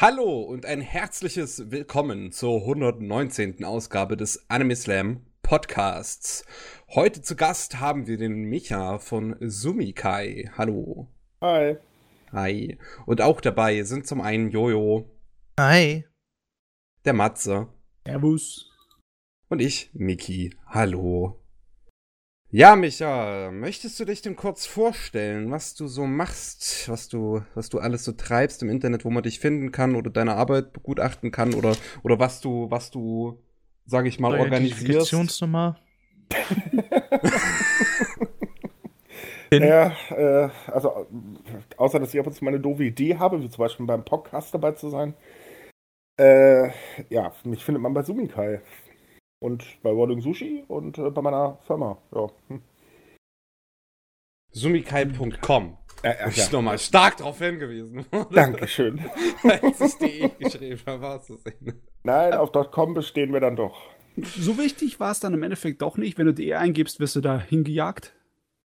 Hallo und ein herzliches Willkommen zur 119. Ausgabe des Anime Slam Podcasts. Heute zu Gast haben wir den Micha von Sumikai. Hallo. Hi. Hi. Und auch dabei sind zum einen Jojo. Hi. Der Matze. Servus. Und ich, Miki. Hallo. Ja, Micha, möchtest du dich denn kurz vorstellen, was du so machst, was du alles so treibst im Internet, wo man dich finden kann oder deine Arbeit begutachten kann oder was du, sag ich mal, organisierst? Identifikationsnummer. Ja, also außer, dass ich ab und zu mal eine doofe Idee habe, wie zum Beispiel beim Podcast dabei zu sein. Ja, mich findet man bei Sumikai. Und bei Rolling Sushi und bei meiner Firma, ja. Sumikai.com. Wo ich nochmal stark drauf hingewiesen wurde. Dankeschön. Als ich die geschrieben habe, war es zu sehen. Nein, auf .com bestehen wir dann doch. So wichtig war es dann im Endeffekt doch nicht. Wenn du die eingibst, wirst du da hingejagt.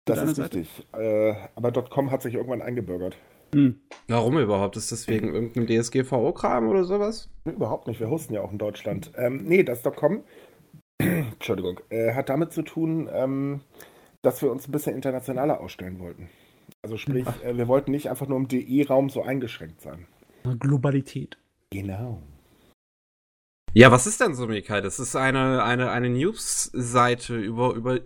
Das ist richtig. Aber .com hat sich irgendwann eingebürgert. Hm. Warum überhaupt? Ist das wegen irgendeinem DSGVO-Kram oder sowas? Überhaupt nicht. Wir hosten ja auch in Deutschland. Nee, das .com Entschuldigung, hat damit zu tun, dass wir uns ein bisschen internationaler ausstellen wollten. Also sprich, wir wollten nicht einfach nur im DE-Raum so eingeschränkt sein. Globalität. Genau. Ja, was ist denn Sumikai? Das ist eine News-Seite über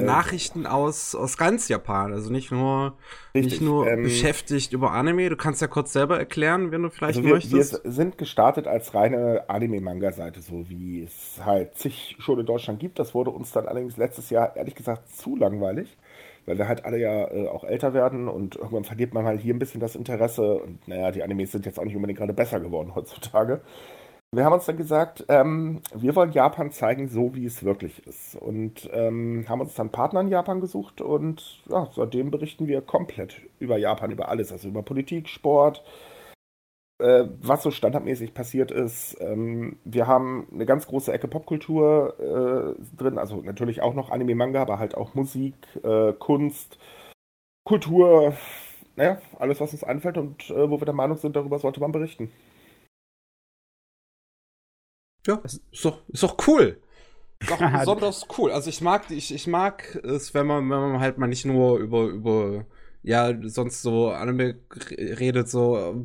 Nachrichten aus ganz Japan. Also nicht nur beschäftigt über Anime. Du kannst ja kurz selber erklären, wenn du vielleicht möchtest. Wir sind gestartet als reine Anime-Manga-Seite, so wie es halt zig schon in Deutschland gibt. Das wurde uns dann allerdings letztes Jahr, ehrlich gesagt, zu langweilig, weil wir halt alle ja auch älter werden und irgendwann verliert man halt hier ein bisschen das Interesse. Und naja, die Animes sind jetzt auch nicht unbedingt gerade besser geworden heutzutage. Wir haben uns dann gesagt, wir wollen Japan zeigen, so wie es wirklich ist. Und haben uns dann Partner in Japan gesucht und ja, seitdem berichten wir komplett über Japan, über alles. Also über Politik, Sport, was so standardmäßig passiert ist. Wir haben eine ganz große Ecke Popkultur drin, also natürlich auch noch Anime-Manga, aber halt auch Musik, Kunst, Kultur, naja, alles, was uns einfällt und wo wir der Meinung sind, darüber sollte man berichten. Ja, ist doch cool. Ist doch besonders cool. Also ich mag es, wenn man halt mal nicht nur über ja, sonst so Anime redet, so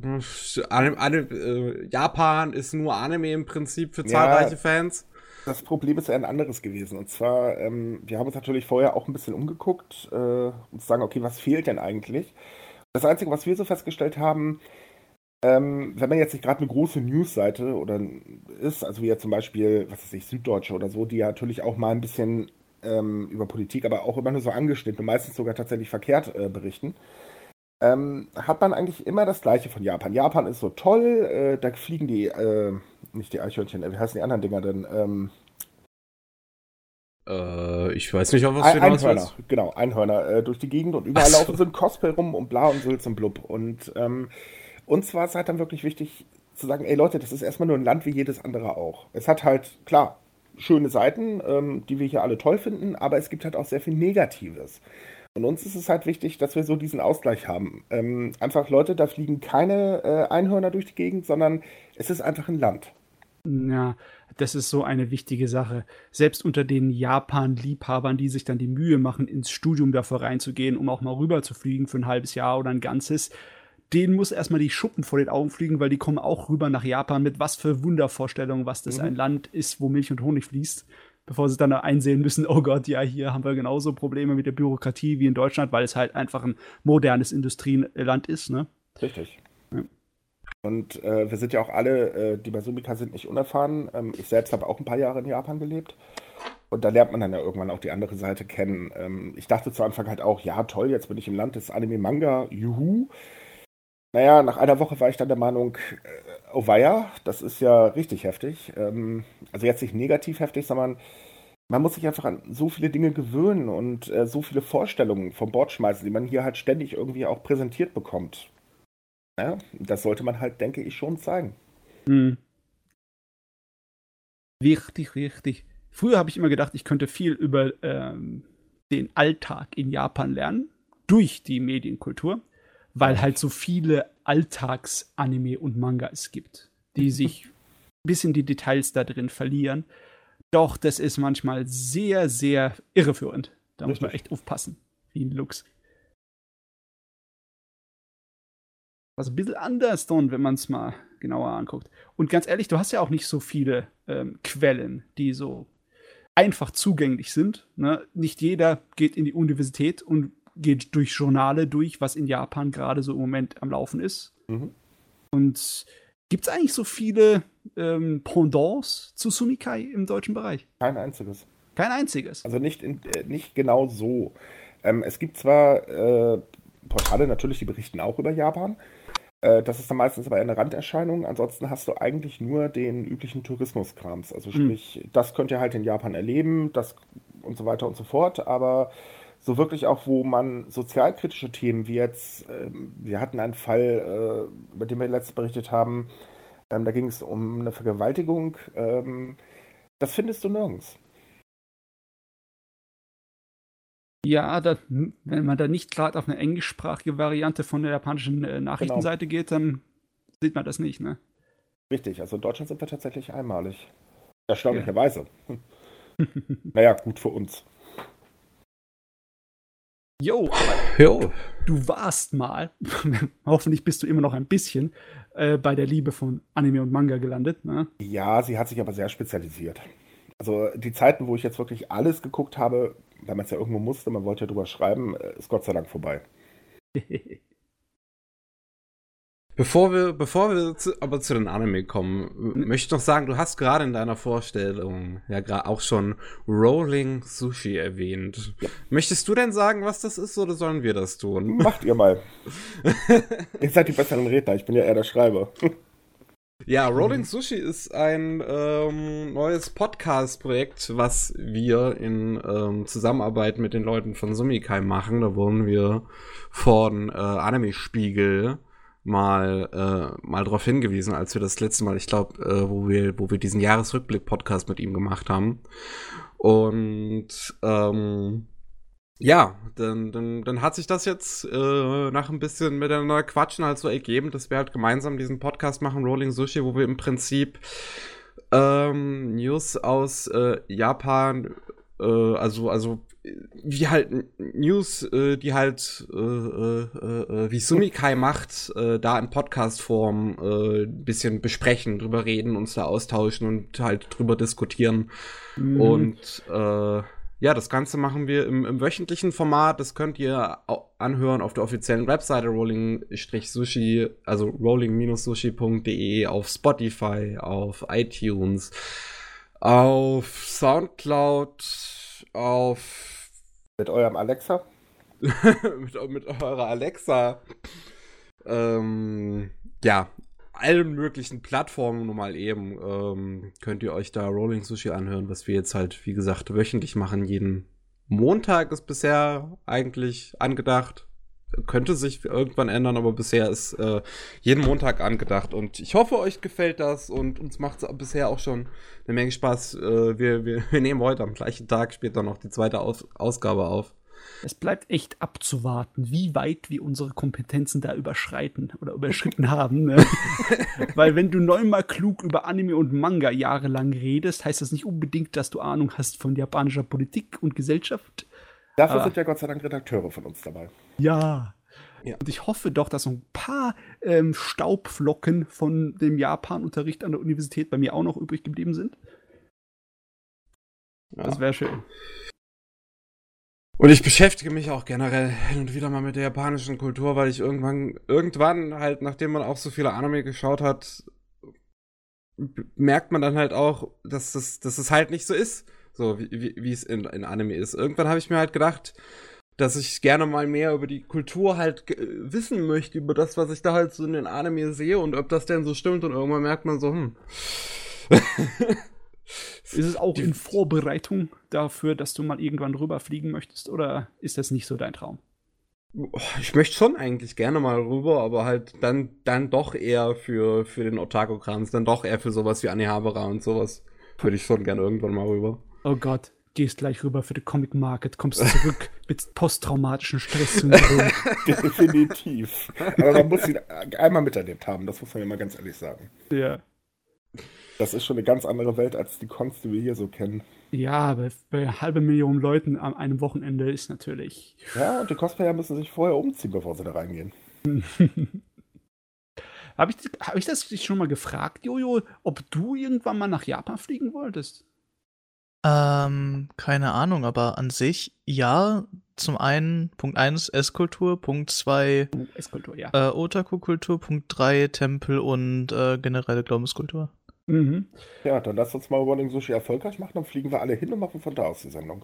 Japan ist nur Anime im Prinzip für zahlreiche Fans. Das Problem ist ja ein anderes gewesen. Und zwar, wir haben uns natürlich vorher auch ein bisschen umgeguckt und zu sagen, okay, was fehlt denn eigentlich? Das Einzige, was wir so festgestellt haben, wenn man jetzt nicht gerade eine große News-Seite oder ist, also wie ja zum Beispiel, was weiß ich, Süddeutsche oder so, die ja natürlich auch mal ein bisschen über Politik, aber auch immer nur so angeschnitten und meistens sogar tatsächlich verkehrt berichten, hat man eigentlich immer das Gleiche von Japan. Japan ist so toll, da fliegen die, nicht die Eichhörnchen, wie heißen die anderen Dinger denn? Ich weiß nicht, auf was du hinaus willst. Genau, Einhörner durch die Gegend und überall laufen so ein Cosplay rum und bla und Sülz und blub und uns war es halt dann wirklich wichtig zu sagen, ey Leute, das ist erstmal nur ein Land wie jedes andere auch. Es hat halt, klar, schöne Seiten, die wir hier alle toll finden, aber es gibt halt auch sehr viel Negatives. Und uns ist es halt wichtig, dass wir so diesen Ausgleich haben. Einfach, Leute, da fliegen keine Einhörner durch die Gegend, sondern es ist einfach ein Land. Ja, das ist so eine wichtige Sache. Selbst unter den Japan-Liebhabern, die sich dann die Mühe machen, ins Studium dafür reinzugehen, um auch mal rüber zu fliegen für ein halbes Jahr oder ein ganzes, denen muss erstmal die Schuppen vor den Augen fliegen, weil die kommen auch rüber nach Japan mit was für Wundervorstellungen, was das ein Land ist, wo Milch und Honig fließt, bevor sie dann einsehen müssen, oh Gott, ja, hier haben wir genauso Probleme mit der Bürokratie wie in Deutschland, weil es halt einfach ein modernes Industrieland ist, ne? Richtig. Ja. Und wir sind ja auch alle, die bei Sumikai sind, nicht unerfahren. Ich selbst habe auch ein paar Jahre in Japan gelebt. Und da lernt man dann ja irgendwann auch die andere Seite kennen. Ich dachte zu Anfang halt auch, ja toll, jetzt bin ich im Land des Anime-Manga, juhu. Naja, nach einer Woche war ich dann der Meinung, oh weia, das ist ja richtig heftig. Also jetzt nicht negativ heftig, sondern man muss sich einfach an so viele Dinge gewöhnen und so viele Vorstellungen vom Bord schmeißen, die man hier halt ständig irgendwie auch präsentiert bekommt. Ja, das sollte man halt, denke ich, schon zeigen. Hm. Richtig, richtig. Früher habe ich immer gedacht, ich könnte viel über den Alltag in Japan lernen, durch die Medienkultur. weil halt so viele Alltags-Anime und Mangas gibt, die sich bis in die Details da drin verlieren. Doch das ist manchmal sehr, sehr irreführend. Da muss man echt aufpassen, wie ein Lux. Was ein bisschen anders dann, wenn man es mal genauer anguckt. Und ganz ehrlich, du hast ja auch nicht so viele Quellen, die so einfach zugänglich sind. Ne? Nicht jeder geht in die Universität und geht durch Journale durch, was in Japan gerade so im Moment am Laufen ist. Mhm. Und gibt es eigentlich so viele Pendants zu Sumikai im deutschen Bereich? Kein einziges. Kein einziges. Also nicht genau so. Es gibt zwar Portale natürlich, die berichten auch über Japan. Das ist dann meistens aber eine Randerscheinung. Ansonsten hast du eigentlich nur den üblichen Tourismuskrams. Also sprich, das könnt ihr halt in Japan erleben, das und so weiter und so fort. Aber so wirklich auch, wo man sozialkritische Themen wie jetzt, wir hatten einen Fall, über den wir letztens berichtet haben, da ging es um eine Vergewaltigung. Das findest du nirgends. Ja, wenn man da nicht gerade auf eine englischsprachige Variante von der japanischen Nachrichtenseite geht, dann sieht man das nicht, ne? Richtig, also in Deutschland sind wir tatsächlich einmalig. Erstaunlicherweise. Ja. Naja, gut für uns. Jo, du warst mal, hoffentlich bist du immer noch ein bisschen, bei der Liebe von Anime und Manga gelandet, ne? Ja, sie hat sich aber sehr spezialisiert. Also die Zeiten, wo ich jetzt wirklich alles geguckt habe, weil man es ja irgendwo musste, man wollte ja drüber schreiben, ist Gott sei Dank vorbei. Bevor wir aber zu den Anime kommen, möchte ich noch sagen, du hast gerade in deiner Vorstellung auch schon Rolling Sushi erwähnt. Ja. Möchtest du denn sagen, was das ist, oder sollen wir das tun? Macht ihr mal. Ihr seid die besseren Redner, ich bin ja eher der Schreiber. Ja, Rolling Sushi ist ein neues Podcast-Projekt, was wir in Zusammenarbeit mit den Leuten von Sumikai machen. Da wurden wir von Anime-Spiegel mal darauf hingewiesen, als wir das letzte Mal, ich glaube, wo wir diesen Jahresrückblick-Podcast mit ihm gemacht haben. Und dann hat sich das jetzt nach ein bisschen miteinander Quatschen halt so ergeben, dass wir halt gemeinsam diesen Podcast machen, Rolling Sushi, wo wir im Prinzip News aus Japan, also wie halt News, die halt wie Sumikai macht, da in Podcast-Form ein bisschen besprechen, drüber reden, uns da austauschen und halt drüber diskutieren. Und ja, das Ganze machen wir im wöchentlichen Format. Das könnt ihr anhören auf der offiziellen Webseite rolling-sushi, also rolling-sushi.de, auf Spotify, auf iTunes, auf Soundcloud, auf... Mit eurem Alexa? mit eurer Alexa. Ja, allen möglichen Plattformen nun mal eben könnt ihr euch da Rolling Sushi anhören, was wir jetzt halt, wie gesagt, wöchentlich machen. Jeden Montag ist bisher eigentlich angedacht. Könnte sich irgendwann ändern, aber bisher ist jeden Montag angedacht. Und ich hoffe, euch gefällt das und uns macht es bisher auch schon eine Menge Spaß. Wir nehmen heute am gleichen Tag später noch die zweite Ausgabe auf. Es bleibt echt abzuwarten, wie weit wir unsere Kompetenzen da überschritten haben. Ne? Weil wenn du neunmal klug über Anime und Manga jahrelang redest, heißt das nicht unbedingt, dass du Ahnung hast von japanischer Politik und Gesellschaft. Dafür sind ja Gott sei Dank Redakteure von uns dabei. Ja. Ja. Und ich hoffe doch, dass so ein paar Staubflocken von dem Japan-Unterricht an der Universität bei mir auch noch übrig geblieben sind. Ja. Das wäre schön. Und ich beschäftige mich auch generell hin und wieder mal mit der japanischen Kultur, weil ich irgendwann halt, nachdem man auch so viele Anime geschaut hat, merkt man dann halt auch, dass es halt nicht so ist, so wie es in Anime ist. Irgendwann habe ich mir halt gedacht, dass ich gerne mal mehr über die Kultur halt wissen möchte, über das, was ich da halt so in den Anime sehe und ob das denn so stimmt. Und irgendwann merkt man so, Ist es auch in Vorbereitung dafür, dass du mal irgendwann rüberfliegen möchtest, oder ist das nicht so dein Traum? Ich möchte schon eigentlich gerne mal rüber, aber halt dann doch eher für den Otaku-Krams, dann doch eher für sowas wie Anihara und sowas. Würde ich schon gerne irgendwann mal rüber. Oh Gott, gehst gleich rüber für den Comic Market, kommst zurück mit posttraumatischem Stresssyndrom. Definitiv. Aber man muss ihn einmal miterlebt haben, das muss man ja mal ganz ehrlich sagen. Ja. Das ist schon eine ganz andere Welt als die Cons, die wir hier so kennen. Ja, bei 500.000 Leuten an einem Wochenende ist natürlich... Ja, und die Cosplayer müssen sich vorher umziehen, bevor sie da reingehen. Hab ich das dich schon mal gefragt, Jojo, ob du irgendwann mal nach Japan fliegen wolltest? Keine Ahnung, aber an sich, ja, zum einen, Punkt 1, Esskultur, Punkt 2, ja. Otaku-Kultur, Punkt 3, Tempel und generelle Glaubenskultur. Mhm. Ja, dann lass uns mal Rolling Sushi erfolgreich machen, dann fliegen wir alle hin und machen von da aus die Sendung.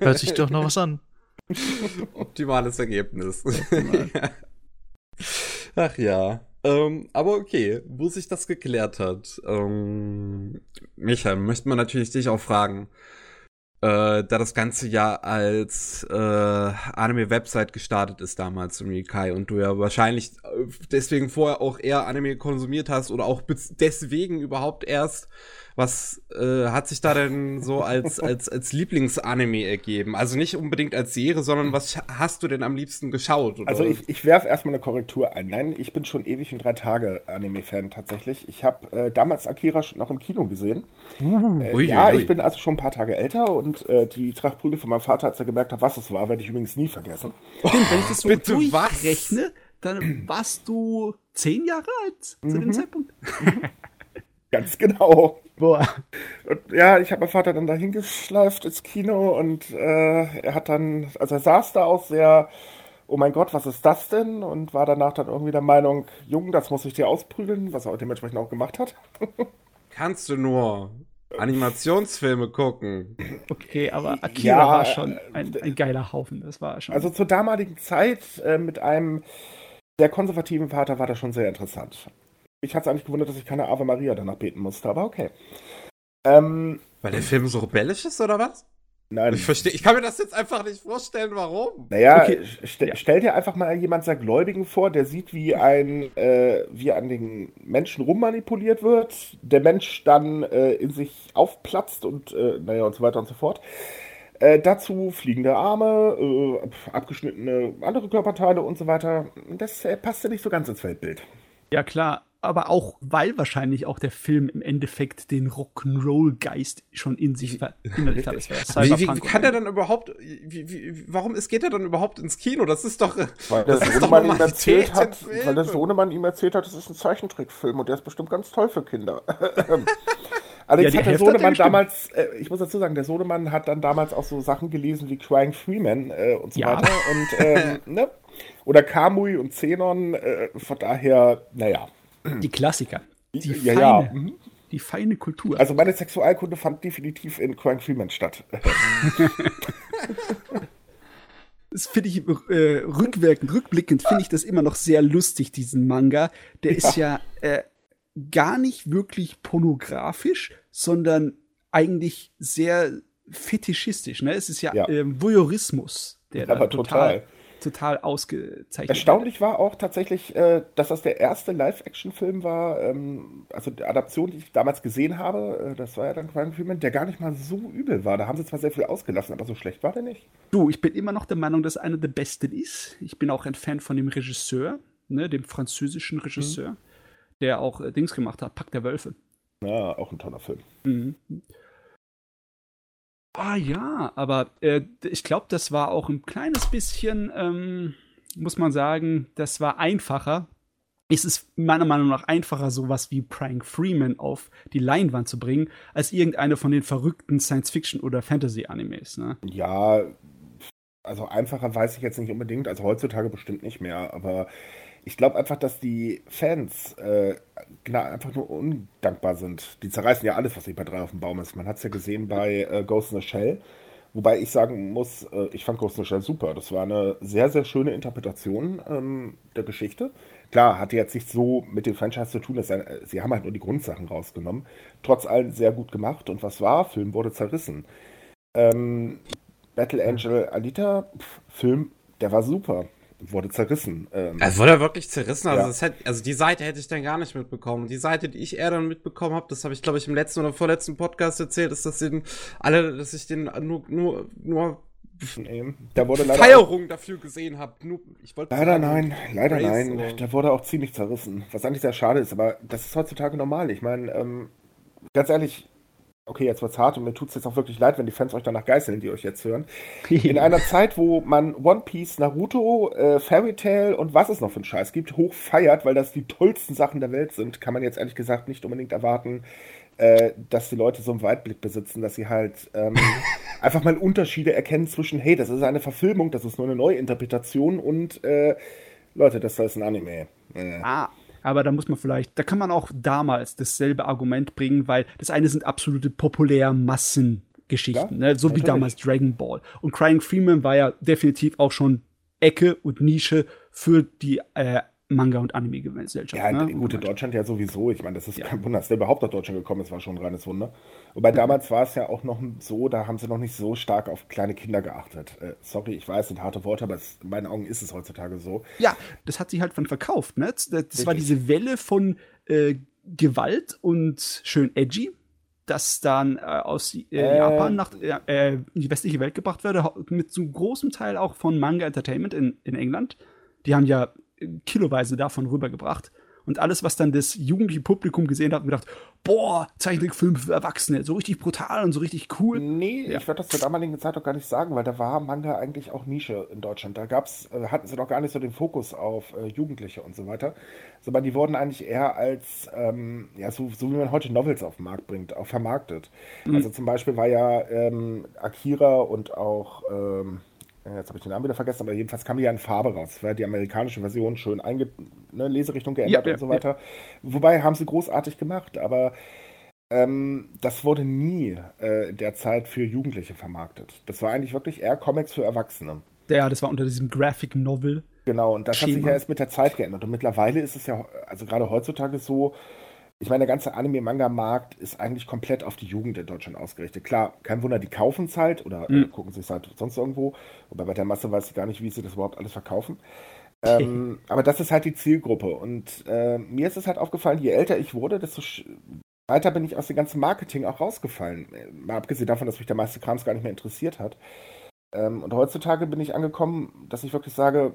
Hört sich doch noch was an. Optimales Ergebnis. Optimal. Ja. Ach ja. Aber okay, wo sich das geklärt hat. Michael, möchte man natürlich dich auch fragen, da das Ganze ja als Anime-Website gestartet ist damals, Sumikai, und du ja wahrscheinlich deswegen vorher auch eher Anime konsumiert hast oder auch deswegen überhaupt erst, was hat sich da denn so als Lieblingsanime ergeben? Also nicht unbedingt als Serie, sondern was hast du denn am liebsten geschaut? Oder? Also ich werfe erstmal eine Korrektur ein. Nein, ich bin schon ewig und 3 Tage Anime-Fan tatsächlich. Ich habe damals Akira schon noch im Kino gesehen. Ich bin also schon ein paar Tage älter und die Trachtprügel von meinem Vater, als er gemerkt hat, was es war, werde ich übrigens nie vergessen. Stimmt, wenn ich das so durchrechne, dann warst du 10 Jahre alt zu dem Zeitpunkt. Ganz genau. Boah. Und ja, ich habe meinen Vater dann da hingeschleift ins Kino und er hat dann, also er saß da auch sehr, oh mein Gott, was ist das denn? Und war danach dann irgendwie der Meinung, Jung, das muss ich dir ausprügeln, was er auch dementsprechend auch gemacht hat. Kannst du nur Animationsfilme gucken. Okay, aber Akira war schon ein geiler Haufen, das war schon. Also zur damaligen Zeit mit einem sehr konservativen Vater war das schon sehr interessant. Ich hatte es eigentlich gewundert, dass ich keine Ave Maria danach beten musste, aber okay. Weil der Film so rebellisch ist, oder was? Nein. Ich kann mir das jetzt einfach nicht vorstellen, warum. Naja, okay. Stell dir einfach mal jemanden sehr Gläubigen vor, der sieht, wie an den Menschen rummanipuliert wird, der Mensch dann in sich aufplatzt und und so weiter und so fort. Dazu fliegende Arme, abgeschnittene andere Körperteile und so weiter. Das passt ja nicht so ganz ins Weltbild. Ja, klar. Aber auch, weil wahrscheinlich auch der Film im Endeffekt den Rock'n'Roll-Geist schon in sich verinnerlicht hat. Wie kann er dann überhaupt, warum geht er dann überhaupt ins Kino? Das ist doch, weil der Sohnemann ihm erzählt hat, das ist ein Zeichentrickfilm und der ist bestimmt ganz toll für Kinder. Allerdings hat der Sohnemann damals, ich muss dazu sagen, der Sohnemann hat dann damals auch so Sachen gelesen wie Crying Freeman und so weiter. Und, oder Kamui und Zenon, von daher, die Klassiker. Die feine Kultur. Also meine Sexualkunde fand definitiv in Crying Freeman statt. Das finde ich rückblickend finde ich das immer noch sehr lustig, diesen Manga. Der ist ja gar nicht wirklich pornografisch, sondern eigentlich sehr fetischistisch. Ne? Es ist Voyeurismus, der da total ausgezeichnet. Erstaunlich war auch tatsächlich, dass das der erste Live-Action-Film war, also die Adaption, die ich damals gesehen habe, das war ja dann Crying Freeman, der gar nicht mal so übel war. Da haben sie zwar sehr viel ausgelassen, aber so schlecht war der nicht. Du, ich bin immer noch der Meinung, dass einer der Besten ist. Ich bin auch ein Fan von dem Regisseur, ne, dem französischen Regisseur, der auch Dings gemacht hat, Pack der Wölfe. Ja, auch ein toller Film. Mhm. Ah ja, aber ich glaube, das war auch ein kleines bisschen, muss man sagen, das war einfacher. Es ist meiner Meinung nach einfacher, sowas wie Crying Freeman auf die Leinwand zu bringen, als irgendeine von den verrückten Science-Fiction- oder Fantasy-Animes. Ne? Ja, also einfacher weiß ich jetzt nicht unbedingt, also heutzutage bestimmt nicht mehr, aber ich glaube einfach, dass die Fans einfach nur undankbar sind. Die zerreißen ja alles, was nicht bei 3 auf dem Baum ist. Man hat es ja gesehen bei Ghost in the Shell. Wobei ich sagen muss, ich fand Ghost in the Shell super. Das war eine sehr, sehr schöne Interpretation der Geschichte. Klar, hatte jetzt nicht so mit dem Franchise zu tun. Sie haben halt nur die Grundsachen rausgenommen. Trotz allem sehr gut gemacht. Und was war? Film wurde zerrissen. Battle Angel Alita, Film, der war super. wurde zerrissen. Es wurde wirklich zerrissen. Also, ja. Also die Seite hätte ich dann gar nicht mitbekommen. Die Seite, die ich eher dann mitbekommen habe, das habe ich, glaube ich, im letzten oder vorletzten Podcast erzählt, ist, dass ich den nur da wurde leider Feierung dafür gesehen habe. Leider nein. Der wurde auch ziemlich zerrissen. Was eigentlich sehr schade ist, aber das ist heutzutage normal. Ich meine, ganz ehrlich, okay, jetzt wird's hart und mir tut's jetzt auch wirklich leid, wenn die Fans euch danach geißeln, die euch jetzt hören. In einer Zeit, wo man One Piece, Naruto, Fairy Tail und was es noch für einen Scheiß gibt, hoch feiert, weil das die tollsten Sachen der Welt sind, kann man jetzt ehrlich gesagt nicht unbedingt erwarten, dass die Leute so einen Weitblick besitzen, dass sie halt einfach mal Unterschiede erkennen zwischen, hey, das ist eine Verfilmung, das ist nur eine Neuinterpretation und Leute, das ist ein Anime. Aber da muss man vielleicht, da kann man auch damals dasselbe Argument bringen, weil das eine sind absolute populär Massengeschichten, ja, ne? So wie damals Dragon Ball. Und Crying Freeman war ja definitiv auch schon Ecke und Nische für die Manga- und Anime-Gesellschaft. Ja, ne? Gut, in Deutschland ja sowieso. Ich meine, das ist kein Wunder, dass der überhaupt nach Deutschland gekommen ist, war schon ein reines Wunder. Wobei damals war es ja auch noch so, da haben sie noch nicht so stark auf kleine Kinder geachtet. Sorry, ich weiß, sind harte Worte, aber in meinen Augen ist es heutzutage so. Ja, das hat sich halt von verkauft, ne? Das war diese Welle von Gewalt und schön edgy, das dann aus Japan nach in die westliche Welt gebracht wurde, mit so großem Teil auch von Manga Entertainment in England. Die haben ja kiloweise davon rübergebracht. Und alles, was dann das jugendliche Publikum gesehen hat und gedacht, boah, Zeichentrickfilm für Erwachsene, so richtig brutal und so richtig cool. Nee, ich würde das zur damaligen Zeit doch gar nicht sagen, weil da war Manga eigentlich auch Nische in Deutschland. Da hatten sie doch gar nicht so den Fokus auf Jugendliche und so weiter. Sondern die wurden eigentlich eher als, so wie man heute Novels auf den Markt bringt, auch vermarktet. Mhm. Also zum Beispiel war ja Akira und auch jetzt habe ich den Namen wieder vergessen, aber jedenfalls kam ja in Farbe raus. Das war die amerikanische Version, schön Leserichtung geändert und so weiter. Ja. Wobei haben sie großartig gemacht, aber das wurde nie derzeit für Jugendliche vermarktet. Das war eigentlich wirklich eher Comics für Erwachsene. Ja, das war unter diesem Graphic Novel. Genau, und das Schema hat sich ja erst mit der Zeit geändert. Und mittlerweile ist es ja, also gerade heutzutage so, ich meine, der ganze Anime-Manga-Markt ist eigentlich komplett auf die Jugend in Deutschland ausgerichtet. Klar, kein Wunder, die kaufen es halt oder gucken sich es halt sonst irgendwo. Wobei bei der Masse weiß ich gar nicht, wie sie das überhaupt alles verkaufen. Aber das ist halt die Zielgruppe. Und mir ist es halt aufgefallen, je älter ich wurde, desto weiter bin ich aus dem ganzen Marketing auch rausgefallen. Mal abgesehen davon, dass mich der meiste Krams gar nicht mehr interessiert hat. Und heutzutage bin ich angekommen, dass ich wirklich sage,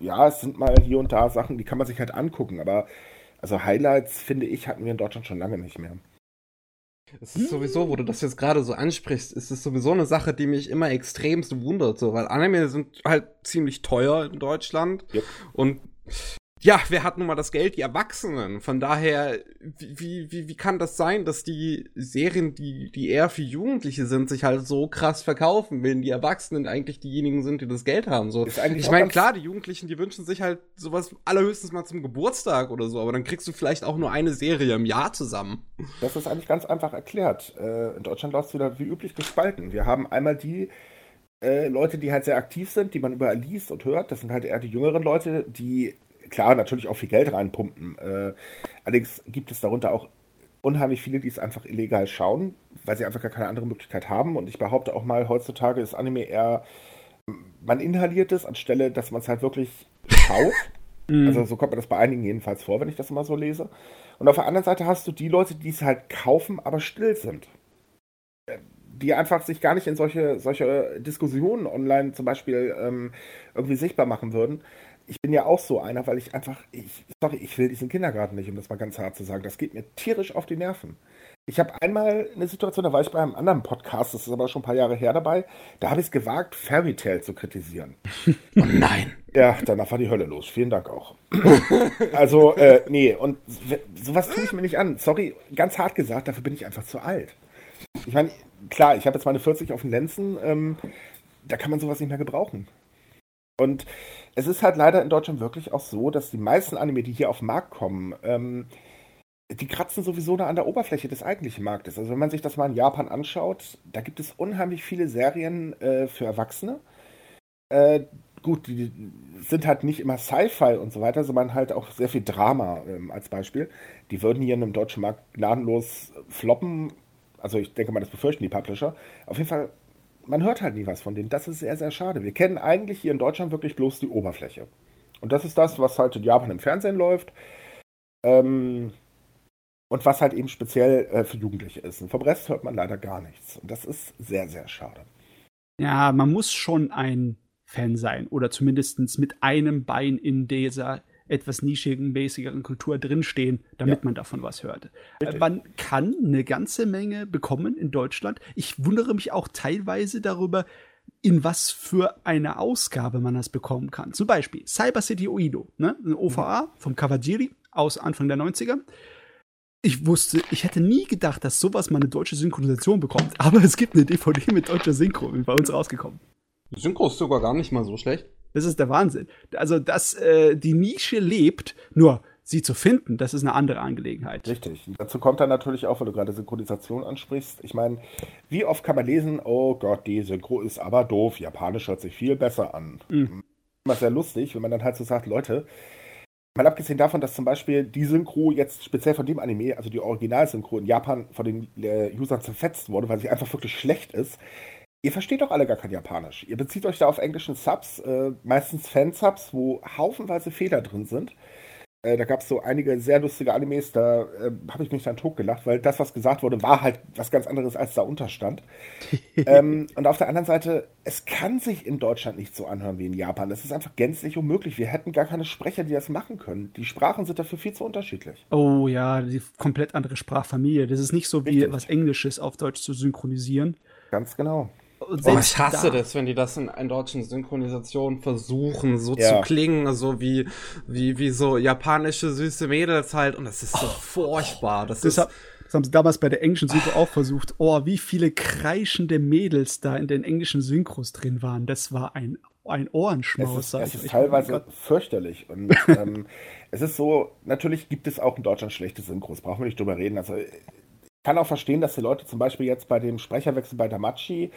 es sind mal hier und da Sachen, die kann man sich halt angucken, aber also Highlights, finde ich, hatten wir in Deutschland schon lange nicht mehr. Es ist sowieso, wo du das jetzt gerade so ansprichst, ist es sowieso eine Sache, die mich immer extremst wundert, so, weil Anime sind halt ziemlich teuer in Deutschland. Yep. Und ja, wer hat nun mal das Geld? Die Erwachsenen. Von daher, wie kann das sein, dass die Serien, die eher für Jugendliche sind, sich halt so krass verkaufen, wenn die Erwachsenen eigentlich diejenigen sind, die das Geld haben? So. Ich meine, klar, die Jugendlichen, die wünschen sich halt sowas allerhöchstens mal zum Geburtstag oder so, aber dann kriegst du vielleicht auch nur eine Serie im Jahr zusammen. Das ist eigentlich ganz einfach erklärt. In Deutschland läuft es wieder wie üblich gespalten. Wir haben einmal die Leute, die halt sehr aktiv sind, die man überall liest und hört. Das sind halt eher die jüngeren Leute, die klar, natürlich auch viel Geld reinpumpen. Allerdings gibt es darunter auch unheimlich viele, die es einfach illegal schauen, weil sie einfach gar keine andere Möglichkeit haben. Und ich behaupte auch mal, heutzutage ist Anime eher, man inhaliert es, anstelle, dass man es halt wirklich schaut. Also so kommt mir das bei einigen jedenfalls vor, wenn ich das immer so lese. Und auf der anderen Seite hast du die Leute, die es halt kaufen, aber still sind. Die einfach sich gar nicht in solche Diskussionen online zum Beispiel irgendwie sichtbar machen würden. Ich bin ja auch so einer, weil ich einfach, ich will diesen Kindergarten nicht, um das mal ganz hart zu sagen. Das geht mir tierisch auf die Nerven. Ich habe einmal eine Situation, da war ich bei einem anderen Podcast, das ist aber schon ein paar Jahre her dabei, da habe ich es gewagt, Fairy Tail zu kritisieren. Oh nein. Ja, danach war die Hölle los. Vielen Dank auch. Also, nee, und sowas tue ich mir nicht an. Sorry, ganz hart gesagt, dafür bin ich einfach zu alt. Ich meine, klar, ich habe jetzt meine 40 auf den Lenzen, da kann man sowas nicht mehr gebrauchen. Und es ist halt leider in Deutschland wirklich auch so, dass die meisten Anime, die hier auf den Markt kommen, die kratzen sowieso nur an der Oberfläche des eigentlichen Marktes. Also wenn man sich das mal in Japan anschaut, da gibt es unheimlich viele Serien für Erwachsene. Gut, die sind halt nicht immer Sci-Fi und so weiter, sondern halt auch sehr viel Drama als Beispiel. Die würden hier in einem deutschen Markt gnadenlos floppen. Also ich denke mal, das befürchten die Publisher. Auf jeden Fall man hört halt nie was von denen. Das ist sehr, sehr schade. Wir kennen eigentlich hier in Deutschland wirklich bloß die Oberfläche. Und das ist das, was halt in Japan im Fernsehen läuft. Und was halt eben speziell für Jugendliche ist. Und vom Rest hört man leider gar nichts. Und das ist sehr, sehr schade. Ja, man muss schon ein Fan sein. Oder zumindest mit einem Bein in dieser etwas nischigen, mäßigeren Kultur drinstehen, damit man davon was hört. Richtig. Man kann eine ganze Menge bekommen in Deutschland. Ich wundere mich auch teilweise darüber, in was für eine Ausgabe man das bekommen kann. Zum Beispiel Cyber City Oido, ne? Eine OVA vom Kawajiri aus Anfang der 90er. Ich hätte nie gedacht, dass sowas mal eine deutsche Synchronisation bekommt. Aber es gibt eine DVD mit deutscher Synchro, die bei uns rausgekommen. Synchro ist sogar gar nicht mal so schlecht. Das ist der Wahnsinn. Also, dass die Nische lebt, nur sie zu finden, das ist eine andere Angelegenheit. Richtig. Und dazu kommt dann natürlich auch, weil du gerade Synchronisation ansprichst. Ich meine, wie oft kann man lesen, oh Gott, die Synchro ist aber doof. Japanisch hört sich viel besser an. Mhm. Das ist ja lustig, wenn man dann halt so sagt, Leute, mal abgesehen davon, dass zum Beispiel die Synchro jetzt speziell von dem Anime, also die Originalsynchro in Japan von den Usern zerfetzt wurde, weil sie einfach wirklich schlecht ist. Ihr versteht doch alle gar kein Japanisch. Ihr bezieht euch da auf englischen Subs, meistens Fansubs, wo haufenweise Fehler drin sind. Da gab es so einige sehr lustige Animes, da habe ich mich dann totgelacht, weil das, was gesagt wurde, war halt was ganz anderes, als da unterstand. Und auf der anderen Seite, es kann sich in Deutschland nicht so anhören wie in Japan. Das ist einfach gänzlich unmöglich. Wir hätten gar keine Sprecher, die das machen können. Die Sprachen sind dafür viel zu unterschiedlich. Oh ja, die komplett andere Sprachfamilie. Das ist nicht so wie was Englisches auf Deutsch zu synchronisieren. Ganz genau. Oh, ich hasse das, wenn die das in deutschen Synchronisationen versuchen, so zu klingen, so wie so japanische süße Mädels halt. Und das ist so furchtbar. Das haben sie damals bei der englischen Synchro auch versucht. Oh, wie viele kreischende Mädels da in den englischen Synchros drin waren. Das war ein Ohrenschmaus. Es ist teilweise fürchterlich. Und es ist so, natürlich gibt es auch in Deutschland schlechte Synchros. Brauchen wir nicht drüber reden. Also ich kann auch verstehen, dass die Leute zum Beispiel jetzt bei dem Sprecherwechsel bei Damachi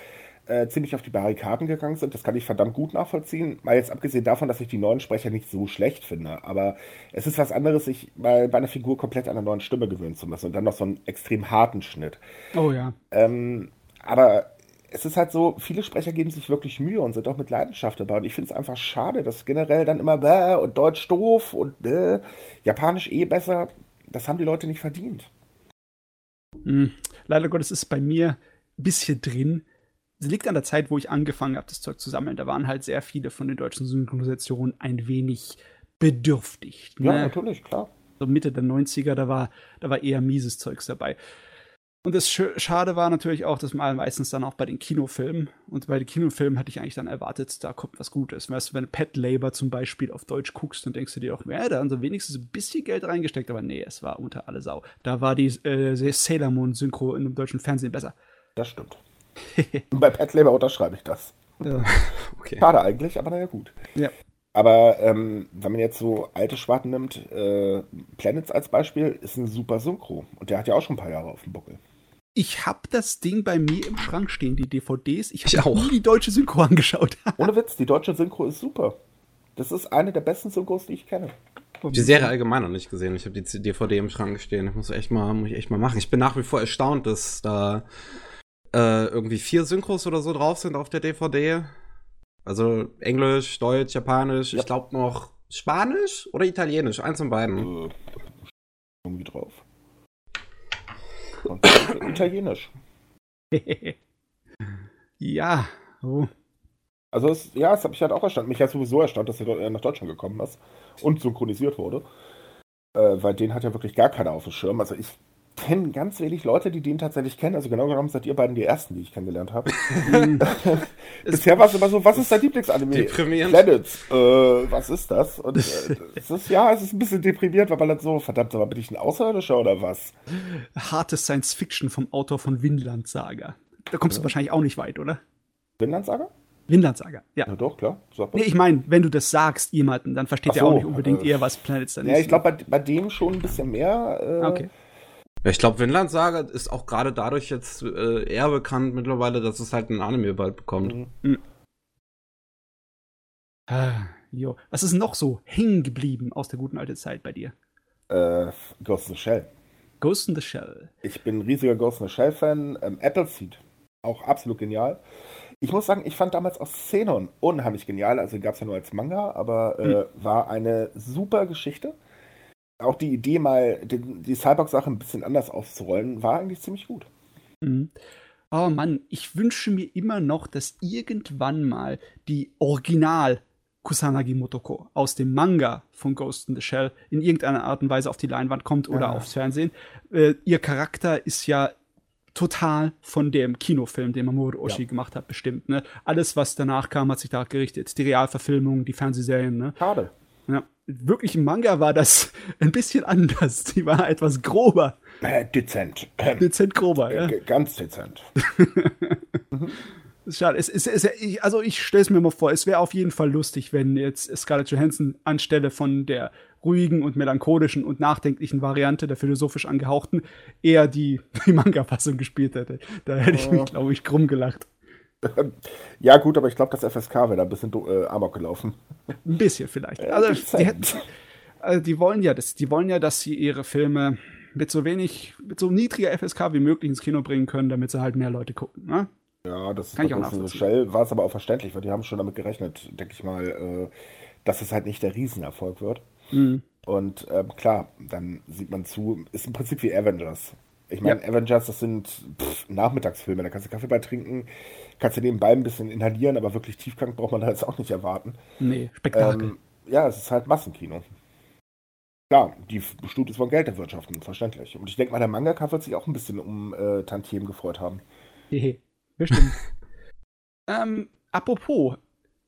ziemlich auf die Barrikaden gegangen sind. Das kann ich verdammt gut nachvollziehen. Mal jetzt abgesehen davon, dass ich die neuen Sprecher nicht so schlecht finde. Aber es ist was anderes, sich mal bei einer Figur komplett an einer neuen Stimme gewöhnen zu müssen. Und dann noch so einen extrem harten Schnitt. Oh ja. Aber es ist halt so, viele Sprecher geben sich wirklich Mühe und sind auch mit Leidenschaft dabei. Und ich finde es einfach schade, dass generell dann immer bäh und Deutsch doof und bäh, Japanisch besser. Das haben die Leute nicht verdient. Mhm. Leider Gottes ist bei mir ein bisschen drin. Es liegt an der Zeit, wo ich angefangen habe, das Zeug zu sammeln. Da waren halt sehr viele von den deutschen Synchronisationen ein wenig bedürftig. Ne? Ja, natürlich, klar. So Mitte der 90er, da war eher mieses Zeugs dabei. Und das Schade war natürlich auch, dass man meistens dann auch bei den Kinofilmen, und bei den Kinofilmen hatte ich eigentlich dann erwartet, da kommt was Gutes. Weißt du, wenn du Patlabor zum Beispiel auf Deutsch guckst, dann denkst du dir auch, da haben sie wenigstens ein bisschen Geld reingesteckt. Aber nee, es war unter alle Sau. Da war die Sailor Moon-Synchro in dem deutschen Fernsehen besser. Das stimmt. Bei Patlabor unterschreibe ich das. Ja. Okay. Schade eigentlich, aber naja, gut. Ja. Aber wenn man jetzt so alte Schwarten nimmt, Planets als Beispiel, ist ein super Synchro. Und der hat ja auch schon ein paar Jahre auf dem Buckel. Ich habe das Ding bei mir im Schrank stehen, die DVDs. Ich habe nie die deutsche Synchro angeschaut. Ohne Witz, die deutsche Synchro ist super. Das ist eine der besten Synchros, die ich kenne. Die Serie allgemein noch nicht gesehen. Ich habe die DVD im Schrank stehen. Das muss ich echt mal machen. Ich bin nach wie vor erstaunt, dass da irgendwie 4 Synchros oder so drauf sind auf der DVD. Also Englisch, Deutsch, Japanisch, ich glaube noch Spanisch oder Italienisch. Eins von beiden. Irgendwie drauf. Und Italienisch. Ja. Oh. Also, das habe ich halt auch erstaunt. Mich hat sowieso erstaunt, dass er nach Deutschland gekommen ist und synchronisiert wurde. Weil den hat ja wirklich gar keiner auf dem Schirm. Also, ich kenne ganz wenig Leute, die den tatsächlich kennen. Also, genau genommen seid ihr beiden die Ersten, die ich kennengelernt habe. Bisher war es immer so: Was ist dein Lieblingsanime? Planets. Was ist das? Und es ist ein bisschen deprimiert, weil man dann so, verdammt, aber bin ich ein Außerirdischer oder was? Hartes Science-Fiction vom Autor von Vinland Saga. Da kommst du wahrscheinlich auch nicht weit, oder? Vinland Saga? Vinland Saga, ja. Na doch, klar. Nee, ich meine, wenn du das sagst jemanden, dann versteht der auch nicht unbedingt eher, was Planets dann ist. Ja, ich glaube, bei dem schon ein bisschen mehr. Okay. Ja, ich glaube, Vinland Saga ist auch gerade dadurch jetzt eher bekannt mittlerweile, dass es halt ein Anime bald bekommt. Mhm. Was ist noch so hängen geblieben aus der guten alten Zeit bei dir? Ghost in the Shell. Ghost in the Shell. Ich bin ein riesiger Ghost in the Shell-Fan. Appleseed, auch absolut genial. Ich muss sagen, ich fand damals auch Xenon unheimlich genial. Also gab es ja nur als Manga, aber war eine super Geschichte. Auch die Idee, mal die Cyborg-Sache ein bisschen anders aufzurollen, war eigentlich ziemlich gut. Mhm. Oh Mann, ich wünsche mir immer noch, dass irgendwann mal die Original Kusanagi Motoko aus dem Manga von Ghost in the Shell in irgendeiner Art und Weise auf die Leinwand kommt oder aufs Fernsehen. Ihr Charakter ist ja total von dem Kinofilm, den Mamoru Oshii gemacht hat, bestimmt. Ne? Alles, was danach kam, hat sich da gerichtet. Die Realverfilmung, die Fernsehserien. Ne? Schade. Ja. Wirklich im Manga war das ein bisschen anders. Die war etwas grober. Dezent. Dezent grober, ja. Ganz dezent. Mhm. Schade. Also ich stelle es mir mal vor, es wäre auf jeden Fall lustig, wenn jetzt Scarlett Johansson anstelle von der ruhigen und melancholischen und nachdenklichen Variante, der philosophisch angehauchten, eher die Manga-Fassung gespielt hätte. Da hätte ich mich, glaube ich, krumm gelacht. Ja gut, aber ich glaube, das FSK wäre da ein bisschen amok gelaufen. Ein bisschen vielleicht. Also, die wollen ja, dass sie ihre Filme mit so niedriger FSK wie möglich ins Kino bringen können, damit sie halt mehr Leute gucken, ne? Ja, das ist so schnell, war es aber auch verständlich, weil die haben schon damit gerechnet, denke ich mal, dass es halt nicht der Riesenerfolg wird. Mhm. Und klar, dann sieht man zu, ist im Prinzip wie Avengers. Ich meine, Avengers, das sind Nachmittagsfilme, da kannst du Kaffee bei trinken, kannst du nebenbei ein bisschen inhalieren, aber wirklich tiefkrank braucht man da jetzt auch nicht erwarten. Nee, Spektakel. Ja, es ist halt Massenkino. Klar, die Studios wollen Geld erwirtschaften, verständlich. Und ich denke mal, der Mangaka wird sich auch ein bisschen um Tantiemen gefreut haben. Hehe. Bestimmt. Apropos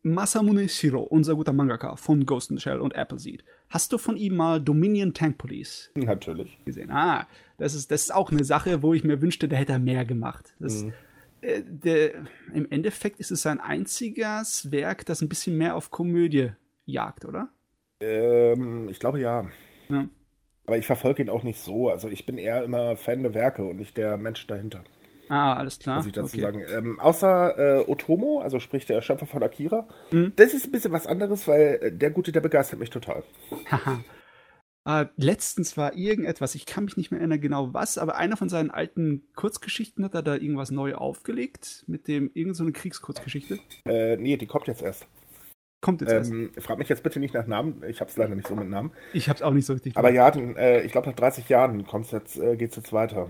Masamune Shiro, unser guter Mangaka von Ghost in the Shell und Appleseed. Hast du von ihm mal Dominion Tank Police natürlich gesehen? Ah, das ist auch eine Sache, wo ich mir wünschte, der hätte mehr gemacht. Im Endeffekt ist es sein einziges Werk, das ein bisschen mehr auf Komödie jagt, oder? Ich glaube ja. Aber ich verfolge ihn auch nicht so. Also ich bin eher immer Fan der Werke und nicht der Mensch dahinter. Ah, alles klar. Muss ich dazu sagen. Außer Otomo, also sprich der Schöpfer von Akira. Mhm. Das ist ein bisschen was anderes, weil der Gute, der begeistert mich total. Letztens war irgendetwas, ich kann mich nicht mehr erinnern genau was, aber einer von seinen alten Kurzgeschichten hat er da irgendwas neu aufgelegt mit dem irgendeine Kriegskurzgeschichte. Nee, die kommt jetzt erst. Frag mich jetzt bitte nicht nach Namen, ich hab's leider nicht so mit Namen. Ich hab's auch nicht so richtig. Aber ja, ich glaube nach 30 Jahren geht's jetzt weiter.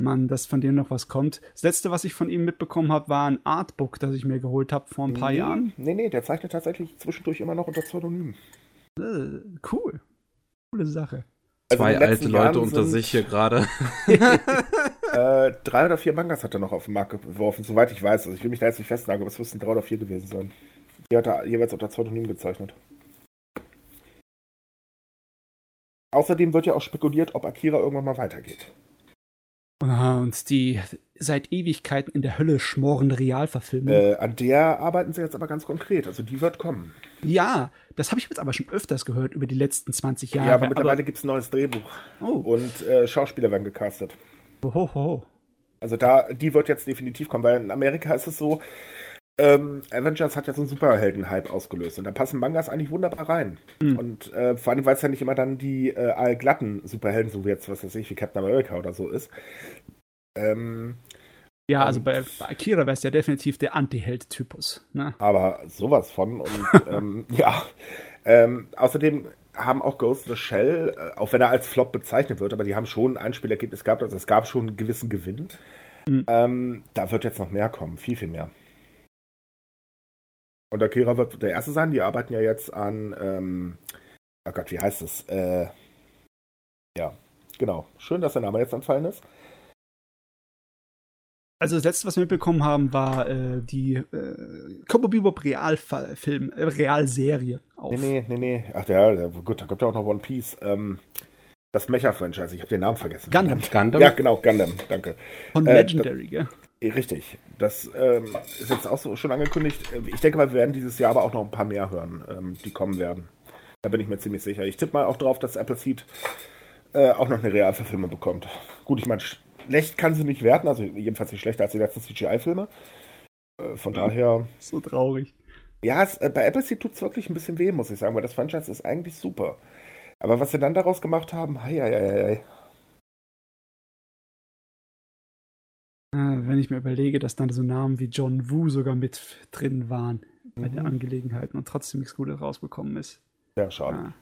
Mann, dass von dem noch was kommt. Das letzte, was ich von ihm mitbekommen habe, war ein Artbook, das ich mir geholt habe vor ein paar Jahren. Nee, der zeichnet tatsächlich zwischendurch immer noch unter Pseudonym. Cool. Coole Sache. Also zwei alte Leute unter sich hier gerade. 3 oder 4 Mangas hat er noch auf den Markt geworfen, soweit ich weiß. Also ich will mich da jetzt nicht festnageln, aber es müssten 3 oder 4 gewesen sein. Die hat er jeweils unter Pseudonym gezeichnet. Außerdem wird ja auch spekuliert, ob Akira irgendwann mal weitergeht. Und die seit Ewigkeiten in der Hölle schmorende Realverfilmung. An der arbeiten sie jetzt aber ganz konkret, also die wird kommen. Ja, das habe ich jetzt aber schon öfters gehört über die letzten 20 Jahre. Ja, aber mittlerweile gibt es ein neues Drehbuch und Schauspieler werden gecastet. Ohoho. Also die wird jetzt definitiv kommen, weil in Amerika ist es so, Avengers hat ja so einen Superhelden-Hype ausgelöst und da passen Mangas eigentlich wunderbar rein. Mhm. Und vor allem, weil es ja nicht immer dann die allglatten Superhelden, so wie jetzt, was weiß ich, wie Captain America oder so ist. Ja, also bei Akira wäre es ja definitiv der Anti-Held-Typus. Ne? Aber sowas von. Und ja. Außerdem haben auch Ghost in the Shell, auch wenn er als Flop bezeichnet wird, aber die haben schon ein Spielergebnis gehabt, also es gab schon einen gewissen Gewinn. Mhm. Da wird jetzt noch mehr kommen, viel, viel mehr. Und Akira wird der Erste sein, die arbeiten ja jetzt an, oh Gott, wie heißt es? Ja, genau. Schön, dass der Name jetzt entfallen ist. Also das Letzte, was wir mitbekommen haben, war die Cowboy Bebop Realserie auf. Nee. Ach ja, gut, da kommt ja auch noch One Piece. Das Mecha-Franchise, ich habe den Namen vergessen. Gundam. Ja, genau, Gundam, danke. Von Legendary, gell? Richtig, das ist jetzt auch so schon angekündigt. Ich denke mal, wir werden dieses Jahr aber auch noch ein paar mehr hören, die kommen werden. Da bin ich mir ziemlich sicher. Ich tippe mal auch drauf, dass Appleseed auch noch eine Realverfilmung bekommt. Gut, ich meine, schlecht kann sie nicht werden, also jedenfalls nicht schlechter als die letzten CGI-Filme. Von daher... So traurig. Ja, bei Appleseed tut es wirklich ein bisschen weh, muss ich sagen, weil das Franchise ist eigentlich super. Aber was sie dann daraus gemacht haben, hei. Wenn ich mir überlege, dass dann so Namen wie John Woo sogar mit drin waren bei den Angelegenheiten und trotzdem nichts Gutes rausgekommen ist. Ja, schade.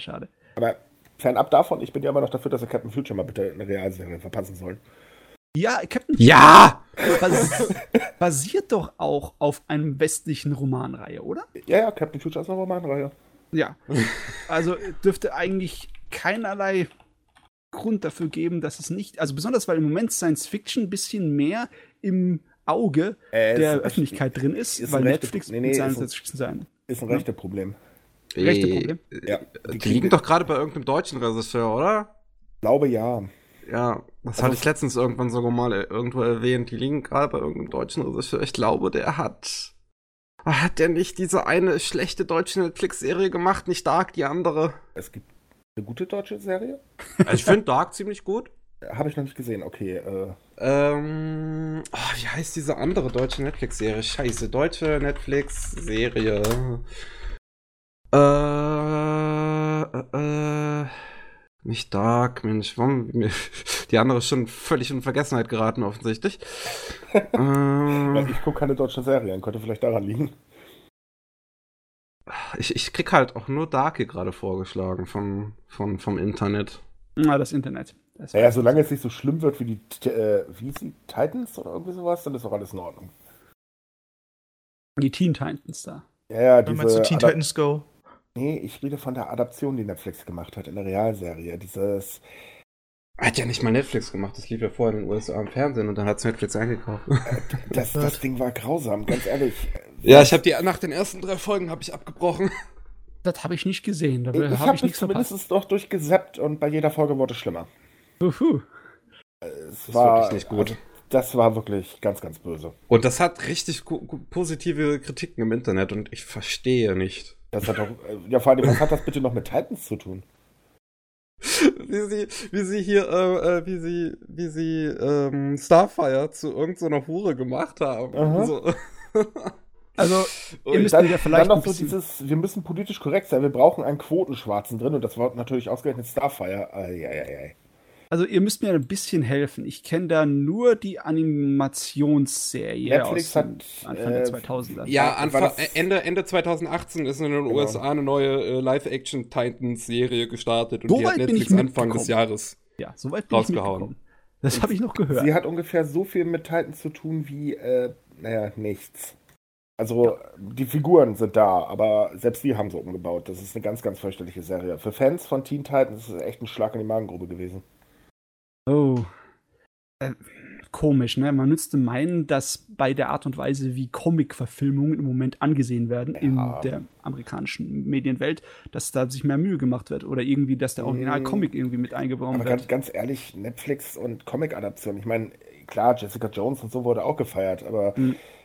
Schade. Aber fernab davon, ich bin ja immer noch dafür, dass wir Captain Future mal bitte eine Realserie verpassen sollen. Ja, Captain Future. Ja! Basiert doch auch auf einem westlichen Romanreihe, oder? Ja, Captain Future ist eine Romanreihe. Ja. Also dürfte eigentlich keinerlei Grund dafür geben, dass es nicht, also besonders weil im Moment Science Fiction ein bisschen mehr im Auge der Öffentlichkeit drin ist, weil Netflix mit Science Fiction sein. Ist ein rechte Problem. Rechte Problem? Ja. Die liegen doch gerade bei irgendeinem deutschen Regisseur, oder? Ich glaube ja. Ja, das hatte ich letztens irgendwann sogar mal irgendwo erwähnt. Die liegen gerade bei irgendeinem deutschen Regisseur. Ich glaube, der hat. Hat der nicht diese eine schlechte deutsche Netflix-Serie gemacht? Nicht Dark, die andere? Es gibt eine gute deutsche Serie? Also ich finde Dark ziemlich gut. Habe ich noch nicht gesehen, okay. Wie heißt diese andere deutsche Netflix-Serie? Scheiße, deutsche Netflix-Serie. Nicht Dark, Mensch, warum? Die andere ist schon völlig in Vergessenheit geraten, offensichtlich. Ich gucke keine deutschen Serien, könnte vielleicht daran liegen. Ich krieg halt auch nur Dark hier gerade vorgeschlagen vom Internet. Na, das Internet. Das solange es nicht so schlimm wird wie die Titans oder irgendwie sowas, dann ist doch alles in Ordnung. Die Teen Titans da. Ja, diese meinst du Teen Titans Go? Nee, ich rede von der Adaption, die Netflix gemacht hat in der Realserie. Dieses. Hat ja nicht mal Netflix gemacht, das lief ja vorher in den USA im Fernsehen und dann hat es Netflix eingekauft. Das Ding war grausam, ganz ehrlich. Ja, ich habe nach den ersten 3 Folgen habe ich abgebrochen. Das habe ich nicht gesehen, da habe ich nichts verpasst. Ich habe doch durchgesappt und bei jeder Folge wurde es schlimmer. Uhu. Das war wirklich nicht gut. Also, das war wirklich ganz, ganz böse. Und das hat richtig positive Kritiken im Internet und ich verstehe nicht. Das hat auch, vor allem, was hat das bitte noch mit Titans zu tun? Wie sie Starfire zu irgendeiner Hure gemacht haben. So. Also, wir müssen politisch korrekt sein, wir brauchen einen Quotenschwarzen drin und das war natürlich ausgerechnet Starfire. Also, ihr müsst mir ein bisschen helfen. Ich kenne da nur die Animationsserie Netflix aus Anfang der 2000er. Ja, Ende 2018 ist in den USA eine neue Live-Action-Titans-Serie gestartet und die hat Netflix Anfang des Jahres rausgehauen. Das habe ich noch gehört. Sie hat ungefähr so viel mit Titans zu tun wie, nichts. Also, die Figuren sind da, aber selbst die haben sie umgebaut. Das ist eine ganz, ganz fürchterliche Serie. Für Fans von Teen Titans ist es echt ein Schlag in die Magengrube gewesen. Oh. Komisch, ne? Man müsste meinen, dass bei der Art und Weise, wie Comic-Verfilmungen im Moment angesehen werden in der amerikanischen Medienwelt, dass da sich mehr Mühe gemacht wird oder irgendwie, dass der Original-Comic irgendwie mit eingebaut wird. Aber ganz ehrlich, Netflix und Comic-Adaption. Ich meine, klar, Jessica Jones und so wurde auch gefeiert, aber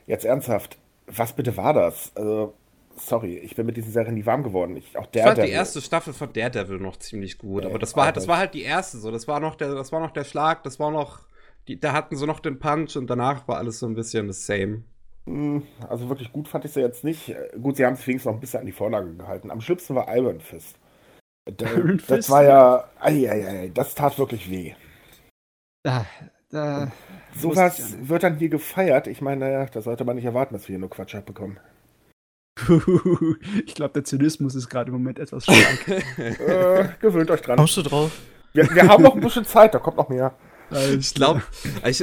jetzt ernsthaft, was bitte war das? Also, sorry, ich bin mit diesen Serien nie warm geworden. Ich fand die erste Staffel von Daredevil noch ziemlich gut, aber das war halt die erste so. Das war noch der Schlag, da hatten sie noch den Punch und danach war alles so ein bisschen das same. Also wirklich gut fand ich sie jetzt nicht. Gut, sie haben es wenigstens noch ein bisschen an die Vorlage gehalten. Am schlimmsten war Iron Fist. Das war ja. Das tat wirklich weh. Sowas wird dann hier gefeiert. Ich meine, da sollte man nicht erwarten, dass wir hier nur Quatsch abbekommen. Ich glaube, der Zynismus ist gerade im Moment etwas stark. Gewöhnt euch dran. Kommst du drauf? Wir haben noch ein bisschen Zeit, da kommt noch mehr. Ich glaube,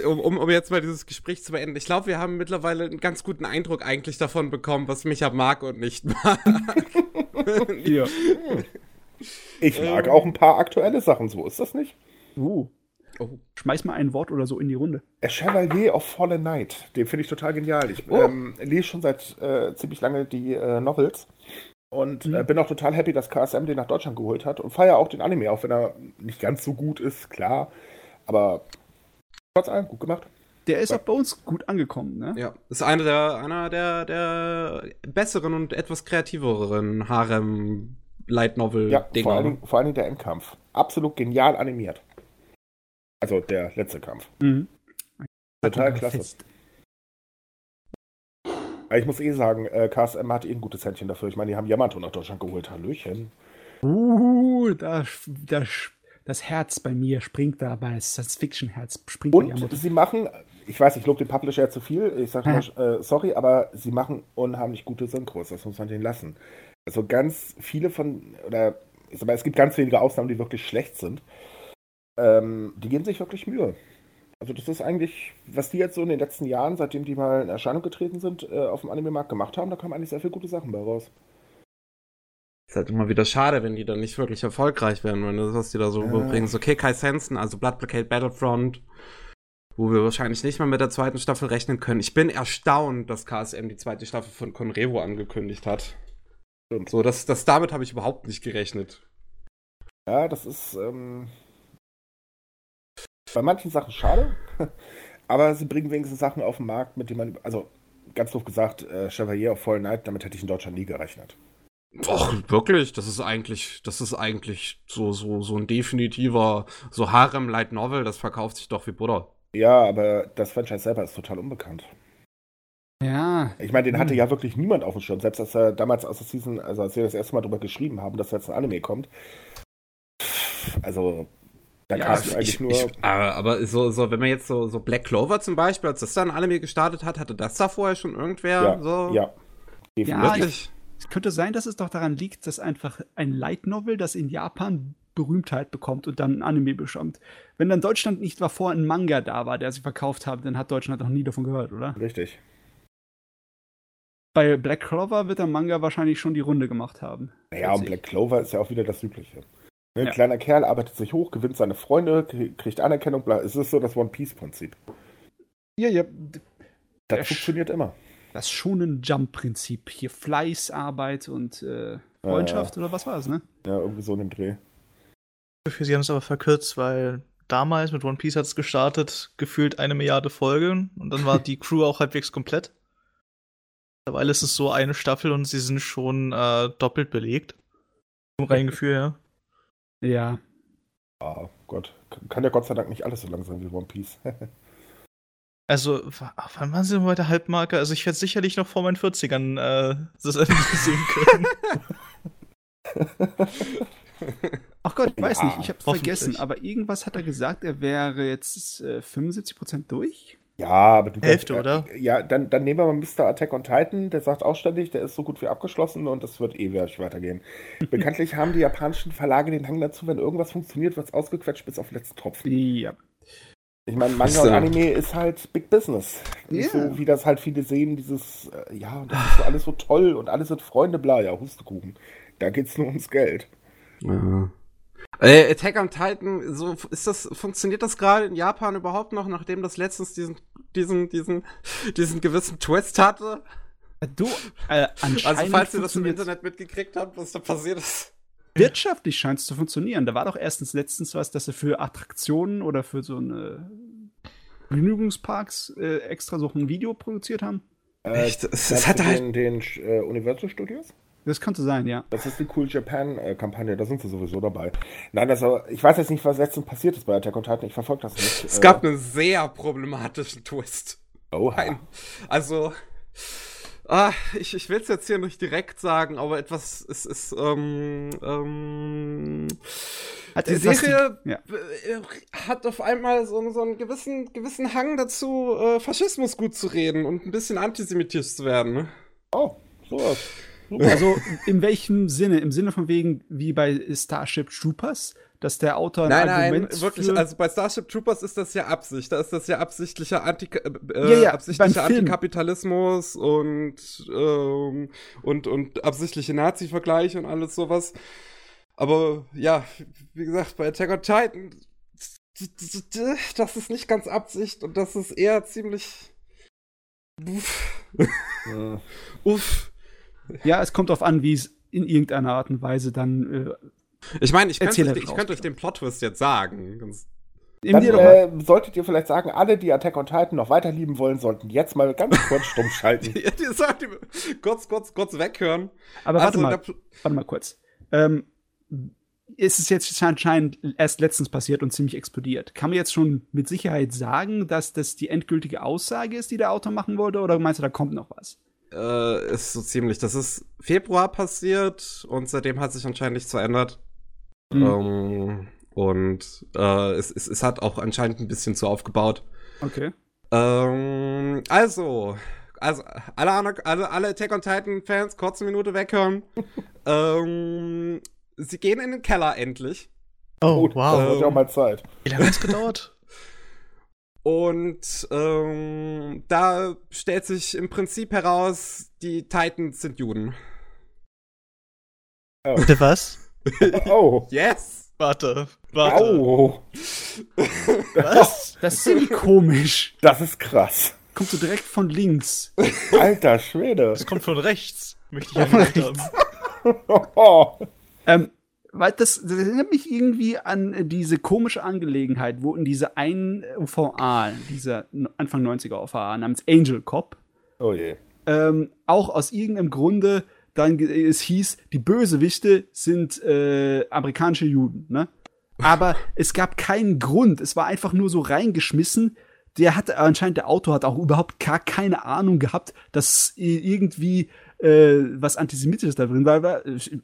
um jetzt mal dieses Gespräch zu beenden, ich glaube, wir haben mittlerweile einen ganz guten Eindruck eigentlich davon bekommen, was Micha mag und nicht mag. Ja. Ich mag auch ein paar aktuelle Sachen, so ist das nicht? Oh. Schmeiß mal ein Wort oder so in die Runde. A Chevalier of Fallen Knight. Den finde ich total genial. Ich lese schon seit ziemlich lange die Novels und bin auch total happy, dass KSM den nach Deutschland geholt hat und feiere auch den Anime, auch wenn er nicht ganz so gut ist, klar. Aber trotz allem gut gemacht. Der ist auch bei uns gut angekommen, ne? Ja, ist einer der besseren und etwas kreativeren Harem-Light-Novel-Dinger. Ja, vor allem der Endkampf. Absolut genial animiert. Also der letzte Kampf. Total klasse. Fest. Ich muss sagen, KSM hat ein gutes Händchen dafür. Ich meine, die haben Yamato nach Deutschland geholt. Hallöchen. Das Herz bei mir springt da, das Science-Fiction-Herz springt bei Yamato. Und sie machen, ich weiß, ich lobe den Publisher zu viel, ich sage mal, sorry, aber sie machen unheimlich gute Synchros, das muss man denen lassen. Also ganz viele von, oder ich sag mal, es gibt ganz wenige Ausnahmen, die wirklich schlecht sind. Die geben sich wirklich Mühe. Also das ist eigentlich, was die jetzt so in den letzten Jahren, seitdem die mal in Erscheinung getreten sind, auf dem Anime-Markt gemacht haben, da kamen eigentlich sehr viele gute Sachen bei raus. Ist halt immer wieder schade, wenn die dann nicht wirklich erfolgreich werden, wenn das, was die da so rüberbringen. So Kekai Sensen, also Blood Blockade Battlefront, wo wir wahrscheinlich nicht mal mit der zweiten Staffel rechnen können. Ich bin erstaunt, dass KSM die zweite Staffel von Conrevo angekündigt hat. Stimmt. So, das damit habe ich überhaupt nicht gerechnet. Ja, das ist bei manchen Sachen schade, aber sie bringen wenigstens Sachen auf den Markt, mit denen man, also ganz doof gesagt, Chevalier of Fallen Knight, damit hätte ich in Deutschland nie gerechnet. Och, wirklich? Das ist eigentlich so ein definitiver, so Harem-Light-Novel, das verkauft sich doch wie Butter. Ja, aber das Franchise selber ist total unbekannt. Ja. Ich meine, den hatte ja wirklich niemand auf dem Schirm, selbst als er damals aus der Season, also als wir das erste Mal drüber geschrieben haben, dass jetzt ein Anime kommt. Also, da ja, kam eigentlich nur... Aber so, wenn man jetzt so Black Clover zum Beispiel, als das da ein Anime gestartet hat, hatte das da vorher schon irgendwer? Ja, so? Ja. Definitiv. Ja, es könnte sein, dass es doch daran liegt, dass einfach ein Light Novel, das in Japan Berühmtheit bekommt und dann ein Anime bekommt. Wenn dann Deutschland nicht war, vorher ein Manga da war, der sie verkauft hat, dann hat Deutschland noch nie davon gehört, oder? Richtig. Bei Black Clover wird der Manga wahrscheinlich schon die Runde gemacht haben. Naja, und Black Clover ist ja auch wieder das Übliche. Ein kleiner Kerl arbeitet sich hoch, gewinnt seine Freunde, kriegt Anerkennung, bla. Es ist so das One-Piece-Prinzip. Ja. Das funktioniert immer. Das Shonen-Jump-Prinzip. Hier Fleißarbeit und Freundschaft oder was war es, ne? Ja, irgendwie so in dem Dreh. Sie haben es aber verkürzt, weil damals mit One Piece hat es gestartet, gefühlt 1 Milliarde Folgen und dann war die Crew auch halbwegs komplett. Mittlerweile ist es so eine Staffel und sie sind schon doppelt belegt. Im reinen Gefühl, ja. Ja. Oh Gott, kann ja Gott sei Dank nicht alles so lang sein wie One Piece. Also, wann waren sie denn bei der Halbmarke? Also, ich werde sicherlich noch vor meinen 40ern das sehen können. Ach Gott, ich weiß nicht, ich hab's vergessen, aber irgendwas hat er gesagt, er wäre jetzt 75% durch? Ja, aber du Hälfte, oder? Ja, dann nehmen wir mal Mr. Attack on Titan, der sagt auch ständig, der ist so gut wie abgeschlossen und das wird ewig weitergehen. Bekanntlich haben die japanischen Verlage den Hang dazu, wenn irgendwas funktioniert, wird's ausgequetscht bis auf den letzten Tropfen. Ja. Ich meine, Manga und Anime ist halt Big Business. Yeah. So wie das halt viele sehen, dieses, und das ist so alles so toll und alles sind Freunde, bla, ja, Hustekuchen. Da geht's nur ums Geld. Ja. Attack on Titan, so ist das, funktioniert das gerade in Japan überhaupt noch, nachdem das letztens diesen gewissen Twist hatte? Du, anscheinend also falls ihr das im Internet mitgekriegt habt, was da passiert ist. Wirtschaftlich scheint es zu funktionieren. Da war doch erstens letztens was, dass sie für Attraktionen oder für so eine Vergnügungsparks extra so ein Video produziert haben. Echt? Das hat halt den Universal Studios? Das könnte sein, ja. Das ist die Cool Japan-Kampagne, da sind sie sowieso dabei. Nein, ich weiß jetzt nicht, was letztens passiert ist bei Attack on Titan, ich verfolge das nicht. Es gab einen sehr problematischen Twist. Oh, nein. Also, ich will es jetzt hier nicht direkt sagen, aber etwas, es ist, die Serie hat auf einmal so einen gewissen Hang dazu, Faschismus gut zu reden und ein bisschen antisemitisch zu werden, ne? Oh, sowas. Also, in welchem Sinne? Im Sinne von wegen, wie bei Starship Troopers, dass der Autor Argument wirklich, also bei Starship Troopers ist das ja Absicht. Da ist das ja absichtlicher absichtlicher Antikapitalismus und absichtliche Nazi-Vergleiche und alles sowas. Aber ja, wie gesagt, bei Attack on Titan, das ist nicht ganz Absicht und das ist eher ziemlich uff. Uff. Ja, es kommt darauf an, wie es in irgendeiner Art und Weise dann ich meine, ich könnte euch den Plot-Twist jetzt sagen. Dann solltet ihr vielleicht sagen, alle, die Attack on Titan noch weiter lieben wollen, sollten jetzt mal ganz kurz stumm schalten. kurz weghören. Aber also, warte mal kurz. Es ist jetzt anscheinend erst letztens passiert und ziemlich explodiert. Kann man jetzt schon mit Sicherheit sagen, dass das die endgültige Aussage ist, die der Autor machen wollte? Oder meinst du, da kommt noch was? Ist so ziemlich. Das ist Februar passiert und seitdem hat sich anscheinend nichts verändert. Und es hat auch anscheinend ein bisschen zu aufgebaut. Okay. Also alle Attack on Titan Fans, kurz eine Minute weghören. Sie gehen in den Keller endlich. Oh, wow. Das wird ja auch mal Zeit. Wie lange hat es gedauert? Und da stellt sich im Prinzip heraus, die Titans sind Juden. Oh. Bitte was? Oh. Yes. Warte. Oh. Was? Das ist irgendwie komisch. Das ist krass. Kommt so direkt von links. Alter Schwede. Das kommt von rechts. Möchte ich angemeldet haben. Weil das erinnert mich irgendwie an diese komische Angelegenheit, wo in dieser einen UVA, dieser Anfang 90er UVA namens Angel Cop, oh je. Auch aus irgendeinem Grunde dann es hieß, die Bösewichte sind amerikanische Juden, ne? Aber es gab keinen Grund, es war einfach nur so reingeschmissen. Der Autor hat auch überhaupt gar keine Ahnung gehabt, dass irgendwie was Antisemitisches da drin war.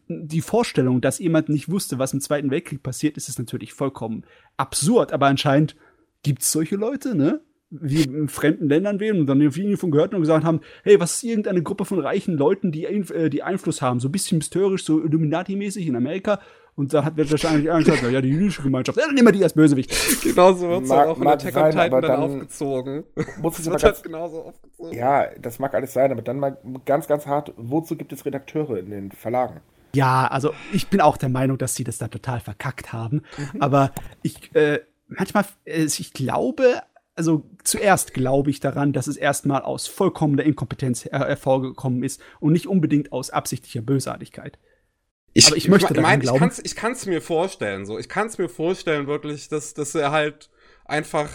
Die Vorstellung, dass jemand nicht wusste, was im Zweiten Weltkrieg passiert ist, ist natürlich vollkommen absurd. Aber anscheinend gibt's solche Leute, ne? Die in fremden Ländern wählen und dann irgendwie von gehört und gesagt haben, hey, was ist irgendeine Gruppe von reichen Leuten, die Einfluss haben? So ein bisschen mysterisch, so Illuminati-mäßig in Amerika. Und da hat wahrscheinlich einer gesagt, ja, die jüdische Gemeinschaft, dann nehmen wir die als Bösewicht. Genauso wird es auch in Attack on Titan dann aufgezogen. Muss es wird halt genauso aufgezogen. Ja, das mag alles sein, aber dann mal ganz, ganz hart, wozu gibt es Redakteure in den Verlagen? Ja, also ich bin auch der Meinung, dass sie das da total verkackt haben. Mhm. Aber ich glaube, also zuerst glaube ich daran, dass es erstmal aus vollkommener Inkompetenz hervorgekommen ist und nicht unbedingt aus absichtlicher Bösartigkeit. Aber ich möchte daran glauben. Ich kann es mir vorstellen, so. Ich kann es mir vorstellen, wirklich, dass er halt einfach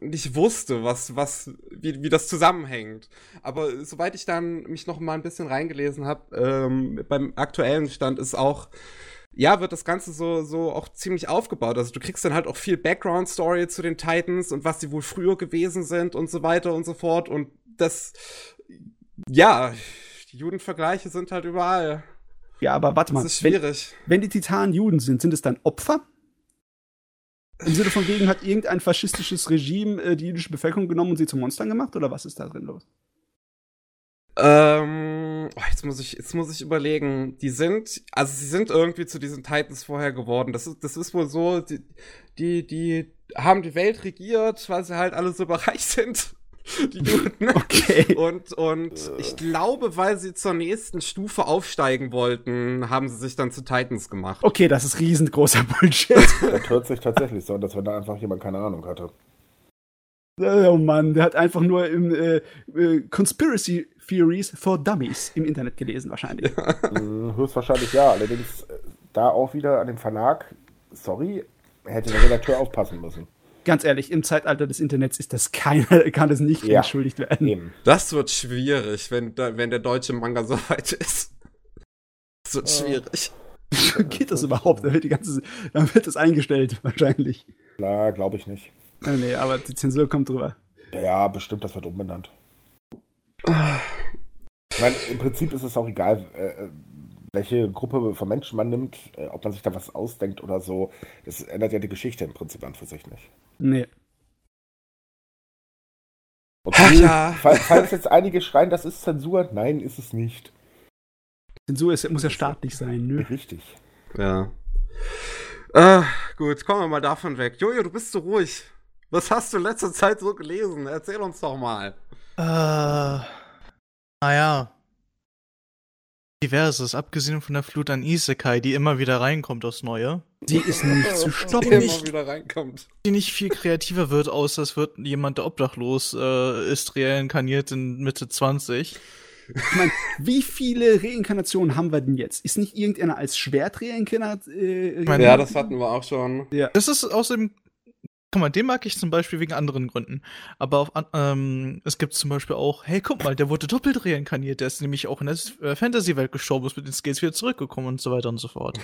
nicht wusste, wie das zusammenhängt. Aber soweit ich dann mich noch mal ein bisschen reingelesen habe, beim aktuellen Stand ist auch, ja, wird das Ganze so auch ziemlich aufgebaut. Also du kriegst dann halt auch viel Background-Story zu den Titans und was sie wohl früher gewesen sind und so weiter und so fort. Und das, ja, die Judenvergleiche sind halt überall. Ja, aber warte mal. Das ist schwierig. Wenn die Titanen Juden sind es dann Opfer? Im Sinne von wegen hat irgendein faschistisches Regime die jüdische Bevölkerung genommen und sie zu Monstern gemacht? Oder was ist da drin los? Jetzt muss ich überlegen. Sie sind irgendwie zu diesen Titans vorher geworden. Das ist wohl so, die haben die Welt regiert, weil sie halt alle so überreich sind. Die Juden. Okay. Und ich glaube, weil sie zur nächsten Stufe aufsteigen wollten, haben sie sich dann zu Titans gemacht. Okay, das ist riesengroßer Bullshit. Das hört sich tatsächlich so an, dass wenn da einfach jemand keine Ahnung hatte. Oh Mann, der hat einfach nur im Conspiracy Theories for Dummies im Internet gelesen wahrscheinlich. Höchstwahrscheinlich ja, allerdings da auch wieder an dem Verlag, sorry, hätte der Redakteur aufpassen müssen. Ganz ehrlich, im Zeitalter des Internets ist das kann das nicht entschuldigt werden. Eben. Das wird schwierig, wenn der deutsche Manga so weit ist. Das wird schwierig. Geht das überhaupt? Dann wird das eingestellt, wahrscheinlich. Klar, glaube ich nicht. Nee, aber die Zensur kommt drüber. Ja, bestimmt, das wird umbenannt. Ich meine, im Prinzip ist es auch egal, welche Gruppe von Menschen man nimmt, ob man sich da was ausdenkt oder so. Das ändert ja die Geschichte im Prinzip an für sich nicht. Nee. Okay, ja. Falls jetzt einige schreien, das ist Zensur, nein, ist es nicht. Zensur muss ja staatlich sein, nö. Richtig. Ja. Gut, kommen wir mal davon weg. Jojo, du bist so ruhig. Was hast du in letzter Zeit so gelesen? Erzähl uns doch mal. Naja. Diverses, abgesehen von der Flut an Isekai, die immer wieder reinkommt aufs Neue. Die ist nicht zu stoppen. Die nicht viel kreativer wird, außer es wird jemand, der obdachlos ist, reinkarniert in Mitte 20. Ich meine, wie viele Reinkarnationen haben wir denn jetzt? Ist nicht irgendeiner als Schwert reinkarniert? Ja, das hatten wir auch schon. Ja. Das ist außerdem, guck mal, den mag ich zum Beispiel wegen anderen Gründen. Aber es gibt zum Beispiel auch, hey, guck mal, der wurde doppelt reinkarniert. Der ist nämlich auch in der Fantasy-Welt gestorben, ist mit den Skills wieder zurückgekommen und so weiter und so fort.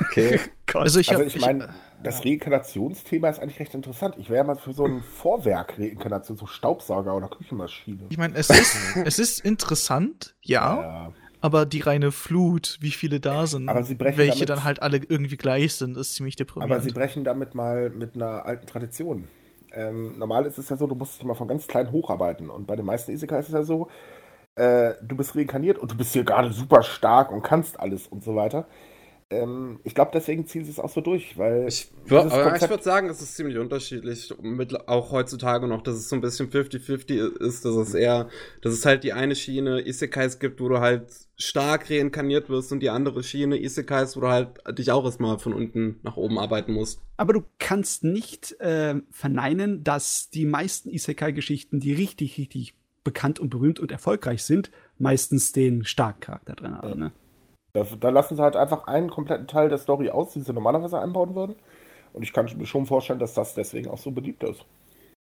Okay. Ich meine, das Reinkarnationsthema ist eigentlich recht interessant. Ich wäre ja mal für so ein Vorwerk Reinkarnation, so Staubsauger oder Küchenmaschine. Ich meine, es ist interessant, ja. Aber die reine Flut, wie viele da sind, welche dann halt alle irgendwie gleich sind, ist ziemlich deprimierend. Aber sie brechen damit mal mit einer alten Tradition. normal ist es ja so, du musst dich mal von ganz klein hocharbeiten. Und bei den meisten Isekai ist es ja so, du bist reinkarniert und du bist hier gerade super stark und kannst alles und so weiter. Ich glaube, deswegen ziehen sie es auch so durch, weil... Ich würde sagen, es ist ziemlich unterschiedlich, auch heutzutage noch, dass es so ein bisschen 50-50 ist, dass es eher, dass es halt die eine Schiene Isekais gibt, wo du halt stark reinkarniert wirst und die andere Schiene Isekais, wo du halt dich auch erstmal von unten nach oben arbeiten musst. Aber du kannst nicht verneinen, dass die meisten Isekai-Geschichten, die richtig, richtig bekannt und berühmt und erfolgreich sind, meistens den starken Charakter drin haben, ne? Da lassen sie halt einfach einen kompletten Teil der Story aus, die sie normalerweise einbauen würden. Und ich kann mir schon vorstellen, dass das deswegen auch so beliebt ist.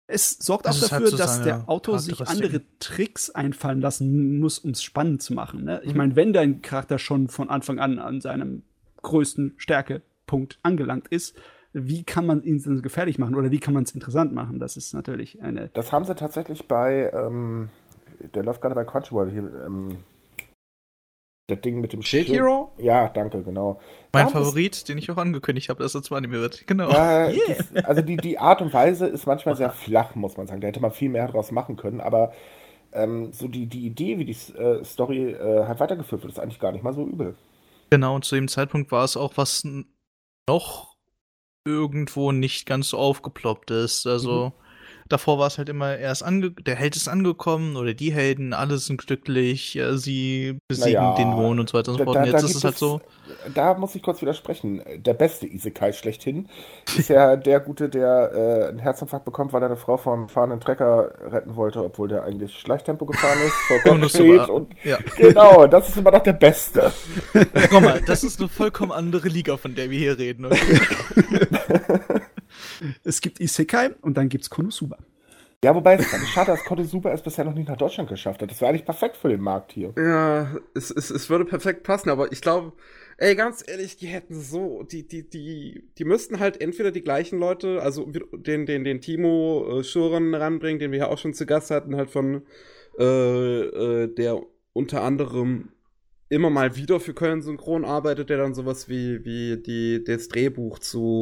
Es sorgt auch dafür, dass der Autor sich andere Tricks einfallen lassen muss, um es spannend zu machen. Ne? Ich meine, wenn dein Charakter schon von Anfang an seinem größten Stärkepunkt angelangt ist, wie kann man ihn so gefährlich machen oder wie kann man es interessant machen? Das ist natürlich eine... Das haben sie tatsächlich bei... der läuft gerade bei Crunchyroll hier... das Ding mit dem Shield Hero? Ja, danke, genau. Mein Favorit, den ich auch angekündigt habe, dass er zum Anime wird. Genau. Also die Art und Weise ist manchmal sehr flach, muss man sagen. Da hätte man viel mehr draus machen können, aber so die Idee, wie die Story halt weitergeführt wird, ist eigentlich gar nicht mal so übel. Genau, und zu dem Zeitpunkt war es auch, was noch irgendwo nicht ganz so aufgeploppt ist. Also davor war es halt immer erst der Held ist angekommen oder die Helden, alle sind glücklich, sie besiegen den Dämon und so weiter und so fort. Und jetzt ist es halt so. Da muss ich kurz widersprechen. Der beste Isekai schlechthin ist ja der Gute, der einen Herzinfarkt bekommt, weil er eine Frau vom fahrenden Trecker retten wollte, obwohl der eigentlich Schleichtempo gefahren ist. Genau, das ist immer noch der Beste. Guck mal, das ist eine vollkommen andere Liga, von der wir hier reden. Okay? Es gibt Isekai und dann gibt's Konosuba. Ja, wobei es ist schade, dass Konosuba es bisher noch nicht nach Deutschland geschafft hat. Das wäre eigentlich perfekt für den Markt hier. Ja, es würde perfekt passen, aber ich glaube, ey, ganz ehrlich, die hätten so, die müssten halt entweder die gleichen Leute, also den Timo Schuren ranbringen, den wir ja auch schon zu Gast hatten, halt von der unter anderem immer mal wieder für Köln Synchron arbeitet, der dann sowas wie das Drehbuch zu...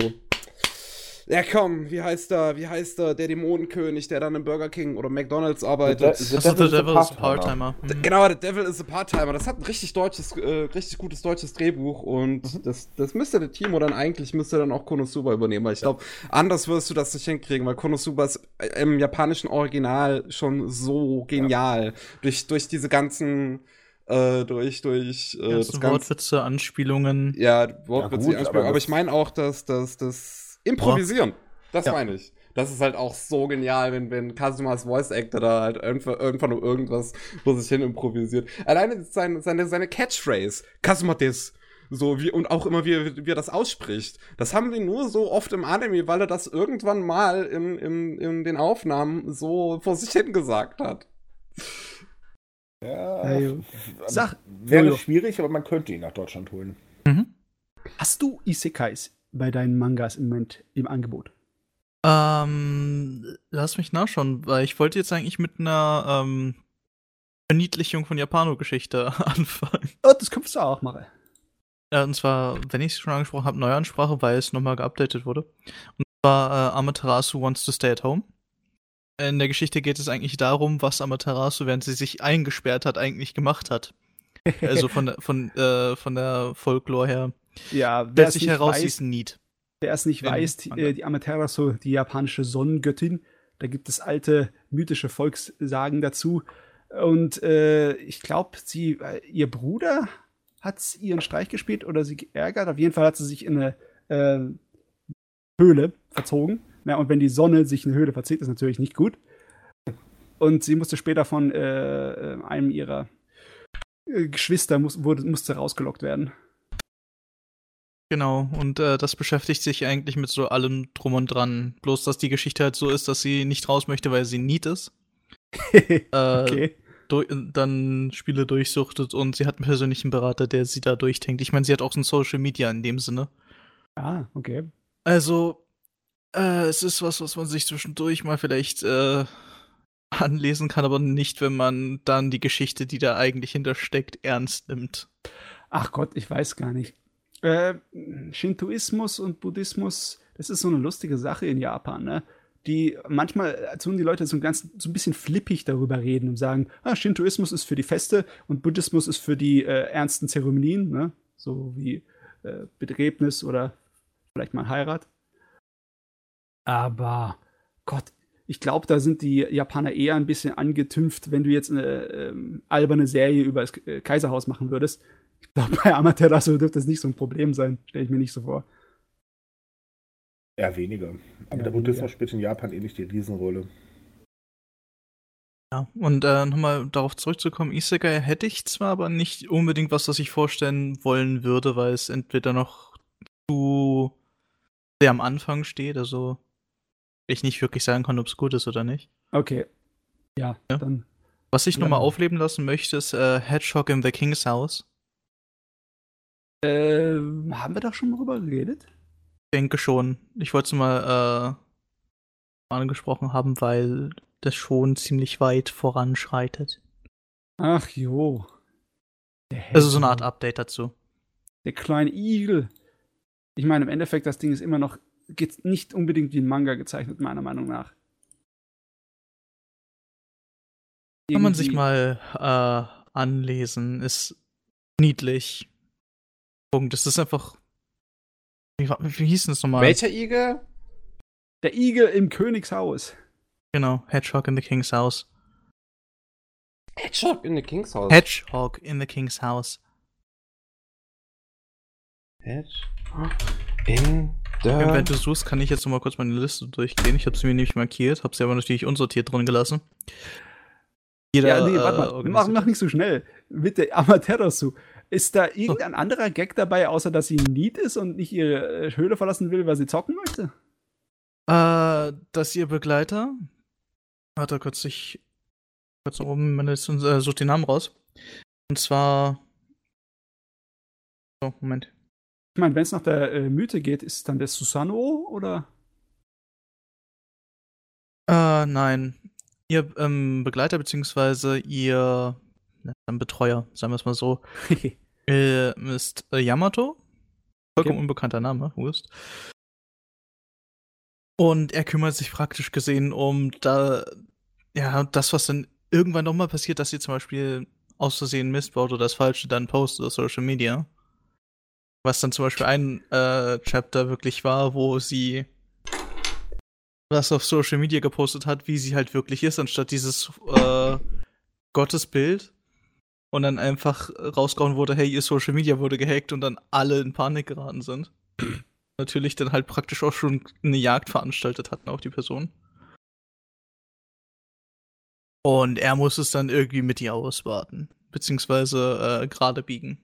Ja komm, wie heißt er, der Dämonenkönig, der dann im Burger King oder McDonald's arbeitet? The Devil is a Part-Timer. Genau, The Devil is a Part-Timer. Das hat ein richtig gutes deutsches Drehbuch und das müsste der Timo dann eigentlich, auch Konosuba übernehmen, weil ich glaube, anders wirst du das nicht hinkriegen, weil Konosuba ist im japanischen Original schon so genial. Ja. Durch diese ganzen... das ganze Wortwitze, Anspielungen. Ja, Wortwitze, Anspielungen. Aber ich meine auch, dass das Improvisieren, meine ich. Das ist halt auch so genial, wenn Kazumas Voice Actor da halt irgendwann um irgendwas vor sich hin improvisiert. Alleine seine Catchphrase, Kazuma des, so wie, und auch immer wie er das ausspricht. Das haben die nur so oft im Anime, weil er das irgendwann mal in den Aufnahmen so vor sich hin gesagt hat. Ja, wäre schwierig, aber man könnte ihn nach Deutschland holen. Mhm. Hast du Isekais bei deinen Mangas im Moment im Angebot? Lass mich nachschauen, weil ich wollte jetzt eigentlich mit einer Verniedlichung von Japano-Geschichte anfangen. Oh, das könntest du auch machen. Ja, und zwar, wenn ich es schon angesprochen habe, Neuansprache, weil es nochmal geupdatet wurde. Und zwar Amaterasu wants to stay at home. In der Geschichte geht es eigentlich darum, was Amaterasu, während sie sich eingesperrt hat, eigentlich gemacht hat. Also von der Folklore her. Ja, wer sich heraus ist Need. Wer es nicht weiß, die Amaterasu, die japanische Sonnengöttin, da gibt es alte mythische Volkssagen dazu. Und ich glaube, ihr Bruder hat ihren Streich gespielt oder sie geärgert. Auf jeden Fall hat sie sich in eine Höhle verzogen. Ja, und wenn die Sonne sich in eine Höhle verzieht, ist natürlich nicht gut. Und sie musste später von einem ihrer Geschwister musste rausgelockt werden. Genau, und das beschäftigt sich eigentlich mit so allem Drum und Dran. Bloß, dass die Geschichte halt so ist, dass sie nicht raus möchte, weil sie Need ist. Okay. Dann Spiele durchsuchtet und sie hat einen persönlichen Berater, der sie da durchdenkt. Ich meine, sie hat auch so ein Social Media in dem Sinne. Ah, okay. Also, es ist was man sich zwischendurch mal vielleicht anlesen kann, aber nicht, wenn man dann die Geschichte, die da eigentlich hintersteckt, ernst nimmt. Ach Gott, ich weiß gar nicht. Shintoismus und Buddhismus, das ist so eine lustige Sache in Japan, ne? die manchmal tun die Leute so ein bisschen flippig darüber reden und sagen, Shintoismus ist für die Feste und Buddhismus ist für die ernsten Zeremonien, ne? So wie Begräbnis oder vielleicht mal Heirat. Aber Gott, ich glaube, da sind die Japaner eher ein bisschen angetümpft, wenn du jetzt eine alberne Serie über das Kaiserhaus machen würdest. Ich glaube, bei Amaterasu dürfte das nicht so ein Problem sein. Stelle ich mir nicht so vor. Ja, weniger. Aber der Buddhismus spielt in Japan eh nicht die Riesenrolle. Ja, und nochmal darauf zurückzukommen, Isekai hätte ich zwar, aber nicht unbedingt was ich vorstellen wollen würde, weil es entweder noch zu sehr am Anfang steht, also ich nicht wirklich sagen kann, ob es gut ist oder nicht. Okay. Ja. Dann. Was ich nochmal aufleben lassen möchte, ist Hedgehog in the King's House. Haben wir da schon drüber geredet? Ich denke schon. Ich wollte es mal angesprochen haben, weil das schon ziemlich weit voranschreitet. Ach jo. Also so eine Art Update dazu. Der kleine Igel. Ich meine, im Endeffekt, das Ding ist immer noch nicht unbedingt wie ein Manga gezeichnet, meiner Meinung nach. Irgendwie kann man sich mal anlesen. Ist niedlich. Punkt. Das ist einfach. Wie hieß denn das nochmal? Welcher Igel? Der Igel im Königshaus. Genau, Hedgehog in the King's House. Hedgehog in the King's House? Hedgehog in the King's House. Hedgehog in the... Wenn du suchst, kann ich jetzt nochmal kurz meine Liste durchgehen. Ich habe sie mir nämlich markiert, habe sie aber natürlich unsortiert drin gelassen. Warte mal, mach nicht so schnell. Mit der Amaterasu. Ist da irgendein anderer Gag dabei, außer dass sie ein Need ist und nicht ihre Höhle verlassen will, weil sie zocken möchte? Dass ihr Begleiter... Warte kurz, ich... Kurz nach oben, such den Namen raus. Und zwar... So, Moment. Ich meine, wenn es nach der Mythe geht, ist es dann der Susanoo, oder? Nein. Ihr Begleiter, beziehungsweise ihr... Ein Betreuer, sagen wir es mal so. Ist Yamato. Vollkommen unbekannter Name, Wurst. Und er kümmert sich praktisch gesehen um das, was dann irgendwann nochmal passiert, dass sie zum Beispiel aus Versehen Mist baut oder das Falsche dann postet auf Social Media. Was dann zum Beispiel ein Chapter wirklich war, wo sie was auf Social Media gepostet hat, wie sie halt wirklich ist, anstatt dieses Gottesbild. Und dann einfach rausgehauen wurde, hey, ihr Social Media wurde gehackt und dann alle in Panik geraten sind. Natürlich dann halt praktisch auch schon eine Jagd veranstaltet hatten auf die Person. Und er muss es dann irgendwie mit ihr auswarten. Beziehungsweise gerade biegen.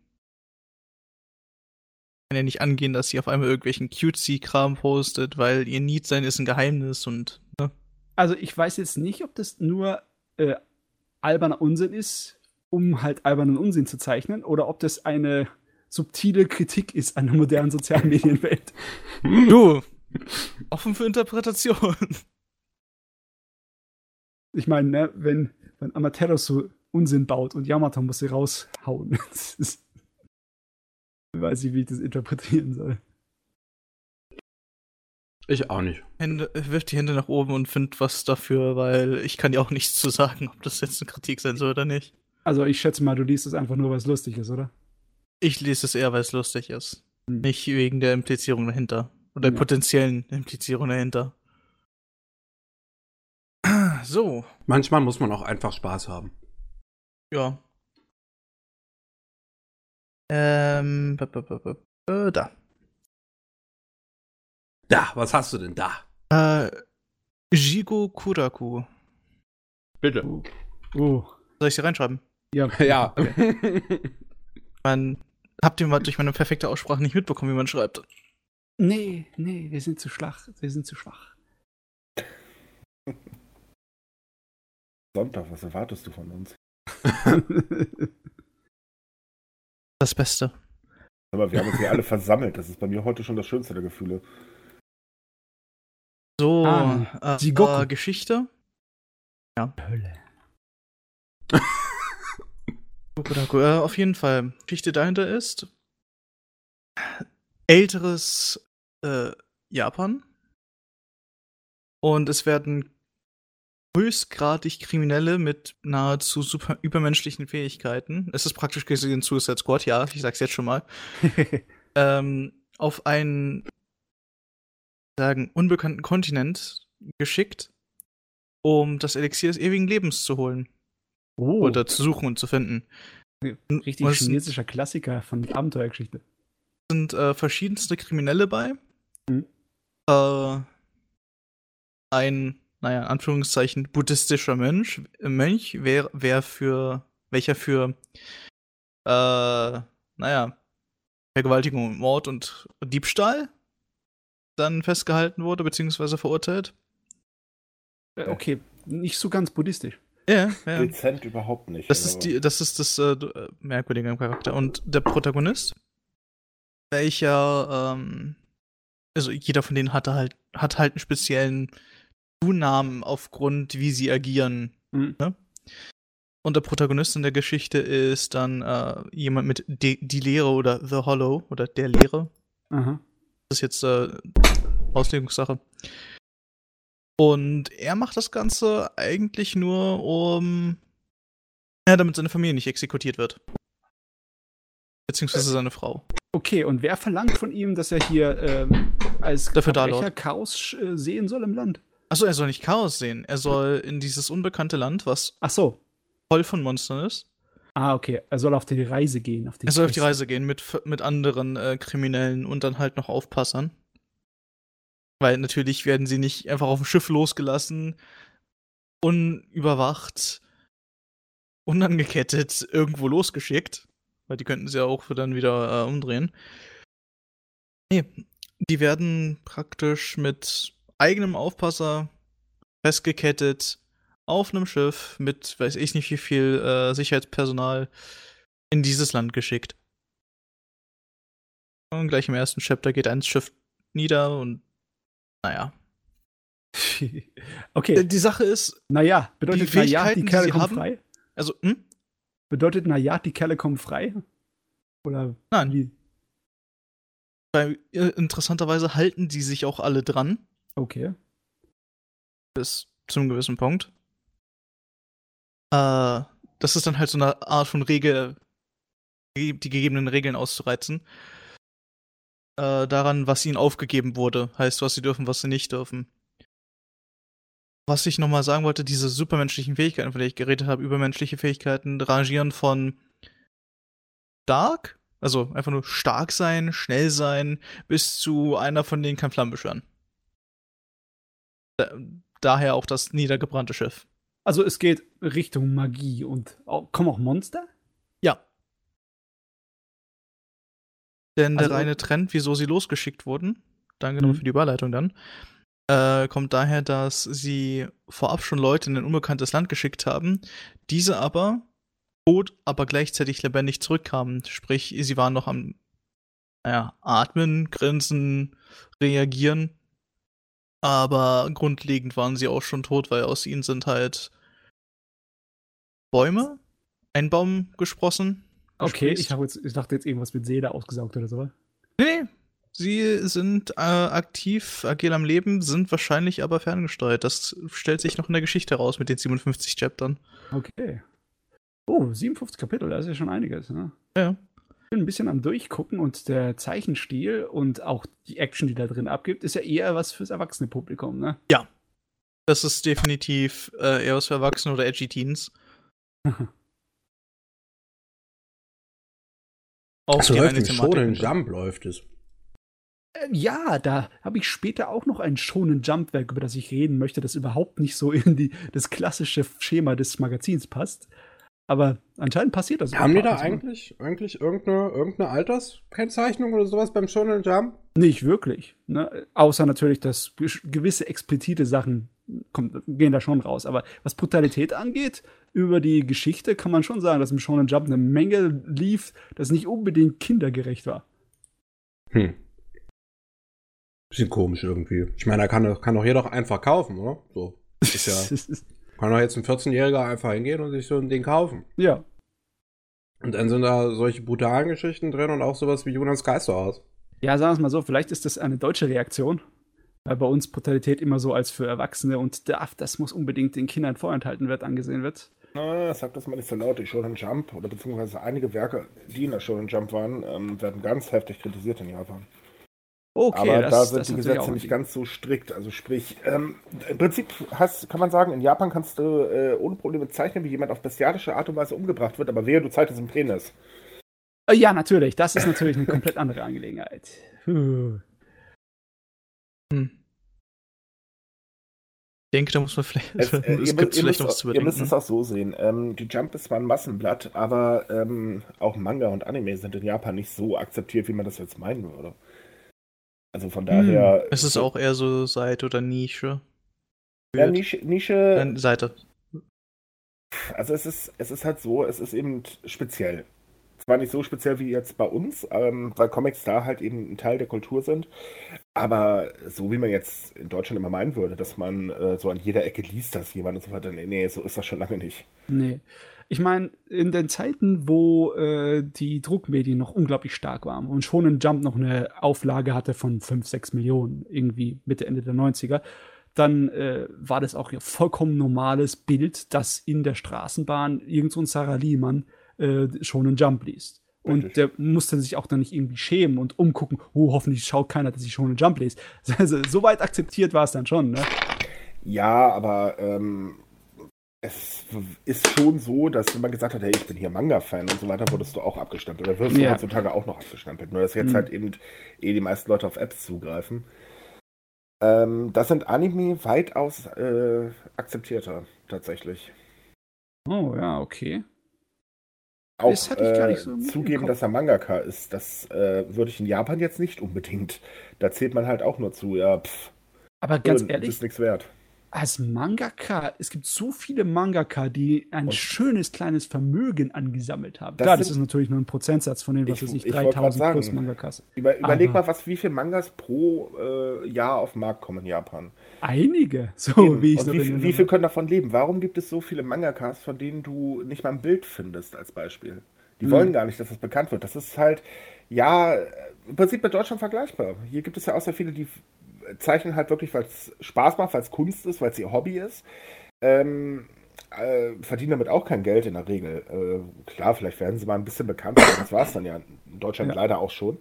Kann ja nicht angehen, dass sie auf einmal irgendwelchen Cutesy-Kram postet, weil ihr Need-Sein ist ein Geheimnis und, ne? Also ich weiß jetzt nicht, ob das nur alberner Unsinn ist, um halt albernen Unsinn zu zeichnen, oder ob das eine subtile Kritik ist an der modernen sozialen Medienwelt. Du, offen für Interpretation. Ich meine, ne, wenn Amaterasu Unsinn baut und Yamato muss sie raushauen, weiß ich, wie ich das interpretieren soll. Ich auch nicht. Wirf die Hände nach oben und find was dafür, weil ich kann dir auch nichts zu sagen, ob das jetzt eine Kritik sein soll oder nicht. Also ich schätze mal, du liest es einfach nur, weil es lustig ist, oder? Ich lese es eher, weil es lustig ist. Hm. Nicht wegen der Implizierung dahinter. Oder der potenziellen Implizierung dahinter. So. Manchmal muss man auch einfach Spaß haben. Ja. Da, was hast du denn da? Jigo Kuraku. Bitte. Soll ich sie reinschreiben? Ja. Okay. Man, habt ihr mal durch meine perfekte Aussprache nicht mitbekommen, wie man schreibt? Nee, wir sind zu schwach. Sonntag, was erwartest du von uns? Das Beste. Aber wir haben uns hier alle versammelt. Das ist bei mir heute schon das schönste der Gefühle. So, Geschichte. Ja. Hölle. Auf jeden Fall. Die Geschichte dahinter ist älteres Japan. Und es werden höchstgradig Kriminelle mit nahezu übermenschlichen Fähigkeiten, es ist praktisch gesehen Suicide Squad, ja, ich sag's jetzt schon mal, auf einen, sagen, unbekannten Kontinent geschickt, um das Elixier des ewigen Lebens zu holen. Oh. Oder zu suchen und zu finden. Richtig chinesischer Klassiker von Abenteuergeschichte. Sind verschiedenste Kriminelle bei. Mhm. Ein, naja, in Anführungszeichen, buddhistischer Mönch, welcher für naja, Vergewaltigung, Mord und Diebstahl dann festgehalten wurde, beziehungsweise verurteilt. Okay, nicht so ganz buddhistisch. Ja, ja. Dezent überhaupt nicht. Das ist das Merkwürdige im Charakter. Und der Protagonist, welcher, also jeder von denen hat halt einen speziellen Zunamen aufgrund, wie sie agieren. Mhm. Ne? Und der Protagonist in der Geschichte ist dann jemand mit die Leere oder The Hollow oder der Leere. Mhm. Das ist jetzt Auslegungssache. Und er macht das Ganze eigentlich nur, um damit seine Familie nicht exekutiert wird. Beziehungsweise seine Frau. Okay, und wer verlangt von ihm, dass er hier als Verbrecher Chaos sehen soll im Land? Achso, er soll nicht Chaos sehen. Er soll in dieses unbekannte Land, was voll von Monstern ist. Ah, okay. Er soll auf die Reise gehen. Mit anderen Kriminellen und dann halt noch Aufpassern. Weil natürlich werden sie nicht einfach auf dem Schiff losgelassen, unüberwacht, unangekettet, irgendwo losgeschickt. Weil die könnten sie ja auch dann wieder umdrehen. Nee, die werden praktisch mit eigenem Aufpasser festgekettet auf einem Schiff mit, weiß ich nicht wie viel Sicherheitspersonal in dieses Land geschickt. Und gleich im ersten Chapter geht ein Schiff nieder und naja. Okay. Die Sache ist, naja, bedeutet die naja, die Kerle kommen frei? Also, bedeutet naja, die Kerle kommen frei? Oder nein. Wie? Weil, interessanterweise halten die sich auch alle dran. Okay. Bis zum gewissen Punkt. Das ist dann halt so eine Art von Regel, die gegebenen Regeln auszureizen. Daran, was ihnen aufgegeben wurde. Heißt, was sie dürfen, was sie nicht dürfen. Was ich nochmal sagen wollte, diese supermenschlichen Fähigkeiten, von denen ich geredet habe, übermenschliche Fähigkeiten, rangieren von stark, also einfach nur stark sein, schnell sein, bis zu einer von denen kann Flammen beschwören. Daher auch das niedergebrannte Schiff. Also es geht Richtung Magie und kommen auch Monster? Ja. Denn also, der reine Trend, wieso sie losgeschickt wurden, danke nochmal für die Überleitung dann, kommt daher, dass sie vorab schon Leute in ein unbekanntes Land geschickt haben, diese aber tot, aber gleichzeitig lebendig zurückkamen. Sprich, sie waren noch am atmen, grinsen, reagieren, aber grundlegend waren sie auch schon tot, weil aus ihnen sind halt Bäume, ein Baum gesprossen. Okay, ich dachte jetzt irgendwas mit Seele ausgesaugt oder so. Nee, sie sind aktiv, agil am Leben, sind wahrscheinlich aber ferngesteuert. Das stellt sich noch in der Geschichte heraus mit den 57 Chaptern. Okay. Oh, 57 Kapitel, das ist ja schon einiges, ne? Ja. Ich bin ein bisschen am Durchgucken und der Zeichenstil und auch die Action, die da drin abgibt, ist ja eher was fürs erwachsene Publikum, ne? Ja. Das ist definitiv eher was für Erwachsene oder edgy Teens. Auch so läuft im Shonen Jump läuft es. Ja, da habe ich später auch noch ein Shonen Jump-Werk, über das ich reden möchte, das überhaupt nicht so in das klassische Schema des Magazins passt. Aber anscheinend passiert das. Haben die da eigentlich irgendeine Alterskennzeichnung oder sowas beim Shonen Jump? Nicht wirklich. Ne? Außer natürlich, dass gewisse explizite Sachen gehen da schon raus. Aber was Brutalität angeht, über die Geschichte kann man schon sagen, dass im Shonen Jump eine Menge lief, das nicht unbedingt kindergerecht war. Bisschen komisch irgendwie. Ich meine, da kann doch jeder doch einfach kaufen, oder? So. Ist ja. Kann doch jetzt ein 14-Jähriger einfach hingehen und sich so ein Ding kaufen. Ja. Und dann sind da solche brutalen Geschichten drin und auch sowas wie Jonas Geisterhaus. Ja, sagen wir es mal so, vielleicht ist das eine deutsche Reaktion bei uns Brutalität immer so als für Erwachsene und darf, das muss unbedingt den Kindern vorenthalten wird, angesehen wird. Na, sag das mal nicht so laut, die Shonen Jump oder beziehungsweise einige Werke, die in der Shonen Jump waren, werden ganz heftig kritisiert in Japan. Okay, aber da sind die Gesetze nicht ganz so strikt. Also sprich, im Prinzip kann man sagen, in Japan kannst du ohne Probleme zeichnen, wie jemand auf bestialische Art und Weise umgebracht wird, aber wehe, du zeichnest einen Penis. Ja, natürlich. Das ist natürlich eine komplett andere Angelegenheit. Ich denke, da muss man vielleicht... Ihr müsst es auch so sehen. Die Jump ist zwar ein Massenblatt, aber auch Manga und Anime sind in Japan nicht so akzeptiert, wie man das jetzt meinen würde. Also von daher... Es ist auch eher so Seite oder Nische. Ja, Nische... Nein, Seite. Also es ist halt so, es ist eben speziell. Zwar nicht so speziell wie jetzt bei uns, weil Comics da halt eben ein Teil der Kultur sind, aber so wie man jetzt in Deutschland immer meinen würde, dass man so an jeder Ecke liest, dass jemand und so weiter, nee, so ist das schon lange nicht. Nee. Ich meine, in den Zeiten, wo die Druckmedien noch unglaublich stark waren und Shonen Jump noch eine Auflage hatte von 5, 6 Millionen, irgendwie Mitte, Ende der 90er, dann war das auch ein vollkommen normales Bild, dass in der Straßenbahn irgend so ein Sarah Lehmann Shonen Jump liest. Und der musste sich auch dann nicht irgendwie schämen und umgucken, hoffentlich schaut keiner, dass ich Shonen Jump lese. Also, so weit akzeptiert war es dann schon, ne? Ja, aber es ist schon so, dass wenn man gesagt hat, hey, ich bin hier Manga-Fan und so weiter, wurdest du auch abgestempelt. Oder wirst du heutzutage auch noch abgestempelt. Nur, dass jetzt halt eben die meisten Leute auf Apps zugreifen. Das sind Anime weitaus akzeptierter, tatsächlich. Oh, ja, okay. Auch das hatte ich gar nicht so zugeben, dass er Mangaka ist, das würde ich in Japan jetzt nicht unbedingt. Da zählt man halt auch nur zu, ja, pff. Aber ganz ehrlich, ist nichts wert. Als Mangaka, es gibt so viele Mangaka, die ein schönes kleines Vermögen angesammelt haben. Klar, das ist natürlich nur ein Prozentsatz von den, was weiß ich, 3.000 plus Mangakas. Überleg mal, wie viele Mangas pro Jahr auf den Markt kommen in Japan. Einige, so wie ich es erinnere. Wie viele können davon leben? Warum gibt es so viele Mangakas, von denen du nicht mal ein Bild findest, als Beispiel? Die wollen gar nicht, dass das bekannt wird. Das ist halt, ja, im Prinzip mit Deutschland vergleichbar. Hier gibt es ja auch sehr viele, die zeichnen halt wirklich, weil es Spaß macht, weil es Kunst ist, weil es ihr Hobby ist. Verdienen damit auch kein Geld in der Regel. Klar, vielleicht werden sie mal ein bisschen bekannt, aber das war es dann ja in Deutschland leider auch schon.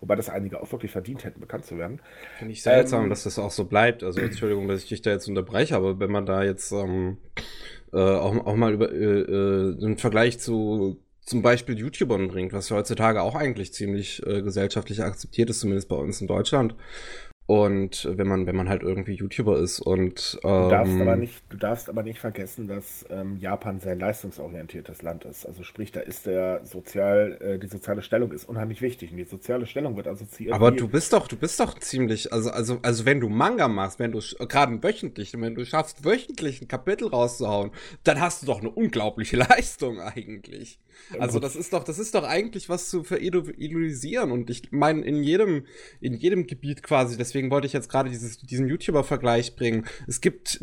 Wobei das einige auch wirklich verdient hätten, bekannt zu werden. Finde ich seltsam, dass das auch so bleibt. Also Entschuldigung, dass ich dich da jetzt unterbreche, aber wenn man da jetzt auch mal über einen Vergleich zu zum Beispiel YouTubern bringt, was heutzutage auch eigentlich ziemlich gesellschaftlich akzeptiert ist, zumindest bei uns in Deutschland. Und wenn man halt irgendwie YouTuber ist und du darfst aber nicht vergessen, dass Japan sehr leistungsorientiertes Land ist. Also sprich, da ist die soziale Stellung ist unheimlich wichtig. Und die soziale Stellung wird assoziiert. Aber du bist doch ziemlich, also wenn du Manga machst, wenn du gerade wöchentlich, wenn du schaffst, wöchentlich ein Kapitel rauszuhauen, dann hast du doch eine unglaubliche Leistung eigentlich. Also das ist doch eigentlich was zu veridolisieren. Und ich meine, in jedem Gebiet quasi, deswegen wollte ich jetzt gerade diesen YouTuber-Vergleich bringen. Es gibt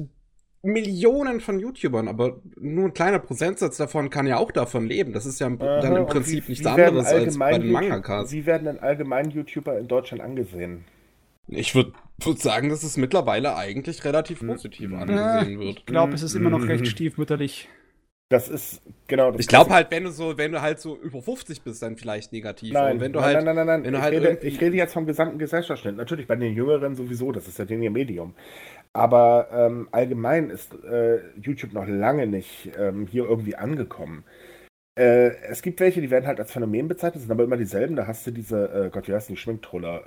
Millionen von YouTubern, aber nur ein kleiner Prozentsatz davon kann ja auch davon leben. Das ist ja dann im Prinzip nichts anderes als bei den Mangakas. Wie werden denn allgemein YouTuber in Deutschland angesehen? Ich würde sagen, dass es mittlerweile eigentlich relativ positiv angesehen wird. Ich glaube, es ist immer noch recht stiefmütterlich. Das ist, genau. Das ich glaube halt, wenn du halt so über 50 bist, dann vielleicht negativ. Ich rede jetzt vom gesamten Gesellschaftsschnitt. Natürlich, bei den Jüngeren sowieso, das ist ja denen ihr Medium. Aber allgemein ist YouTube noch lange nicht hier irgendwie angekommen. Es gibt welche, die werden halt als Phänomen bezeichnet, sind aber immer dieselben. Da hast du diese, wie heißt die Schminktroller?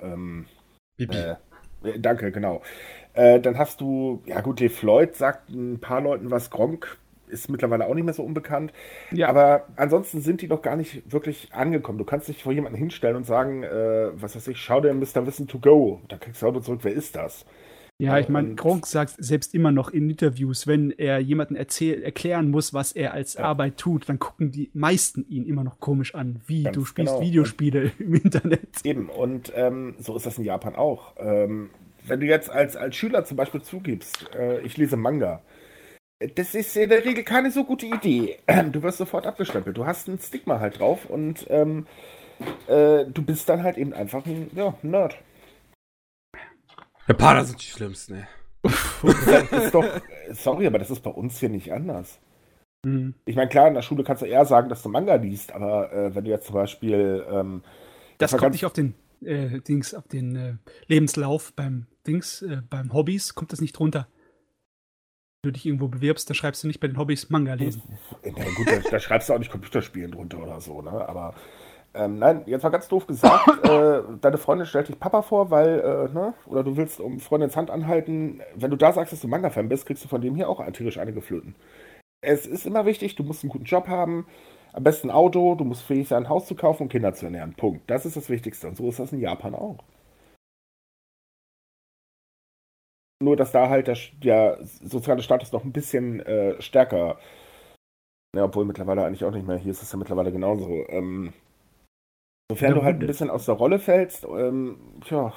Bibi. Danke, genau. Dann hast du, ja gut, die Floyd sagt ein paar Leuten was, Gronk ist mittlerweile auch nicht mehr so unbekannt. Ja. Aber ansonsten sind die noch gar nicht wirklich angekommen. Du kannst dich vor jemanden hinstellen und sagen, was weiß ich, schau dir Mr. Wissen to go. Da kriegst du auch nur zurück, wer ist das? Ja, ich meine, Gronk sagt selbst immer noch in Interviews, wenn er jemanden erklären muss, was er als Arbeit tut, dann gucken die meisten ihn immer noch komisch an, wie du spielst Videospiele im Internet. Eben, und so ist das in Japan auch. Wenn du jetzt als Schüler zum Beispiel zugibst, ich lese Manga, das ist in der Regel keine so gute Idee. Du wirst sofort abgestempelt. Du hast ein Stigma halt drauf und du bist dann halt eben einfach ein Nerd. Japaner sind die Schlimmsten, ey. Das ist doch, sorry, aber das ist bei uns hier nicht anders. Mhm. Ich meine, klar, in der Schule kannst du eher sagen, dass du Manga liest, aber wenn du jetzt zum Beispiel... das kommt nicht auf den Dings, auf den Lebenslauf beim Dings, beim Hobbys, kommt das nicht drunter. Wenn du dich irgendwo bewirbst, da schreibst du nicht bei den Hobbys Manga lesen. Na gut, da schreibst du auch nicht Computerspielen drunter oder so, ne? Aber nein, jetzt mal ganz doof gesagt, deine Freundin stellt dich Papa vor, weil, ne, oder du willst um Freundins Hand anhalten. Wenn du da sagst, dass du Manga-Fan bist, kriegst du von dem hier auch tierisch eine geflöten. Es ist immer wichtig, du musst einen guten Job haben, am besten ein Auto, du musst fähig sein, ein Haus zu kaufen und Kinder zu ernähren. Punkt. Das ist das Wichtigste. Und so ist das in Japan auch. Nur, dass da halt der soziale Status noch ein bisschen stärker, ja, obwohl mittlerweile eigentlich auch nicht mehr, hier ist es ja mittlerweile genauso, sofern du halt ein bisschen aus der Rolle fällst, tja,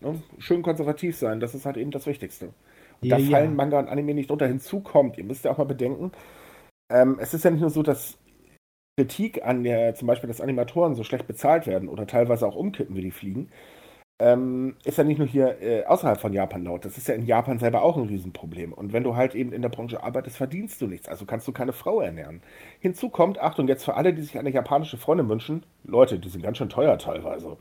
ne, schön konservativ sein, das ist halt eben das Wichtigste. Und ja, da fallen Manga und Anime nicht drunter. Hinzu kommt, ihr müsst ja auch mal bedenken, es ist ja nicht nur so, dass Kritik an der, zum Beispiel, dass Animatoren so schlecht bezahlt werden oder teilweise auch umkippen, wie die fliegen, ist ja nicht nur hier außerhalb von Japan laut. Das ist ja in Japan selber auch ein Riesenproblem. Und wenn du halt eben in der Branche arbeitest, verdienst du nichts. Also kannst du keine Frau ernähren. Hinzu kommt, Achtung, jetzt für alle, die sich eine japanische Freundin wünschen, Leute, die sind ganz schön teuer teilweise.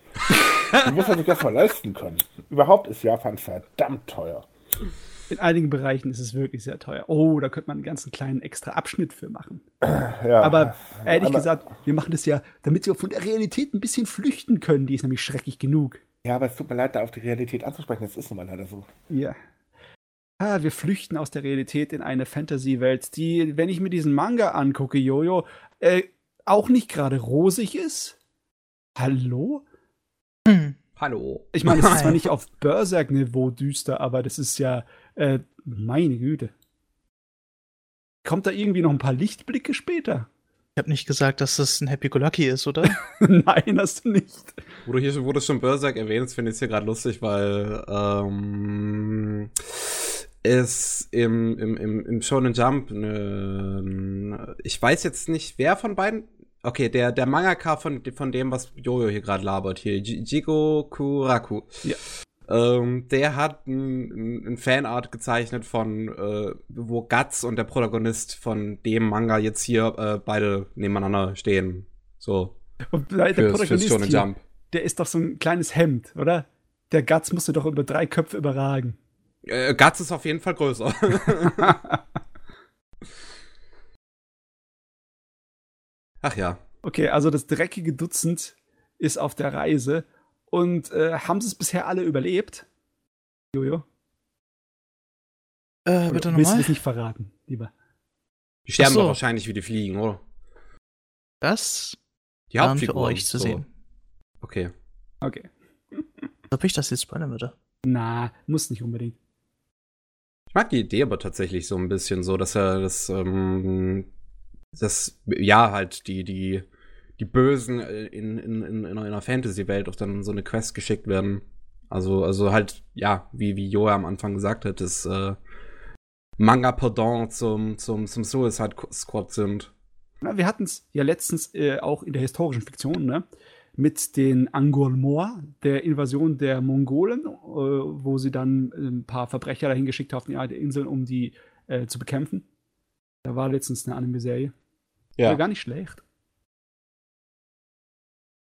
Du musst ja nicht das mal leisten können. Überhaupt ist Japan verdammt teuer. In einigen Bereichen ist es wirklich sehr teuer. Oh, da könnte man einen ganzen kleinen extra Abschnitt für machen. Ja, aber ehrlich gesagt, wir machen das ja, damit wir von der Realität ein bisschen flüchten können. Die ist nämlich schrecklich genug. Ja, aber es tut mir leid, da auf die Realität anzusprechen. Das ist nun mal leider so. Ja. Ah, wir flüchten aus der Realität in eine Fantasy-Welt, die, wenn ich mir diesen Manga angucke, Jojo, auch nicht gerade rosig ist. Hallo? Hm. Hallo. Ich meine, es ist zwar nicht auf Berserk-Niveau düster, aber das ist ja, meine Güte. Kommt da irgendwie noch ein paar Lichtblicke später? Ich hab nicht gesagt, dass das ein Happy-Go-Lucky ist, oder? Nein, hast du nicht. Wo du schon Berserk erwähnst, finde ich es hier gerade lustig, weil es im Shonen Jump, ich weiß jetzt nicht, wer von beiden, okay, der Mangaka von dem, was Jojo hier gerade labert, hier, Jigo Kuraku. Ja. Der hat ein Fanart gezeichnet von, wo Guts und der Protagonist von dem Manga jetzt hier beide nebeneinander stehen. So. Und der Protagonist hier, Jump. Der ist doch so ein kleines Hemd, oder? Der Guts musste doch über 3 Köpfe überragen. Guts ist auf jeden Fall größer. Ach ja. Okay, also das dreckige Dutzend ist auf der Reise. Und haben sie es bisher alle überlebt? Jojo? Bitte nochmal? Willst du es nicht verraten, lieber? Die sterben doch wahrscheinlich wie die Fliegen, oder? Das die waren für euch zu sehen. Okay. Okay. Ob ich das jetzt spoilern würde? Na, muss nicht unbedingt. Ich mag die Idee aber tatsächlich so ein bisschen so, dass er das ja, halt die Bösen in einer Fantasy-Welt auch dann so eine Quest geschickt werden. Also halt, ja, wie Joa am Anfang gesagt hat, das Manga-Pendant zum Suicide Squad sind. Na, wir hatten es ja letztens auch in der historischen Fiktion, ne? Mit den Angkor-Moa, der Invasion der Mongolen, wo sie dann ein paar Verbrecher dahin geschickt haben, die alte Inseln, um die zu bekämpfen. Da war letztens eine Anime-Serie. Ja. War gar nicht schlecht.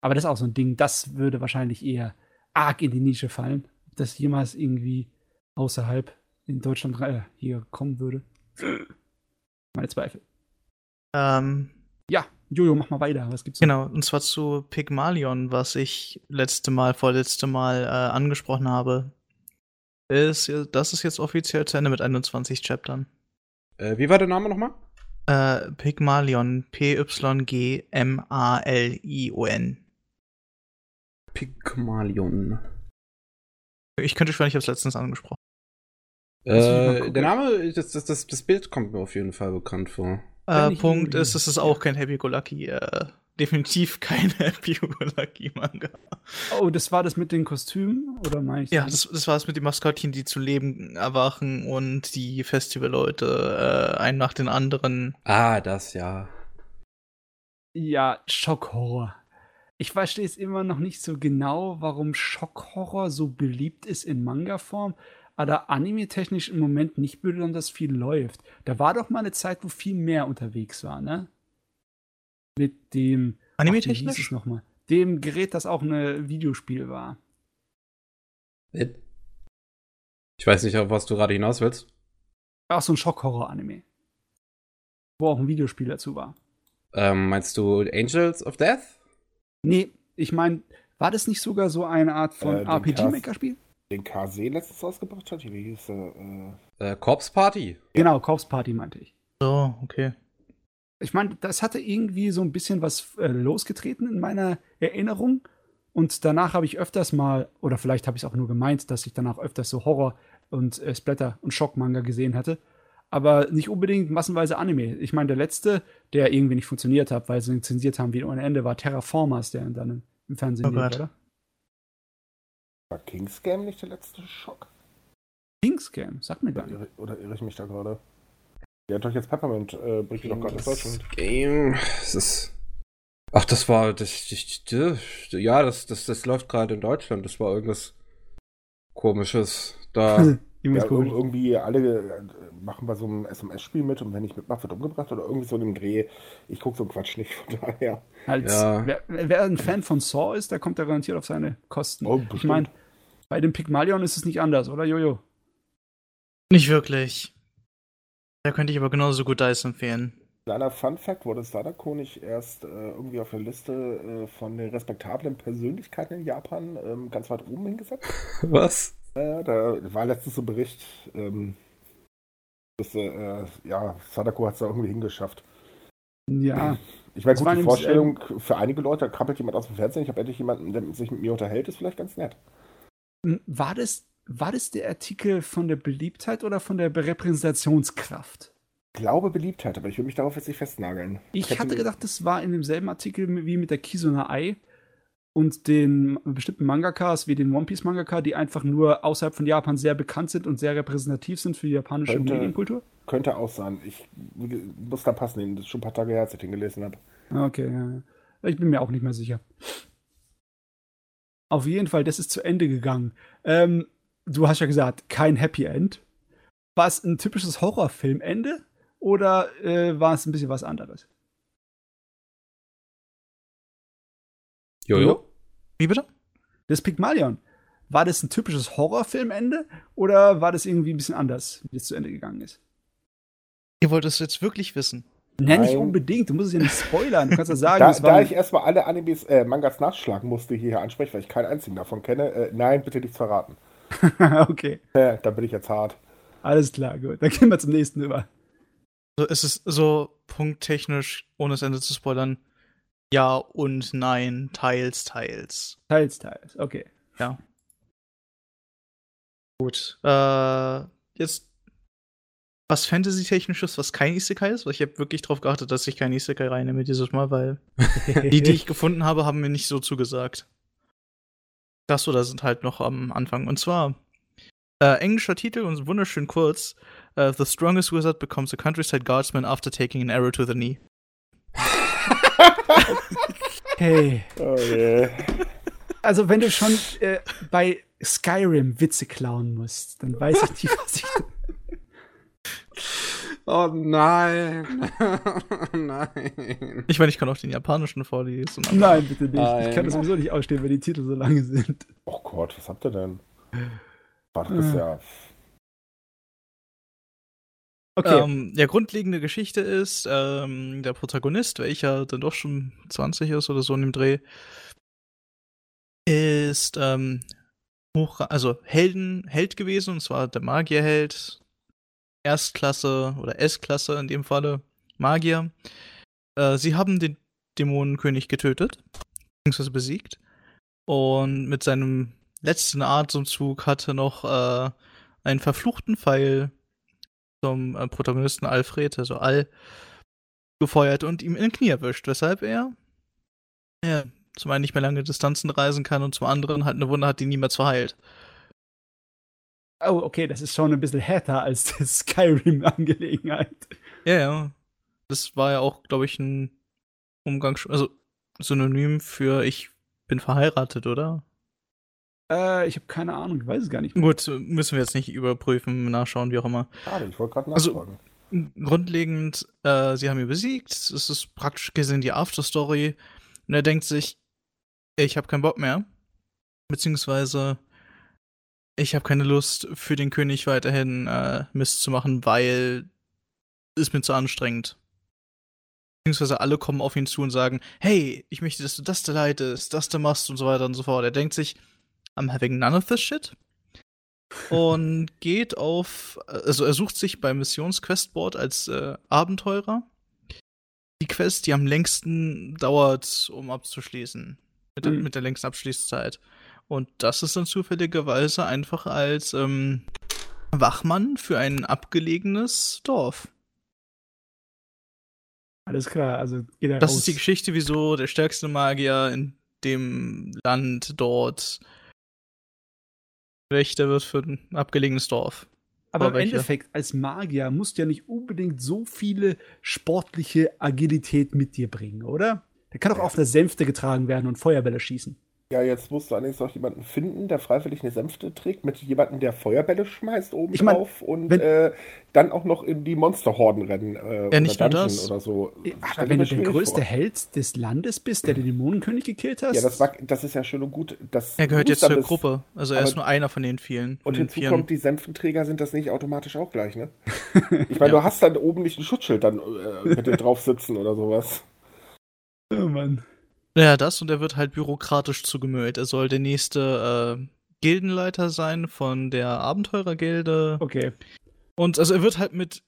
Aber das ist auch so ein Ding, das würde wahrscheinlich eher arg in die Nische fallen, ob das jemals irgendwie außerhalb in Deutschland hier kommen würde. Meine Zweifel. Ja, Jojo, mach mal weiter. Was gibt's? Genau, und zwar zu Pygmalion, was ich vorletzte Mal angesprochen habe. Das ist jetzt offiziell zu Ende mit 21 Chaptern. Wie war der Name nochmal? Pygmalion. P-Y-G-M-A-L-I-O-N. Pygmalion. Ich könnte schon, ich habe es letztens angesprochen. Der Name, das Bild kommt mir auf jeden Fall bekannt vor. Punkt ist, es ist auch kein Happy-Go-Lucky. Definitiv kein Happy-Go-Lucky-Manga. Oh, das war das mit den Kostümen? Oder meinst du? Ja, das war das mit den Maskottchen, die zu leben erwachen und die Festivalleute einen nach den anderen. Ah, das ja. Ja, Schockhorror. Ich verstehe es immer noch nicht so genau, warum Schockhorror so beliebt ist in Manga-Form, aber da anime-technisch im Moment nicht besonders viel läuft. Da war doch mal eine Zeit, wo viel mehr unterwegs war, ne? Mit dem... Anime-technisch? Dem Gerät, das auch ein Videospiel war. Ich weiß nicht, auf was du gerade hinaus willst. Auch so ein Schockhorror-Anime. Wo auch ein Videospiel dazu war. Meinst du Angels of Death? Nee, ich meine, war das nicht sogar so eine Art von RPG-Maker-Spiel? Den KZ letztens rausgebracht hat? Wie hieß der? Corpse Party. Genau, Corpse Party meinte ich. Oh, okay. Ich meine, das hatte irgendwie so ein bisschen was losgetreten in meiner Erinnerung. Und danach habe ich öfters mal, oder vielleicht habe ich es auch nur gemeint, dass ich danach öfters so Horror- und Splatter- und Schockmanga gesehen hatte. Aber nicht unbedingt massenweise Anime. Ich meine, der letzte, der irgendwie nicht funktioniert hat, weil sie ihn zensiert haben wie ohne Ende, war Terraformers, der dann im Fernsehen lief, oder? War King's Game nicht der letzte Schock? King's Game? Sag mir gar nicht. Oder irre ich mich da gerade? Der hat doch jetzt Peppermint, bringt mich doch gerade ins Deutschland. Game, es ist... Ach, das war... Ja, das läuft gerade in Deutschland. Das war irgendwas Komisches. Da... Ja, irgendwie alle machen bei so einem SMS-Spiel mit und wenn ich mitmache, wird umgebracht oder irgendwie so in einem Dreh. Ich gucke so einen Quatsch nicht, von daher. Wer ein Fan von Saw ist, der kommt da garantiert auf seine Kosten. Oh, ich meine, bei dem Pygmalion ist es nicht anders, oder Jojo? Nicht wirklich. Da könnte ich aber genauso gut Dice empfehlen. Kleiner Fun-Fact: wurde Sadako nicht erst irgendwie auf der Liste von den respektablen Persönlichkeiten in Japan ganz weit oben hingesetzt? Was? Da war letztens so ein Bericht, dass, Sadako hat es da irgendwie hingeschafft. Ja. Ich meine, gut, die Vorstellung für einige Leute, da krabbelt jemand aus dem Fernsehen, ich habe endlich jemanden, der sich mit mir unterhält, ist vielleicht ganz nett. War das der Artikel von der Beliebtheit oder von der Repräsentationskraft? Ich glaube Beliebtheit, aber ich will mich darauf jetzt nicht festnageln. Ich hatte gedacht, das war in demselben Artikel wie mit der Kisuna-Ei. Und den bestimmten Mangakas, wie den One Piece Mangaka, die einfach nur außerhalb von Japan sehr bekannt sind und sehr repräsentativ sind für die japanische Medienkultur? Könnte auch sein. Ich muss da passen, das ist schon ein paar Tage her, als ich den gelesen habe. Okay, ja. Ich bin mir auch nicht mehr sicher. Auf jeden Fall, das ist zu Ende gegangen. Du hast ja gesagt, kein Happy End. War es ein typisches Horrorfilmende oder war es ein bisschen was anderes? Jojo? Wie bitte? Das Pygmalion. War das ein typisches Horrorfilmende oder war das irgendwie ein bisschen anders, wie das zu Ende gegangen ist? Ihr wollt es jetzt wirklich wissen? Nein, nicht unbedingt. Du musst es ja nicht spoilern. Du kannst ja sagen, da ich erstmal alle Animes, Mangas nachschlagen musste, hier ansprechen, weil ich keinen einzigen davon kenne. Nein, bitte nichts verraten. Okay. Da bin ich jetzt hart. Alles klar, gut. Dann gehen wir zum nächsten über. Also es ist so punkttechnisch, ohne das Ende zu spoilern. Ja und nein, teils. Teils, okay. Ja. Gut. Jetzt was Fantasy-Technisches, was kein Isekai ist, weil ich habe wirklich drauf geachtet, dass ich kein Isekai reinnehme dieses Mal, weil die ich gefunden habe, haben mir nicht so zugesagt. Das oder sind halt noch am Anfang. Und zwar englischer Titel und wunderschön kurz: The Strongest Wizard Becomes a Countryside Guardsman after taking an arrow to the knee. Hey. Oh yeah. Also, wenn du schon bei Skyrim Witze klauen musst, dann weiß ich nicht, was ich. Oh nein. Nein. Ich meine, ich kann auch den japanischen vorlesen. Nein, bitte nicht. Nein. Ich kann das sowieso nicht ausstehen, weil die Titel so lange sind. Oh Gott, was habt ihr denn? Warte, das ja. Okay. Ja, grundlegende Geschichte ist, der Protagonist, welcher dann doch schon 20 ist oder so in dem Dreh, ist Held gewesen, und zwar der Magierheld, Erstklasse oder S-Klasse in dem Falle, Magier. Sie haben den Dämonenkönig getötet, beziehungsweise besiegt, und mit seinem letzten Atemzug hatte noch einen verfluchten Pfeil zum Protagonisten Alfred, also Al, gefeuert und ihm in den Knie erwischt, weshalb er zum einen nicht mehr lange Distanzen reisen kann und zum anderen halt eine Wunde hat, die niemals verheilt. Oh, okay, das ist schon ein bisschen härter als die Skyrim-Angelegenheit. Ja. Das war ja auch, glaube ich, ein Umgang, also Synonym für ich bin verheiratet, oder? Ich habe keine Ahnung, ich weiß es gar nicht mehr. Gut, müssen wir jetzt nicht überprüfen, nachschauen, wie auch immer. Schade, ich wollte gerade nachfragen. Also, grundlegend, sie haben ihn besiegt, es ist praktisch gesehen die Afterstory und er denkt sich, ich habe keinen Bock mehr, beziehungsweise ich habe keine Lust, für den König weiterhin Mist zu machen, weil es mir zu anstrengend. Beziehungsweise alle kommen auf ihn zu und sagen, hey, ich möchte, dass du das da leitest, das da machst und so weiter und so fort. Er denkt sich, I'm having none of this shit. Und geht auf, also er sucht sich beim Missionsquestboard als Abenteurer. Die Quest, die am längsten dauert, um abzuschließen. Mit der längsten Abschließzeit. Und das ist dann zufälligerweise einfach als Wachmann für ein abgelegenes Dorf. Alles klar, also geht er raus. Das ist die Geschichte, wieso der stärkste Magier in dem Land dort Wächter wird für ein abgelegenes Dorf. Aber im Endeffekt, als Magier musst du ja nicht unbedingt so viele sportliche Agilität mit dir bringen, oder? Der kann doch auf der Sänfte getragen werden und Feuerbälle schießen. Ja, jetzt musst du allerdings auch jemanden finden, der freiwillig eine Sänfte trägt, mit jemandem, der Feuerbälle schmeißt oben drauf und dann auch noch in die Monsterhorden rennen. Ja, nicht nur das. Oder so. Aber wenn du der größte Held des Landes bist, der den Dämonenkönig gekillt hast. Ja, das ist ja schön und gut. Das er gehört jetzt zur Gruppe. Also er ist nur einer von den vielen. Und hinzu kommt, die Sänftenträger sind das nicht automatisch auch gleich, ne? Ich meine, du hast dann oben nicht ein Schutzschild dann mit dir drauf sitzen oder sowas. Oh Mann. Ja, das und er wird halt bürokratisch zugemüllt. Er soll der nächste Gildenleiter sein von der Abenteurergilde. Okay. Und also er wird halt mit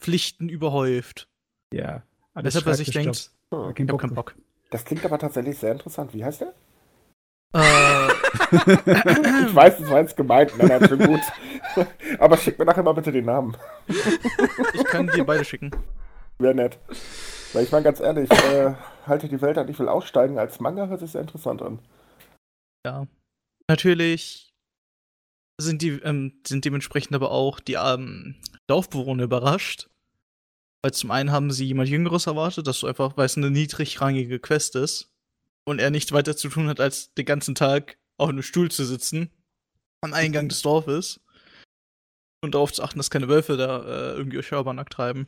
Pflichten überhäuft. Ja. Deshalb, was ich denkt, ich hab keinen Bock. Das klingt aber tatsächlich sehr interessant. Wie heißt der? Ich weiß, das war jetzt gemeint. Nein, schon gut. Aber schick mir nachher mal bitte den Namen. Ich kann dir beide schicken. Wäre nett. Weil ich meine, ganz ehrlich, halte die Welt an, ich will aussteigen. Als Manga hört sich sehr interessant an. Ja. Natürlich sind dementsprechend aber auch die Dorfbewohner überrascht. Weil zum einen haben sie jemand Jüngeres erwartet, dass du einfach, weil es eine niedrigrangige Quest ist und er nicht weiter zu tun hat, als den ganzen Tag auf einem Stuhl zu sitzen, am Eingang des Dorfes und darauf zu achten, dass keine Wölfe da irgendwie Schabernack treiben.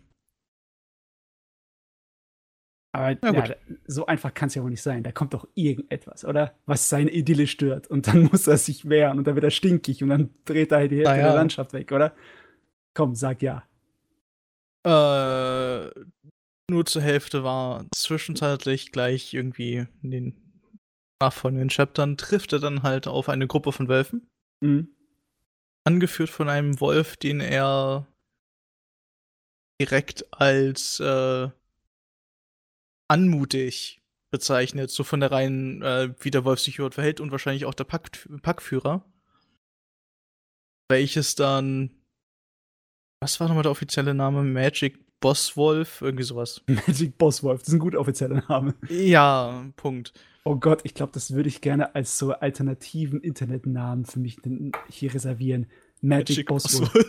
Aber ja, so einfach kann es ja wohl nicht sein. Da kommt doch irgendetwas, oder? Was seine Idylle stört. Und dann muss er sich wehren. Und dann wird er stinkig. Und dann dreht er halt die Hälfte der Landschaft weg, oder? Komm, sag ja. Nur zur Hälfte war zwischenzeitlich gleich irgendwie in den nachfolgenden Chaptern trifft er dann halt auf eine Gruppe von Wölfen. Mhm. Angeführt von einem Wolf, den er direkt als anmutig bezeichnet, so von der reinen, wie der Wolf sich dort verhält und wahrscheinlich auch der Packführer. Welches dann, was war nochmal der offizielle Name? Magic Boss Wolf? Irgendwie sowas. Magic Boss Wolf, das ist ein gut offizieller Name. Ja, Punkt. Oh Gott, ich glaube, das würde ich gerne als so alternativen Internetnamen für mich hier reservieren. Magic Boss Wolf.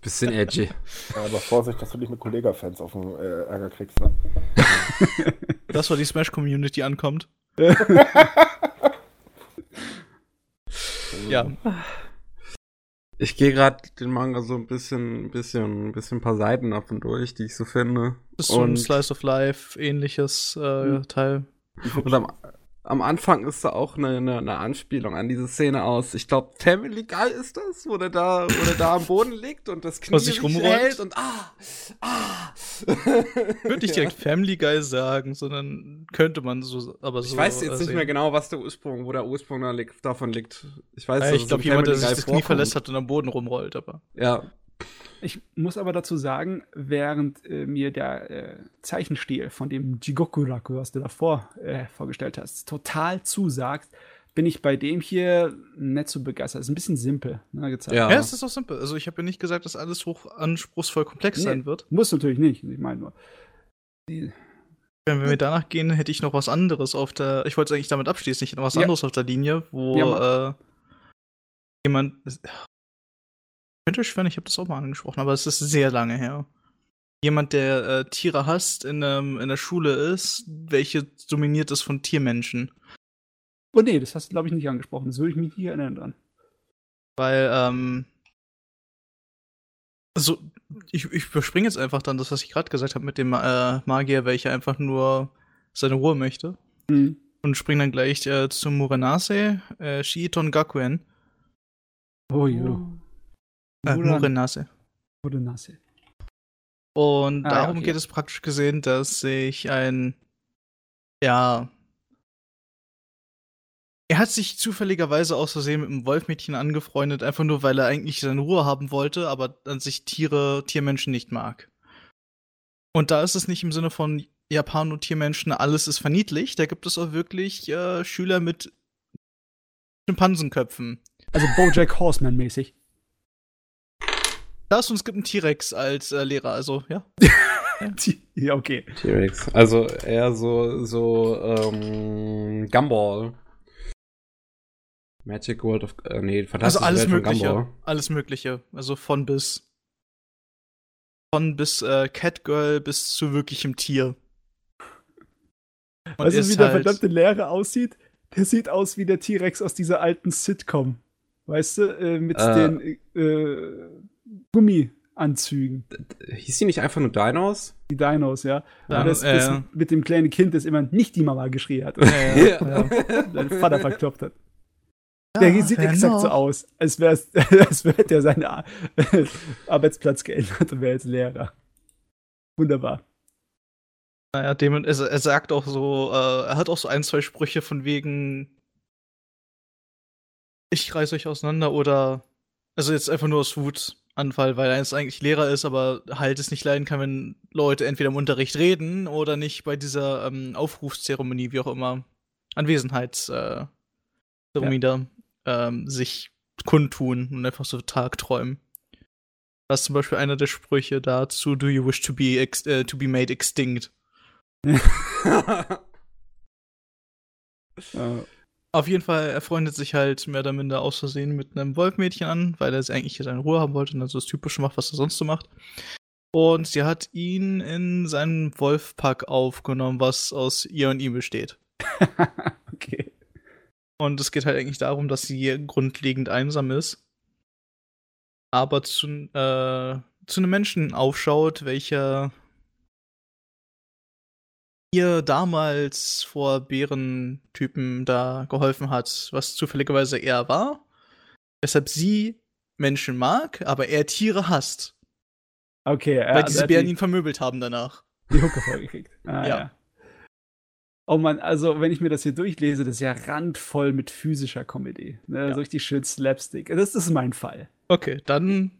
Bisschen edgy. Ja, aber Vorsicht, dass du dich mit Kollega-Fans auf den Ärger kriegst, ne? Das, wo die Smash-Community ankommt. Ja. Ich gehe gerade den Manga so ein paar Seiten ab und durch, die ich so finde. Das ist so ein Slice of Life ähnliches Teil. Und am Anfang ist da auch eine Anspielung an diese Szene aus, ich glaube, Family Guy ist das, wo der da am Boden liegt und das Knie sich hält und Würde ich direkt Family Guy sagen, sondern könnte man so, aber so. Ich weiß jetzt nicht mehr genau, wo der Ursprung davon liegt. Ich weiß, ja, ich glaube, jemand, der sich das Knie verletzt hat und am Boden rumrollt, aber. Ja. Ich muss aber dazu sagen, während mir der Zeichenstil von dem Jigokuraku, was du davor vorgestellt hast, total zusagt, bin ich bei dem hier nicht so begeistert. Ist ein bisschen simpel, ne, gezeigt. Ja, es ist auch simpel. Also ich habe ja nicht gesagt, dass alles hoch anspruchsvoll komplex sein wird. Muss natürlich nicht. Ich meine nur. Wenn wir danach gehen, hätte ich noch was anderes auf der. Ich wollte es eigentlich damit abschließen. Ich hätte noch was anderes auf der Linie, wo jemand. Ich könnte schwören, ich habe das auch mal angesprochen, aber es ist sehr lange her. jemand, der Tiere hasst, in der Schule ist, welche dominiert ist von Tiermenschen. Oh nee, das hast du, glaube ich, nicht angesprochen. Das würde ich mich nicht erinnern dran. Weil, also, ich überspringe jetzt einfach dann das, was ich gerade gesagt habe mit dem Magier, welcher einfach nur seine Ruhe möchte. Mhm. Und springe dann gleich zu Murenase, Shiiton Gakuen. Oh jo. Murenase. Und darum geht es praktisch gesehen, dass sich ein, ja, er hat sich zufälligerweise aus Versehen mit einem Wolfmädchen angefreundet, einfach nur, weil er eigentlich seine Ruhe haben wollte, aber an sich Tiermenschen nicht mag. Und da ist es nicht im Sinne von Japan und Tiermenschen, alles ist verniedlicht, da gibt es auch wirklich Schüler mit Schimpansenköpfen. Also BoJack Horseman-mäßig. Das und es gibt einen T-Rex als Lehrer, also, ja. Ja, okay. T-Rex, also eher so Gumball. Magic World of, Fantastische Welt von Gumball. Also alles Mögliche, also von bis Catgirl bis zu wirklichem Tier. Und weißt du, wie der verdammte Lehrer aussieht? Der sieht aus wie der T-Rex aus dieser alten Sitcom. Weißt du, mit den Gummianzügen. Hieß die nicht einfach nur Dinos? Die Dinos, ja. Und das mit dem kleinen Kind, das immer nicht die Mama geschrien hat. Dein Vater verkloppt hat. Ja, der sieht exakt so aus, als hätte er seinen Arbeitsplatz geändert und wäre jetzt Lehrer. Wunderbar. Naja, er sagt auch so, er hat auch so ein, zwei Sprüche von wegen ich reiß euch auseinander oder also jetzt einfach nur aus Wutanfall, weil er jetzt eigentlich Lehrer ist, aber halt es nicht leiden kann, wenn Leute entweder im Unterricht reden oder nicht bei dieser Aufrufszeremonie, wie auch immer, Anwesenheitszeremonie sich kundtun und einfach so tagträumen. Das ist zum Beispiel einer der Sprüche dazu, do you wish to be made extinct? Auf jeden Fall, er freundet sich halt mehr oder minder aus Versehen mit einem Wolfmädchen an, weil er es eigentlich hier seine Ruhe haben wollte und dann so das Typische macht, was er sonst so macht. Und sie hat ihn in seinem Wolfpack aufgenommen, was aus ihr und ihm besteht. Okay. Und es geht halt eigentlich darum, dass sie grundlegend einsam ist, aber zu einem Menschen aufschaut, welcher ihr damals vor Bärentypen da geholfen hat, was zufälligerweise er war, weshalb sie Menschen mag, aber er Tiere hasst. Okay, weil diese Bären ihn vermöbelt haben danach. Die Hucke vorgekriegt. Ja. Oh Mann, also wenn ich mir das hier durchlese, das ist ja randvoll mit physischer Comedy. Ne? Ja. So richtig schön Slapstick. Das ist mein Fall. Okay, dann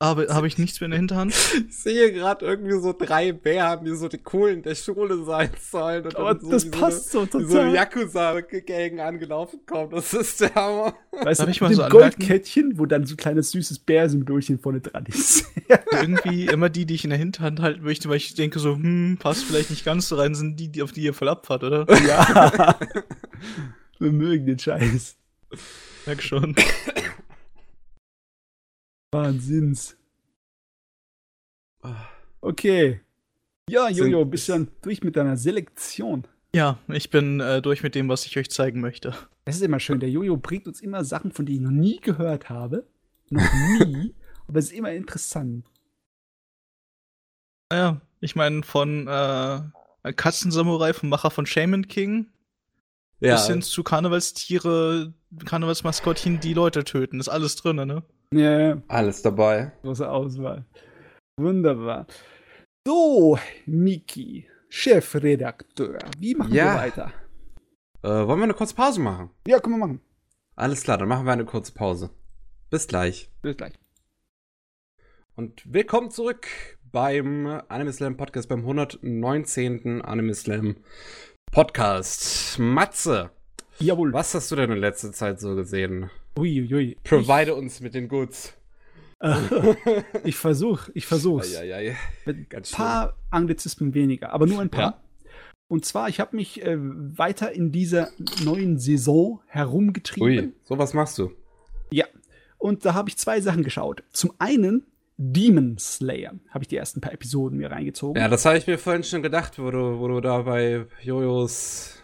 habe ich nichts mehr in der Hinterhand. Ich sehe gerade irgendwie so 3 Bären, die so die Coolen der Schule sein sollen. Und dann so, das passt so total. Die so Yakuza-Gängen angelaufen kommen. Das ist der Hammer. Weißt du, ich mal so ein Goldkettchen, wo dann so ein kleines süßes Bärsymbolchen vorne dran ist. Irgendwie immer die ich in der Hinterhand halten möchte, weil ich denke so, passt vielleicht nicht ganz so rein, sind die, auf die ihr voll abfahrt, oder? Ja. Wir mögen den Scheiß. Merk schon. Wahnsinns. Okay. Ja, Jojo, bist du dann durch mit deiner Selektion? Ja, ich bin durch mit dem, was ich euch zeigen möchte. Das ist immer schön. Der Jojo bringt uns immer Sachen, von denen ich noch nie gehört habe. Noch nie. Aber es ist immer interessant. Naja, ich meine, von Katzen-Samurai, vom Macher von Shaman King, bis hin zu Karnevalstiere, Karnevalsmaskottchen, die Leute töten. Ist alles drin, ne? Ja. Alles dabei. Große Auswahl. Wunderbar. So, Miki, Chefredakteur, wie machen wir weiter? Wollen wir eine kurze Pause machen? Ja, können wir machen. Alles klar, dann machen wir eine kurze Pause. Bis gleich. Bis gleich. Und willkommen zurück beim Anime Slam Podcast, beim 119. Anime Slam Podcast. Matze. Jawohl. Was hast du denn in letzter Zeit so gesehen? Uiuiui. Provide uns mit den Goods. Ich versuch's. Ja. Mit ein paar Anglizismen weniger, aber nur ein paar. Ja. Und zwar, ich habe mich weiter in dieser neuen Saison herumgetrieben. Ui, sowas machst du. Ja, und da habe ich 2 Sachen geschaut. Zum einen Demon Slayer habe ich die ersten paar Episoden mir reingezogen. Ja, das habe ich mir vorhin schon gedacht, wo du da bei Jojos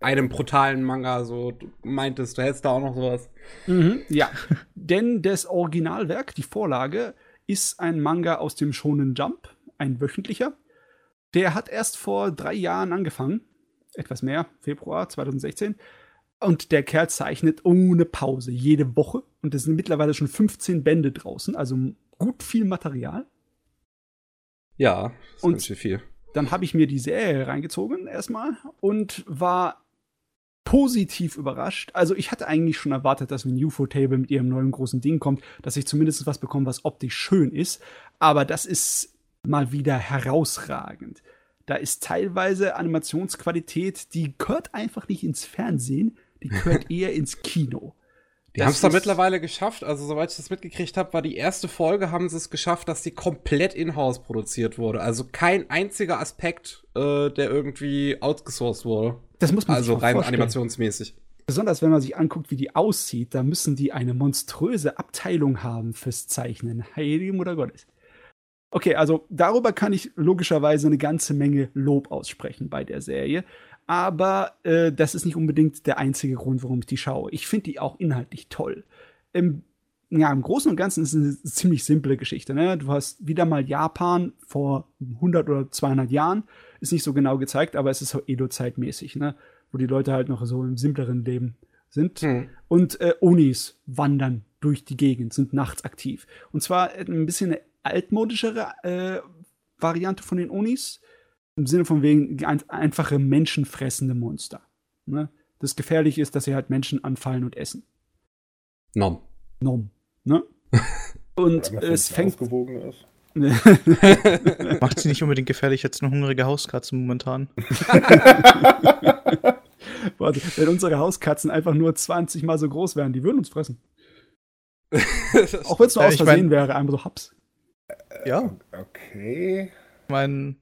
einem brutalen Manga so meintest, du hättest da auch noch sowas. Mhm, ja, denn das Originalwerk, die Vorlage, ist ein Manga aus dem Shonen Jump, ein wöchentlicher. Der hat erst vor 3 Jahren angefangen, etwas mehr, Februar 2016. Und der Kerl zeichnet ohne Pause, jede Woche. Und es sind mittlerweile schon 15 Bände draußen, also gut viel Material. Ja, das ist ganz schön viel. Dann habe ich mir die Serie reingezogen erstmal und war positiv überrascht. Also ich hatte eigentlich schon erwartet, dass ein UFO-Table mit ihrem neuen großen Ding kommt, dass ich zumindest was bekomme, was optisch schön ist. Aber das ist mal wieder herausragend. Da ist teilweise Animationsqualität, die gehört einfach nicht ins Fernsehen, die gehört eher ins Kino. Die haben es da mittlerweile geschafft, also soweit ich das mitgekriegt habe, war die erste Folge, haben sie es geschafft, dass die komplett in-house produziert wurde. Also kein einziger Aspekt, der irgendwie outgesourced wurde. Das muss man sich vorstellen. Also rein animationsmäßig. Besonders wenn man sich anguckt, wie die aussieht, da müssen die eine monströse Abteilung haben fürs Zeichnen. Heilige Mutter Gottes. Okay, also darüber kann ich logischerweise eine ganze Menge Lob aussprechen bei der Serie. Aber das ist nicht unbedingt der einzige Grund, warum ich die schaue. Ich finde die auch inhaltlich toll. Im Großen und Ganzen ist es eine ziemlich simple Geschichte. Ne? Du hast wieder mal Japan vor 100 oder 200 Jahren. Ist nicht so genau gezeigt, aber es ist so Edo-zeitmäßig, ne? Wo die Leute halt noch so im simpleren Leben sind. Mhm. Und Onis wandern durch die Gegend, sind nachts aktiv. Und zwar ein bisschen eine altmodischere Variante von den Onis. Im Sinne von wegen einfache menschenfressende Monster. Ne? Das Gefährliche ist, dass sie halt Menschen anfallen und essen. Nom. Ne? Und ja, es fängt... Ausgewogen ist. Macht sie nicht unbedingt gefährlich, jetzt eine hungrige Hauskatze momentan. Warte, wenn unsere Hauskatzen einfach nur 20 Mal so groß wären, die würden uns fressen. Auch wenn es nur aus Versehen wäre, einfach so Haps. Ja. Okay. Ich meine...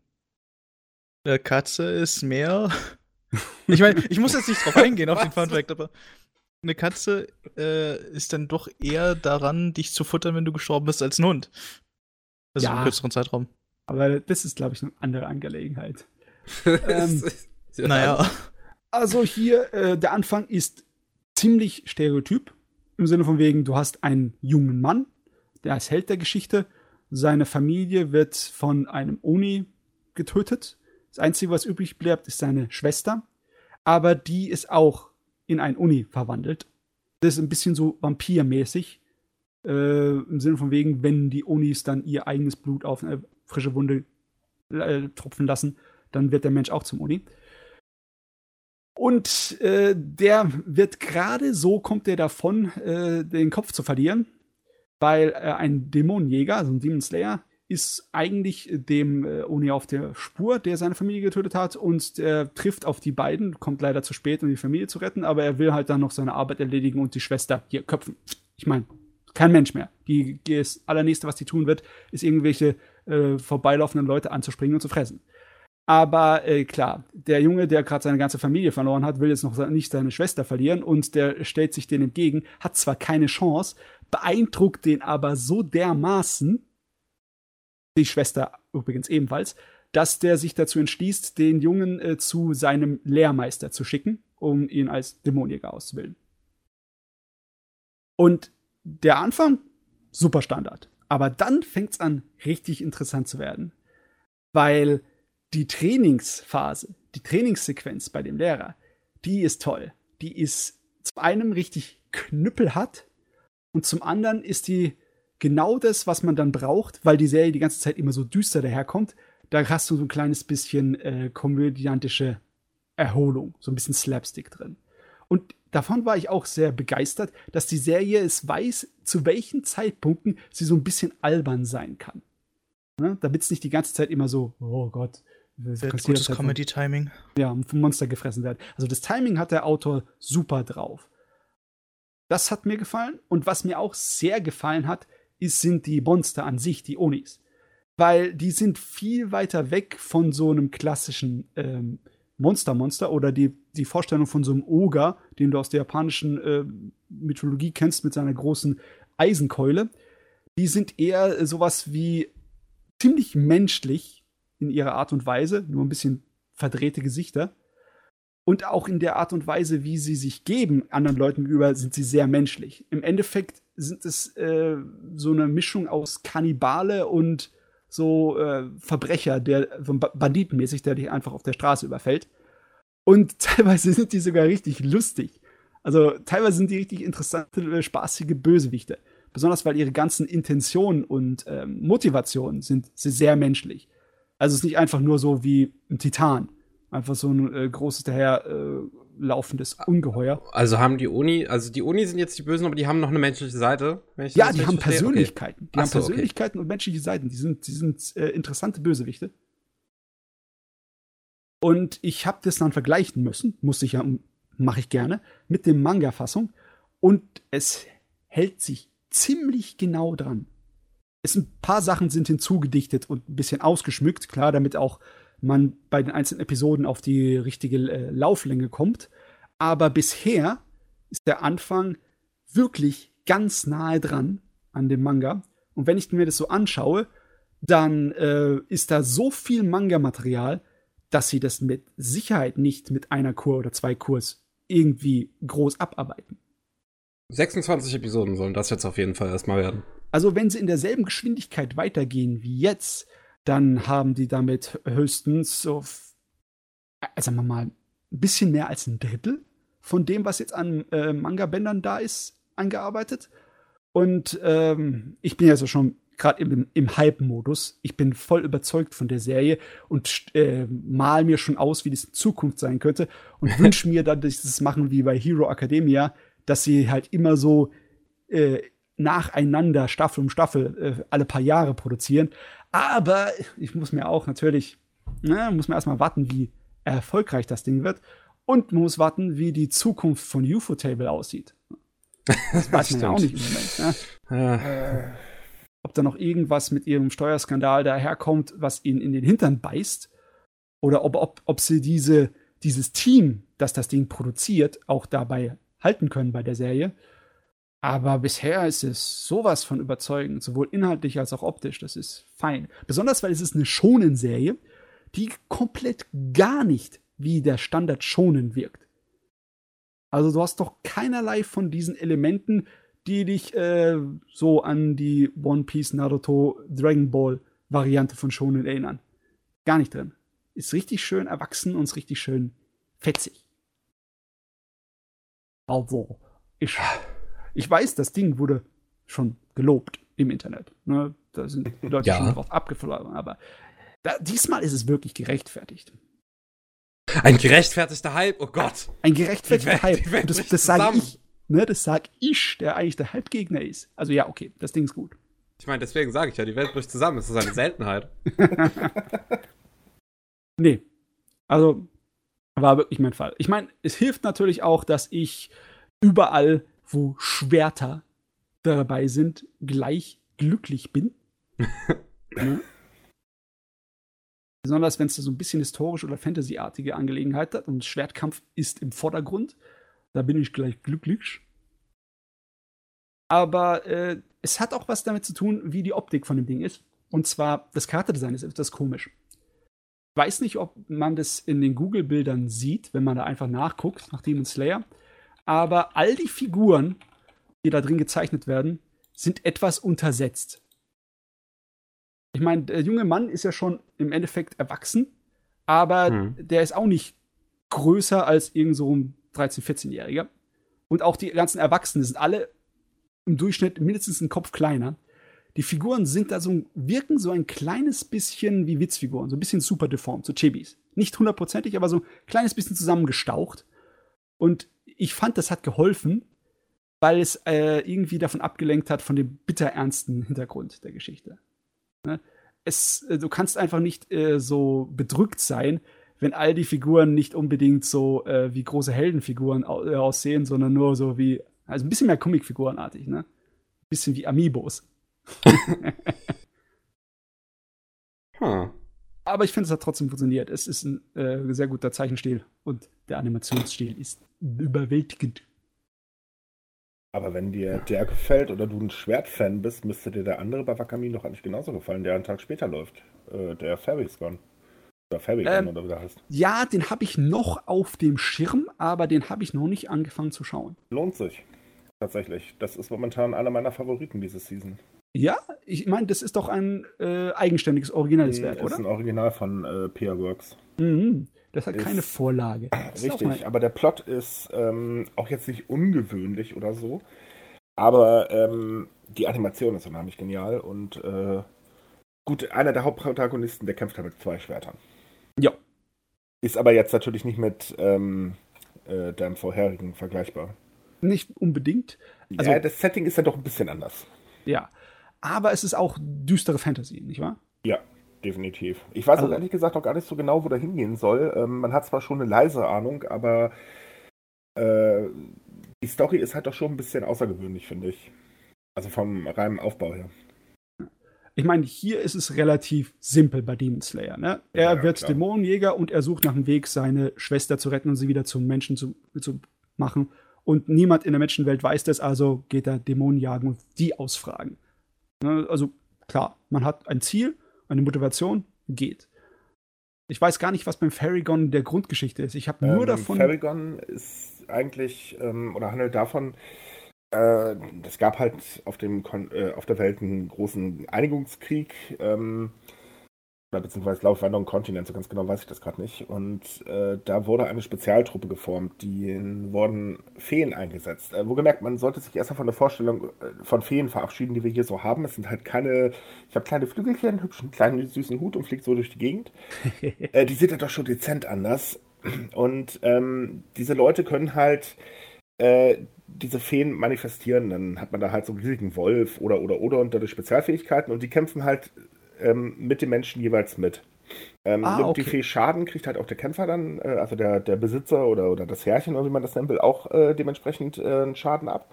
Eine Katze ist mehr. Ich meine, ich muss jetzt nicht drauf eingehen auf den Funfact, aber eine Katze ist dann doch eher daran, dich zu futtern, wenn du gestorben bist, als ein Hund. Also ja, im kürzeren Zeitraum. Aber das ist, glaube ich, eine andere Angelegenheit. Naja. Also hier, der Anfang ist ziemlich stereotyp. Im Sinne von wegen, du hast einen jungen Mann, der ist Held der Geschichte. Seine Familie wird von einem Oni getötet. Das Einzige, was übrig bleibt, ist seine Schwester. Aber die ist auch in ein Uni verwandelt. Das ist ein bisschen so vampirmäßig. Im Sinne von wegen, wenn die Unis dann ihr eigenes Blut auf eine frische Wunde tropfen lassen, dann wird der Mensch auch zum Uni. Und der wird gerade so, kommt der davon, den Kopf zu verlieren. Weil ein Dämonenjäger, also ein Demon Slayer, ist eigentlich dem Oni auf der Spur, der seine Familie getötet hat, und er trifft auf die beiden, kommt leider zu spät, um die Familie zu retten, aber er will halt dann noch seine Arbeit erledigen und die Schwester hier köpfen. Ich meine, kein Mensch mehr. Das Allernächste, was die tun wird, ist irgendwelche vorbeilaufenden Leute anzuspringen und zu fressen. Aber klar, der Junge, der gerade seine ganze Familie verloren hat, will jetzt noch nicht seine Schwester verlieren und der stellt sich denen entgegen, hat zwar keine Chance, beeindruckt den aber so dermaßen, die Schwester übrigens ebenfalls, dass der sich dazu entschließt, den Jungen zu seinem Lehrmeister zu schicken, um ihn als Dämonjäger auszubilden. Und der Anfang, super Standard. Aber dann fängt's an, richtig interessant zu werden. Weil die Trainingsphase, die Trainingssequenz bei dem Lehrer, die ist toll. Die ist zum einen richtig knüppelhart und zum anderen ist die genau das, was man dann braucht, weil die Serie die ganze Zeit immer so düster daherkommt. Da hast du so ein kleines bisschen komödiantische Erholung, so ein bisschen Slapstick drin. Und davon war ich auch sehr begeistert, dass die Serie es weiß, zu welchen Zeitpunkten sie so ein bisschen albern sein kann. Ne? Damit es nicht die ganze Zeit immer so, oh Gott. Sehr gutes Comedy-Timing. Ja, vom Monster gefressen werden. Also das Timing hat der Autor super drauf. Das hat mir gefallen. Und was mir auch sehr gefallen hat, sind die Monster an sich, die Onis. Weil die sind viel weiter weg von so einem klassischen Monster oder die Vorstellung von so einem Oger, den du aus der japanischen Mythologie kennst mit seiner großen Eisenkeule. die sind eher sowas wie ziemlich menschlich in ihrer Art und Weise, nur ein bisschen verdrehte Gesichter. Und auch in der Art und Weise, wie sie sich geben, anderen Leuten gegenüber, sind sie sehr menschlich. Im Endeffekt sind es so eine Mischung aus Kannibale und so Verbrecher, so banditenmäßig, der dich einfach auf der Straße überfällt. Und teilweise sind die sogar richtig lustig. Also teilweise sind die richtig interessante, spaßige Bösewichte. Besonders, weil ihre ganzen Intentionen und Motivationen sind sehr menschlich. Also es ist nicht einfach nur so wie ein Titan. Einfach so ein großes, daherlaufendes Ungeheuer. Also haben die Uni sind jetzt die Bösen, aber die haben noch eine menschliche Seite. Ja, die haben Persönlichkeiten. Okay. Die haben Persönlichkeiten und menschliche Seiten. Die sind interessante Bösewichte. Und ich habe das dann vergleichen müssen, mache ich gerne, mit dem Manga-Fassung. Und es hält sich ziemlich genau dran. Ein paar Sachen sind hinzugedichtet und ein bisschen ausgeschmückt, klar, damit auch man bei den einzelnen Episoden auf die richtige Lauflänge kommt. Aber bisher ist der Anfang wirklich ganz nahe dran an dem Manga. Und wenn ich mir das so anschaue, dann ist da so viel Manga-Material, dass sie das mit Sicherheit nicht mit einer Kur oder zwei Kurs irgendwie groß abarbeiten. 26 Episoden sollen das jetzt auf jeden Fall erstmal werden. Also wenn sie in derselben Geschwindigkeit weitergehen wie jetzt, dann haben die damit höchstens so, sagen wir mal, ein bisschen mehr als ein Drittel von dem, was jetzt an Manga-Bändern da ist, angearbeitet. Und ich bin ja so schon gerade im Hype-Modus. Ich bin voll überzeugt von der Serie und mal mir schon aus, wie das in Zukunft sein könnte. Und wünsche mir dann, dass sie das machen wie bei Hero Academia, dass sie halt immer so nacheinander, Staffel um Staffel, alle paar Jahre produzieren. Aber ich muss mir auch natürlich, muss man erstmal warten, wie erfolgreich das Ding wird. Und man muss warten, wie die Zukunft von UFO-Table aussieht. Das weiß man ja auch nicht im Moment. Ne? Ob da noch irgendwas mit ihrem Steuerskandal daherkommt, was ihnen in den Hintern beißt. Oder ob sie dieses Team, das das Ding produziert, auch dabei halten können bei der Serie. Aber bisher ist es sowas von überzeugend, sowohl inhaltlich als auch optisch. Das ist fein. Besonders, weil es ist eine Shonen-Serie, die komplett gar nicht wie der Standard Shonen wirkt. Also du hast doch keinerlei von diesen Elementen, die dich so an die One Piece, Naruto, Dragon Ball Variante von Shonen erinnern. Gar nicht drin. Ist richtig schön erwachsen und ist richtig schön fetzig. Also, ich weiß, das Ding wurde schon gelobt im Internet. Ne? Da sind die Leute schon drauf abgeflogen. Aber diesmal ist es wirklich gerechtfertigt. Ein gerechtfertigter Hype, oh Gott. Ein gerechtfertigter Hype. Das sage ich. Ne? Das sage ich, der eigentlich der Hype-Gegner ist. Also ja, okay, das Ding ist gut. Ich meine, deswegen sage ich ja, die Welt bricht zusammen. Das ist eine Seltenheit. Nee, also war wirklich mein Fall. Ich meine, es hilft natürlich auch, dass ich überall, wo Schwerter dabei sind, gleich glücklich bin. Ja. Besonders, wenn es so ein bisschen historisch oder fantasyartige Angelegenheit hat und Schwertkampf ist im Vordergrund, da bin ich gleich glücklich. Aber es hat auch was damit zu tun, wie die Optik von dem Ding ist. Und zwar, das Charakterdesign ist etwas komisch. Ich weiß nicht, ob man das in den Google-Bildern sieht, wenn man da einfach nachguckt, nach Demon Slayer. Aber all die Figuren, die da drin gezeichnet werden, sind etwas untersetzt. Ich meine, der junge Mann ist ja schon im Endeffekt erwachsen, aber der ist auch nicht größer als irgend so ein 13-, 14-Jähriger. Und auch die ganzen Erwachsenen sind alle im Durchschnitt mindestens einen Kopf kleiner. Die Figuren sind da wirken so ein kleines bisschen wie Witzfiguren, so ein bisschen super deformt, so Chibis. Nicht hundertprozentig, aber so ein kleines bisschen zusammengestaucht. Und ich fand, das hat geholfen, weil es irgendwie davon abgelenkt hat, von dem bitterernsten Hintergrund der Geschichte. Ne? Du kannst einfach nicht so bedrückt sein, wenn all die Figuren nicht unbedingt so wie große Heldenfiguren aussehen, sondern nur so wie, also ein bisschen mehr Comicfigurenartig, ne? Ein bisschen wie Amiibos. Aber ich finde, es hat trotzdem funktioniert. Es ist ein sehr guter Zeichenstil und der Animationsstil ist überwältigend. Aber wenn dir der gefällt oder du ein Schwertfan bist, müsste dir der andere Bawakami doch eigentlich genauso gefallen, der einen Tag später läuft. Der Fabricscon. Oder Fabricscon oder wie der heißt. Ja, den habe ich noch auf dem Schirm, aber den habe ich noch nicht angefangen zu schauen. Lohnt sich. Tatsächlich. Das ist momentan einer meiner Favoriten diese Season. Ja? Ich meine, das ist doch ein eigenständiges, originelles Werk, oder? Das ist ein Original von PR Works. Mhm. Das hat keine Vorlage. Richtig, aber der Plot ist auch jetzt nicht ungewöhnlich oder so. Aber die Animation ist unheimlich genial. Und gut, einer der Hauptprotagonisten, der kämpft halt mit zwei Schwertern. Ja. Ist aber jetzt natürlich nicht mit deinem vorherigen vergleichbar. Nicht unbedingt. Also, ja, das Setting ist ja doch ein bisschen anders. Ja, aber es ist auch düstere Fantasy, nicht wahr? Ja. Definitiv. Ich weiß auch ehrlich gesagt auch gar nicht so genau, wo der hingehen soll. Man hat zwar schon eine leise Ahnung, aber die Story ist halt doch schon ein bisschen außergewöhnlich, finde ich. Also vom reinen Aufbau her. Ich meine, hier ist es relativ simpel bei Demon Slayer. Ne? Er wird klar. Dämonenjäger und er sucht nach einem Weg, seine Schwester zu retten und sie wieder zum Menschen zu machen. Und niemand in der Menschenwelt weiß das, also geht er Dämonen jagen und die ausfragen. Ne? Also klar, man hat ein Ziel. Meine Motivation geht. Ich weiß gar nicht, was beim Fairygon der Grundgeschichte ist. Ich habe nur davon... Fairygon ist eigentlich, oder handelt davon, es gab halt auf der Welt einen großen Einigungskrieg, oder beziehungsweise, glaube ich, war noch ein Kontinent, so ganz genau weiß ich das gerade nicht. Und da wurde eine Spezialtruppe geformt, denen wurden Feen eingesetzt. Wohlgemerkt, man sollte sich erstmal von der Vorstellung von Feen verabschieden, die wir hier so haben. Es sind halt keine, ich habe kleine Flügelchen, hübschen, kleinen, süßen Hut und fliegt so durch die Gegend. Die sieht ja doch schon dezent anders. Und diese Leute können halt diese Feen manifestieren. Dann hat man da halt so einen riesigen Wolf oder und dadurch Spezialfähigkeiten. Und die kämpfen halt mit den Menschen jeweils mit. Die Fee Schaden kriegt halt auch der Kämpfer dann, also der Besitzer oder das Herrchen, oder wie man das nennen will, auch dementsprechend einen Schaden ab.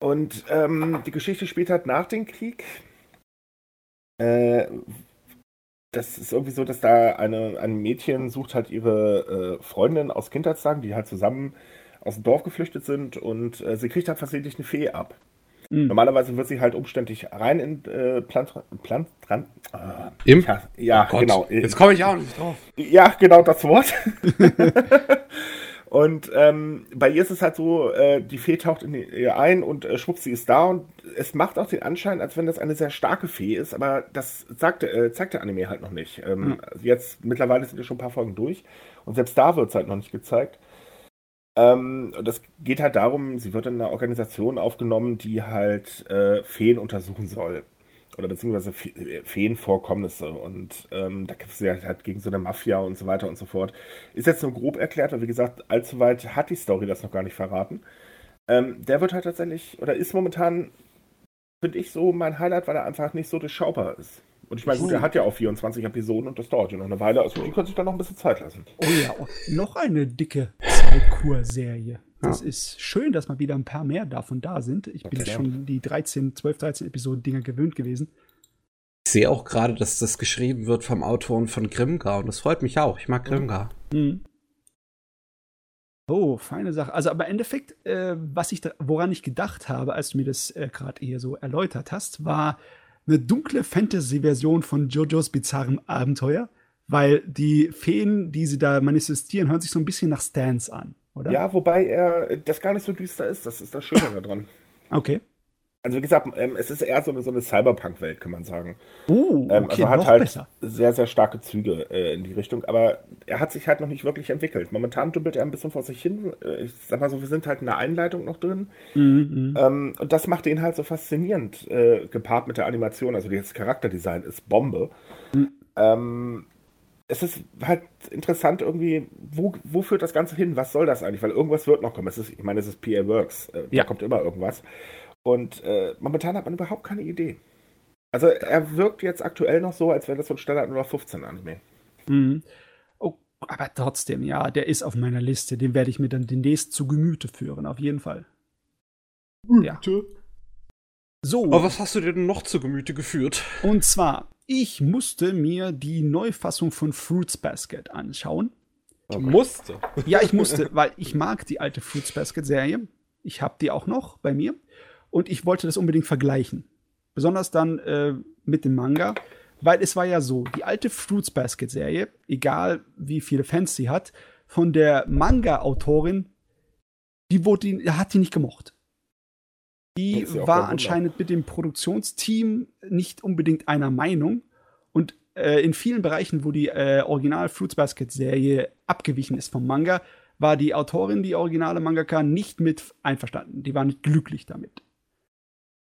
Und die Geschichte spielt halt nach dem Krieg. Das ist irgendwie so, dass da ein Mädchen sucht halt ihre Freundin aus Kindheitstagen, die halt zusammen aus dem Dorf geflüchtet sind und sie kriegt halt versehentlich eine Fee ab. Normalerweise wird sie halt umständlich rein in Plant dran. Im? Ja, oh genau. Jetzt komme ich auch nicht drauf. Ja, genau das Wort. Und bei ihr ist es halt so, die Fee taucht in ihr ein und schwupps, sie ist da. Und es macht auch den Anschein, als wenn das eine sehr starke Fee ist. Aber das zeigt der Anime halt noch nicht. Jetzt mittlerweile sind ja schon ein paar Folgen durch. Und selbst da wird es halt noch nicht gezeigt. Das geht halt darum, sie wird in einer Organisation aufgenommen, die halt Feen untersuchen soll. Oder beziehungsweise Feenvorkommnisse. Und da kämpft sie halt gegen so eine Mafia und so weiter und so fort. Ist jetzt nur grob erklärt, weil wie gesagt, allzu weit hat die Story das noch gar nicht verraten. Der wird halt tatsächlich, oder ist momentan, finde ich so, mein Highlight, weil er einfach nicht so durchschaubar ist. Und ich meine, gut, er hat ja auch 24 Episoden und das dauert ja noch eine Weile. Also die können sich da noch ein bisschen Zeit lassen. Oh ja, noch eine dicke Zeitkur-Serie. Das ist schön, dass mal wieder ein paar mehr davon da sind. Ich bin ja schon die 12, 13 Episoden-Dinger gewöhnt gewesen. Ich sehe auch gerade, dass das geschrieben wird vom Autoren von Grimgar. Und das freut mich auch. Ich mag Grimgar. Mhm. Oh, feine Sache. Also aber im Endeffekt, woran ich gedacht habe, als du mir das gerade hier so erläutert hast, war eine dunkle Fantasy-Version von JoJo's bizarrem Abenteuer, weil die Feen, die sie da manifestieren, hören sich so ein bisschen nach Stans an, oder? Ja, wobei das gar nicht so düster ist. Das ist das Schöne daran. Okay. Also wie gesagt, es ist eher so eine Cyberpunk-Welt, kann man sagen. Okay, also hat noch halt besser. Sehr, sehr starke Züge in die Richtung, aber er hat sich halt noch nicht wirklich entwickelt. Momentan dümpelt er ein bisschen vor sich hin. Ich sag mal so, wir sind halt in der Einleitung noch drin. Und das macht ihn halt so faszinierend, gepaart mit der Animation. Also das Charakterdesign ist Bombe. Es ist halt interessant irgendwie, wo führt das Ganze hin? Was soll das eigentlich? Weil irgendwas wird noch kommen. Ich meine, es ist PA Works. Da kommt immer irgendwas. Und momentan hat man überhaupt keine Idee. Also er wirkt jetzt aktuell noch so, als wäre das so ein Standard 0815 Anime. Mhm. Oh, aber trotzdem, ja, der ist auf meiner Liste. Den werde ich mir dann demnächst zu Gemüte führen, auf jeden Fall. Ja. So. Aber was hast du dir denn noch zu Gemüte geführt? Und zwar, ich musste mir die Neufassung von Fruits Basket anschauen. Okay. Musste? Ja, ich musste, weil ich mag die alte Fruits Basket Serie. Ich habe die auch noch bei mir. Und ich wollte das unbedingt vergleichen. Besonders dann mit dem Manga. Weil es war ja so, die alte Fruits Basket Serie, egal wie viele Fans sie hat, von der Manga-Autorin, die hat die nicht gemocht. Die war anscheinend mit dem Produktionsteam nicht unbedingt einer Meinung. Und in vielen Bereichen, wo die Original Fruits Basket Serie abgewichen ist vom Manga, war die Autorin, die originale Mangaka, nicht mit einverstanden. Die war nicht glücklich damit.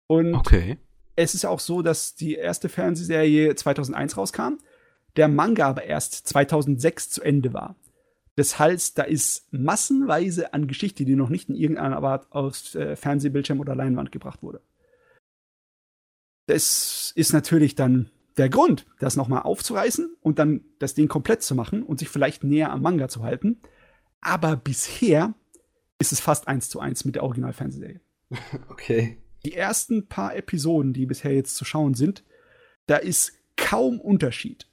Und es ist auch so, dass die erste Fernsehserie 2001 rauskam, der Manga aber erst 2006 zu Ende war. Das heißt, da ist massenweise an Geschichte, die noch nicht in irgendeiner Art aufs Fernsehbildschirm oder Leinwand gebracht wurde. Das ist natürlich dann der Grund, das nochmal aufzureißen und dann das Ding komplett zu machen und sich vielleicht näher am Manga zu halten. Aber bisher ist es fast 1:1 mit der Original-Fernsehserie. Okay. Die ersten paar Episoden, die bisher jetzt zu schauen sind, da ist kaum Unterschied.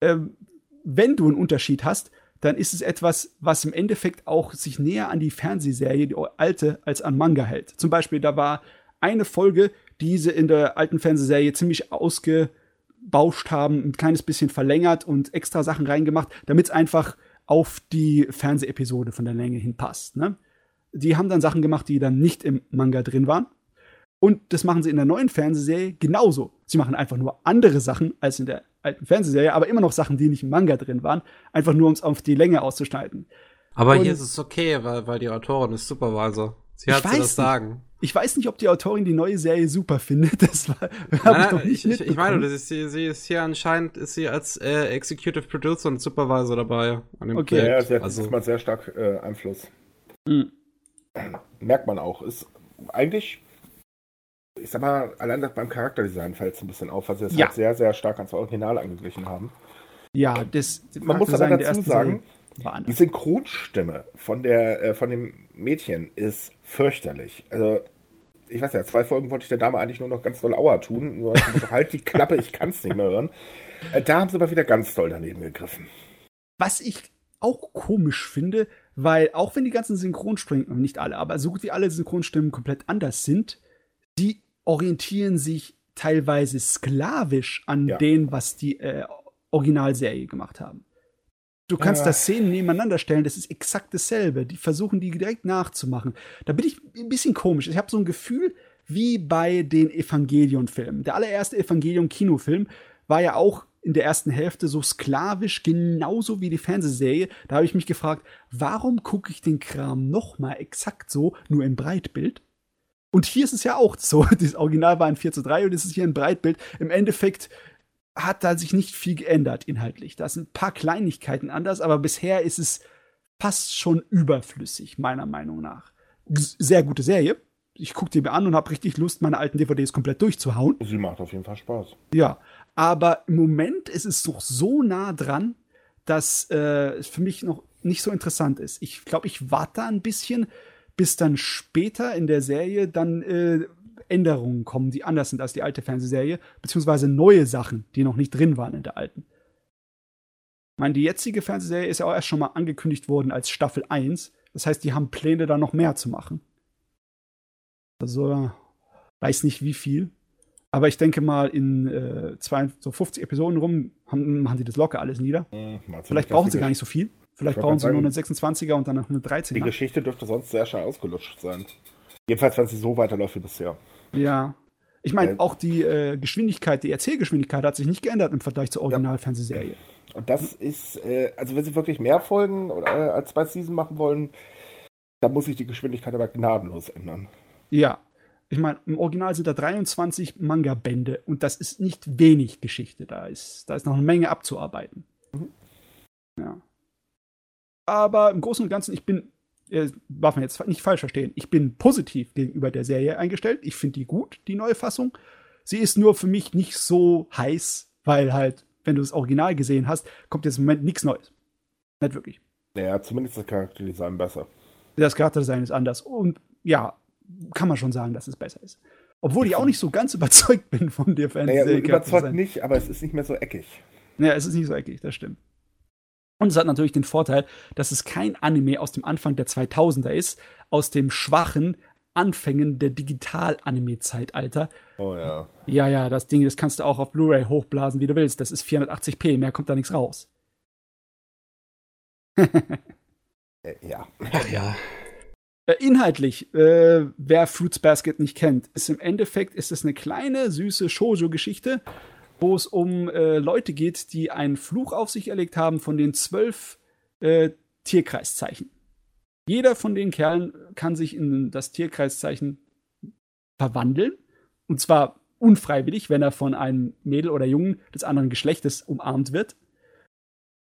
Wenn du einen Unterschied hast, dann ist es etwas, was im Endeffekt auch sich näher an die Fernsehserie, die alte, als an Manga hält. Zum Beispiel, da war eine Folge, die sie in der alten Fernsehserie ziemlich ausgebauscht haben, ein kleines bisschen verlängert und extra Sachen reingemacht, damit es einfach auf die Fernsehepisode von der Länge hin passt. Ne? Die haben dann Sachen gemacht, die dann nicht im Manga drin waren. Und das machen sie in der neuen Fernsehserie genauso. Sie machen einfach nur andere Sachen als in der alten Fernsehserie, aber immer noch Sachen, die nicht im Manga drin waren, einfach nur, um es auf die Länge auszuschneiden. Aber und hier ist es okay, weil die Autorin ist super, also sie hat das sagen. Ich weiß nicht, ob die Autorin die neue Serie super findet, das habe ich doch nicht mitbekommen. Ich meine, sie ist hier anscheinend als Executive Producer und Supervisor dabei. An dem okay. Ja, sie hat diesmal sehr stark Einfluss. Mhm. Merkt man auch. Ist eigentlich... Ich sag mal, allein beim Charakterdesign fällt es ein bisschen auf, weil sie es halt sehr, sehr stark ans Original angeglichen haben. Ja, man muss aber dazu sagen, die Synchronstimme von dem Mädchen ist fürchterlich. Also, ich weiß ja, 2 Folgen wollte ich der Dame eigentlich nur noch ganz doll Aua tun, nur halt die Klappe, ich kann's nicht mehr hören. Da haben sie aber wieder ganz doll daneben gegriffen. Was ich auch komisch finde, weil auch wenn die ganzen Synchronstimmen, nicht alle, aber so gut wie alle Synchronstimmen komplett anders sind, die orientieren sich teilweise sklavisch an dem, was die Originalserie gemacht haben. Du kannst da Szenen nebeneinander stellen, das ist exakt dasselbe. Die versuchen, die direkt nachzumachen. Da bin ich ein bisschen komisch. Ich habe so ein Gefühl wie bei den Evangelion-Filmen. Der allererste Evangelion-Kinofilm war ja auch in der ersten Hälfte so sklavisch, genauso wie die Fernsehserie. Da habe ich mich gefragt, warum gucke ich den Kram noch mal exakt so, nur im Breitbild? Und hier ist es ja auch so, das Original war ein 4:3 und es ist hier ein Breitbild. Im Endeffekt hat da sich nicht viel geändert inhaltlich. Da sind ein paar Kleinigkeiten anders, aber bisher ist es fast schon überflüssig, meiner Meinung nach. Sehr gute Serie. Ich gucke die mir an und habe richtig Lust, meine alten DVDs komplett durchzuhauen. Sie macht auf jeden Fall Spaß. Ja, aber im Moment ist es doch so nah dran, dass es für mich noch nicht so interessant ist. Ich glaube, ich warte da ein bisschen, bis dann später in der Serie dann Änderungen kommen, die anders sind als die alte Fernsehserie, beziehungsweise neue Sachen, die noch nicht drin waren in der alten. Ich meine, die jetzige Fernsehserie ist ja auch erst schon mal angekündigt worden als Staffel 1. Das heißt, die haben Pläne, da noch mehr zu machen. Also, weiß nicht wie viel. Aber ich denke mal, in 50 Episoden rum machen die das locker alles nieder. Vielleicht brauchen sie gar nicht so viel. Vielleicht brauchen sie nur einen 26er und dann noch einen 13er. Die Geschichte dürfte sonst sehr schnell ausgelutscht sein. Jedenfalls, wenn sie so weiterläuft wie bisher. Ja. Ich meine, auch die Geschwindigkeit, die Erzählgeschwindigkeit hat sich nicht geändert im Vergleich zur Original-Fernsehserie. Und das ist, also wenn sie wirklich mehr Folgen oder als 2 Season machen wollen, dann muss sich die Geschwindigkeit aber gnadenlos ändern. Ja. Ich meine, im Original sind da 23 Manga-Bände und das ist nicht wenig Geschichte. Da ist noch eine Menge abzuarbeiten. Mhm. Ja. Aber im Großen und Ganzen, ich bin, darf man jetzt nicht falsch verstehen, ich bin positiv gegenüber der Serie eingestellt. Ich finde die gut, die neue Fassung. Sie ist nur für mich nicht so heiß, weil halt, wenn du das Original gesehen hast, kommt jetzt im Moment nichts Neues. Nicht wirklich. Naja, zumindest das Charakterdesign besser. Das Charakterdesign ist anders. Und ja, kann man schon sagen, dass es besser ist. Obwohl ich auch nicht so ganz überzeugt bin von der Fernsehserie. Naja, überzeugt nicht, aber es ist nicht mehr so eckig. Ja, es ist nicht so eckig, das stimmt. Und es hat natürlich den Vorteil, dass es kein Anime aus dem Anfang der 2000er ist, aus dem schwachen Anfängen der Digital-Anime-Zeitalter. Oh ja. Ja, ja, das Ding, das kannst du auch auf Blu-ray hochblasen, wie du willst. Das ist 480p, mehr kommt da nichts raus. Ja. Ach ja. Inhaltlich, wer Fruits Basket nicht kennt, ist im Endeffekt ist es eine kleine, süße Shoujo-Geschichte, wo es um Leute geht, die einen Fluch auf sich erlegt haben von den 12 Tierkreiszeichen. Jeder von den Kerlen kann sich in das Tierkreiszeichen verwandeln. Und zwar unfreiwillig, wenn er von einem Mädel oder Jungen des anderen Geschlechtes umarmt wird.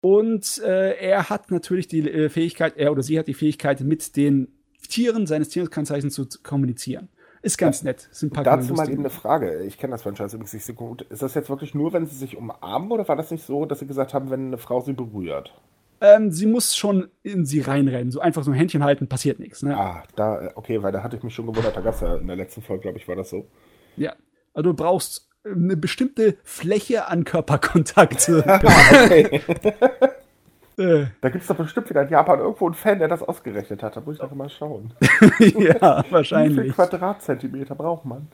Und er hat natürlich die Fähigkeit, er oder sie hat die Fähigkeit, mit den Tieren seines Tierkreiszeichens zu kommunizieren. Ist ganz nett. Sind ein paar dazu mal eben eine Frage. Ich kenne das Franchise übrigens nicht so gut. Ist das jetzt wirklich nur, wenn sie sich umarmen? Oder war das nicht so, dass sie gesagt haben, wenn eine Frau sie berührt? Sie muss schon in sie reinrennen. So einfach so ein Händchen halten, passiert nichts. Ne? Ah, da, okay, weil da hatte ich mich schon gewundert. Da gab es ja in der letzten Folge, glaube ich, war das so. Ja, also du brauchst eine bestimmte Fläche an Körperkontakt. Okay. Da gibt es doch bestimmt wieder in Japan irgendwo einen Fan, der das ausgerechnet hat. Da muss ich doch mal schauen. Ja, wahrscheinlich. Wie viel Quadratzentimeter braucht man?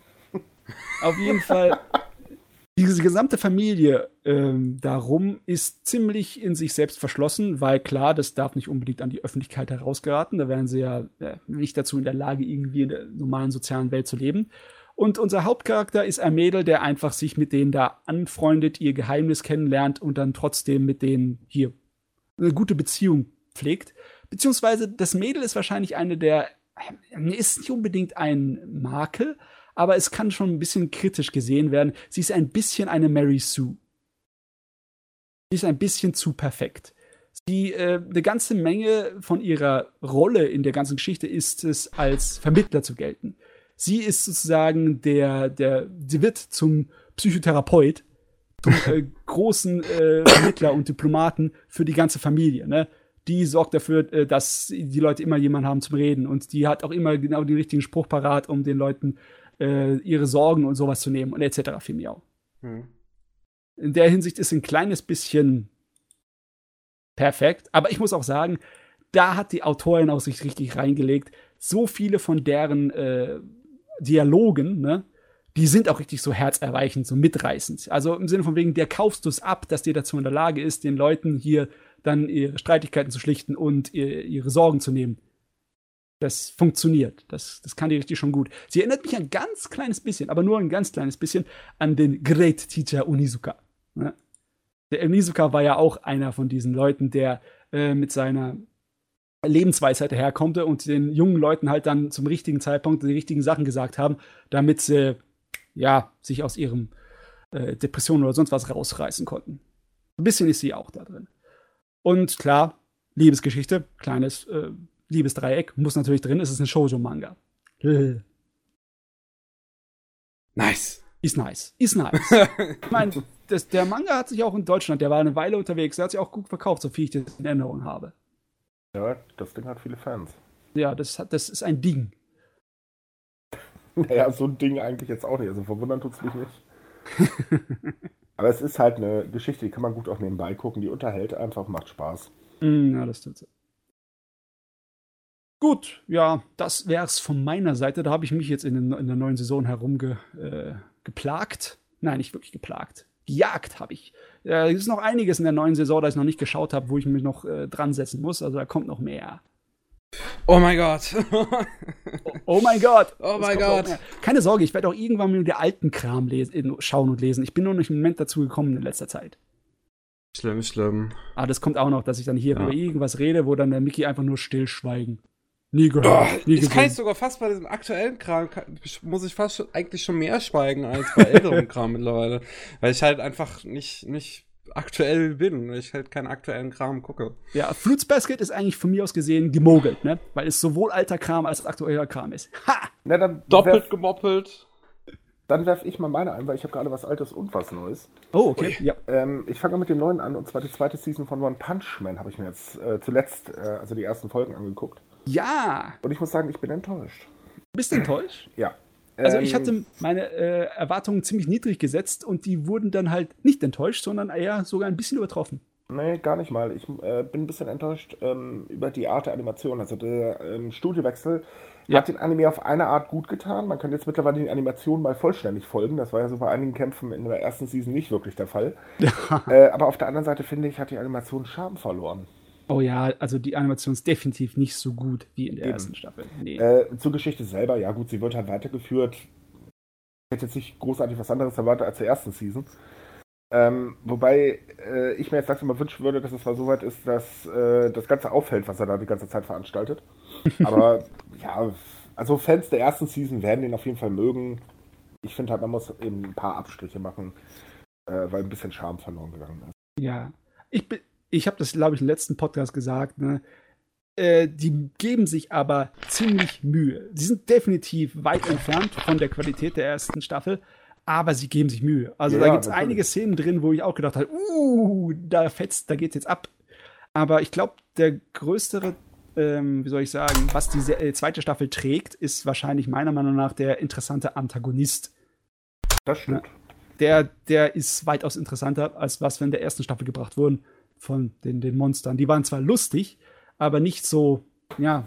Auf jeden Fall, diese gesamte Familie darum ist ziemlich in sich selbst verschlossen, weil klar, das darf nicht unbedingt an die Öffentlichkeit herausgeraten. Da wären sie ja nicht dazu in der Lage, irgendwie in der normalen sozialen Welt zu leben. Und unser Hauptcharakter ist ein Mädel, der einfach sich mit denen da anfreundet, ihr Geheimnis kennenlernt und dann trotzdem mit denen hier eine gute Beziehung pflegt. Beziehungsweise das Mädel ist wahrscheinlich eine der, ist nicht unbedingt ein Makel, aber es kann schon ein bisschen kritisch gesehen werden. Sie ist ein bisschen eine Mary Sue. Sie ist ein bisschen zu perfekt. Die eine ganze Menge von ihrer Rolle in der ganzen Geschichte ist es, als Vermittler zu gelten. Sie ist sozusagen sie wird zum Psychotherapeut, zum großen Vermittler und Diplomaten für die ganze Familie. Ne? Die sorgt dafür, dass die Leute immer jemanden haben zum Reden. Und die hat auch immer genau den richtigen Spruch parat, um den Leuten ihre Sorgen und sowas zu nehmen und etc. Hm. In der Hinsicht ist ein kleines bisschen perfekt. Aber ich muss auch sagen, da hat die Autorin auch sich richtig reingelegt. So viele von deren Dialogen, ne? Die sind auch richtig so herzerweichend, so mitreißend. Also im Sinne von wegen, der kaufst du es ab, dass dir dazu in der Lage ist, den Leuten hier dann ihre Streitigkeiten zu schlichten und ihre Sorgen zu nehmen. Das funktioniert. Das kann die richtig schon gut. Sie erinnert mich ein ganz kleines bisschen, aber nur ein ganz kleines bisschen an den Great Teacher Onizuka. Ne? Der Onizuka war ja auch einer von diesen Leuten, der mit seiner Lebensweisheit daherkommt und den jungen Leuten halt dann zum richtigen Zeitpunkt die richtigen Sachen gesagt haben, damit sie ja, sich aus ihrem Depressionen oder sonst was rausreißen konnten. Ein bisschen ist sie auch da drin. Und klar, Liebesgeschichte, kleines Liebesdreieck, muss natürlich drin, es ist ein Shoujo-Manga. Nice. Ist nice. Ich meine, der Manga hat sich auch in Deutschland, der war eine Weile unterwegs, der hat sich auch gut verkauft, so viel ich das in Erinnerung habe. Ja, das Ding hat viele Fans. Ja, das ist ein Ding. Naja, so ein Ding eigentlich jetzt auch nicht. Also verwundern tut's mich nicht. Aber es ist halt eine Geschichte, die kann man gut auch nebenbei gucken. Die unterhält einfach, macht Spaß. Ja, das tut's. Gut, ja, das wär's von meiner Seite. Da habe ich mich jetzt in der neuen Saison herumgeplagt. Nein, nicht wirklich geplagt. Gejagt habe ich. Es ist noch einiges in der neuen Saison, das ich noch nicht geschaut habe, wo ich mich noch dran setzen muss. Also da kommt noch mehr. Oh mein Gott. Oh mein Gott. Keine Sorge, ich werde auch irgendwann mit der alten Kram schauen und lesen. Ich bin nur nicht im Moment dazu gekommen in letzter Zeit. Schlimm. Ah, das kommt auch noch, dass ich dann hier über irgendwas rede, wo dann der Mickey einfach nur stillschweigen. Nie gehört. Ich kann jetzt sogar fast bei diesem aktuellen Kram, muss ich fast eigentlich schon mehr schweigen als bei älterem Kram mittlerweile. Weil ich halt einfach nicht aktuell bin, weil ich halt keinen aktuellen Kram gucke. Ja, Fruits Basket ist eigentlich von mir aus gesehen gemogelt, ne? Weil es sowohl alter Kram als aktueller Kram ist. Ha! Na, dann doppelt gemoppelt. Dann werfe ich mal meine ein, weil ich habe gerade was Altes und was Neues. Oh, okay. Ja. Ich fange mit dem Neuen an, und zwar die zweite Season von One Punch Man habe ich mir jetzt zuletzt die ersten Folgen angeguckt. Ja! Und ich muss sagen, ich bin enttäuscht. Du bist enttäuscht? Ja. Also ich hatte meine Erwartungen ziemlich niedrig gesetzt und die wurden dann halt nicht enttäuscht, sondern eher sogar ein bisschen übertroffen. Nee, gar nicht mal. Ich bin ein bisschen enttäuscht über die Art der Animation. Also der Studiowechsel hat den Anime auf eine Art gut getan. Man kann jetzt mittlerweile den Animationen mal vollständig folgen. Das war ja so bei einigen Kämpfen in der ersten Season nicht wirklich der Fall. Aber auf der anderen Seite, finde ich, hat die Animation Charme verloren. Oh ja, also die Animation ist definitiv nicht so gut wie in der ersten Staffel. Nee. Zur Geschichte selber, ja gut, sie wird halt weitergeführt. Ich hätte jetzt nicht großartig was anderes erwartet als zur ersten Season. Wobei ich mir jetzt langsam mal wünschen würde, dass es mal so weit ist, dass das Ganze auffällt, was er da die ganze Zeit veranstaltet. Aber ja, also Fans der ersten Season werden den auf jeden Fall mögen. Ich finde halt, man muss eben ein paar Abstriche machen, weil ein bisschen Charme verloren gegangen ist. Ja, ich habe das, glaube ich, im letzten Podcast gesagt, ne? Die geben sich aber ziemlich Mühe. Sie sind definitiv weit entfernt von der Qualität der ersten Staffel, aber sie geben sich Mühe. Also ja, da gibt es einige Szenen drin, wo ich auch gedacht habe, da geht's jetzt ab. Aber ich glaube, der größere, was diese zweite Staffel trägt, ist wahrscheinlich meiner Meinung nach der interessante Antagonist. Das stimmt. Der ist weitaus interessanter, als was wir in der ersten Staffel gebracht wurden von den Monstern. Die waren zwar lustig, aber nicht so, ja,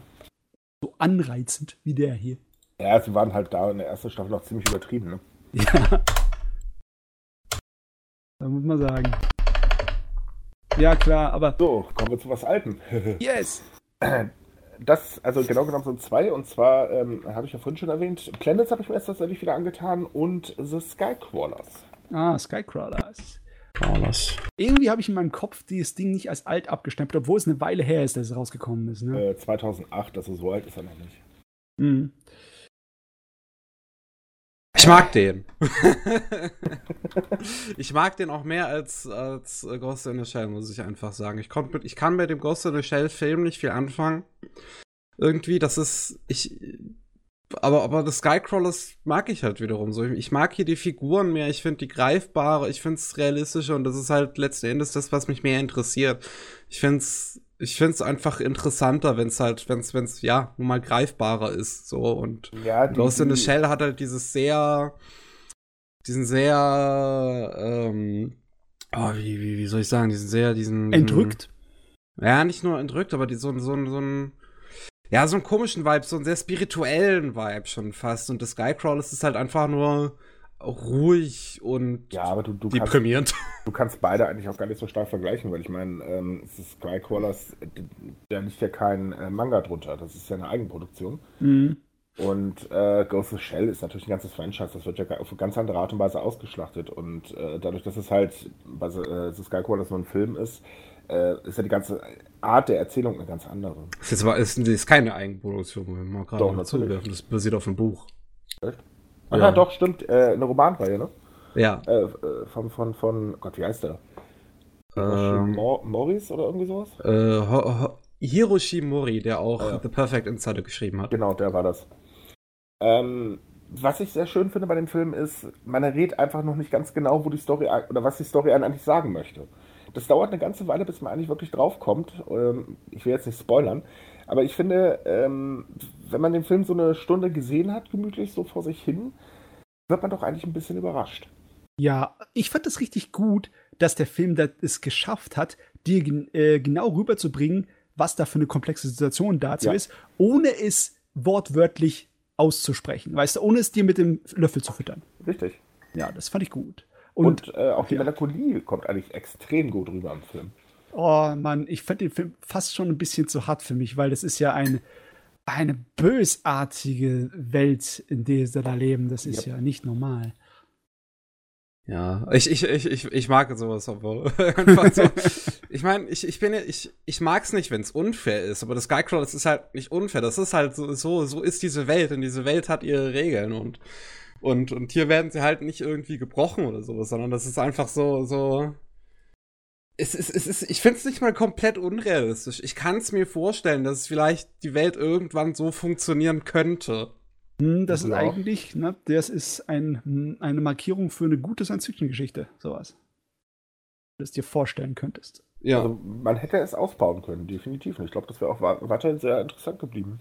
so anreizend wie der hier. Ja, sie waren halt da in der ersten Staffel noch ziemlich übertrieben, ne? Ja. Da muss man sagen. Ja, klar, aber... So, kommen wir zu was Altem. Yes! Das, also genau genommen sind zwei, und zwar, habe ich ja vorhin schon erwähnt, Planets habe ich mir erst tatsächlich wieder angetan und The Skycrawlers. Ah, Skycrawlers. Irgendwie habe ich in meinem Kopf dieses Ding nicht als alt abgestempelt, obwohl es eine Weile her ist, dass es rausgekommen ist. Ne? 2008, also so alt ist er noch nicht. Mhm. Ich mag den. Ich mag den auch mehr als Ghost in the Shell, muss ich einfach sagen. Ich kann bei dem Ghost in the Shell Film nicht viel anfangen. Irgendwie, das ist... Aber das Skycrawlers mag ich halt wiederum so. Ich mag hier die Figuren mehr, ich finde die greifbare, ich finde es realistische, und das ist halt letzten Endes das, was mich mehr interessiert. Ich find's einfach interessanter, wenn's ja, nun mal greifbarer ist, so. Und ja, Ghost in the Shell hat halt diesen entrückt. Ja, nicht nur entrückt, aber so einen komischen Vibe, so einen sehr spirituellen Vibe schon fast. Und das Skycrawlers ist halt einfach nur ruhig und aber du deprimierend. Du kannst beide eigentlich auch gar nicht so stark vergleichen, weil ich meine, das Skycrawlers, da liegt ja kein Manga drunter. Das ist ja eine Eigenproduktion. Mhm. Und Ghost in the Shell ist natürlich ein ganzes Franchise. Das wird ja auf eine ganz andere Art und Weise ausgeschlachtet. Und dadurch, dass es halt bei The Skycrawlers so ein Film ist, ist ja die ganze Art der Erzählung eine ganz andere. Es ist keine Eigenproduktion, wenn man gerade dazu werfen. Das basiert auf einem Buch. Echt? Ja. Ja, doch, stimmt. Eine Romanreihe, ne? Ja. Von Gott, wie heißt der? Morris oder irgendwie sowas? Hiroshi Mori, der auch The Perfect Insider geschrieben hat. Genau, der war das. Was ich sehr schön finde bei dem Film ist, man errät einfach noch nicht ganz genau, was die Story einen eigentlich sagen möchte. Das dauert eine ganze Weile, bis man eigentlich wirklich draufkommt. Ich will jetzt nicht spoilern, aber ich finde, wenn man den Film so eine Stunde gesehen hat, gemütlich so vor sich hin, wird man doch eigentlich ein bisschen überrascht. Ja, ich fand es richtig gut, dass der Film es geschafft hat, dir genau rüberzubringen, was da für eine komplexe Situation dazu ist, ohne es wortwörtlich auszusprechen, weißt du, ohne es dir mit dem Löffel zu füttern. Richtig. Ja, das fand ich gut. Und auch die Melancholie kommt eigentlich extrem gut rüber am Film. Oh Mann, ich fand den Film fast schon ein bisschen zu hart für mich, weil das ist ja eine bösartige Welt, in der sie da leben. Das ist ja nicht normal. Ja, ich mag sowas, aber einfach so. Ich meine, ich mag's nicht, wenn's unfair ist, aber das Skycrawler ist halt nicht unfair. Das ist halt so ist diese Welt, und diese Welt hat ihre Regeln, und hier werden sie halt nicht irgendwie gebrochen oder sowas, sondern das ist einfach so. Ich find's nicht mal komplett unrealistisch. Ich kann's mir vorstellen, dass vielleicht die Welt irgendwann so funktionieren könnte. Das ist eigentlich, ne, das ist eine Markierung für eine gute Science-Fiction-Geschichte, sowas. Das du dir vorstellen könntest. Ja, also man hätte es aufbauen können, definitiv. Und ich glaube, das wäre auch weiterhin sehr interessant geblieben.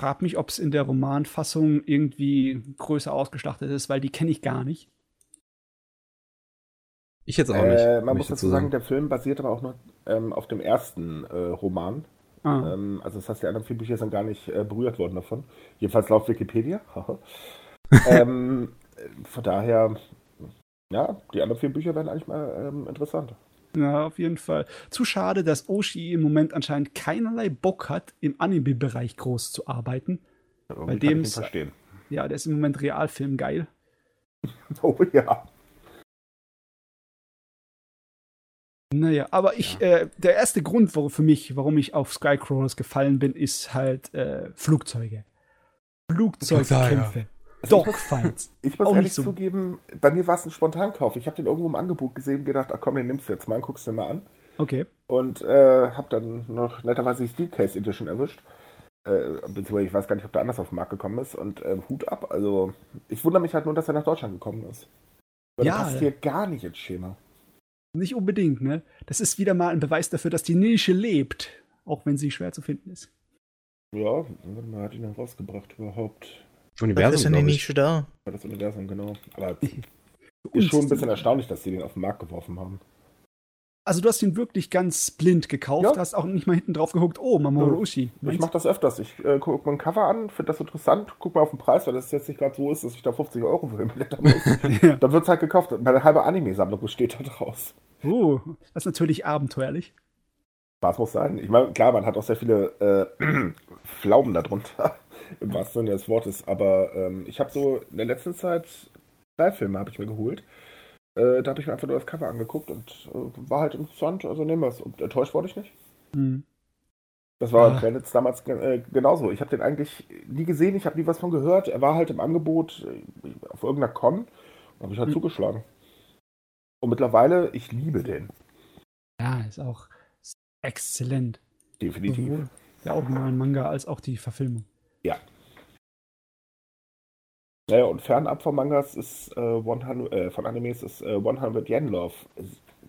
Ich frage mich, ob es in der Romanfassung irgendwie größer ausgeschlachtet ist, weil die kenne ich gar nicht. Ich jetzt auch nicht. Man muss dazu sagen, der Film basiert aber auch noch auf dem ersten Roman. Ah. Also das heißt, die anderen vier Bücher sind gar nicht berührt worden davon. Jedenfalls laut Wikipedia. Von daher, ja, die anderen vier Bücher werden eigentlich mal interessant. Ja, auf jeden Fall. Zu schade, dass Oshii im Moment anscheinend keinerlei Bock hat, im Anime-Bereich groß zu arbeiten. Irgendwie bei dem kann ich ihn verstehen. Ja, der ist im Moment Realfilm geil. Oh ja. Naja, aber der erste Grund warum ich auf Skycrawlers gefallen bin, ist halt Flugzeuge. Flugzeugkämpfe. Also Dogfights. Ich muss ehrlich zugeben, bei mir war es ein Spontankauf. Ich habe den irgendwo im Angebot gesehen und gedacht, ach komm, den nimmst du jetzt mal und guckst den mal an. Okay. Und habe dann noch netterweise die Steelcase Edition erwischt. Beziehungsweise ich weiß gar nicht, ob der anders auf den Markt gekommen ist. Und Hut ab. Also ich wundere mich halt nur, dass er nach Deutschland gekommen ist. Weil ja, das passt hier gar nicht ins Schema. Nicht unbedingt, ne? Das ist wieder mal ein Beweis dafür, dass die Nische lebt, auch wenn sie schwer zu finden ist. Ja, man hat ihn dann rausgebracht überhaupt. Universum, ist denn die Nische da? Ja, das Universum, genau. Aber ist schon ein bisschen erstaunlich, dass sie den auf den Markt geworfen haben. Also du hast ihn wirklich ganz blind gekauft, ja. Hast auch nicht mal hinten drauf geguckt, oh, Mamoru Oshii. Ich mach das öfters. Ich gucke mir ein Cover an, finde das interessant, guck mal auf den Preis, weil das jetzt nicht gerade so ist, dass ich da 50 Euro für den Blätter muss. Ja. Dann wird's halt gekauft. Meine halbe Anime-Sammlung besteht da draus. Das ist natürlich abenteuerlich. Spaß muss sein. Ich meine, klar, man hat auch sehr viele Pflaumen darunter, im wahrsten Sinne des Wortes. Aber ich habe so in der letzten Zeit Live-Filme habe ich mir geholt. Da habe ich mir einfach nur das Cover angeguckt und war halt interessant, also nehmen wir es. Und enttäuscht wurde ich nicht. Mhm. Das war bei Planets damals genauso. Ich habe den eigentlich nie gesehen, ich habe nie was von gehört. Er war halt im Angebot auf irgendeiner Con und habe ich halt zugeschlagen. Und mittlerweile, ich liebe den. Ja, ist auch exzellent. Definitiv. Sowohl der Original-Manga als auch die Verfilmung. Ja. Naja, und fernab von Mangas ist von Animes ist 100 Yen Love.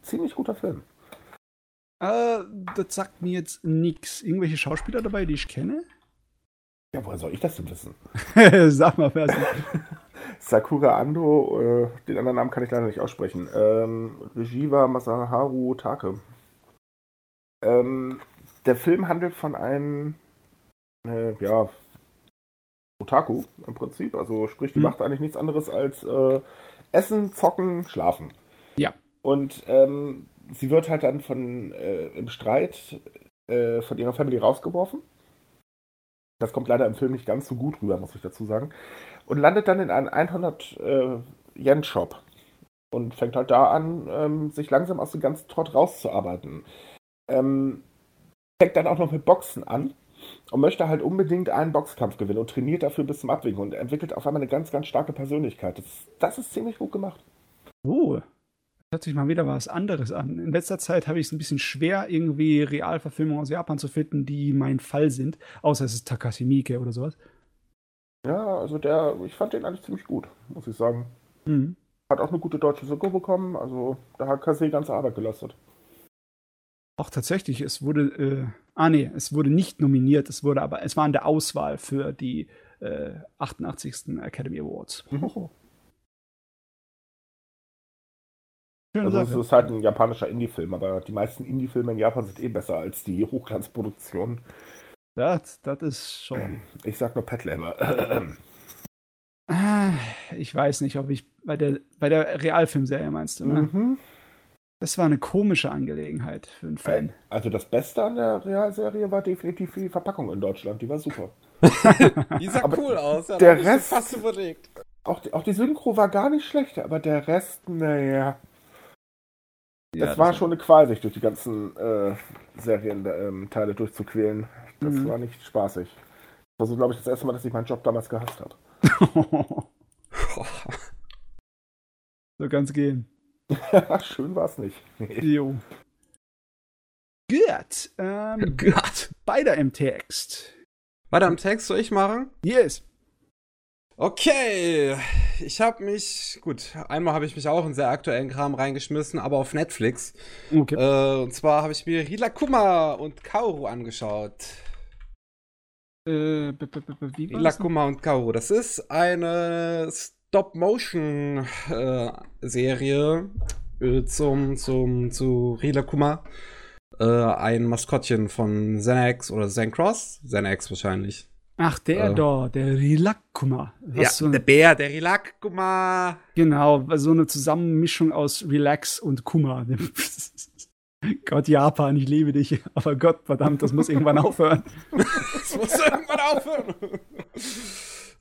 Ziemlich guter Film. Das sagt mir jetzt nichts. Irgendwelche Schauspieler dabei, die ich kenne? Ja, woher soll ich das denn wissen? Sag mal, wer ist das? Sakura Ando, den anderen Namen kann ich leider nicht aussprechen. Regie war Masaharu Take. Der Film handelt von einem Otaku im Prinzip. Also sprich, die macht eigentlich nichts anderes als Essen, Zocken, Schlafen. Ja. Und sie wird halt dann im Streit von ihrer Family rausgeworfen. Das kommt leider im Film nicht ganz so gut rüber, muss ich dazu sagen. Und landet dann in einem 100-Yen-Shop und fängt halt da an, sich langsam aus dem ganzen Trott rauszuarbeiten. Fängt dann auch noch mit Boxen an und möchte halt unbedingt einen Boxkampf gewinnen und trainiert dafür bis zum Abwinken und entwickelt auf einmal eine ganz, ganz starke Persönlichkeit. Das ist ziemlich gut gemacht. Hört sich mal wieder was anderes an. In letzter Zeit habe ich es ein bisschen schwer, irgendwie Realverfilmungen aus Japan zu finden, die mein Fall sind. Außer es ist Takashi Miike oder sowas. Ja, also ich fand den eigentlich ziemlich gut, muss ich sagen. Mhm. Hat auch eine gute deutsche Synchro bekommen, also da hat Kase ganze Arbeit geleistet. Auch tatsächlich, es wurde nicht nominiert, es war in der Auswahl für die 88. Academy Awards. Mhm. Also es ist halt ein japanischer Indie-Film, aber die meisten Indie-Filme in Japan sind besser als die Hochglanzproduktionen. Das ist schon... Ich sag nur Patlabor. Ich weiß nicht, ob ich... Bei der Realfilmserie meinst du, ne? Mhm. Das war eine komische Angelegenheit für einen Fan. Also das Beste an der Realserie war definitiv die Verpackung in Deutschland. Die war super. Die sah cool aus. Ja, der Rest... Fast überlegt. Auch die Synchro war gar nicht schlecht, aber der Rest, naja... Ja, das war schon eine Qual, sich durch die ganzen Serienteile durchzuquälen. Das war nicht spaßig. Das war so, glaube ich, das erste Mal, dass ich meinen Job damals gehasst habe. So kann's gehen. Schön war's nicht. Nee. Jo. Gut. Gut. Beide im Text. Weiter im Text soll ich machen? Yes. Okay, einmal habe ich mich auch in sehr aktuellen Kram reingeschmissen, aber auf Netflix. Okay. Und zwar habe ich mir Rilakkuma und Kaoru angeschaut. Rilakkuma und Kaoru, das ist eine Stop-Motion-Serie zu Rilakkuma, ein Maskottchen von Xanax oder Xencross. Xanax wahrscheinlich. Ach, der da, der Rilakkuma. Ja, so der Bär, der Rilakkuma. Genau, so eine Zusammenmischung aus Relax und Kuma. Gott, Japan, ich liebe dich. Aber Gott, verdammt, das muss irgendwann aufhören. Das muss irgendwann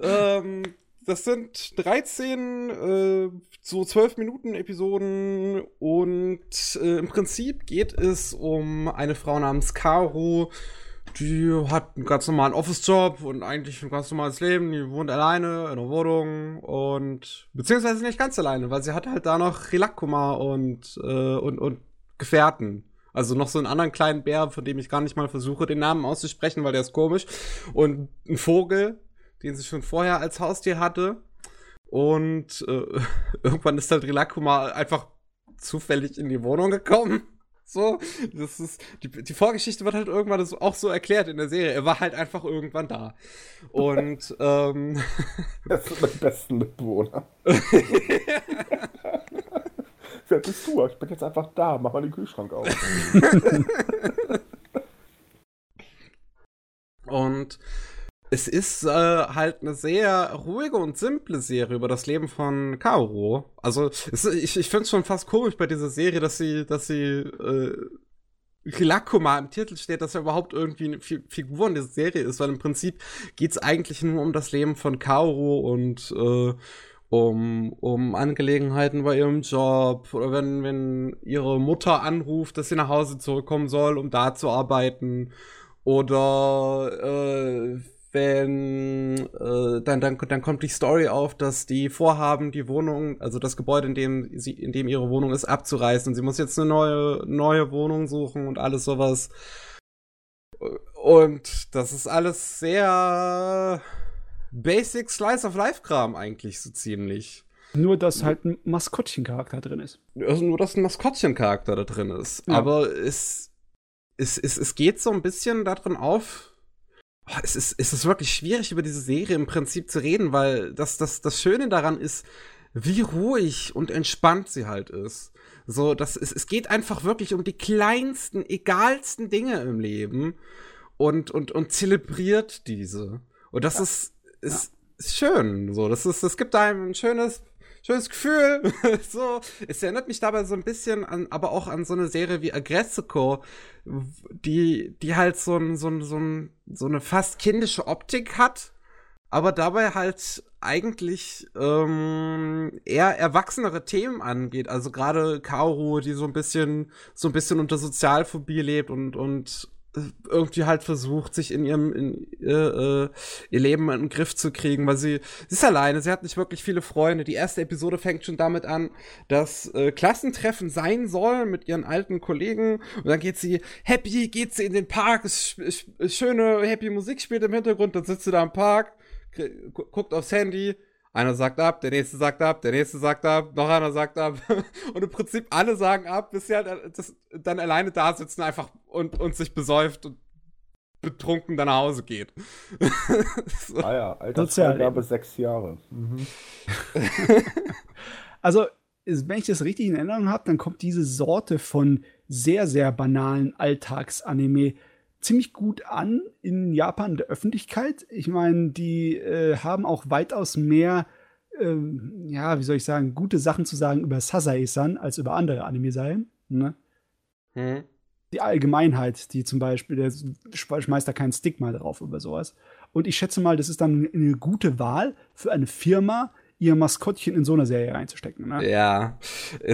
aufhören. Das sind 13 so 12 Minuten Episoden und im Prinzip geht es um eine Frau namens Kaoru, die hat einen ganz normalen Office-Job und eigentlich ein ganz normales Leben, die wohnt alleine in einer Wohnung und beziehungsweise nicht ganz alleine, weil sie hat halt da noch Rilakkuma und Gefährten. Also noch so einen anderen kleinen Bär, von dem ich gar nicht mal versuche, den Namen auszusprechen, weil der ist komisch, und einen Vogel, den sie schon vorher als Haustier hatte, und irgendwann ist halt Rilakkuma einfach zufällig in die Wohnung gekommen. So, das ist, die Vorgeschichte wird halt irgendwann das auch so erklärt in der Serie. Er war halt einfach irgendwann da. Und, Das sind meine besten Mitbewohner. Wer bist du? Ich bin jetzt einfach da. Mach mal den Kühlschrank auf. Und es ist halt eine sehr ruhige und simple Serie über das Leben von Kaoru. Also ich finde es schon fast komisch bei dieser Serie, dass sie Rilakkuma im Titel steht, dass er überhaupt irgendwie eine Figur in dieser Serie ist, weil im Prinzip geht's eigentlich nur um das Leben von Kaoru und um Angelegenheiten bei ihrem Job, oder wenn ihre Mutter anruft, dass sie nach Hause zurückkommen soll, um da zu arbeiten, oder dann kommt die Story auf, dass die vorhaben, die Wohnung, also das Gebäude, in dem ihre Wohnung ist, abzureißen. Und sie muss jetzt eine neue Wohnung suchen und alles sowas. Und das ist alles sehr basic Slice-of-Life-Kram eigentlich, so ziemlich. Nur, dass halt ein Maskottchencharakter drin ist. Also nur, dass ein Maskottchencharakter da drin ist. Ja. Aber es geht so ein bisschen darin auf, es ist wirklich schwierig, über diese Serie im Prinzip zu reden, weil das Schöne daran ist, wie ruhig und entspannt sie halt ist. So, es geht einfach wirklich um die kleinsten, egalsten Dinge im Leben und zelebriert diese. Und das ist schön. So, das gibt einem ein schönes Gefühl. So, es erinnert mich dabei so ein bisschen aber auch an so eine Serie wie Aggretsuko, die halt so eine fast kindische Optik hat, aber dabei halt eigentlich eher erwachsenere Themen angeht. Also gerade Kaoru, die so ein bisschen unter Sozialphobie lebt und irgendwie halt versucht, sich ihr Leben in den Griff zu kriegen, weil sie ist alleine, sie hat nicht wirklich viele Freunde. Die erste Episode fängt schon damit an, dass Klassentreffen sein soll mit ihren alten Kollegen, und dann geht sie in den Park, schöne happy Musik spielt im Hintergrund, dann sitzt sie da im Park, guckt aufs Handy, einer sagt ab, der nächste sagt ab, der nächste sagt ab, noch einer sagt ab. Und im Prinzip alle sagen ab, bis sie halt dann alleine da sitzen einfach und sich besäuft und betrunken dann nach Hause geht. So. Ah ja, Altersfreigabe 6 Jahre. Mhm. Also, wenn ich das richtig in Erinnerung habe, dann kommt diese Sorte von sehr, sehr banalen Alltagsanime ziemlich gut an in Japan der Öffentlichkeit. Ich meine, die haben auch weitaus mehr, gute Sachen zu sagen über Sasae-san als über andere Anime-Serien. Ne? Hm. Die Allgemeinheit, die zum Beispiel, der schmeißt da kein Stigma drauf über sowas. Und ich schätze mal, das ist dann eine gute Wahl für eine Firma, ihr Maskottchen in so einer Serie reinzustecken, ne? Ja,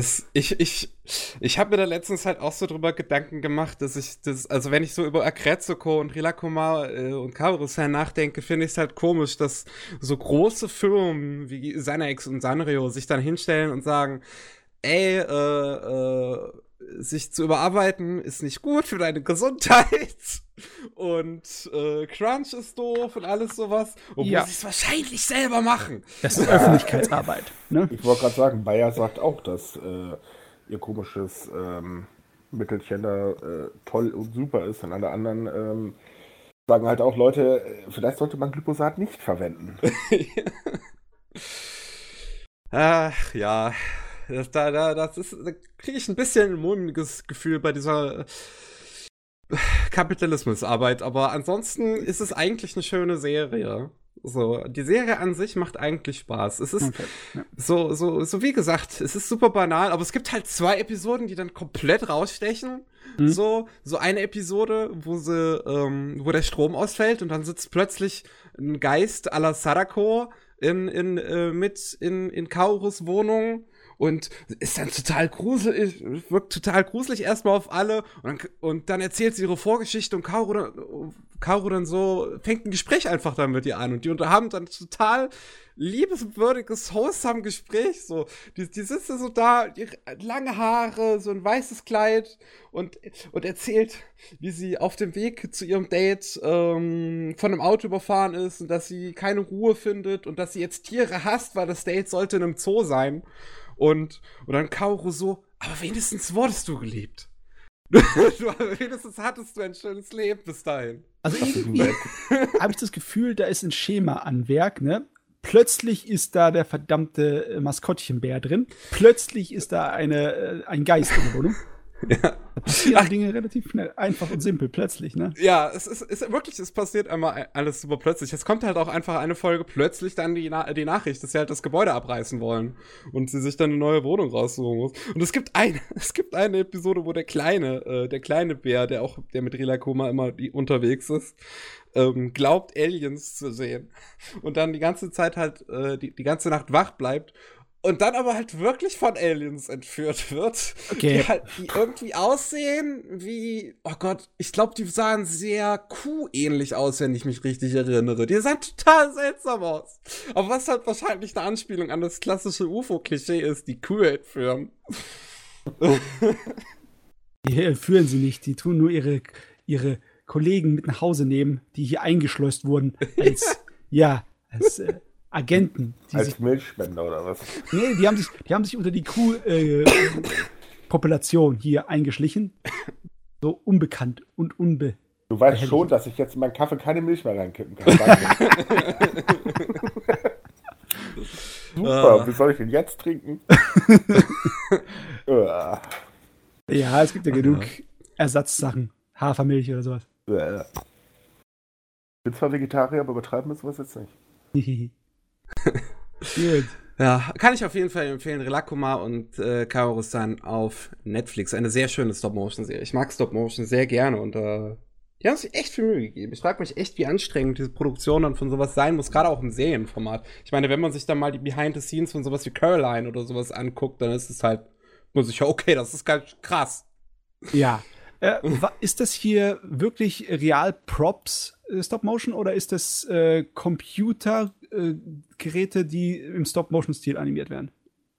ich habe mir da letztens halt auch so drüber Gedanken gemacht, dass ich das, also wenn ich so über Aggretsuko und Rilakkuma und Kaoru-san nachdenke, finde ich es halt komisch, dass so große Firmen wie Xanax und Sanrio sich dann hinstellen und sagen, ey, sich zu überarbeiten ist nicht gut für deine Gesundheit und Crunch ist doof und alles sowas, und muss ich es wahrscheinlich selber machen. Das ist Öffentlichkeitsarbeit. Ne? Ich wollte gerade sagen, Bayer sagt auch, dass ihr komisches Mittelchen da toll und super ist, und alle anderen sagen halt auch, Leute, vielleicht sollte man Glyphosat nicht verwenden. Ach ja. Da kriege ich ein bisschen ein mulmiges Gefühl bei dieser Kapitalismusarbeit, aber ansonsten ist es eigentlich eine schöne Serie. So, die Serie an sich macht eigentlich Spaß. Es ist okay, ja. so wie gesagt, es ist super banal, aber es gibt halt 2 Episoden, die dann komplett rausstechen. Mhm. So eine Episode, wo der Strom ausfällt und dann sitzt plötzlich ein Geist à la Sadako in Kaorus Wohnung und ist dann total gruselig, wirkt total gruselig erstmal auf alle und dann erzählt sie ihre Vorgeschichte und Kaoru dann so fängt ein Gespräch einfach dann mit ihr an und die haben dann total liebenswürdiges, wholesome Gespräch, so. Die sitzt so da, lange Haare, so ein weißes Kleid und erzählt, wie sie auf dem Weg zu ihrem Date von einem Auto überfahren ist und dass sie keine Ruhe findet und dass sie jetzt Tiere hasst, weil das Date sollte in einem Zoo sein. Und dann Kaoru so, aber wenigstens wurdest du geliebt. Wenigstens hattest du ein schönes Leben bis dahin. Also irgendwie habe ich das Gefühl, da ist ein Schema an Werk, ne? Plötzlich ist da der verdammte Maskottchenbär drin. Plötzlich ist da ein Geist in der Wohnung. Ja. Da passieren Dinge relativ schnell, einfach und simpel, plötzlich, ne? Ja, es passiert einmal alles super plötzlich. Es kommt halt auch einfach eine Folge plötzlich dann die Nachricht, dass sie halt das Gebäude abreißen wollen und sie sich dann eine neue Wohnung raussuchen muss. Und es gibt eine Episode, wo der kleine Bär, der mit Rilakkuma immer unterwegs ist, glaubt, Aliens zu sehen und dann die ganze Zeit halt die ganze Nacht wach bleibt und dann aber halt wirklich von Aliens entführt wird, okay. die irgendwie aussehen wie, oh Gott, ich glaube, die sahen sehr kuhähnlich aus, wenn ich mich richtig erinnere. Die sahen total seltsam aus. Aber was halt wahrscheinlich eine Anspielung an das klassische UFO-Klischee ist, die Kühe entführen. Die entführen sie nicht, die tun nur ihre Kollegen mit nach Hause nehmen, die hier eingeschleust wurden als Agenten. Als Milchspender oder was? Nee, die haben sich unter die Kuhpopulation hier eingeschlichen. So unbekannt und unbe. Du weißt schon, dass ich jetzt in meinen Kaffee keine Milch mehr reinkippen kann. Super, wie soll ich denn jetzt trinken? Ja, es gibt ja genug Ersatzsachen. Hafermilch oder sowas. Ja. Ich bin zwar Vegetarier, aber übertreiben müssen wir es jetzt nicht. Gut. Ja, kann ich auf jeden Fall empfehlen. Rilakkuma und Kaoru-san auf Netflix. Eine sehr schöne Stop-Motion-Serie. Ich mag Stop-Motion sehr gerne und die haben sich echt viel Mühe gegeben. Ich frage mich echt, wie anstrengend diese Produktion dann von sowas sein muss, gerade auch im Serienformat. Ich meine, wenn man sich dann mal die Behind-the-Scenes von sowas wie Caroline oder sowas anguckt, dann ist es halt nur sicher, okay, das ist ganz krass. Ja. Ist das hier wirklich real Props Stop-Motion oder ist das Computergeräte, die im Stop-Motion-Stil animiert werden?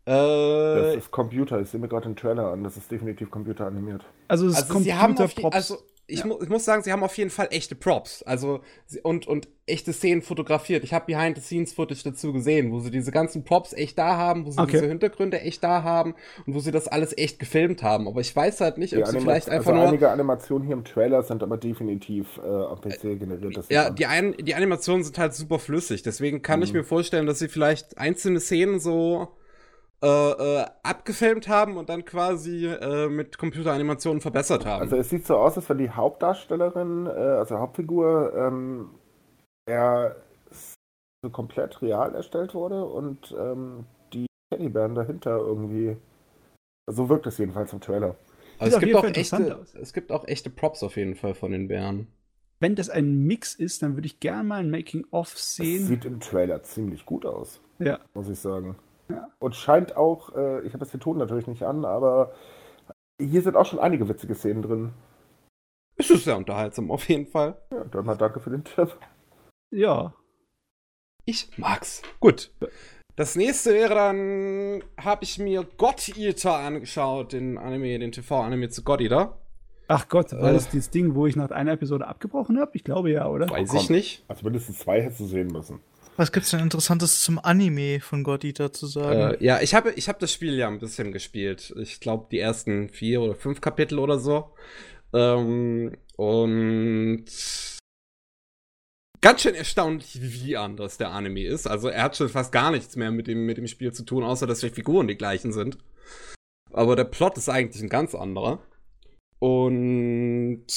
Das ist Computer. Ich sehe mir gerade den Trailer an. Das ist definitiv computeranimiert. Also es ist Computer-Props. Also ich muss sagen, sie haben auf jeden Fall echte Props. Also und echte Szenen fotografiert. Ich habe Behind-the-Scenes-Footage dazu gesehen, wo sie diese ganzen Props echt da haben, wo sie diese Hintergründe echt da haben und wo sie das alles echt gefilmt haben. Aber ich weiß halt nicht, ob sie vielleicht einfach nur... Einige Animationen hier im Trailer sind aber definitiv am PC generiert. Ja, die Animationen sind halt super flüssig. Deswegen kann ich mir vorstellen, dass sie vielleicht einzelne Szenen so abgefilmt haben und dann quasi mit Computeranimationen verbessert haben. Also es sieht so aus, als wenn die Hauptdarstellerin, also Hauptfigur, so komplett real erstellt wurde und die Teddybären dahinter irgendwie, so wirkt es jedenfalls im Trailer. Also es gibt auch echte Props auf jeden Fall von den Bären. Wenn das ein Mix ist, dann würde ich gerne mal ein Making-of sehen. Das sieht im Trailer ziemlich gut aus, muss ich sagen. Ja. Und scheint auch, ich habe jetzt den Ton natürlich nicht an, aber hier sind auch schon einige witzige Szenen drin. Es ist sehr unterhaltsam, auf jeden Fall. Ja, dann mal danke für den Tipp. Ja. Ich mag's. Gut. Das nächste wäre dann, habe ich mir God Eater angeschaut, den TV-Anime zu God Eater. Ach Gott, war das dieses Ding, wo ich nach einer Episode abgebrochen habe? Ich glaube ja, oder? Weiß ich nicht. Also mindestens 2 hättest du sehen müssen. Was gibt's denn Interessantes zum Anime von God Eater zu sagen? Ja, ich habe das Spiel ja ein bisschen gespielt. Ich glaube, die ersten 4 oder 5 Kapitel oder so. Und ganz schön erstaunlich, wie anders der Anime ist. Also er hat schon fast gar nichts mehr mit dem Spiel zu tun, außer dass die Figuren die gleichen sind. Aber der Plot ist eigentlich ein ganz anderer. Und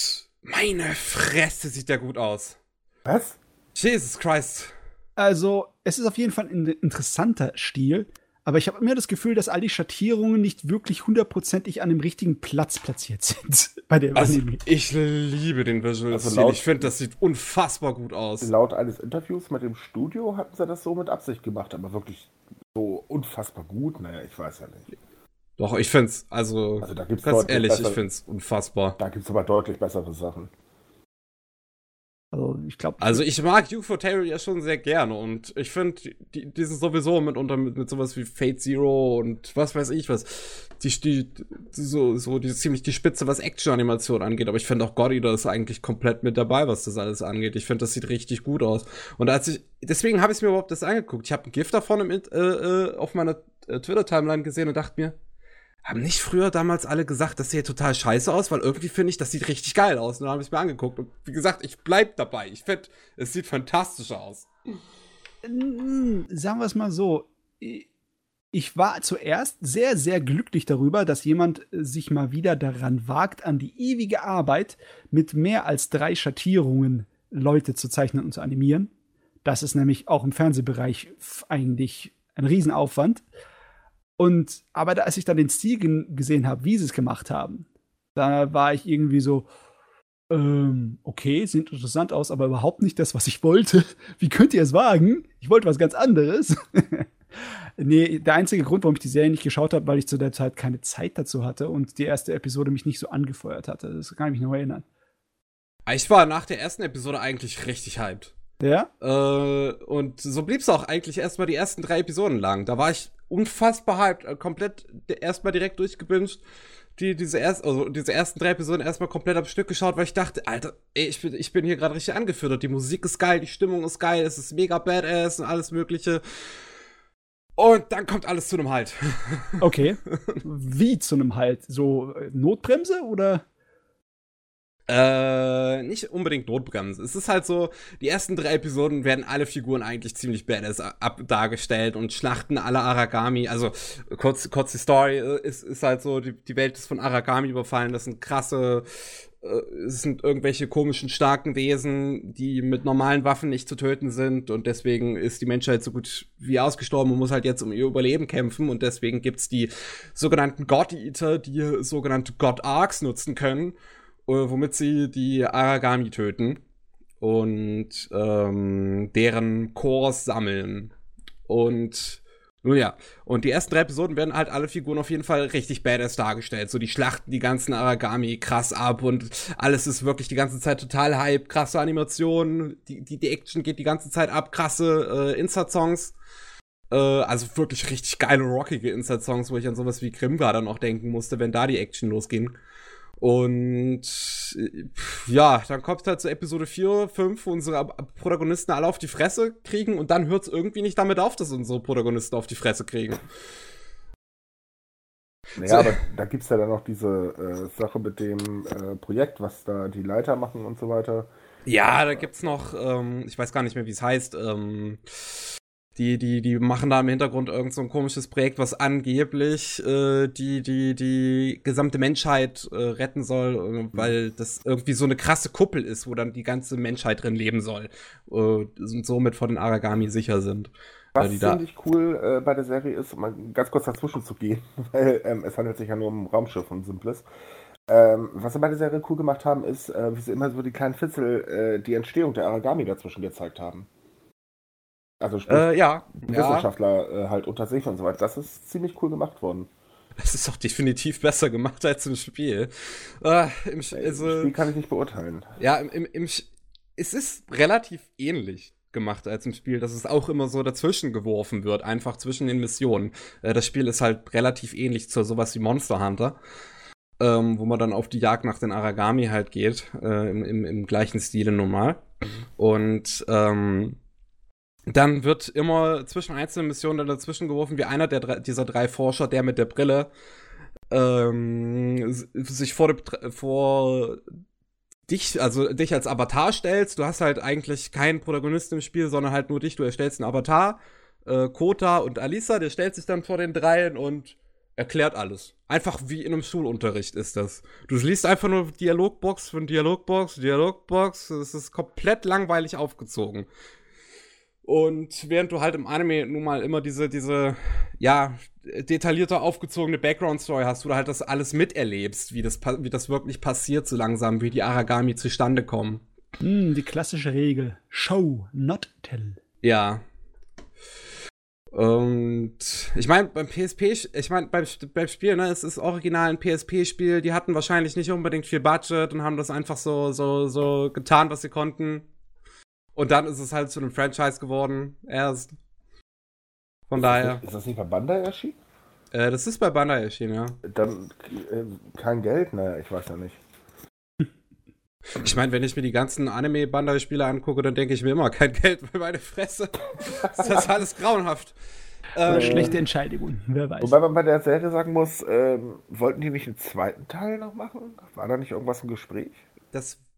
meine Fresse, sieht der gut aus. Was? Jesus Christ. Also, es ist auf jeden Fall ein interessanter Stil, aber ich habe immer das Gefühl, dass all die Schattierungen nicht wirklich hundertprozentig an dem richtigen Platz platziert sind bei der Anime. Ich liebe den Visual-Stil. Also ich finde, das sieht unfassbar gut aus. Laut eines Interviews mit dem Studio hatten sie das so mit Absicht gemacht, aber wirklich so unfassbar gut, naja, ich weiß ja nicht. Doch, ich finde es, also da gibt's ganz ehrlich, ich finde es unfassbar. Da gibt es aber deutlich bessere Sachen. Also, ich glaube. Also, ich mag UFO-Table ja schon sehr gerne und ich finde, die sind sowieso mitunter mit sowas wie Fate Zero und was weiß ich was. Die ziemlich die Spitze, was Action-Animation angeht. Aber ich finde auch God Eater ist eigentlich komplett mit dabei, was das alles angeht. Ich finde, das sieht richtig gut aus. Und deswegen habe ich mir überhaupt das angeguckt. Ich habe ein GIF davon auf meiner Twitter-Timeline gesehen und dachte mir, haben nicht früher damals alle gesagt, das sieht total scheiße aus, weil irgendwie finde ich, das sieht richtig geil aus. Und dann habe ich es mir angeguckt. Und wie gesagt, ich bleib dabei. Ich finde, es sieht fantastisch aus. Sagen wir es mal so. Ich war zuerst sehr, sehr glücklich darüber, dass jemand sich mal wieder daran wagt, an die ewige Arbeit mit mehr als 3 Schattierungen Leute zu zeichnen und zu animieren. Das ist nämlich auch im Fernsehbereich eigentlich ein Riesenaufwand. Aber als ich dann den Stil gesehen habe, wie sie es gemacht haben, da war ich irgendwie so, okay, sieht interessant aus, aber überhaupt nicht das, was ich wollte. Wie könnt ihr es wagen? Ich wollte was ganz anderes. Nee, der einzige Grund, warum ich die Serie nicht geschaut habe, weil ich zu der Zeit keine Zeit dazu hatte und die erste Episode mich nicht so angefeuert hatte. Das kann ich mich noch erinnern. Ich war nach der ersten Episode eigentlich richtig hyped. Ja? Und so blieb es auch eigentlich erstmal die ersten 3 Episoden lang. Da war ich unfassbar hyped, komplett erstmal direkt durchgebinged, diese ersten 3 Episoden erstmal komplett am Stück geschaut, weil ich dachte, Alter, ey, ich bin hier gerade richtig angefüttert, die Musik ist geil, die Stimmung ist geil, es ist mega badass und alles mögliche. Und dann kommt alles zu einem Halt. Okay. Wie zu einem Halt? So Notbremse oder? Nicht unbedingt Notbremse. Es ist halt so, die ersten 3 Episoden werden alle Figuren eigentlich ziemlich badass dargestellt und schlachten alle Aragami. Also, kurz die Story ist halt so, die Welt ist von Aragami überfallen. Das sind es sind irgendwelche komischen, starken Wesen, die mit normalen Waffen nicht zu töten sind und deswegen ist die Menschheit so gut wie ausgestorben und muss halt jetzt um ihr Überleben kämpfen und deswegen gibt's die sogenannten God Eater, die sogenannte God Arcs nutzen können, womit sie die Aragami töten und deren Cores sammeln. Und nun ja, und die ersten 3 Episoden werden halt alle Figuren auf jeden Fall richtig badass dargestellt. So, die schlachten die ganzen Aragami krass ab und alles ist wirklich die ganze Zeit total hype, krasse Animationen, die Action geht die ganze Zeit ab, krasse Insta-Songs. Also wirklich richtig geile, rockige Insta-Songs, wo ich an sowas wie Grimgar dann auch denken musste, wenn da die Action losging. Und ja, dann kommt halt zu Episode 4, 5, wo unsere Protagonisten alle auf die Fresse kriegen und dann hört es irgendwie nicht damit auf, dass unsere Protagonisten auf die Fresse kriegen. Naja, so. Aber da gibt es ja dann noch diese Sache mit dem Projekt, was da die Leiter machen und so weiter. Ja, da gibt's noch, ich weiß gar nicht mehr, wie es heißt, Die machen da im Hintergrund irgend so ein komisches Projekt, was angeblich die gesamte Menschheit retten soll, weil das irgendwie so eine krasse Kuppel ist, wo dann die ganze Menschheit drin leben soll und somit vor den Aragami sicher sind. Was ziemlich cool bei der Serie ist, um mal ganz kurz dazwischen zu gehen, weil es handelt sich ja nur um ein Raumschiff und Simples. Was sie bei der Serie cool gemacht haben, ist, wie sie immer so die kleinen Fitzel die Entstehung der Aragami dazwischen gezeigt haben. Also sprich, Wissenschaftler halt unter sich und so weiter. Das ist ziemlich cool gemacht worden. Das ist doch definitiv besser gemacht als im Spiel. Im Spiel kann ich nicht beurteilen. Ja, es ist relativ ähnlich gemacht als im Spiel, dass es auch immer so dazwischen geworfen wird, einfach zwischen den Missionen. Das Spiel ist halt relativ ähnlich zu sowas wie Monster Hunter, wo man dann auf die Jagd nach den Aragami halt geht, im gleichen Stile normal. Und dann wird immer zwischen einzelnen Missionen dann dazwischen geworfen, wie einer dieser 3 Forscher, der mit der Brille, sich vor dich als Avatar stellst. Du hast halt eigentlich keinen Protagonisten im Spiel, sondern halt nur dich. Du erstellst einen Avatar, Kota und Alisa, der stellt sich dann vor den dreien und erklärt alles. Einfach wie in einem Schulunterricht ist das. Du liest einfach nur Dialogbox von Dialogbox, Dialogbox. Es ist komplett langweilig aufgezogen. Und während du halt im Anime nun mal immer diese detaillierte, aufgezogene Background-Story hast, wo du halt das alles miterlebst, wie das wirklich passiert so langsam, wie die Aragami zustande kommen. Die klassische Regel. Show, not tell. Ja. Und ich meine, beim Spiel, ne, es ist original ein PSP-Spiel, die hatten wahrscheinlich nicht unbedingt viel Budget und haben das einfach so getan, was sie konnten. Und dann ist es halt zu einem Franchise geworden, erst. Von daher. Ist das nicht bei Bandai erschienen? Das ist bei Bandai erschienen, ja. Dann kein Geld? Naja, ich weiß ja nicht. Ich meine, wenn ich mir die ganzen Anime-Bandai-Spiele angucke, dann denke ich mir immer, kein Geld bei meine Fresse. Ist das alles grauenhaft. Oder schlechte Entscheidungen, wer weiß. Wobei man bei der Serie sagen muss, wollten die nicht einen zweiten Teil noch machen? War da nicht irgendwas im Gespräch?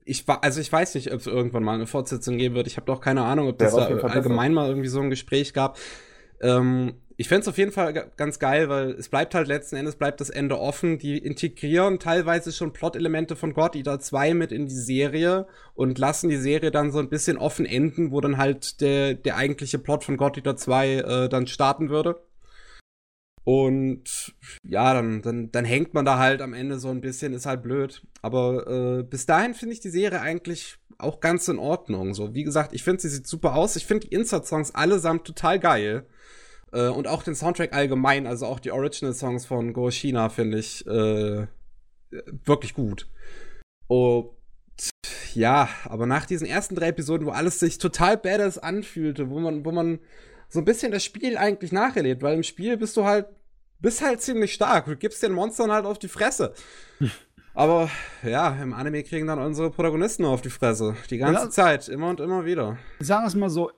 Ich weiß nicht, ob es irgendwann mal eine Fortsetzung geben wird. Ich habe doch keine Ahnung, ob das da allgemein mal irgendwie so ein Gespräch gab. Ich fände es auf jeden Fall ganz geil, weil es bleibt halt letzten Endes, das Ende offen. Die integrieren teilweise schon Plot-Elemente von God Eater 2 mit in die Serie und lassen die Serie dann so ein bisschen offen enden, wo dann halt der eigentliche Plot von God Eater 2 dann starten würde. Und ja, dann hängt man da halt am Ende so ein bisschen, ist halt blöd. Aber bis dahin finde ich die Serie eigentlich auch ganz in Ordnung. So, wie gesagt, ich finde, sie sieht super aus. Ich finde die Insert-Songs allesamt total geil. Und auch den Soundtrack allgemein, also auch die Original-Songs von Go China finde ich wirklich gut. Und ja, aber nach diesen ersten 3 Episoden, wo alles sich total badass anfühlte, wo man so ein bisschen das Spiel eigentlich nacherlebt, weil im Spiel bist halt ziemlich stark. Du gibst den Monstern halt auf die Fresse. Aber ja, im Anime kriegen dann unsere Protagonisten auf die Fresse. Die ganze Zeit, immer und immer wieder. Sagen wir es mal so,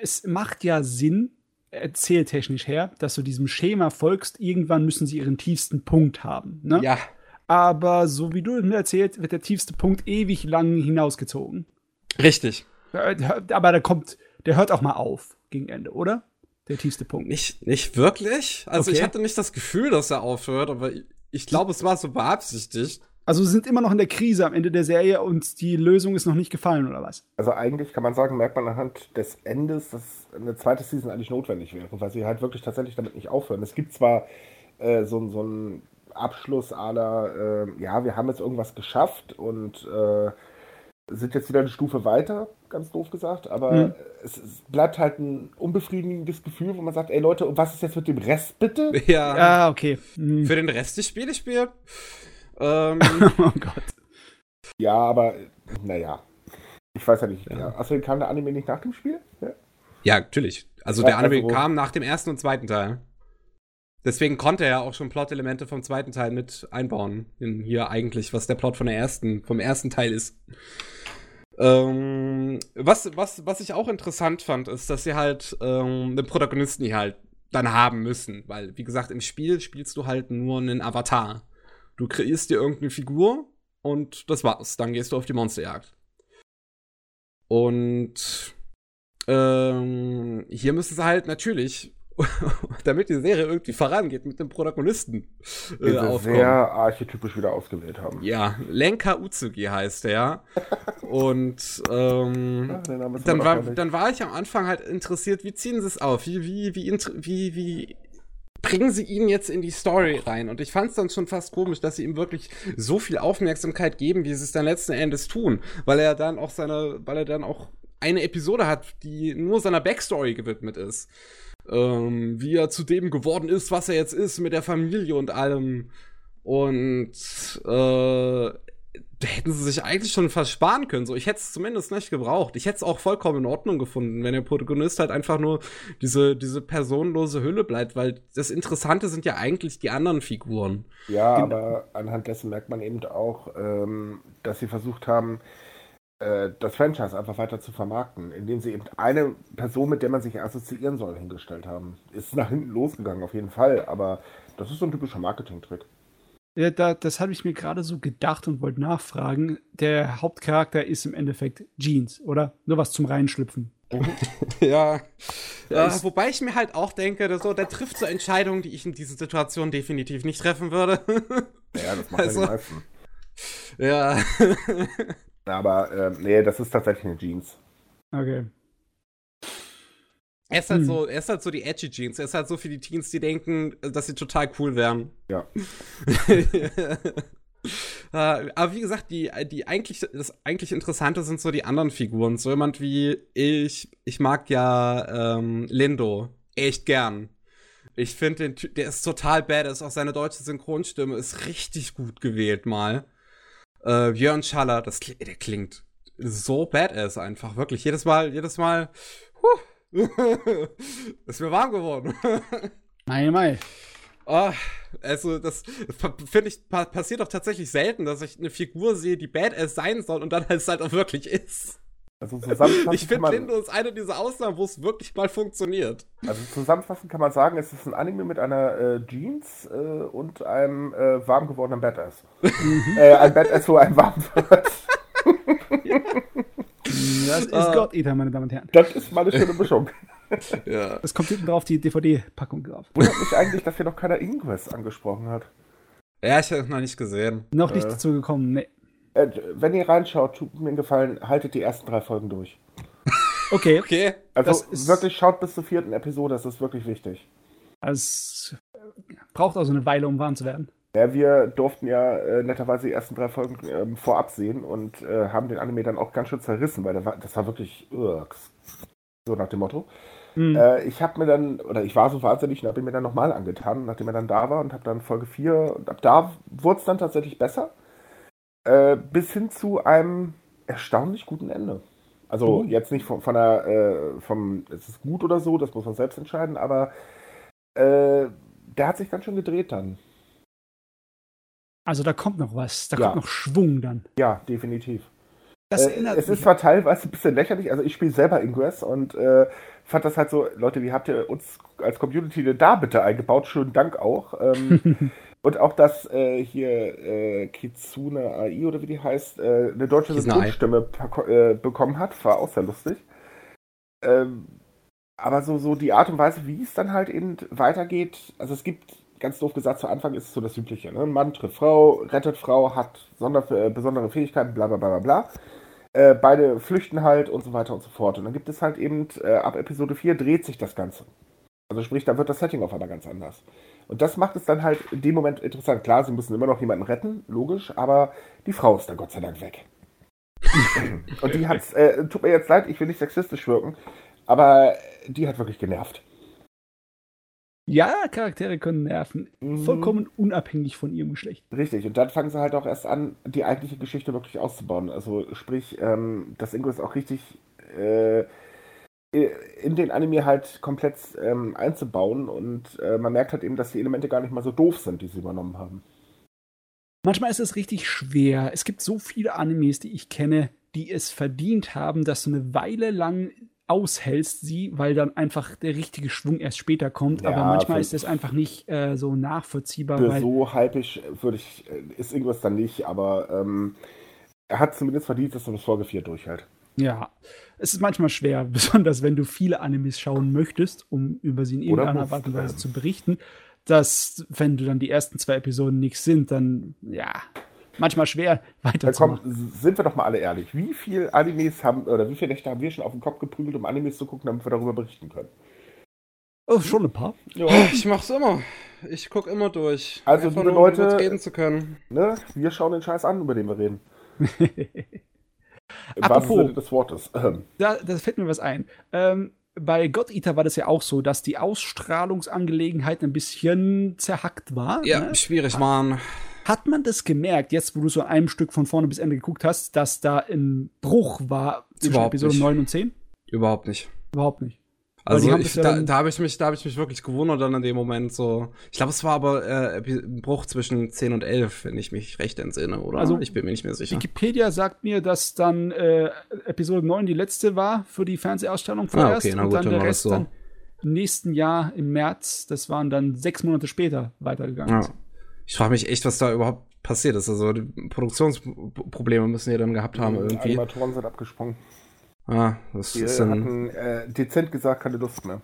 es macht ja Sinn, erzähltechnisch her, dass du diesem Schema folgst, irgendwann müssen sie ihren tiefsten Punkt haben. Ne? Ja. Aber so wie du mir erzählst, wird der tiefste Punkt ewig lang hinausgezogen. Richtig. Aber der hört auch mal auf gegen Ende, oder? Der tiefste Punkt. Nicht wirklich. Also okay. Ich hatte nicht das Gefühl, dass er aufhört, aber ich glaube, es war so beabsichtigt. Also sie sind immer noch in der Krise am Ende der Serie und die Lösung ist noch nicht gefallen, oder was? Also eigentlich kann man sagen, merkt man anhand des Endes, dass eine zweite Season eigentlich notwendig wäre, weil sie halt wirklich tatsächlich damit nicht aufhören. Es gibt zwar so einen Abschluss à la, wir haben jetzt irgendwas geschafft und sind jetzt wieder eine Stufe weiter, ganz doof gesagt, aber es bleibt halt ein unbefriedigendes Gefühl, wo man sagt, ey Leute, und was ist jetzt mit dem Rest bitte? Ja, okay. Mhm. Für den Rest des Spieles spielen? Oh Gott. Ja, aber, naja. Ich weiß ja nicht. Ja. Außerdem kam der Anime nicht nach dem Spiel? Ja natürlich. Also der Anime kam nach dem ersten und zweiten Teil. Deswegen konnte er auch schon Plot-Elemente vom zweiten Teil mit einbauen. In hier eigentlich, was der Plot vom ersten Teil ist. Was ich auch interessant fand, ist, dass sie halt den Protagonisten hier halt dann haben müssen. Weil, wie gesagt, im Spiel spielst du halt nur einen Avatar. Du kreierst dir irgendeine Figur und das war's. Dann gehst du auf die Monsterjagd. Und hier müssen sie halt natürlich, damit die Serie irgendwie vorangeht, mit dem Protagonisten aufkommen. Sehr archetypisch wieder ausgewählt haben. Ja, Lenka Utsugi heißt der. Und dann war ich am Anfang halt interessiert, wie ziehen sie es auf? Wie bringen sie ihn jetzt in die Story rein? Und ich fand es dann schon fast komisch, dass sie ihm wirklich so viel Aufmerksamkeit geben, wie sie es dann letzten Endes tun. Weil er dann auch eine Episode hat, die nur seiner Backstory gewidmet ist. Wie er zu dem geworden ist, was er jetzt ist, mit der Familie und allem. Und hätten sie sich eigentlich schon versparen können. So, ich hätte es zumindest nicht gebraucht. Ich hätte es auch vollkommen in Ordnung gefunden, wenn der Protagonist halt einfach nur diese personenlose Hülle bleibt, weil das Interessante sind ja eigentlich die anderen Figuren. Ja, aber anhand dessen merkt man eben auch, dass sie versucht haben, das Franchise einfach weiter zu vermarkten, indem sie eben eine Person, mit der man sich assoziieren soll, hingestellt haben. Ist nach hinten losgegangen, auf jeden Fall, aber das ist so ein typischer Marketing-Trick. Ja, das habe ich mir gerade so gedacht und wollte nachfragen. Der Hauptcharakter ist im Endeffekt Jeans, oder? Nur was zum Reinschlüpfen. Ja. Wobei ich mir halt auch denke, der trifft so Entscheidungen, die ich in diesen Situationen definitiv nicht treffen würde. Ja, das macht ja die meisten. Ja. Aber nee, das ist tatsächlich eine Jeans. Okay. Er ist halt so die edgy Jeans. Er ist halt so für die Teens, die denken, dass sie total cool wären. Ja. Aber wie gesagt, das eigentlich Interessante sind so die anderen Figuren. So jemand wie ich mag ja Lindo echt gern. Ich finde den Typ, der ist total badass. Auch seine deutsche Synchronstimme ist richtig gut gewählt mal. Björn Schaller, der klingt so badass einfach. Wirklich, jedes Mal. Ist mir warm geworden. Mei. Oh, also das finde ich passiert doch tatsächlich selten, dass ich eine Figur sehe, die badass sein soll und dann es halt auch wirklich ist. Also ich finde, Lindo ist eine dieser Ausnahmen, wo es wirklich mal funktioniert. Also zusammenfassend kann man sagen, es ist ein Anime mit einer Jeans und einem warm gewordenen Badass. Ein Badass, wo einem warm wird. Ja. Das ist God Eater, meine Damen und Herren. Das ist mal eine schöne Mischung. Ja. Es kommt hinten drauf die DVD-Packung drauf. Wundert mich eigentlich, dass hier noch keiner Ingress angesprochen hat. Ja, ich habe es noch nicht gesehen. Noch nicht dazu gekommen, ne. Wenn ihr reinschaut, tut mir einen Gefallen, haltet die ersten 3 Folgen durch. Okay. Also wirklich schaut bis zur 4. Episode, das ist wirklich wichtig. Also, es braucht also eine Weile, um warm zu werden. Ja, wir durften ja netterweise die ersten 3 Folgen vorab sehen und haben den Anime dann auch ganz schön zerrissen, weil das war wirklich so nach dem Motto. Mhm. Ich war so wahnsinnig und habe ihn mir dann nochmal angetan, nachdem er dann da war und habe dann Folge 4 und ab da wurde es dann tatsächlich besser. Bis hin zu einem erstaunlich guten Ende. Also jetzt nicht von es ist gut oder so, das muss man selbst entscheiden, aber der hat sich ganz schön gedreht dann. Also da kommt noch was, kommt noch Schwung dann. Ja, definitiv. Das erinnert es mich ist zwar teilweise ein bisschen lächerlich, also ich spiele selber Ingress und fand das halt so, Leute, wie habt ihr uns als Community denn da bitte eingebaut? Schönen Dank auch. Und auch, dass Kitsune AI oder wie die heißt, eine deutsche Synchronstimme bekommen hat, war auch sehr lustig. Aber so die Art und Weise, wie es dann halt eben weitergeht, also es gibt, ganz doof gesagt, zu Anfang ist es so das Übliche, ne? Mann trifft Frau, rettet Frau, hat besondere Fähigkeiten, bla bla bla bla. Beide flüchten halt und so weiter und so fort. Und dann gibt es halt eben, ab Episode 4 dreht sich das Ganze. Also sprich, da wird das Setting auf einmal ganz anders. Und das macht es dann halt in dem Moment interessant. Klar, sie müssen immer noch jemanden retten, logisch, aber die Frau ist dann Gott sei Dank weg. Und die hat's, tut mir jetzt leid, ich will nicht sexistisch wirken, aber die hat wirklich genervt. Ja, Charaktere können nerven. Vollkommen unabhängig von ihrem Geschlecht. Richtig, und dann fangen sie halt auch erst an, die eigentliche Geschichte wirklich auszubauen. Also sprich, dass Ingress auch richtig in den Anime halt komplett einzubauen. Und man merkt halt eben, dass die Elemente gar nicht mal so doof sind, die sie übernommen haben. Manchmal ist es richtig schwer. Es gibt so viele Animes, die ich kenne, die es verdient haben, dass du eine Weile lang aushältst sie, weil dann einfach der richtige Schwung erst später kommt, ja, aber manchmal ist das einfach nicht so nachvollziehbar. So halbig ist Ingress dann nicht, aber er hat zumindest verdient, dass er bis Folge 4 durchhält. Ja, es ist manchmal schwer, besonders wenn du viele Animes schauen möchtest, um über sie in irgendeiner Art und Weise zu berichten, dass, wenn du dann die ersten 2 Episoden nichts sind, dann, ja, manchmal schwer weiterzumachen. Komm, sind wir doch mal alle ehrlich. Wie viele Animes wie viele Nächte haben wir schon auf den Kopf geprügelt, um Animes zu gucken, damit wir darüber berichten können? Oh, schon ein paar. Ja, ich mach's immer. Ich guck immer durch. Also, einfach liebe nur, Leute, um reden zu können. Ne, wir schauen den Scheiß an, über den wir reden. Was des Wortes. Da fällt mir was ein. Bei God Eater war das ja auch so, dass die Ausstrahlungsangelegenheit ein bisschen zerhackt war. Ja, ne? Schwierig waren. Hat man das gemerkt, jetzt wo du so an einem Stück von vorne bis Ende geguckt hast, dass da ein Bruch war zwischen Episode 9 und 10? Überhaupt nicht. Also da habe ich mich wirklich gewundert dann in dem Moment so. Ich glaube, es war aber ein Bruch zwischen 10 und 11, wenn ich mich recht entsinne, oder? Also ich bin mir nicht mehr sicher. Wikipedia sagt mir, dass dann Episode 9 die letzte war für die Fernsehausstrahlung vorerst und dann der Rest dann im nächsten Jahr im März, das waren dann 6 Monate später weitergegangen. Ja. Ich frage mich echt, was da überhaupt passiert ist. Also die Produktionsprobleme müssen die dann gehabt haben irgendwie. Die Animatoren sind abgesprungen. Ah, das die ist dann... hatten, dezent gesagt, keine Lust mehr.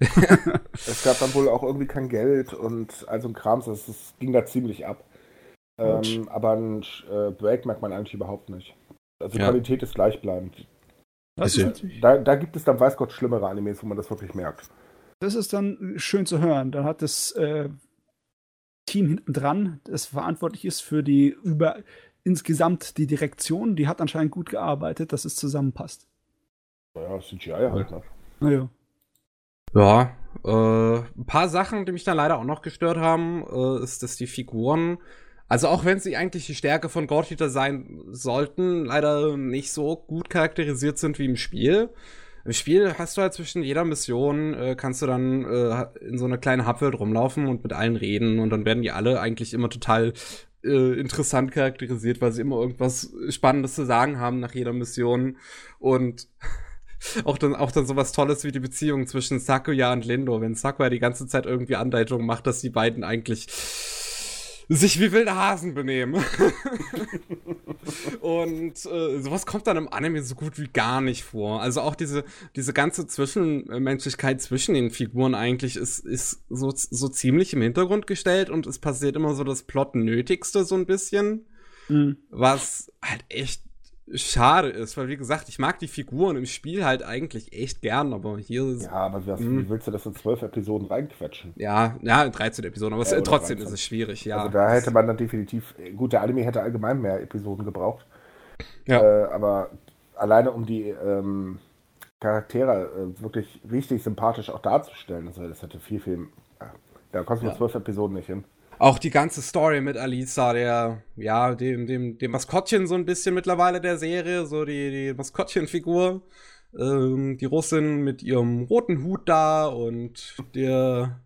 Es gab dann wohl auch irgendwie kein Geld und all so ein Krams. Das ging da ziemlich ab. Aber ein Break merkt man eigentlich überhaupt nicht. Also die Qualität ist gleichbleibend. Das ist da gibt es dann, weiß Gott, schlimmere Animes, wo man das wirklich merkt. Das ist dann schön zu hören. Dann hat das Team hinten dran, das verantwortlich ist für insgesamt die Direktion, die hat anscheinend gut gearbeitet, dass es zusammenpasst. Naja, CGI halt noch. Naja. Ja, ein paar Sachen, die mich da leider auch noch gestört haben, ist, dass die Figuren, also auch wenn sie eigentlich die Stärke von God Eater sein sollten, leider nicht so gut charakterisiert sind wie im Spiel. Im Spiel hast du halt zwischen jeder Mission, kannst du dann in so einer kleinen Hubwelt rumlaufen und mit allen reden und dann werden die alle eigentlich immer total interessant charakterisiert, weil sie immer irgendwas Spannendes zu sagen haben nach jeder Mission und auch dann sowas Tolles wie die Beziehung zwischen Sakuya und Lindo, wenn Sakuya die ganze Zeit irgendwie Andeutungen macht, dass die beiden eigentlich sich wie wilde Hasen benehmen. Und sowas kommt dann im Anime so gut wie gar nicht vor. Also auch diese ganze Zwischenmenschlichkeit zwischen den Figuren eigentlich ist so ziemlich im Hintergrund gestellt und es passiert immer so das Plot-Nötigste so ein bisschen, was halt echt schade ist, weil wie gesagt, ich mag die Figuren im Spiel halt eigentlich echt gern, aber hier ist... Ja, aber wie willst du das in 12 Episoden reinquetschen? Ja, in 13 Episoden, aber trotzdem 13. Ist es schwierig, ja. Also da hätte man dann definitiv... Gut, der Anime hätte allgemein mehr Episoden gebraucht, aber alleine um die Charaktere wirklich richtig sympathisch auch darzustellen, also das hätte viel... Da kommst du mit 12 Episoden nicht hin. Auch die ganze Story mit Alisa, dem Maskottchen so ein bisschen mittlerweile der Serie, so die Maskottchenfigur, die Russin mit ihrem roten Hut da und der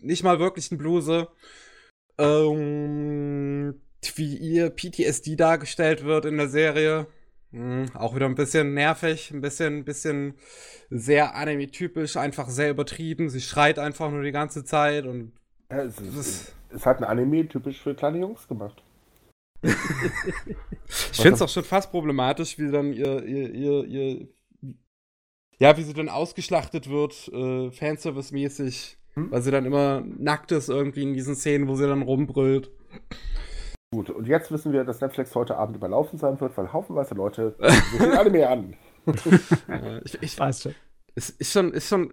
nicht mal wirklichen Bluse, wie ihr PTSD dargestellt wird in der Serie, auch wieder ein bisschen nervig, ein bisschen sehr anime-typisch, einfach sehr übertrieben, sie schreit einfach nur die ganze Zeit und es hat ein Anime typisch für kleine Jungs gemacht. Ich finde es auch schon fast problematisch, wie dann wie sie dann ausgeschlachtet wird, Fanservice-mäßig, weil sie dann immer nackt ist irgendwie in diesen Szenen, wo sie dann rumbrüllt. Gut, und jetzt wissen wir, dass Netflix heute Abend überlaufen sein wird, weil haufenweise Leute sich den Anime an. Ich weiß schon. Ist schon,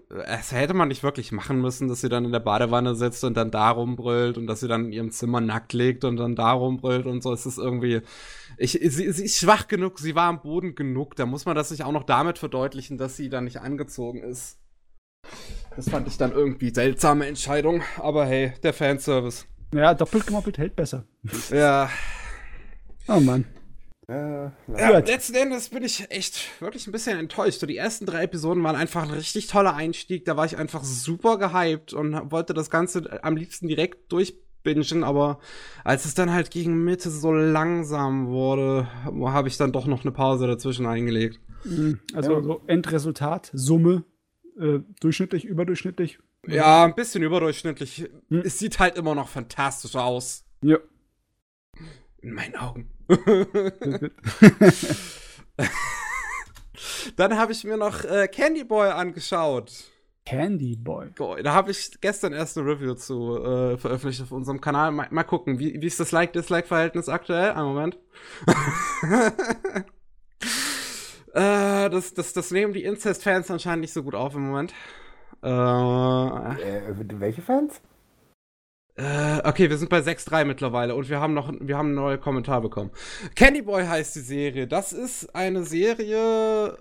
das hätte man nicht wirklich machen müssen, dass sie dann in der Badewanne sitzt und dann da rumbrüllt und dass sie dann in ihrem Zimmer nackt liegt und dann da rumbrüllt und so. Es ist irgendwie, sie ist schwach genug, sie war am Boden genug. Da muss man das nicht auch noch damit verdeutlichen, dass sie dann nicht angezogen ist. Das fand ich dann irgendwie seltsame Entscheidung, aber hey, der Fanservice. Ja, doppelt gemoppelt hält besser. Ja. Oh Mann. Ja, letzten Endes bin ich echt wirklich ein bisschen enttäuscht. So, die ersten 3 Episoden waren einfach ein richtig toller Einstieg. Da war ich einfach super gehypt und wollte das Ganze am liebsten direkt durchbingen. Aber als es dann halt gegen Mitte so langsam wurde, habe ich dann doch noch eine Pause dazwischen eingelegt. Also Endresultat, Summe, durchschnittlich, überdurchschnittlich? Ja, ein bisschen überdurchschnittlich. Es sieht halt immer noch fantastisch aus. Ja. In meinen Augen. Dann habe ich mir noch Candy Boy angeschaut. Candy Boy? Da habe ich gestern erst eine Review zu veröffentlicht auf unserem Kanal. Mal gucken, wie ist das Like-Dislike-Verhältnis aktuell? Einen Moment. Das nehmen die Incest-Fans anscheinend nicht so gut auf im Moment. Welche Fans? Okay, wir sind bei 6.3 mittlerweile und wir haben einen neuen Kommentar bekommen. Candy Boy heißt die Serie. Das ist eine Serie,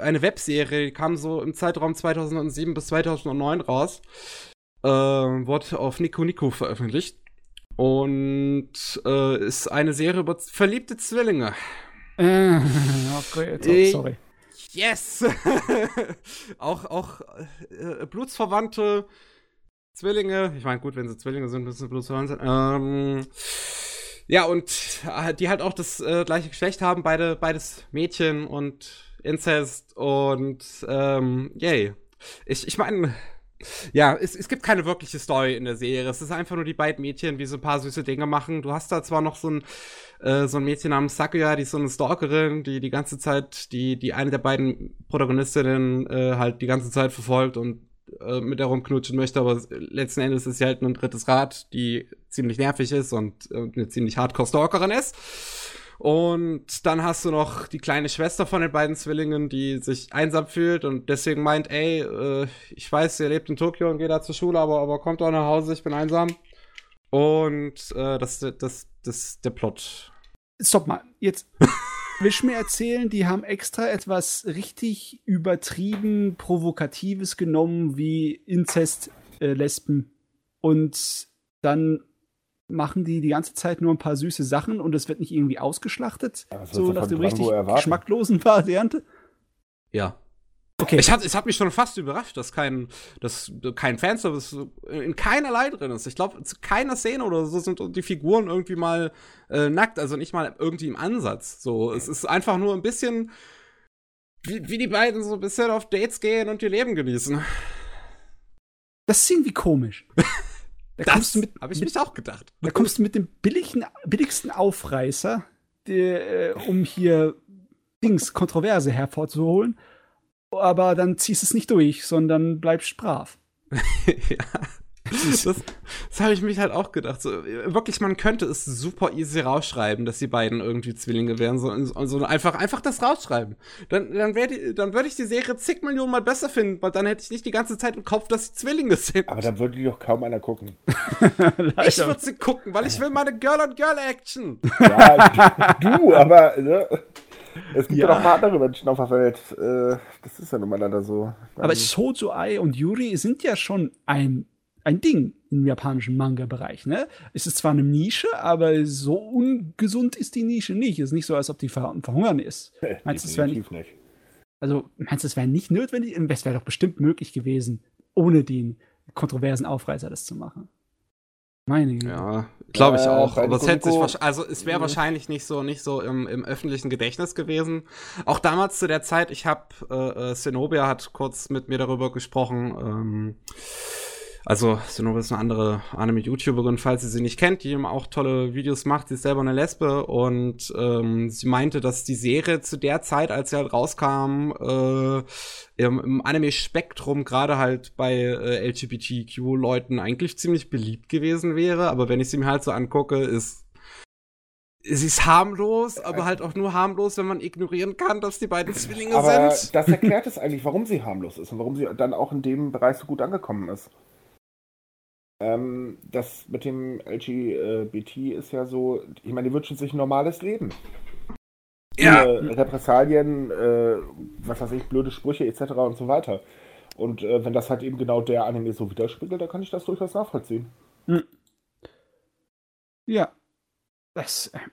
eine Webserie, die kam so im Zeitraum 2007 bis 2009 raus. Wurde auf Nico Nico veröffentlicht und ist eine Serie über verliebte Zwillinge. Okay, sorry. Yes! auch blutsverwandte Zwillinge, ich meine, gut, wenn sie Zwillinge sind, müssen sie bloß hören sein. Ja, und die halt auch das gleiche Geschlecht haben, beides Mädchen und Incest und yay. Ich meine, Ja, es gibt keine wirkliche Story in der Serie. Es ist einfach nur die beiden Mädchen, die so ein paar süße Dinge machen. Du hast da zwar noch so ein Mädchen namens Sakuya, die ist so eine Stalkerin, die die ganze Zeit, die eine der beiden Protagonistinnen halt die ganze Zeit verfolgt und mit herumknutschen möchte, aber letzten Endes ist sie halt ein drittes Rad, die ziemlich nervig ist und eine ziemlich Hardcore-Stalkerin ist. Und dann hast du noch die kleine Schwester von den beiden Zwillingen, die sich einsam fühlt und deswegen meint, ey, ich weiß, ihr lebt in Tokio und geht da zur Schule, aber kommt doch nach Hause, ich bin einsam. Und das der Plot. Stopp mal, jetzt willst du mir erzählen, die haben extra etwas richtig übertrieben Provokatives genommen, wie Inzest, Lesben. Und dann machen die ganze Zeit nur ein paar süße Sachen und es wird nicht irgendwie ausgeschlachtet? Ja, so nach dem richtig geschmacklosen Variante? Ja. Okay. Es hat mich schon fast überrascht, dass kein Fanservice in keinerlei drin ist. Ich glaube, zu keiner Szene oder so sind die Figuren irgendwie mal nackt, also nicht mal irgendwie im Ansatz. So, es ist einfach nur ein bisschen, wie die beiden so ein bisschen auf Dates gehen und ihr Leben genießen. Das ist irgendwie komisch. Da kommst du mit dem billigsten Aufreißer, um hier Kontroverse hervorzuholen, aber dann ziehst du es nicht durch, sondern bleibst brav. Ja. Das habe ich mich halt auch gedacht. So, wirklich, man könnte es super easy rausschreiben, dass die beiden irgendwie Zwillinge wären. So einfach das rausschreiben. Dann würde ich die Serie zig Millionen Mal besser finden, weil dann hätte ich nicht die ganze Zeit im Kopf, dass sie Zwillinge sind. Aber dann würde die doch kaum einer gucken. Ich würde sie gucken, weil ich will meine Girl-on-Girl-Action. Ja, du, aber ne? Es gibt ja noch andere Menschen auf der Welt. Das ist ja nun mal leider so. Aber Shōjo-Ai und Yuri sind ja schon ein Ding im japanischen Manga-Bereich, ne? Es ist zwar eine Nische, aber so ungesund ist die Nische nicht. Es ist nicht so, als ob die verhungern ist. Meinst du, es wäre nicht notwendig? Es wäre doch bestimmt möglich gewesen, ohne den kontroversen Aufreißer das zu machen. Meine Güte. Ja, glaube ich auch. Aber es wäre wahrscheinlich nicht so im öffentlichen Gedächtnis gewesen. Auch damals zu der Zeit, Zenobia hat kurz mit mir darüber gesprochen, also, Sunobe ist eine andere Anime-YouTuberin, falls ihr sie nicht kennt, die auch tolle Videos macht. Sie ist selber eine Lesbe und sie meinte, dass die Serie zu der Zeit, als sie halt rauskam, im Anime-Spektrum gerade halt bei LGBTQ-Leuten eigentlich ziemlich beliebt gewesen wäre. Aber wenn ich sie mir halt so angucke, sie ist harmlos, aber halt auch nur harmlos, wenn man ignorieren kann, dass die beiden Zwillinge sind. Das erklärt es eigentlich, warum sie harmlos ist und warum sie dann auch in dem Bereich so gut angekommen ist. Das mit dem LGBT ist ja so, ich meine, die wünschen sich ein normales Leben. Ja. Repressalien, was weiß ich, blöde Sprüche etc. und so weiter. Und wenn das halt eben genau der Anime so widerspiegelt, dann kann ich das durchaus nachvollziehen. Ja. Im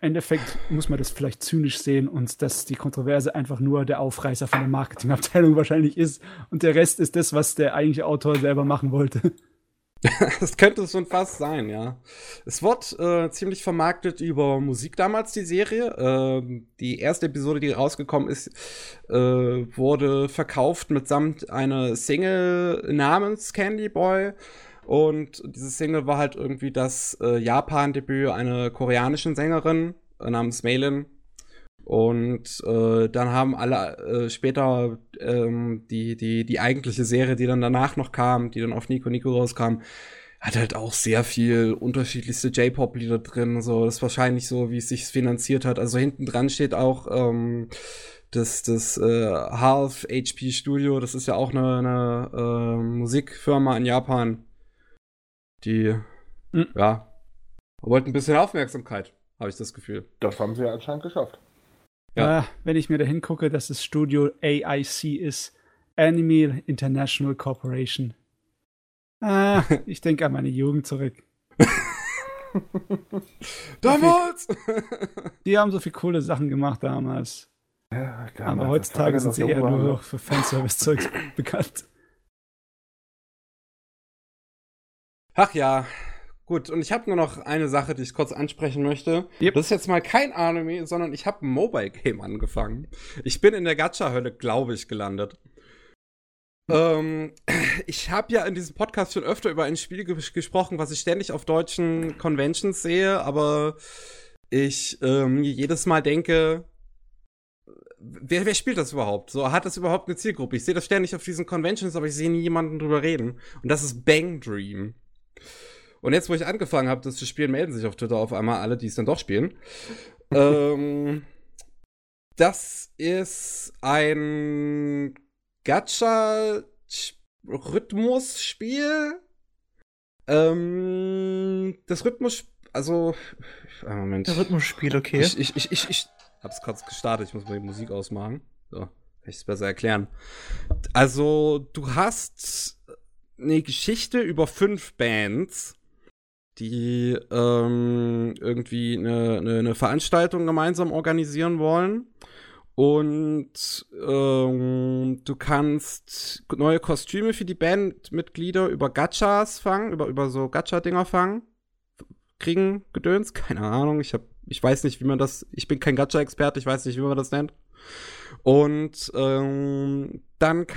Endeffekt muss man das vielleicht zynisch sehen und dass die Kontroverse einfach nur der Aufreißer von der Marketingabteilung wahrscheinlich ist und der Rest ist das, was der eigentliche Autor selber machen wollte. Das könnte schon fast sein, ja. Es wird ziemlich vermarktet über Musik damals, die Serie. Die erste Episode, die rausgekommen ist, wurde verkauft mitsamt einer Single namens Candy Boy. Und diese Single war halt irgendwie das Japan-Debüt einer koreanischen Sängerin namens Maylin. Und dann haben alle später die eigentliche Serie, die dann danach noch kam, die dann auf Nico Nico rauskam, hat halt auch sehr viel unterschiedlichste J-Pop-Lieder drin. So. Das ist wahrscheinlich so, wie es sich finanziert hat. Also hinten dran steht auch das Half HP Studio. Das ist ja auch eine Musikfirma in Japan. Die, ja, wollten ein bisschen Aufmerksamkeit, habe ich das Gefühl. Das haben sie ja anscheinend geschafft. Ja. Wenn ich mir da hingucke, dass das Studio AIC ist, Anime International Corporation. Ich denke an meine Jugend zurück. Damals! Die haben so viele coole Sachen gemacht damals. Ja, damals. Aber heutzutage sind sie eher nur noch für Fanservice-Zeugs bekannt. Ach ja, gut. Und ich habe nur noch eine Sache, die ich kurz ansprechen möchte. Yep. Das ist jetzt mal kein Anime, sondern ich habe ein Mobile-Game angefangen. Ich bin in der Gacha-Hölle, glaube ich, gelandet. Ich habe ja in diesem Podcast schon öfter über ein Spiel gesprochen, was ich ständig auf deutschen Conventions sehe, aber ich jedes Mal denke, wer spielt das überhaupt? So, hat das überhaupt eine Zielgruppe? Ich sehe das ständig auf diesen Conventions, aber ich sehe nie jemanden drüber reden. Und das ist Bang Dream. Und jetzt, wo ich angefangen habe, das zu spielen, melden sich auf Twitter auf einmal alle, die es dann doch spielen. Das ist ein Gacha-Rhythmus-Spiel. Das Rhythmus, also, Moment. Das Rhythmus-Spiel, okay. Ich hab's kurz gestartet, ich muss mal die Musik ausmachen. So, kann ich es besser erklären. Also, du hast eine Geschichte über 5 Bands, die irgendwie eine Veranstaltung gemeinsam organisieren wollen. Und du kannst neue Kostüme für die Bandmitglieder über Gachas fangen, über so Gacha-Dinger fangen, kriegen, Gedöns, keine Ahnung, ich weiß nicht, wie man das, ich bin kein Gacha-Experte, ich weiß nicht, wie man das nennt. Und dann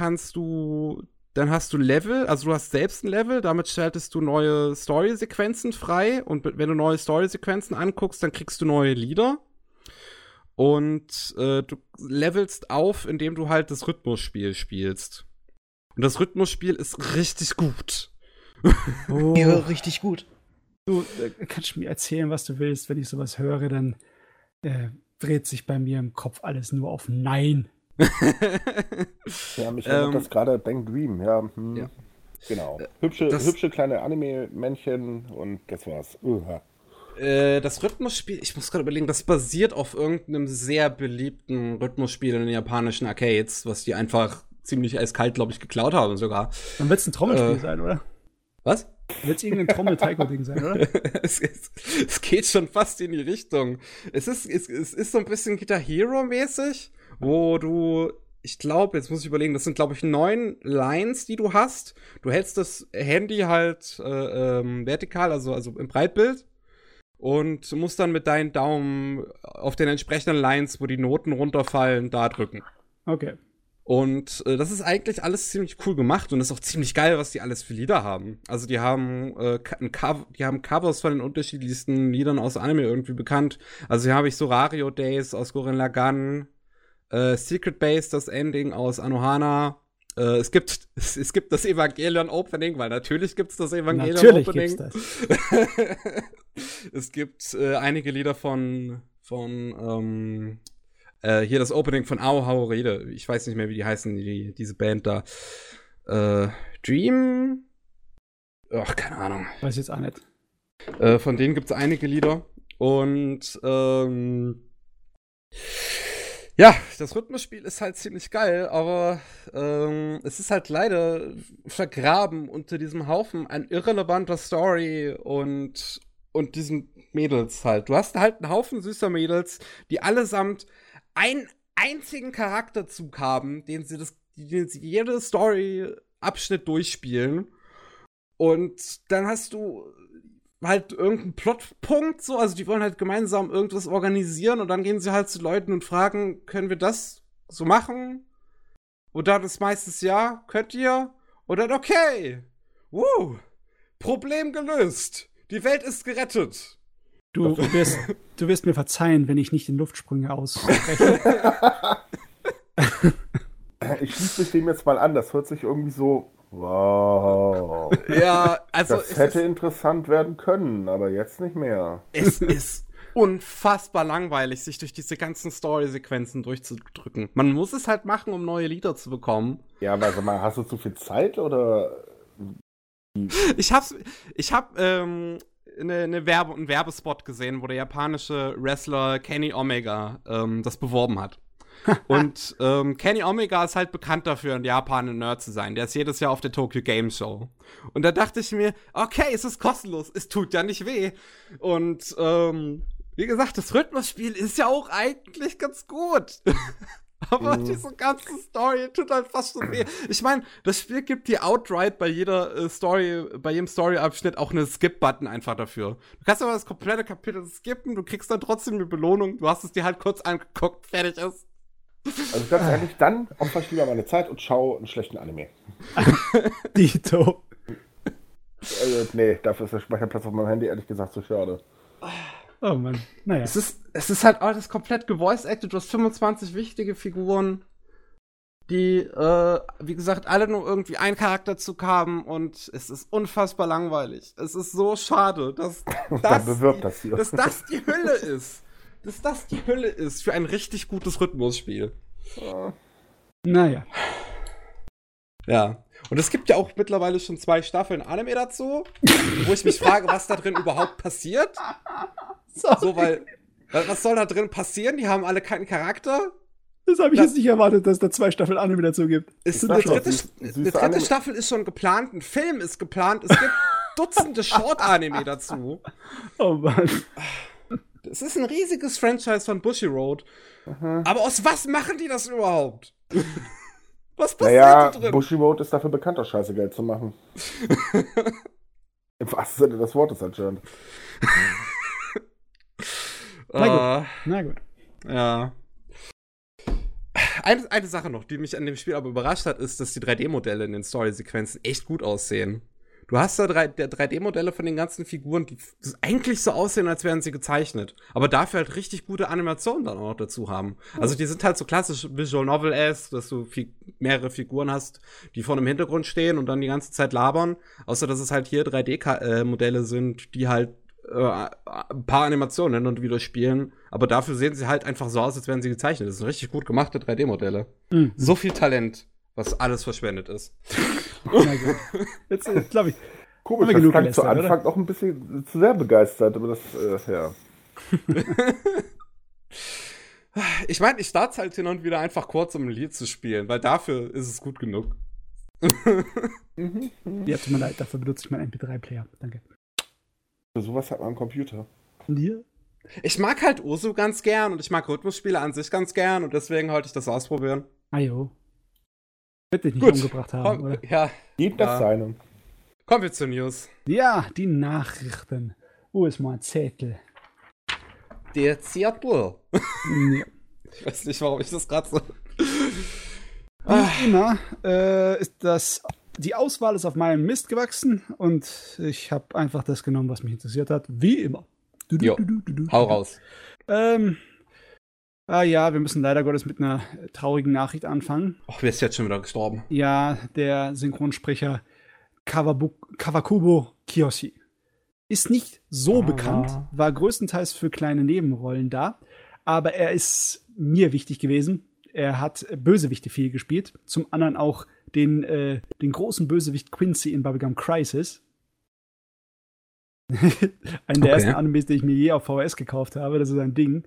hast du Level, also du hast selbst ein Level, damit schaltest du neue Story-Sequenzen frei und wenn du neue Story-Sequenzen anguckst, dann kriegst du neue Lieder. Und du levelst auf, indem du halt das Rhythmusspiel spielst. Und das Rhythmusspiel ist richtig gut. Oh. Ich höre richtig gut. Du kannst mir erzählen, was du willst. Wenn ich sowas höre, dann dreht sich bei mir im Kopf alles nur auf Nein. Ja, mich erinnert das gerade Bang Dream. Ja. Hm. Ja. Genau. Hübsche kleine Anime-Männchen und das war's. Das Rhythmusspiel, ich muss gerade überlegen, das basiert auf irgendeinem sehr beliebten Rhythmusspiel in den japanischen Arcades, was die einfach ziemlich eiskalt, glaube ich, geklaut haben sogar. Dann wird es ein Trommelspiel sein, oder? Was? Dann wird es irgendein Trommel-Taiko-Ding sein, oder? Es geht schon fast in die Richtung. Es ist so ein bisschen Guitar Hero-mäßig, wo du, ich glaube, jetzt muss ich überlegen, das sind, glaube ich, 9 Lines, die du hast. Du hältst das Handy halt vertikal, also im Breitbild. Und du musst dann mit deinen Daumen auf den entsprechenden Lines, wo die Noten runterfallen, da drücken. Okay. Und das ist eigentlich alles ziemlich cool gemacht und ist auch ziemlich geil, was die alles für Lieder haben. Also die haben Covers von den unterschiedlichsten Liedern aus Anime irgendwie bekannt. Also hier habe ich so Rario Days aus Gurren Lagann, Secret Base, das Ending aus Anohana. Es gibt das Evangelion-Opening, weil natürlich gibt's das Evangelion-Opening. Natürlich gibt's das. Es gibt einige Lieder von hier das Opening von Aohaurede. Ich weiß nicht mehr, wie die heißen, diese Band da. Dream? Ach, keine Ahnung. Weiß jetzt auch nicht. Von denen gibt's einige Lieder. Und ja, das Rhythmusspiel ist halt ziemlich geil, aber es ist halt leider vergraben unter diesem Haufen an irrelevanter Story und diesen Mädels halt. Du hast halt einen Haufen süßer Mädels, die allesamt einen einzigen Charakterzug haben, den sie jede Story-Abschnitt durchspielen. Und dann hast du halt irgendeinen Plotpunkt, so, also die wollen halt gemeinsam irgendwas organisieren und dann gehen sie halt zu Leuten und fragen, können wir das so machen? Und dann ist meistens ja, könnt ihr? Und dann okay, Problem gelöst, die Welt ist gerettet. Du wirst mir verzeihen, wenn ich nicht in Luftsprünge ausspreche. Ich schließe mich dem jetzt mal an, das hört sich irgendwie so wow. Ja, also das hätte interessant werden können, aber jetzt nicht mehr. Es ist unfassbar langweilig, sich durch diese ganzen Story-Sequenzen durchzudrücken. Man muss es halt machen, um neue Lieder zu bekommen. Ja, aber also, hast du zu viel Zeit, oder? Ich hab einen Werbespot gesehen, wo der japanische Wrestler Kenny Omega das beworben hat. Und Kenny Omega ist halt bekannt dafür, in Japan ein Nerd zu sein. Der ist jedes Jahr auf der Tokyo Game Show. Und da dachte ich mir, okay, es ist kostenlos, es tut ja nicht weh. Und wie gesagt, das Rhythmusspiel ist ja auch eigentlich ganz gut. Aber diese ganze Story tut halt fast so weh. Ich meine, das Spiel gibt dir outright bei jeder Story, bei jedem Story-Abschnitt auch einen Skip-Button einfach dafür. Du kannst aber das komplette Kapitel skippen, du kriegst dann trotzdem eine Belohnung, du hast es dir halt kurz angeguckt, fertig ist. Also ganz ehrlich, dann opfer ich lieber meine Zeit und schaue einen schlechten Anime. Dito. Nee, dafür ist der Speicherplatz auf meinem Handy ehrlich gesagt zu schade. Oh Mann, naja. Es ist halt alles komplett gevoice-acted. Du hast 25 wichtige Figuren, die, wie gesagt, alle nur irgendwie einen Charakterzug haben und es ist unfassbar langweilig. Es ist so schade, dass das die Hülle ist. Dass das die Hülle ist für ein richtig gutes Rhythmusspiel. Ja. Naja. Ja. Und es gibt ja auch mittlerweile schon 2 Staffeln Anime dazu, wo ich mich frage, was da drin überhaupt passiert. Sorry. So, weil, was soll da drin passieren? Die haben alle keinen Charakter. Das habe ich jetzt nicht erwartet, dass da 2 Staffeln Anime dazu gibt. Die dritte Staffel ist schon geplant, ein Film ist geplant, es gibt Dutzende Short-Anime dazu. Oh Mann. Es ist ein riesiges Franchise von Bushiroad. Aha. Aber aus was machen die das überhaupt? Was passiert da drin? Bushiroad ist dafür bekannt, aus Scheiße Geld zu machen. Im wahrsten Sinne des Wortes anscheinend. Na gut. Ja. Eine Sache noch, die mich an dem Spiel aber überrascht hat, ist, dass die 3D-Modelle in den Story-Sequenzen echt gut aussehen. Du hast da 3D-Modelle von den ganzen Figuren, die eigentlich so aussehen, als wären sie gezeichnet. Aber dafür halt richtig gute Animationen dann auch noch dazu haben. Also die sind halt so klassisch Visual Novel-esque, dass du mehrere Figuren hast, die vor einem Hintergrund stehen und dann die ganze Zeit labern. Außer, dass es halt hier 3D-Modelle sind, die halt ein paar Animationen und wieder spielen. Aber dafür sehen sie halt einfach so aus, als wären sie gezeichnet. Das sind richtig gut gemachte 3D-Modelle. Mhm. So viel Talent, was alles verschwendet ist. Na gut. Jetzt glaube ich. Komisch, das klang zu Anfang auch ein bisschen zu sehr begeistert, aber das, ja. Ich meine, ich starte halt hin und wieder einfach kurz, um ein Lied zu spielen, weil dafür ist es gut genug. Ja, tut mir leid, dafür benutze ich meinen MP3-Player. Danke. Für sowas hat man einen Computer. Ja. Ich mag halt Osu ganz gern und ich mag Rhythmusspiele an sich ganz gern und deswegen wollte ich das ausprobieren. Ajo. Bitte nicht umgebracht haben, oder? Ja. Gibt das seinem. Kommen wir zu News. Ja, die Nachrichten. Wo ist mein Zettel? Der Zettel. Ja. Ich weiß nicht, warum ich das gerade so... Wie immer ist das... Die Auswahl ist auf meinem Mist gewachsen und ich habe einfach das genommen, was mich interessiert hat. Wie immer. Hau raus. Wir müssen leider Gottes mit einer traurigen Nachricht anfangen. Ach, wer ist jetzt schon wieder gestorben? Ja, der Synchronsprecher Kawakubo Kiyoshi. Ist nicht so bekannt, war größtenteils für kleine Nebenrollen da, aber er ist mir wichtig gewesen. Er hat Bösewichte viel gespielt, zum anderen auch den großen Bösewicht Quincy in Bubblegum Crisis. Einen der ersten Animes, den ich mir je auf VHS gekauft habe, das ist ein Ding.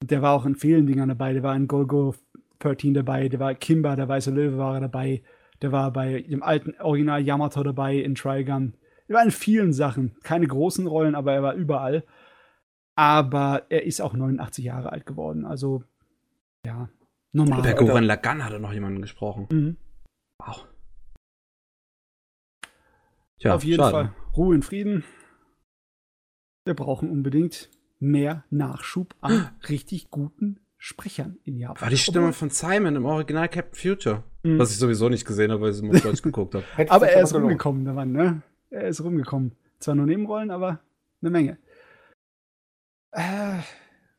Der war auch in vielen Dingern dabei. Der war in Golgo 13 dabei, der war Kimba, der Weiße Löwe war er dabei, der war bei dem alten Original Yamato dabei in Trigun. Er war in vielen Sachen. Keine großen Rollen, aber er war überall. Aber er ist auch 89 Jahre alt geworden. Also, ja, normal. Bei Gurren Lagann hat er noch jemanden gesprochen. Mhm. Wow. Tja, auf jeden Fall. Ruhe in Frieden. Wir brauchen unbedingt mehr Nachschub an richtig guten Sprechern in Japan. War die Stimme von Simon im Original Captain Future. Mhm. Was ich sowieso nicht gesehen habe, weil ich es immer Deutsch geguckt habe. Aber er ist rumgekommen, der Mann, ne? Er ist rumgekommen. Zwar nur Nebenrollen, aber eine Menge.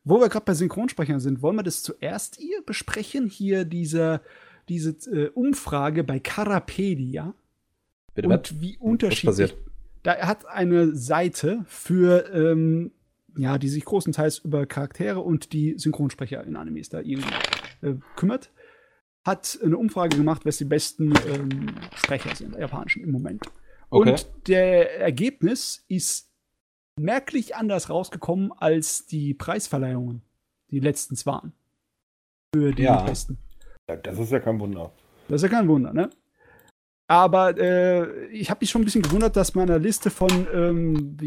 Wo wir gerade bei Synchronsprechern sind, wollen wir das zuerst hier besprechen? Hier diese Umfrage bei Karapedia. Bitte, und wie unterschiedlich. Da hat eine Seite für die sich großenteils über Charaktere und die Synchronsprecher in Animes da irgendwie kümmert, hat eine Umfrage gemacht, was die besten Sprecher sind, japanischen im Moment. Okay. Und der Ergebnis ist merklich anders rausgekommen, als die Preisverleihungen, die letztens waren. Für die besten. Das ist ja kein Wunder. Das ist ja kein Wunder, ne? Aber ich habe mich schon ein bisschen gewundert, dass man eine Liste von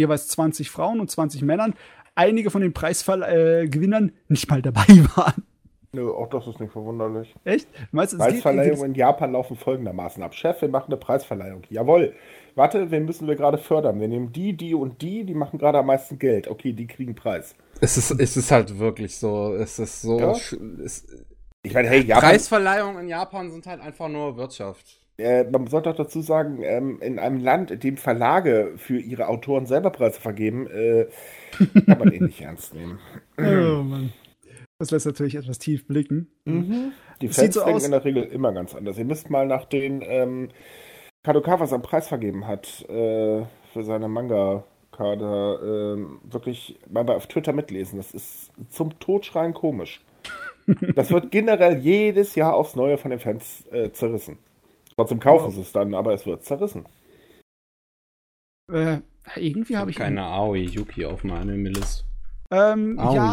jeweils 20 Frauen und 20 Männern einige von den Preisgewinnern nicht mal dabei waren. Nö, auch das ist nicht verwunderlich. Echt? Meinst du, Preisverleihungen in Japan laufen folgendermaßen ab. Chef, wir machen eine Preisverleihung. Jawohl. Warte, wen müssen wir gerade fördern? Wir nehmen die und die machen gerade am meisten Geld. Okay, die kriegen Preis. Es ist halt wirklich so. Es ist so. Ja? Ich meine, hey, Japan, Preisverleihungen in Japan sind halt einfach nur Wirtschaft. Man sollte auch dazu sagen, in einem Land, in dem Verlage für ihre Autoren selber Preise vergeben, kann man nicht ernst nehmen. Oh Mann. Das lässt natürlich etwas tief blicken. Mhm. Die Fans so denken in der Regel immer ganz anders. Ihr müsst mal nach den Kadokawas am Preis vergeben hat für seine Manga-Kader wirklich mal auf Twitter mitlesen. Das ist zum Totschreien komisch. Das wird generell jedes Jahr aufs Neue von den Fans zerrissen. Trotzdem kaufen sie es dann, aber es wird zerrissen. Irgendwie habe ich keine Aoi Yuki auf meiner Anime-List. Ja,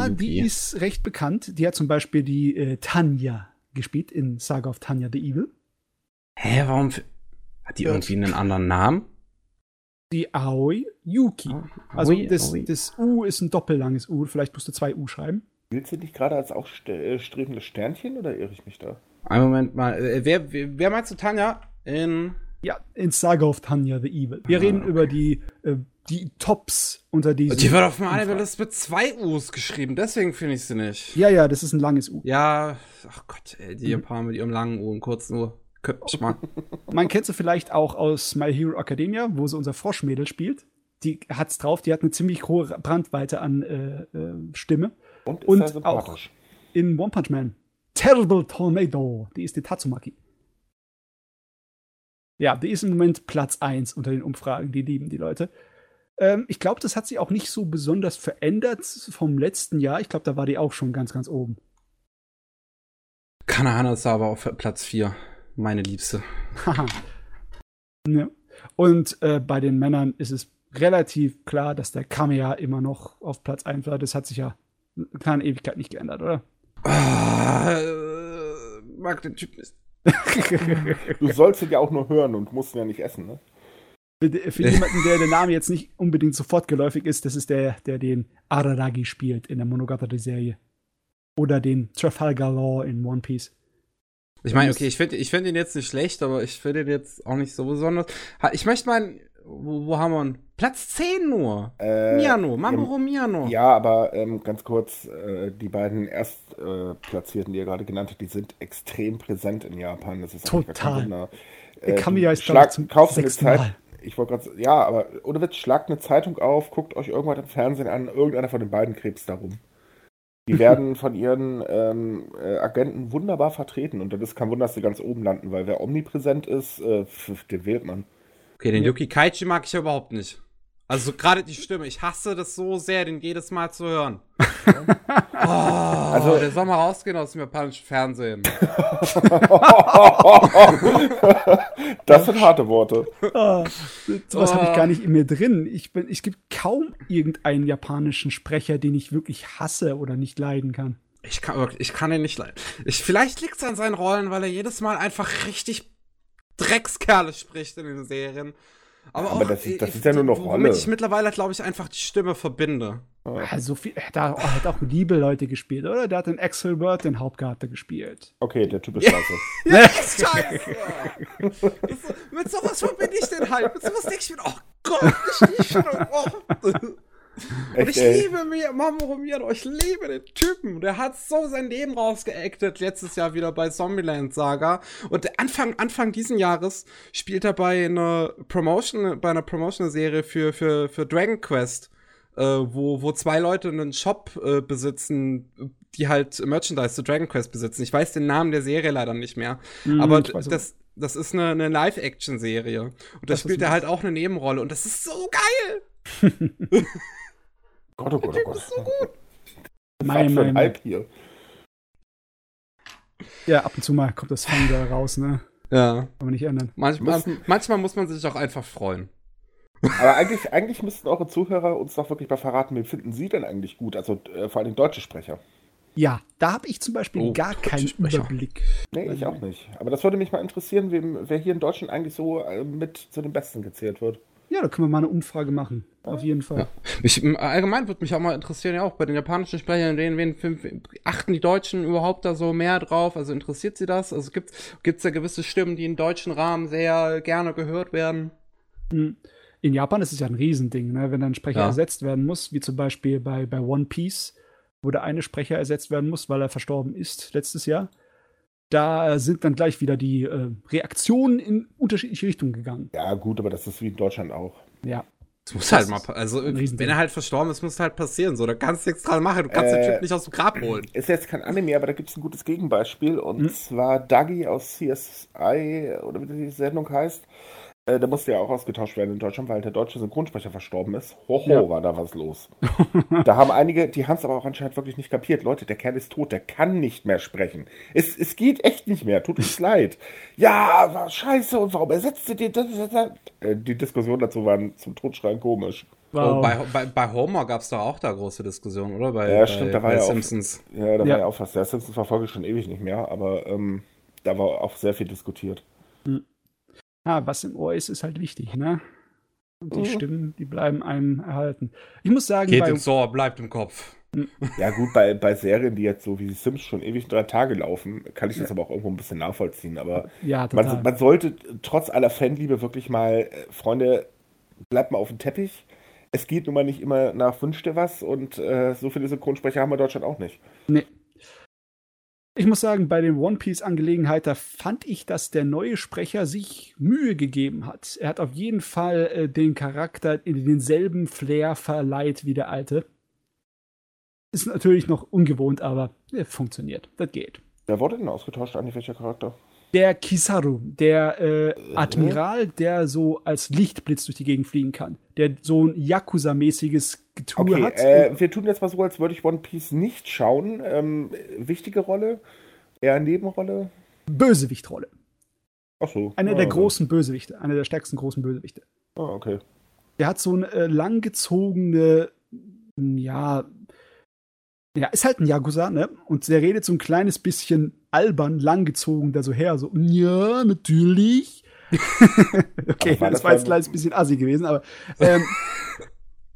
Yuki. Die ist recht bekannt. Die hat zum Beispiel die Tanya gespielt in Saga of Tanya the Evil. Hä, warum? Hat die irgendwie einen anderen Namen? Die Aoi Yuki. Also das U ist ein doppellanges U. Vielleicht musst du 2 U schreiben. Willst du dich gerade als auch strebendes Sternchen oder irre ich mich da? Einen Moment mal. Wer meinst du Tanya? In Saga of Tanya the Evil. Wir reden über die Tops unter diesen. Die wird auf meiner Anime-List mit 2 U's geschrieben, deswegen finde ich sie nicht. Ja, das ist ein langes U. Ja, ach Gott, ey, die Japaner mit ihrem langen U und kurzen U. Könnte ich mal. Man kennt sie vielleicht auch aus My Hero Academia, wo sie unser Froschmädel spielt. Die hat's drauf, die hat eine ziemlich hohe Brandweite an Stimme. Und ist sehr sympathisch. Auch in One Punch Man. Terrible Tornado, die ist die Tatsumaki. Ja, die ist im Moment Platz 1 unter den Umfragen, die lieben die Leute. Ich glaube, das hat sich auch nicht so besonders verändert vom letzten Jahr. Ich glaube, da war die auch schon ganz, ganz oben. Kanahana ist aber auf Platz 4, meine Liebste. Haha. Ja. Und bei den Männern ist es relativ klar, dass der Kamea immer noch auf Platz 1 war. Das hat sich ja eine kleine Ewigkeit nicht geändert, oder? Mag den Typ nicht. Du sollst ihn ja auch nur hören und musst ihn ja nicht essen, ne? Für jemanden, der Name jetzt nicht unbedingt sofort geläufig ist, das ist der den Araragi spielt in der Monogatari-Serie. Oder den Trafalgar Law in One Piece. Ich meine, okay, ich find ihn jetzt nicht schlecht, aber ich finde ihn jetzt auch nicht so besonders. Ich möchte meinen, wo haben wir ihn? Platz 10 nur. Miyano, Mamoru Miyano. Ja, aber ganz kurz, die beiden Erstplatzierten, die ihr gerade genannt habt, die sind extrem präsent in Japan. Das ist total. Kamiya ist da zum 6. Mal. Ich wollte gerade, ja, aber ohne Witz, schlagt eine Zeitung auf, guckt euch irgendwann im Fernsehen an, irgendeiner von den beiden krebst darum. Die werden von ihren Agenten wunderbar vertreten und das ist kein Wunder, dass sie ganz oben landen, weil wer omnipräsent ist, den wählt man. Okay, den Yuki Kaichi mag ich ja überhaupt nicht. Also gerade die Stimme, ich hasse das so sehr, den jedes Mal zu hören. Ja. Oh, also der soll mal rausgehen aus dem japanischen Fernsehen. Das sind harte Worte. Sowas habe ich gar nicht in mir drin. Es gibt kaum irgendeinen japanischen Sprecher, den ich wirklich hasse oder nicht leiden kann. Ich kann ihn nicht leiden. Vielleicht liegt es an seinen Rollen, weil er jedes Mal einfach richtig Dreckskerle spricht in den Serien. Aber das ist ja nur noch Rolle. Womit ich mittlerweile, glaube ich, einfach die Stimme verbinde. So viel, da hat auch liebe Leute gespielt, oder? Der hat den Axelbird, den Hauptcharakter gespielt. Okay, der Typ ist scheiße. Ja, ist scheiße! Mit sowas verbinde ich den halt. Mit sowas denke ich mir, oh Gott, ich liebe schon. Und ich liebe Mamoru Miyano, ich liebe den Typen. Der hat so sein Leben rausgeactet, letztes Jahr wieder bei Zombieland Saga. Und Anfang diesen Jahres spielt er bei einer Promotion-Serie für Dragon Quest, wo 2 Leute einen Shop besitzen, die halt Merchandise zu Dragon Quest besitzen. Ich weiß den Namen der Serie leider nicht mehr. Aber das ist eine Live-Action-Serie. Und da spielt er halt auch eine Nebenrolle. Und das ist so geil! Gott, oh Gott, oh Gott. Das ist so gut. Mein Hype hier. Ja, ab und zu mal kommt das Fang da raus, ne? Ja. Kann man nicht ändern. Manchmal muss man sich auch einfach freuen. Aber eigentlich müssten eure Zuhörer uns doch wirklich mal verraten, wen finden sie denn eigentlich gut? Also vor allem deutsche Sprecher. Ja, da habe ich zum Beispiel gar keinen Überblick. Nee, ich auch nicht. Aber das würde mich mal interessieren, wer hier in Deutschland eigentlich so mit zu den Besten gezählt wird. Ja, da können wir mal eine Umfrage machen. Auf jeden Fall. Ja. Allgemein würde mich auch mal interessieren, ja auch bei den japanischen Sprechern, wen achten die Deutschen überhaupt da so mehr drauf? Also interessiert sie das? Also gibt's da gewisse Stimmen, die im deutschen Rahmen sehr gerne gehört werden? In Japan ist es ja ein Riesending, ne? Wenn dann ein Sprecher ersetzt werden muss, wie zum Beispiel bei One Piece, wo der eine Sprecher ersetzt werden muss, weil er verstorben ist letztes Jahr. Da sind dann gleich wieder die Reaktionen in unterschiedliche Richtungen gegangen. Ja gut, aber das ist wie in Deutschland auch. Ja. Das muss halt mal, also wenn er halt verstorben ist, muss halt passieren, so, da kannst du nichts dran machen, du kannst den Typ nicht aus dem Grab holen. Ist jetzt kein Anime, aber da gibt es ein gutes Gegenbeispiel, und zwar Dagi aus CSI, oder wie die Sendung heißt, da musste ja auch ausgetauscht werden in Deutschland, weil der deutsche Synchronsprecher verstorben ist. War da was los. Da haben einige, die haben es aber auch anscheinend wirklich nicht kapiert. Leute, der Kerl ist tot, der kann nicht mehr sprechen. Es geht echt nicht mehr, tut uns leid. Ja, war scheiße, und warum ersetzt ihr den? Die Diskussionen dazu waren zum Totschreien komisch. Wow. Oh, bei Homer gab es doch auch da große Diskussionen, oder? Bei Simpsons. Ja, da war ja auch was. Der Simpsons verfolge ich schon ewig nicht mehr, aber da war auch sehr viel diskutiert. Mhm. Ja, was im Ohr ist halt wichtig, ne? Und die Stimmen, die bleiben einem erhalten. Ich muss sagen, geht ins Ohr, bleibt im Kopf. Ja gut, bei Serien, die jetzt so wie die Sims schon ewig 3 Tage laufen, kann ich das aber auch irgendwo ein bisschen nachvollziehen. Aber man sollte trotz aller Fanliebe wirklich mal, Freunde, bleibt mal auf dem Teppich. Es geht nun mal nicht immer nach wünscht ihr was, und so viele Synchronsprecher haben wir in Deutschland auch nicht. Nee. Ich muss sagen, bei den One-Piece-Angelegenheit, da fand ich, dass der neue Sprecher sich Mühe gegeben hat. Er hat auf jeden Fall den Charakter in denselben Flair verleiht wie der alte. Ist natürlich noch ungewohnt, aber funktioniert. Das geht. Wer wurde denn ausgetauscht? Eigentlich welcher Charakter? Der Kizaru, der Admiral, der so als Lichtblitz durch die Gegend fliegen kann. Der so ein Yakuza-mäßiges Getue hat. Wir tun jetzt mal so, als würde ich One Piece nicht schauen. Wichtige Rolle? Eher Nebenrolle? Bösewichtrolle. Ach so. Einer der großen Bösewichte. Einer der stärksten großen Bösewichte. Ah, okay. Der hat so eine langgezogene, ja, ist halt ein Yakuza, ne? Und der redet so ein kleines bisschen albern, langgezogen da so her. So, ja, natürlich. Okay, das war jetzt ein kleines bisschen assi gewesen, aber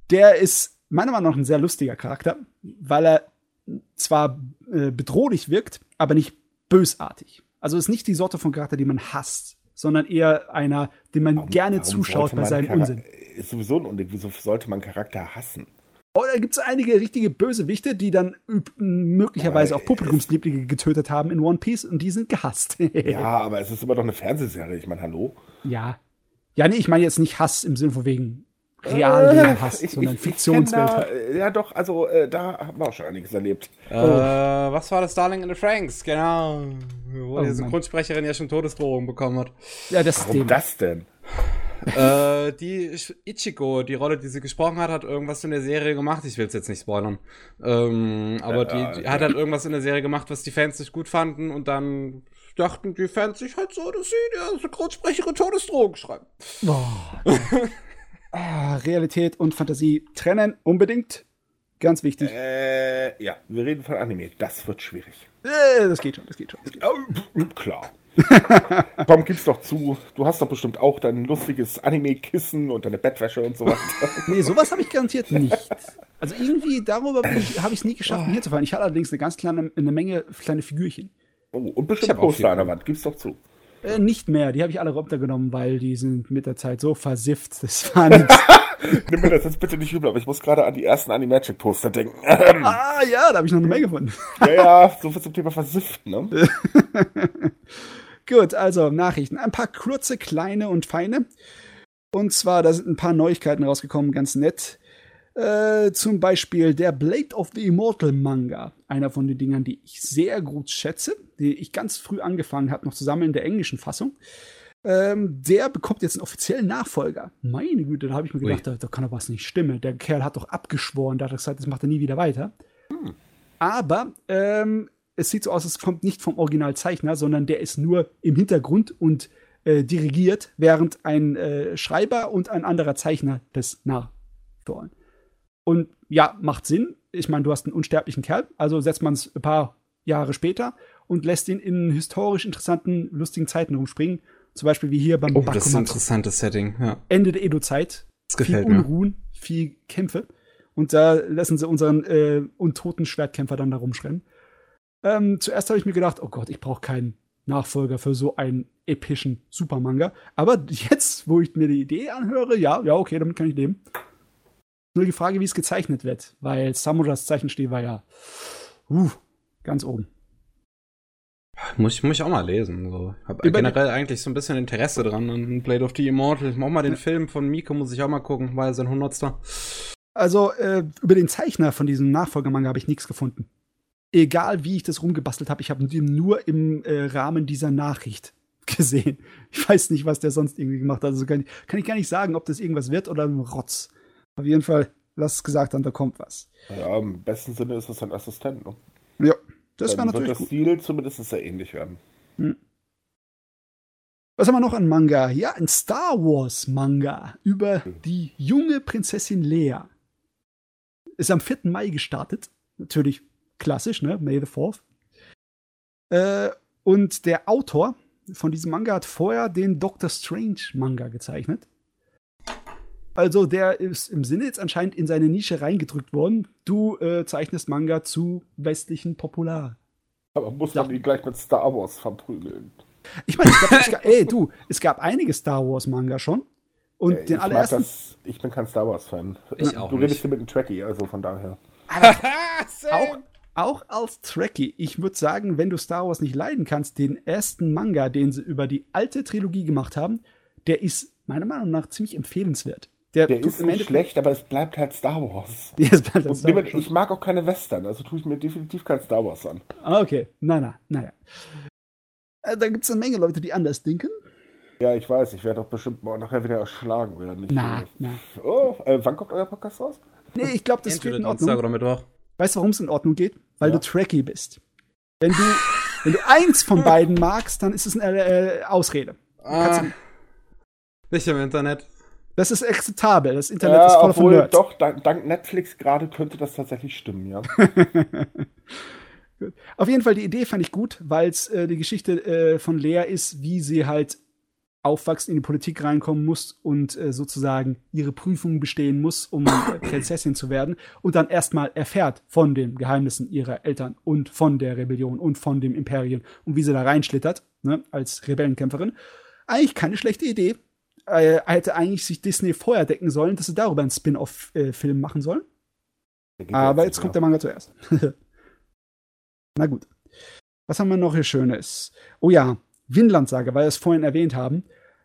der ist meiner Meinung nach ein sehr lustiger Charakter, weil er zwar bedrohlich wirkt, aber nicht bösartig. Also ist nicht die Sorte von Charakter, die man hasst, sondern eher einer, den man gerne zuschaut bei seinem Unsinn. Ist sowieso ein Unding. Wieso sollte man Charakter hassen? Oh, da gibt es einige richtige Bösewichte, die dann möglicherweise auch Publikumslieblinge getötet haben in One Piece, und die sind gehasst. Ja, aber es ist immer doch eine Fernsehserie. Ich meine, hallo? Ja. Ja, nee, ich meine jetzt nicht Hass im Sinne von wegen realen Hass, sondern Fiktionswelt. Ja doch, also da haben wir auch schon einiges erlebt. Was war das? Darling in the Franxx, genau. Wo die Synchronsprecherin ja schon Todesdrohungen bekommen hat. Ja, das Warum das denn? Die Ichigo, die Rolle, die sie gesprochen hat, hat irgendwas in der Serie gemacht. Ich will es jetzt nicht spoilern. Aber die hat halt irgendwas in der Serie gemacht, was die Fans nicht gut fanden. Und dann dachten die Fans sich halt so, dass sie der Synchronsprecherin Todesdrohung schreiben. Oh. Realität und Fantasie trennen, unbedingt. Ganz wichtig. Ja, wir reden von Anime. Das wird schwierig. Das geht schon. Klar. Komm, gib's doch zu. Du hast doch bestimmt auch dein lustiges Anime-Kissen und deine Bettwäsche und sowas. Nee, sowas habe ich garantiert nicht. Also irgendwie darüber habe ich es nie geschafft, mir zu fallen. Ich hatte allerdings eine Menge kleine Figürchen. Oh, und bestimmt Poster an der Wand. Gib's doch zu. Nicht mehr. Die habe ich alle runtergenommen, weil die sind mit der Zeit so versifft. Das war nichts. Nimm mir das jetzt bitte nicht übel, aber ich muss gerade an die ersten Animagic-Poster denken. Ah ja, da habe ich noch eine Menge von. Ja, so viel zum Thema versifft, ne? Gut, also Nachrichten. Ein paar kurze, kleine und feine. Und zwar, da sind ein paar Neuigkeiten rausgekommen, ganz nett. Zum Beispiel der Blade of the Immortal Manga. Einer von den Dingern, die ich sehr gut schätze, die ich ganz früh angefangen habe, noch zusammen in der englischen Fassung. Der bekommt jetzt einen offiziellen Nachfolger. Meine Güte, da habe ich mir gedacht, da kann doch was nicht stimmen. Der Kerl hat doch abgeschworen, da hat er gesagt, das macht er nie wieder weiter. Aber es sieht so aus, es kommt nicht vom Originalzeichner, sondern der ist nur im Hintergrund und dirigiert, während ein Schreiber und ein anderer Zeichner das nachsteuern. Und ja, macht Sinn. Ich meine, du hast einen unsterblichen Kerl, also setzt man es ein paar Jahre später und lässt ihn in historisch interessanten, lustigen Zeiten rumspringen. Zum Beispiel wie hier beim Bakumatsu. Das ist ein interessantes Setting, ja. Ende der Edo-Zeit. Das gefällt viel mir. Unruhen, viel Kämpfe. Und da lassen sie unseren untoten Schwertkämpfer dann da rumschrennen. Zuerst habe ich mir gedacht, oh Gott, ich brauche keinen Nachfolger für so einen epischen Supermanga. Aber jetzt, wo ich mir die Idee anhöre, ja, okay, damit kann ich leben. Nur die Frage, wie es gezeichnet wird, weil Samuras Zeichenstil war ja ganz oben. Muss ich auch mal lesen. So. Hab generell eigentlich so ein bisschen Interesse dran an Blade of the Immortal. Auch mal den Film von Miko muss ich auch mal gucken, weil er sein 100. Also, über den Zeichner von diesem Nachfolgemanga habe ich nichts gefunden. Egal, wie ich das rumgebastelt habe, ich habe ihn nur im Rahmen dieser Nachricht gesehen. Ich weiß nicht, was der sonst irgendwie gemacht hat. Also kann ich gar nicht sagen, ob das irgendwas wird oder ein Rotz. Auf jeden Fall, lass es gesagt haben, da kommt was. Ja, im besten Sinne ist es ein Assistent, ne? Ja, das war natürlich gut. Dann wird das Stil zumindest sehr ähnlich werden. Hm. Was haben wir noch an Manga? Ja, ein Star Wars Manga über die junge Prinzessin Leia. Ist am 4. Mai gestartet. Natürlich klassisch, ne? May the 4th. Und der Autor von diesem Manga hat vorher den Doctor Strange Manga gezeichnet. Also der ist im Sinne jetzt anscheinend in seine Nische reingedrückt worden. Du zeichnest Manga zu westlichen Popular. Aber muss man ihn gleich mit Star Wars verprügeln? Ich meine, es gab einige Star Wars Manga schon. Und den allerersten. Ich bin kein Star Wars Fan. Ich auch. Du redest hier mit einem Trekkie, also von daher. Auch als Trekkie. Ich würde sagen, wenn du Star Wars nicht leiden kannst, den ersten Manga, den sie über die alte Trilogie gemacht haben, der ist meiner Meinung nach ziemlich empfehlenswert. Der ist nicht schlecht, aber es bleibt halt Star Wars. Ja, es bleibt halt Star Wars. Ich mag auch keine Western, also tue ich mir definitiv kein Star Wars an. Okay, naja. Da gibt es eine Menge Leute, die anders denken. Ja, ich weiß, ich werde doch bestimmt morgen nachher wieder erschlagen, oder nicht? Nein. Oh, wann kommt euer Podcast raus? Nee, ich glaube, das geht in Ordnung. Oder Mittwoch. Weißt du, warum es in Ordnung geht? Weil du Trekkie bist. Wenn du eins von beiden magst, dann ist es eine Ausrede. Nicht im Internet. Das ist akzeptabel. Das Internet ist voll von Nerds. Doch, dank Netflix gerade könnte das tatsächlich stimmen, ja. Auf jeden Fall, die Idee fand ich gut, weil es die Geschichte von Lea ist, wie sie halt aufwächst, in die Politik reinkommen muss und sozusagen ihre Prüfung bestehen muss, um Prinzessin zu werden und dann erstmal erfährt von den Geheimnissen ihrer Eltern und von der Rebellion und von dem Imperium und wie sie da reinschlittert, ne, als Rebellenkämpferin. Eigentlich keine schlechte Idee. Hätte eigentlich sich Disney vorher decken sollen, dass sie darüber einen Spin-Off-Film machen sollen. Aber jetzt kommt der Manga zuerst. Na gut. Was haben wir noch hier Schönes? Oh ja, Vinland Saga, weil wir es vorhin erwähnt haben.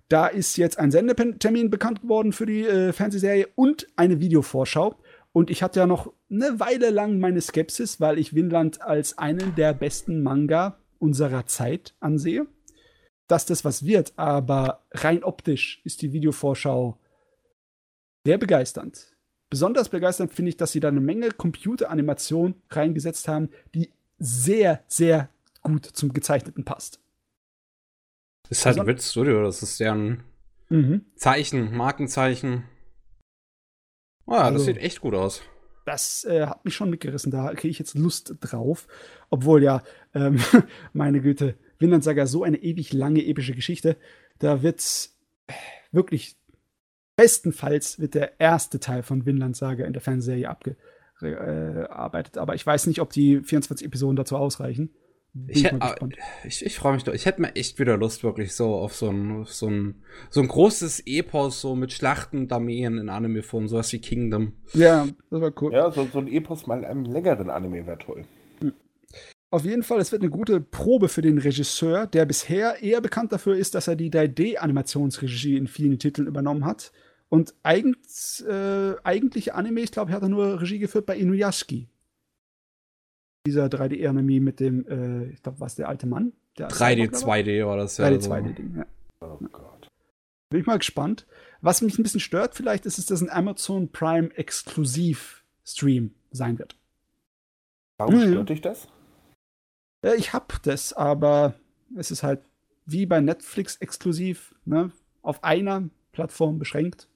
Da ist jetzt ein Sendetermin bekannt geworden für die Fernsehserie und eine Videovorschau. Und ich hatte ja noch eine Weile lang meine Skepsis, weil ich Vinland als einen der besten Manga unserer Zeit ansehe. Dass das was wird, aber rein optisch ist die Videovorschau sehr begeisternd. Besonders begeisternd finde ich, dass sie da eine Menge Computeranimation reingesetzt haben, die sehr, sehr gut zum Gezeichneten passt. Das ist halt ein Witz-Studio, das ist deren Markenzeichen. Oh ja, also, das sieht echt gut aus. Das hat mich schon mitgerissen, da kriege ich jetzt Lust drauf. Obwohl ja, meine Güte, Vinland Saga, so eine ewig lange, epische Geschichte. Da wird wirklich, bestenfalls wird der erste Teil von Vinland Saga in der Fernsehserie abgearbeitet. Aber ich weiß nicht, ob die 24 Episoden dazu ausreichen. Ich freue mich doch. Ich hätte mir echt wieder Lust, wirklich so auf so ein großes Epos, so mit Schlachten, Armeen in Anime-Form, sowas wie Kingdom. Ja, das war cool. Ja, so ein Epos mal in einem längeren Anime wäre toll. Auf jeden Fall, es wird eine gute Probe für den Regisseur, der bisher eher bekannt dafür ist, dass er die 3D-Animationsregie in vielen Titeln übernommen hat. Und eigentliche Anime, ich glaube, er hat nur Regie geführt bei Inuyashiki. Dieser 3D-Anime mit dem, ich glaube, was der alte Mann? Der 2D war das ja. 3D-2D-Ding, ja. Oh Gott. Bin ich mal gespannt. Was mich ein bisschen stört vielleicht, ist, dass ein Amazon Prime-Exklusiv-Stream sein wird. Warum stört dich das? Ich hab das, aber es ist halt wie bei Netflix exklusiv, ne, auf einer Plattform beschränkt.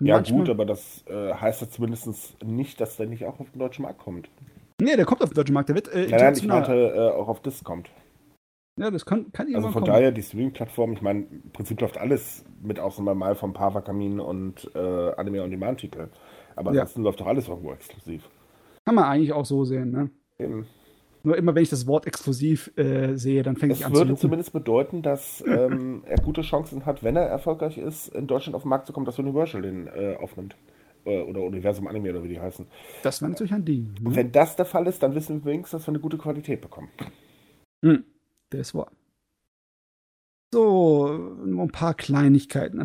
Gut, aber das heißt ja zumindest nicht, dass der nicht auch auf den deutschen Markt kommt. Nee, der kommt auf den deutschen Markt, der wird international. Nein, ich meinte, auch auf Disc kommt. Ja, das kann jemand kommen. Also von daher, die Streaming-Plattform, ich meine, im Prinzip läuft alles mit, außer mal vom Pava-Kamin und Anime-on-Demand-Titel. Aber ansonsten läuft doch alles irgendwo exklusiv. Kann man eigentlich auch so sehen, ne? Eben. Nur immer, wenn ich das Wort exklusiv sehe, dann fängt ich an zu lucken. Es würde zumindest bedeuten, dass er gute Chancen hat, wenn er erfolgreich ist, in Deutschland auf den Markt zu kommen, dass Universal den aufnimmt. Oder Universum Anime oder wie die heißen. Das wäre natürlich ein Ding. Ne? Wenn das der Fall ist, dann wissen wir wenigstens, dass wir eine gute Qualität bekommen. Mhm. Das war. So, nur ein paar Kleinigkeiten.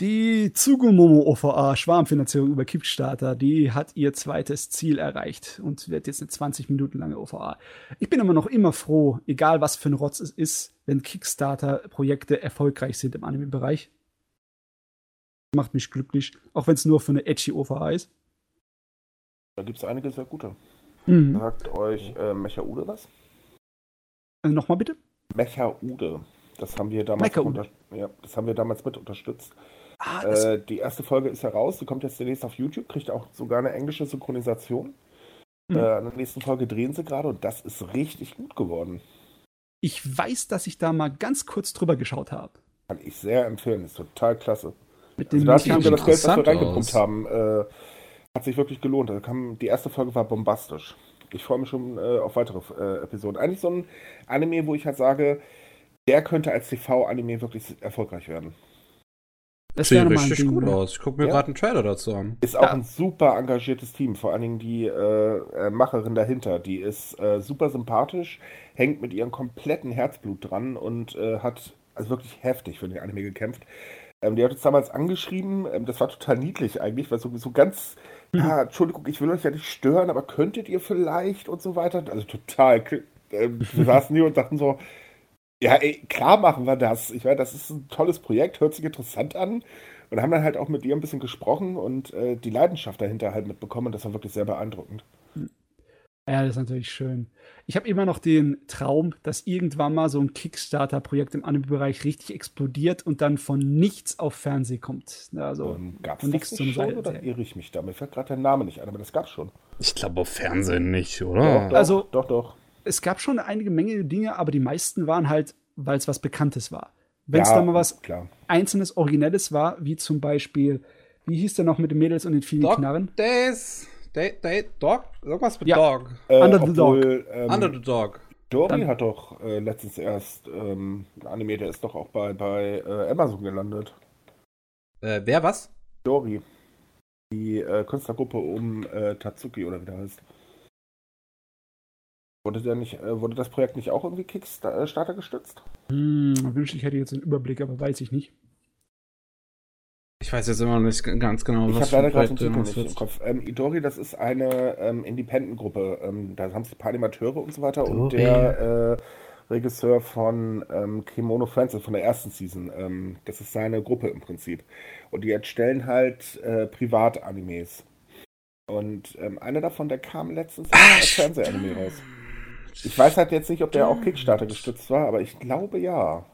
Die Tsugumomo OVA Schwarmfinanzierung über Kickstarter, die hat ihr zweites Ziel erreicht und wird jetzt eine 20 Minuten lange OVA. Ich bin aber noch immer froh, egal was für ein Rotz es ist, wenn Kickstarter-Projekte erfolgreich sind im Anime-Bereich. Macht mich glücklich, auch wenn es nur für eine edgy OVA ist. Da gibt es einige sehr gute. Mhm. Sagt euch Mechaude was? Nochmal bitte? Mechaude. Das haben wir damals mit unterstützt. Die erste Folge ist heraus, die kommt jetzt demnächst auf YouTube, kriegt auch sogar eine englische Synchronisation. Mhm. An der nächsten Folge drehen sie gerade und das ist richtig gut geworden. Ich weiß, dass ich da mal ganz kurz drüber geschaut habe. Kann ich sehr empfehlen, ist total klasse. Da hat sich sogar das Geld, was wir reingepumpt haben, hat sich wirklich gelohnt. Also die erste Folge war bombastisch. Ich freue mich schon auf weitere Episoden. Eigentlich so ein Anime, wo ich halt sage, der könnte als TV-Anime wirklich erfolgreich werden. Das sieht richtig gut aus. Ich gucke mir gerade einen Trailer dazu an. Ist auch ein super engagiertes Team. Vor allen Dingen die Macherin dahinter. Die ist super sympathisch, hängt mit ihrem kompletten Herzblut dran und hat also wirklich heftig für den Anime gekämpft. Die hat uns damals angeschrieben. Das war total niedlich eigentlich, weil so ganz... Ja, Entschuldigung, ich will euch ja nicht stören, aber könntet ihr vielleicht und so weiter? Also total. Wir saßen hier und dachten so, ja, ey, klar machen wir das. Ich meine, das ist ein tolles Projekt, hört sich interessant an. Und haben dann halt auch mit ihr ein bisschen gesprochen und die Leidenschaft dahinter halt mitbekommen. Und das war wirklich sehr beeindruckend. Ja, das ist natürlich schön. Ich habe immer noch den Traum, dass irgendwann mal so ein Kickstarter-Projekt im Anime-Bereich richtig explodiert und dann von nichts auf Fernsehen kommt. Also gab es nichts zum Beispiel. Oder irre ich mich da? Mir fällt gerade der Name nicht ein, aber das gab's schon. Ich glaube auf Fernsehen nicht, oder? Doch. Es gab schon einige Menge Dinge, aber die meisten waren halt, weil es was Bekanntes war. Wenn es da mal was Einzelnes, Originelles war, wie zum Beispiel, wie hieß der noch mit den Mädels und den vielen Knarren? Dog? Irgendwas mit Dog. Under the Dog. Dory hat doch letztens erst ein Anime, der ist doch auch bei Amazon gelandet. Wer was? Dory. Die Künstlergruppe um Tatsuki oder wie der heißt. Wurde das Projekt nicht auch irgendwie Kickstarter gestützt? Wünschte ich hätte jetzt einen Überblick, aber weiß ich nicht. Ich weiß jetzt immer noch nicht ganz genau, was für ein Projekt das ist. Idori, das ist eine Independent-Gruppe. Da haben sie ein paar Animateure und so weiter. Und der Regisseur von Kimono Friends von der ersten Season, das ist seine Gruppe im Prinzip. Und die erstellen halt Privat-Animes. Und einer davon, der kam letztens als Fernsehanime raus. Ich weiß halt jetzt nicht, ob der auch Kickstarter gestützt war, aber ich glaube ja.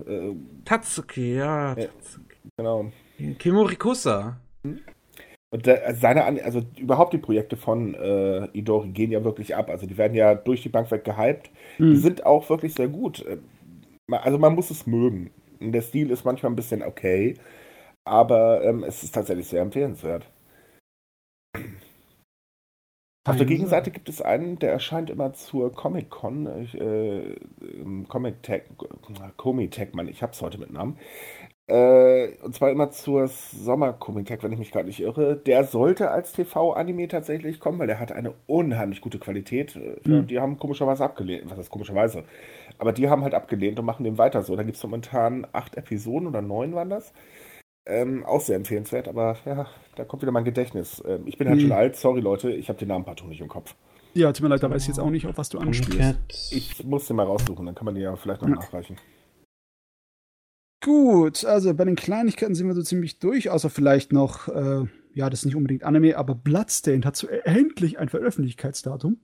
Tatsuki, ja. Tatsuki. Genau. Kimurikusa. Und also überhaupt die Projekte von Idori gehen ja wirklich ab. Also die werden ja durch die Bank weg gehypt. Die sind auch wirklich sehr gut. Also man muss es mögen. Der Stil ist manchmal ein bisschen okay, aber es ist tatsächlich sehr empfehlenswert. Auf der Gegenseite gibt es einen, der erscheint immer zur Comic-Con, Comic-Tag, ich hab's heute mit Namen, und zwar immer zur Sommer-Comic-Tag, wenn ich mich gerade nicht irre. Der sollte als TV-Anime tatsächlich kommen, weil der hat eine unheimlich gute Qualität. Mhm. Die haben komischerweise abgelehnt, was heißt komischerweise? Aber die haben halt abgelehnt und machen dem weiter so. Da gibt es momentan 8 Episoden oder 9 waren das. Auch sehr empfehlenswert, aber ja, da kommt wieder mein Gedächtnis. Ich bin halt schon alt, sorry Leute, ich habe den Namen partout nicht im Kopf. Ja, tut mir leid, da weiß ich jetzt auch nicht, auf was du anspielst. Ich muss den mal raussuchen, dann kann man den ja vielleicht noch nachreichen. Gut, also bei den Kleinigkeiten sind wir so ziemlich durch, außer vielleicht noch, das ist nicht unbedingt Anime, aber Bloodstained hat so endlich ein Veröffentlichkeitsdatum.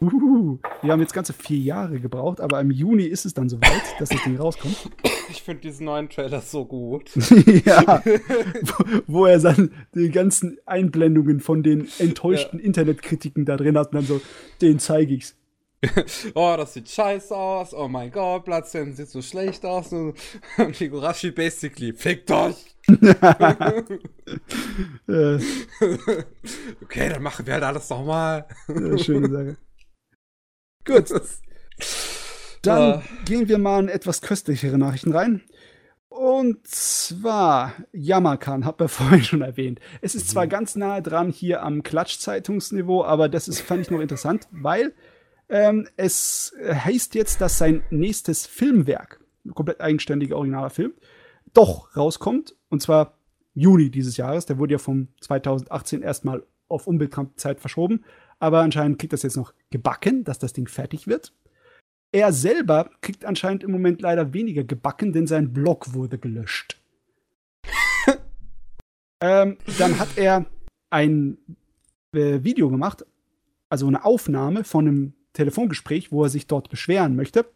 Wir haben jetzt ganze 4 Jahre gebraucht, aber im Juni ist es dann soweit, dass das Ding rauskommt. Ich finde diesen neuen Trailer so gut. Ja, wo er dann die ganzen Einblendungen von den enttäuschten Internetkritiken da drin hat und dann so, den zeige ich's. oh, das sieht scheiße aus, oh mein Gott, Platz 10 sieht so schlecht aus. Und Higurashi basically, fickt euch! Okay, dann machen wir halt alles nochmal. Ja, schöne Sache. Gut. Dann gehen wir mal in etwas köstlichere Nachrichten rein. Und zwar, Yamakan, hab ich vorhin schon erwähnt. Es ist zwar ganz nahe dran hier am Klatschzeitungsniveau, aber das ist, fand ich noch interessant, weil es heißt jetzt, dass sein nächstes Filmwerk, ein komplett eigenständiger, originaler Film, doch rauskommt. Und zwar Juni dieses Jahres. Der wurde ja vom 2018 erstmal auf unbekannte Zeit verschoben. Aber anscheinend kriegt das jetzt noch gebacken, dass das Ding fertig wird. Er selber kriegt anscheinend im Moment leider weniger gebacken, denn sein Blog wurde gelöscht. Dann hat er ein Video gemacht, also eine Aufnahme von einem Telefongespräch, wo er sich dort beschweren möchte.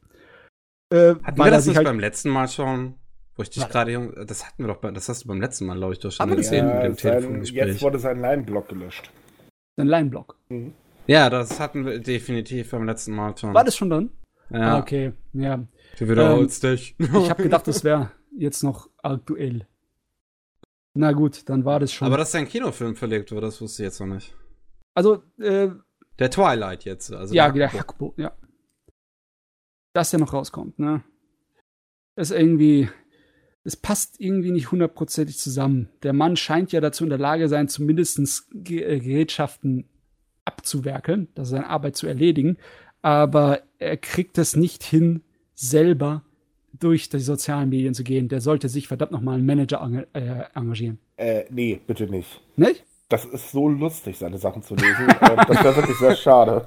Hatten wir das nicht beim letzten Mal schon? Wo ich dich gerade, das hatten wir doch, das hast du beim letzten Mal, glaube ich, doch schon gesehen mit dem Telefongespräch. Jetzt wurde sein Line-Blog gelöscht. Sein Line-Blog? Mhm. Ja, das hatten wir definitiv beim letzten Mal schon. War das schon dann? Ja. Ah, okay, ja. Du wiederholst dich. Ich habe gedacht, das wäre jetzt noch aktuell. Na gut, dann war das schon. Aber dass ein Kinofilm verlegt wurde, das wusste ich jetzt noch nicht. Also, der Twilight jetzt. Also ja, der Hakubo, ja. Dass der noch rauskommt, ne? Das ist irgendwie, es passt irgendwie nicht hundertprozentig zusammen. Der Mann scheint ja dazu in der Lage sein, zumindest Gerätschaften abzuwerkeln, also seine Arbeit zu erledigen. Aber er kriegt es nicht hin, selber durch die sozialen Medien zu gehen. Der sollte sich verdammt nochmal einen Manager engagieren. Nee, bitte nicht. Nicht? Das ist so lustig, seine Sachen zu lesen. Das wäre wirklich sehr schade.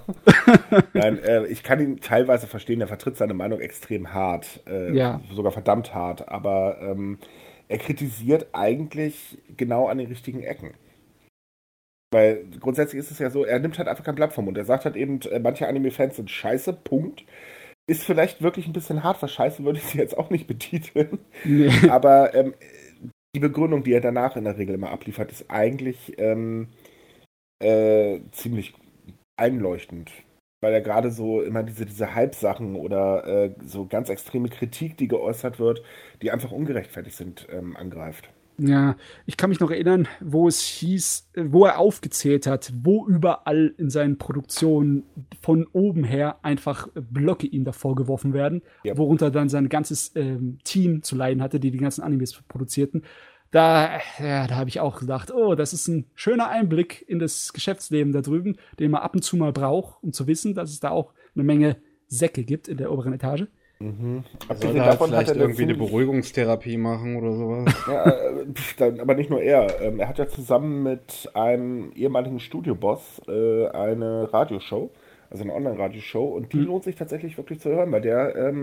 Nein, ich kann ihn teilweise verstehen, er vertritt seine Meinung extrem hart. Ja. Sogar verdammt hart. Aber er kritisiert eigentlich genau an den richtigen Ecken. Weil grundsätzlich ist es ja so, er nimmt halt einfach kein Blatt vom Mund. Er sagt halt eben, manche Anime-Fans sind scheiße, Punkt. Ist vielleicht wirklich ein bisschen hart, was scheiße würde ich sie jetzt auch nicht betiteln. Nee. Aber die Begründung, die er danach in der Regel immer abliefert, ist eigentlich ziemlich einleuchtend. Weil er gerade so immer diese Halbsachen oder so ganz extreme Kritik, die geäußert wird, die einfach ungerechtfertigt sind, angreift. Ja, ich kann mich noch erinnern, wo es hieß, wo er aufgezählt hat, wo überall in seinen Produktionen von oben her einfach Blöcke ihm davor geworfen werden, ja. Worunter dann sein ganzes Team zu leiden hatte, die ganzen Animes produzierten. Da habe ich auch gedacht, oh, das ist ein schöner Einblick in das Geschäftsleben da drüben, den man ab und zu mal braucht, um zu wissen, dass es da auch eine Menge Säcke gibt in der oberen Etage. Mhm. Soll er davon vielleicht hat er irgendwie eine Beruhigungstherapie machen oder sowas? Ja, aber nicht nur er. Er hat ja zusammen mit einem ehemaligen Studioboss eine Radioshow, also eine Online-Radioshow, und die lohnt sich tatsächlich wirklich zu hören, weil der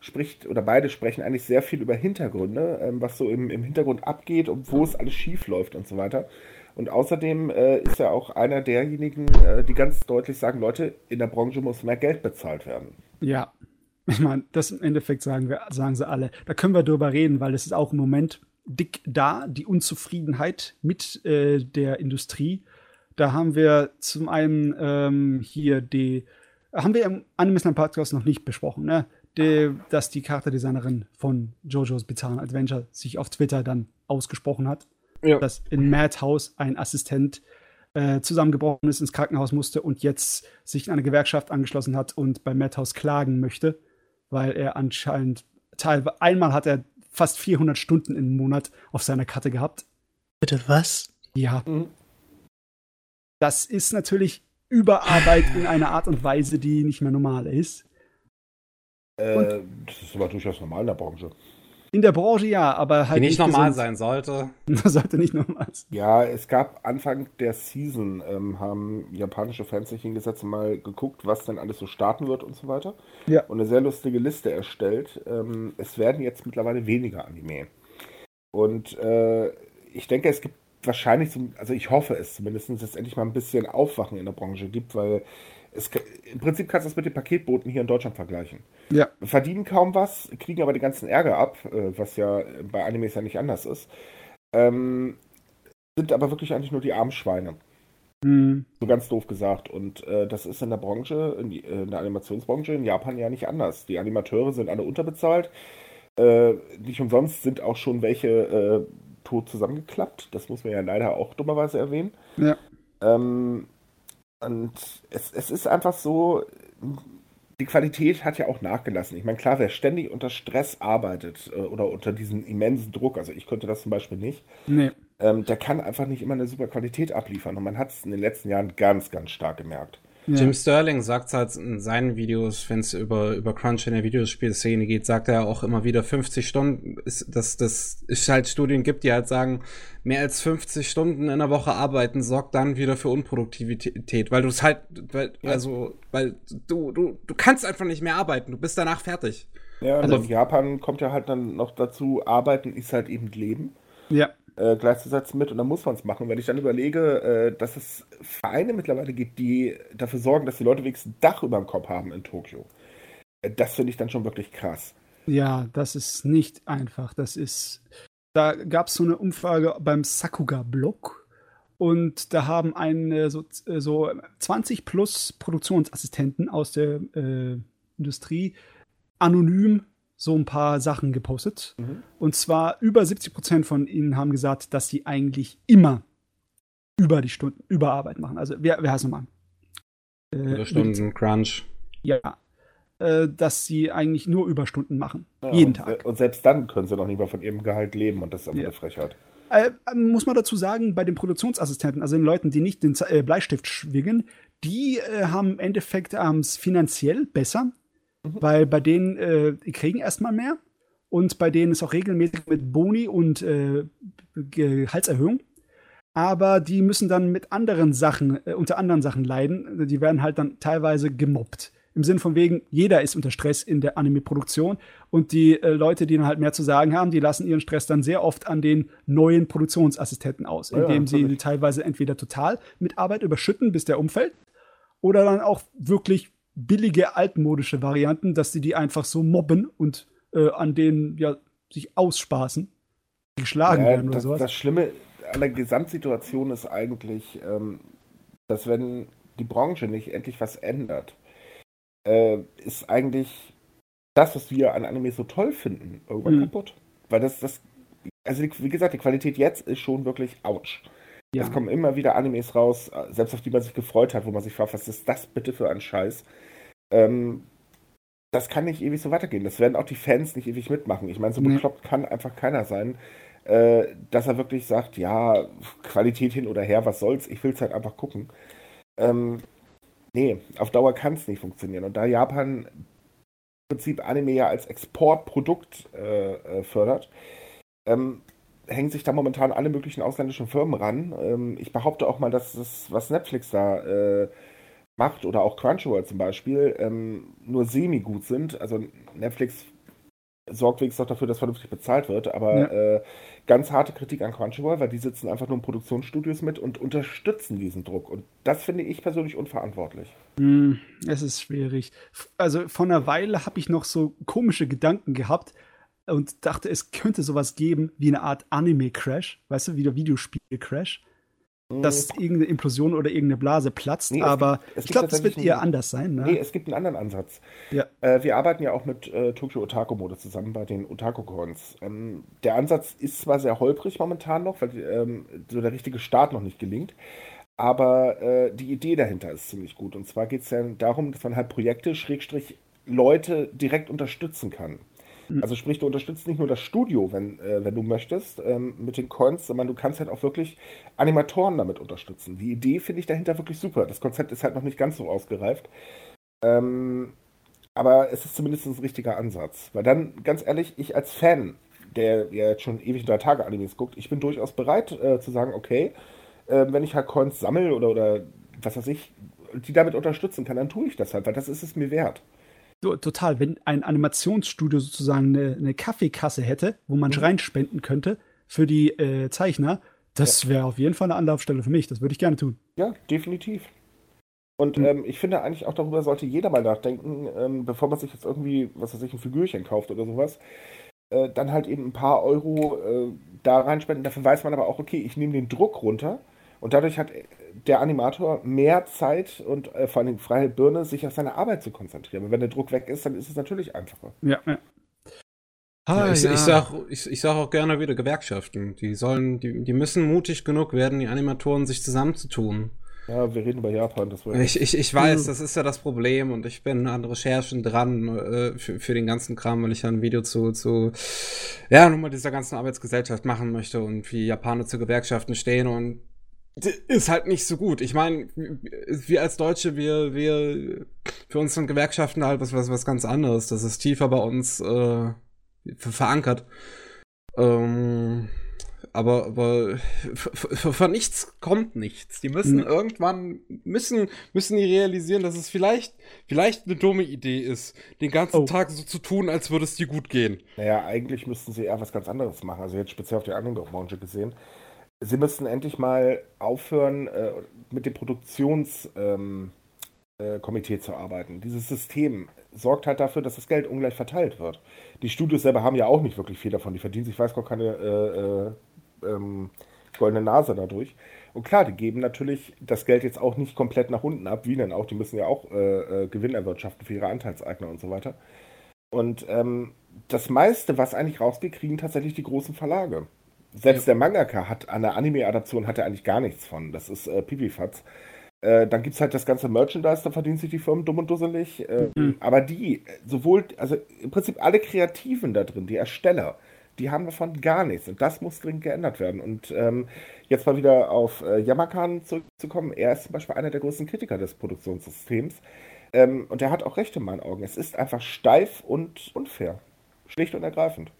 spricht, oder beide sprechen eigentlich sehr viel über Hintergründe, was so im Hintergrund abgeht und wo es alles schief läuft und so weiter. Und außerdem ist er auch einer derjenigen, die ganz deutlich sagen, Leute, in der Branche muss mehr Geld bezahlt werden. Ja. Ich meine, das im Endeffekt sagen sie alle. Da können wir drüber reden, weil es ist auch im Moment dick da, die Unzufriedenheit mit der Industrie. Da haben wir zum einen haben wir im Anime Slam Podcast noch nicht besprochen, ne? Dass die Charakterdesignerin von JoJo's Bizarre Adventure sich auf Twitter dann ausgesprochen hat, ja. Dass in Madhouse ein Assistent zusammengebrochen ist, ins Krankenhaus musste und jetzt sich in eine Gewerkschaft angeschlossen hat und bei Madhouse klagen möchte. Weil er anscheinend einmal hat er fast 400 Stunden im Monat auf seiner Karte gehabt. Bitte was? Ja. Mhm. Das ist natürlich Überarbeit in einer Art und Weise, die nicht mehr normal ist. Das ist aber durchaus normal in der Branche. In der Branche ja, aber halt die nicht normal gesund sein sollte. Das sollte nicht normal sein. Ja, es gab Anfang der Season, haben japanische Fans sich hingesetzt und mal geguckt, was denn alles so starten wird und so weiter. Ja. Und eine sehr lustige Liste erstellt. Es werden jetzt mittlerweile weniger Anime. Und ich denke, es gibt wahrscheinlich, also ich hoffe es zumindest, dass es endlich mal ein bisschen Aufwachen in der Branche gibt, weil im Prinzip kannst du das mit den Paketboten hier in Deutschland vergleichen. Ja. Verdienen kaum was, kriegen aber den ganzen Ärger ab, was ja bei Animes ja nicht anders ist. Sind aber wirklich eigentlich nur die armen Schweine. So ganz doof gesagt. Und das ist in der Branche, in der Animationsbranche in Japan ja nicht anders. Die Animateure sind alle unterbezahlt. Nicht umsonst sind auch schon welche tot zusammengeklappt. Das muss man ja leider auch dummerweise erwähnen. Ja. Und es ist einfach so, die Qualität hat ja auch nachgelassen. Ich meine, klar, wer ständig unter Stress arbeitet oder unter diesem immensen Druck, also ich könnte das zum Beispiel nicht, nee. Der kann einfach nicht immer eine super Qualität abliefern. Und man hat es in den letzten Jahren ganz, ganz stark gemerkt. Ja. Jim Sterling sagt es halt in seinen Videos, wenn es über Crunch in der Videospielszene geht, sagt er auch immer wieder, 50 Stunden, dass es halt Studien gibt, die halt sagen, mehr als 50 Stunden in der Woche arbeiten sorgt dann wieder für Unproduktivität, weil du es halt, weil du kannst einfach nicht mehr arbeiten, du bist danach fertig. Ja, also in Japan kommt ja halt dann noch dazu, arbeiten ist halt eben Leben. Ja. Gleichzusetzen mit und dann muss man es machen. Wenn ich dann überlege, dass es Vereine mittlerweile gibt, die dafür sorgen, dass die Leute wenigstens ein Dach über dem Kopf haben in Tokio. Das finde ich dann schon wirklich krass. Ja, das ist nicht einfach. Da gab es so eine Umfrage beim Sakuga-Blog und da haben 20 plus Produktionsassistenten aus der Industrie anonym so ein paar Sachen gepostet. Mhm. Und zwar über 70% von ihnen haben gesagt, dass sie eigentlich immer über die Stunden, über Arbeit machen. Also, wer heißt nochmal? Überstunden, Crunch. Ja. Dass sie eigentlich nur Überstunden machen. Ja, jeden Tag. Und selbst dann können sie noch nicht mal von ihrem Gehalt leben und das ist aber eine Frechheit. Muss man dazu sagen, bei den Produktionsassistenten, also den Leuten, die nicht den Bleistift schwingen, die haben im Endeffekt finanziell besser. Weil bei denen die kriegen erstmal mehr und bei denen ist auch regelmäßig mit Boni und Gehaltserhöhung. Aber die müssen dann mit anderen Sachen, unter anderen Sachen leiden. Die werden halt dann teilweise gemobbt. Im Sinn von wegen, jeder ist unter Stress in der Anime-Produktion und die Leute, die dann halt mehr zu sagen haben, die lassen ihren Stress dann sehr oft an den neuen Produktionsassistenten aus, indem sie ihn teilweise entweder total mit Arbeit überschütten, bis der umfällt, oder dann auch wirklich billige altmodische Varianten, dass sie die einfach so mobben und an denen sich ausspaßen, geschlagen werden oder sowas. Das Schlimme an der Gesamtsituation ist eigentlich, dass wenn die Branche nicht endlich was ändert, ist eigentlich das, was wir an Anime so toll finden, irgendwann kaputt. Weil wie gesagt, die Qualität jetzt ist schon wirklich ouch. Ja. Es kommen immer wieder Animes raus, selbst auf die man sich gefreut hat, wo man sich fragt, was ist das bitte für ein Scheiß? Das kann nicht ewig so weitergehen. Das werden auch die Fans nicht ewig mitmachen. Ich meine, so bekloppt kann einfach keiner sein, dass er wirklich sagt, ja, Qualität hin oder her, was soll's, ich will's halt einfach gucken. Nee, auf Dauer kann's nicht funktionieren. Und da Japan im Prinzip Anime ja als Exportprodukt fördert, hängen sich da momentan alle möglichen ausländischen Firmen ran. Ich behaupte auch mal, dass das, was Netflix da macht, oder auch Crunchyroll zum Beispiel, nur semi-gut sind. Also Netflix sorgt wenigstens noch dafür, dass vernünftig bezahlt wird, aber ganz harte Kritik an Crunchyroll, weil die sitzen einfach nur in Produktionsstudios mit und unterstützen diesen Druck. Und das finde ich persönlich unverantwortlich. Es ist schwierig. Also vor einer Weile habe ich noch so komische Gedanken gehabt, und dachte, es könnte sowas geben wie eine Art Anime-Crash, weißt du, wie der Videospiel-Crash, dass irgendeine Implosion oder irgendeine Blase platzt, aber ich glaube, das wird eher anders sein. Ne? Nee, es gibt einen anderen Ansatz. Ja. Wir arbeiten ja auch mit Tokyo Otaku-Mode zusammen bei den Otaku-Cons. Der Ansatz ist zwar sehr holprig momentan noch, weil so der richtige Start noch nicht gelingt, aber die Idee dahinter ist ziemlich gut. Und zwar geht es ja darum, dass man halt Projekte, Schrägstrich, Leute direkt unterstützen kann. Also sprich, du unterstützt nicht nur das Studio, wenn du möchtest, mit den Coins, sondern du kannst halt auch wirklich Animatoren damit unterstützen. Die Idee finde ich dahinter wirklich super. Das Konzept ist halt noch nicht ganz so ausgereift. Aber es ist zumindest ein richtiger Ansatz. Weil dann, ganz ehrlich, ich als Fan, der ja jetzt schon ewig 3 Tage Animes guckt, ich bin durchaus bereit zu sagen, okay, wenn ich halt Coins sammle oder was weiß ich, die damit unterstützen kann, dann tue ich das halt, weil das ist es mir wert. Total, wenn ein Animationsstudio sozusagen eine Kaffeekasse hätte, wo man reinspenden könnte für die Zeichner, das wäre auf jeden Fall eine Anlaufstelle für mich. Das würde ich gerne tun. Ja, definitiv. Und ich finde eigentlich auch, darüber sollte jeder mal nachdenken, bevor man sich jetzt irgendwie, was weiß ich, ein Figürchen kauft oder sowas, dann halt eben ein paar Euro da reinspenden. Dafür weiß man aber auch, okay, ich nehme den Druck runter und dadurch hat der Animator mehr Zeit und vor allem freie Birne, sich auf seine Arbeit zu konzentrieren. Und wenn der Druck weg ist, dann ist es natürlich einfacher. Ja, ja. Ah, ja, ich sag auch gerne wieder Gewerkschaften. Die müssen mutig genug werden, die Animatoren sich zusammenzutun. Ja, wir reden über Japan, das war ich weiß, das ist ja das Problem und ich bin an Recherchen dran für den ganzen Kram, weil ich ja ein Video zu nochmal dieser ganzen Arbeitsgesellschaft machen möchte und wie Japaner zu Gewerkschaften stehen und ist halt nicht so gut. Ich meine, wir als Deutsche, wir für uns sind Gewerkschaften halt was ganz anderes. Das ist tiefer bei uns verankert. Aber von nichts kommt nichts. Die müssen irgendwann die realisieren, dass es vielleicht eine dumme Idee ist, den ganzen Tag so zu tun, als würde es dir gut gehen. Naja, eigentlich müssten sie eher was ganz anderes machen. Also jetzt speziell auf die Anime-Branche gesehen. Sie müssten endlich mal aufhören, mit dem Produktionskomitee zu arbeiten. Dieses System sorgt halt dafür, dass das Geld ungleich verteilt wird. Die Studios selber haben ja auch nicht wirklich viel davon. Die verdienen sich, weiß Gott, keine goldene Nase dadurch. Und klar, die geben natürlich das Geld jetzt auch nicht komplett nach unten ab, wie denn auch. Die müssen ja auch Gewinn erwirtschaften für ihre Anteilseigner und so weiter. Und das meiste, was eigentlich rausgeht, kriegen tatsächlich die großen Verlage. Selbst der Mangaka hat an der Anime-Adaption hat er eigentlich gar nichts von. Das ist Pipifatz. Dann gibt es halt das ganze Merchandise, da verdienen sich die Firmen dumm und dusselig. Aber im Prinzip alle Kreativen da drin, die Ersteller, die haben davon gar nichts. Und das muss dringend geändert werden. Und jetzt mal wieder auf Yamakan zurückzukommen, er ist zum Beispiel einer der größten Kritiker des Produktionssystems. Und er hat auch recht in meinen Augen. Es ist einfach steif und unfair. Schlicht und ergreifend.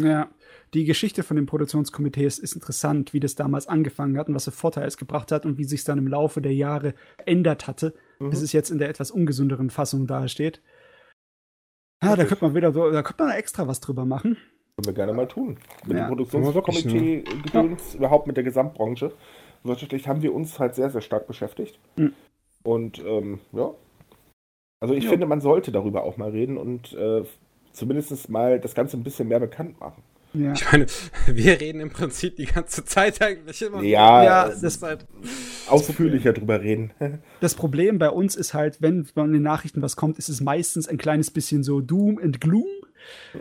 Ja, die Geschichte von den Produktionskomitees ist interessant, wie das damals angefangen hat und was für Vorteile es gebracht hat und wie sich es dann im Laufe der Jahre ändert hatte, bis es jetzt in der etwas ungesünderen Fassung dasteht. Ja, da könnte man wieder so, da könnte man extra was drüber machen. Können wir gerne mal tun. Mit dem Produktionskomitee überhaupt mit der Gesamtbranche. Wirtschaftlich haben wir uns halt sehr, sehr stark beschäftigt. Mhm. Und also ich finde, man sollte darüber auch mal reden und zumindest mal das Ganze ein bisschen mehr bekannt machen. Ja. Ich meine, wir reden im Prinzip die ganze Zeit eigentlich immer. Ja, das ist halt ausführlicher drüber reden. Das Problem bei uns ist halt, wenn von den Nachrichten was kommt, ist es meistens ein kleines bisschen so Doom and Gloom.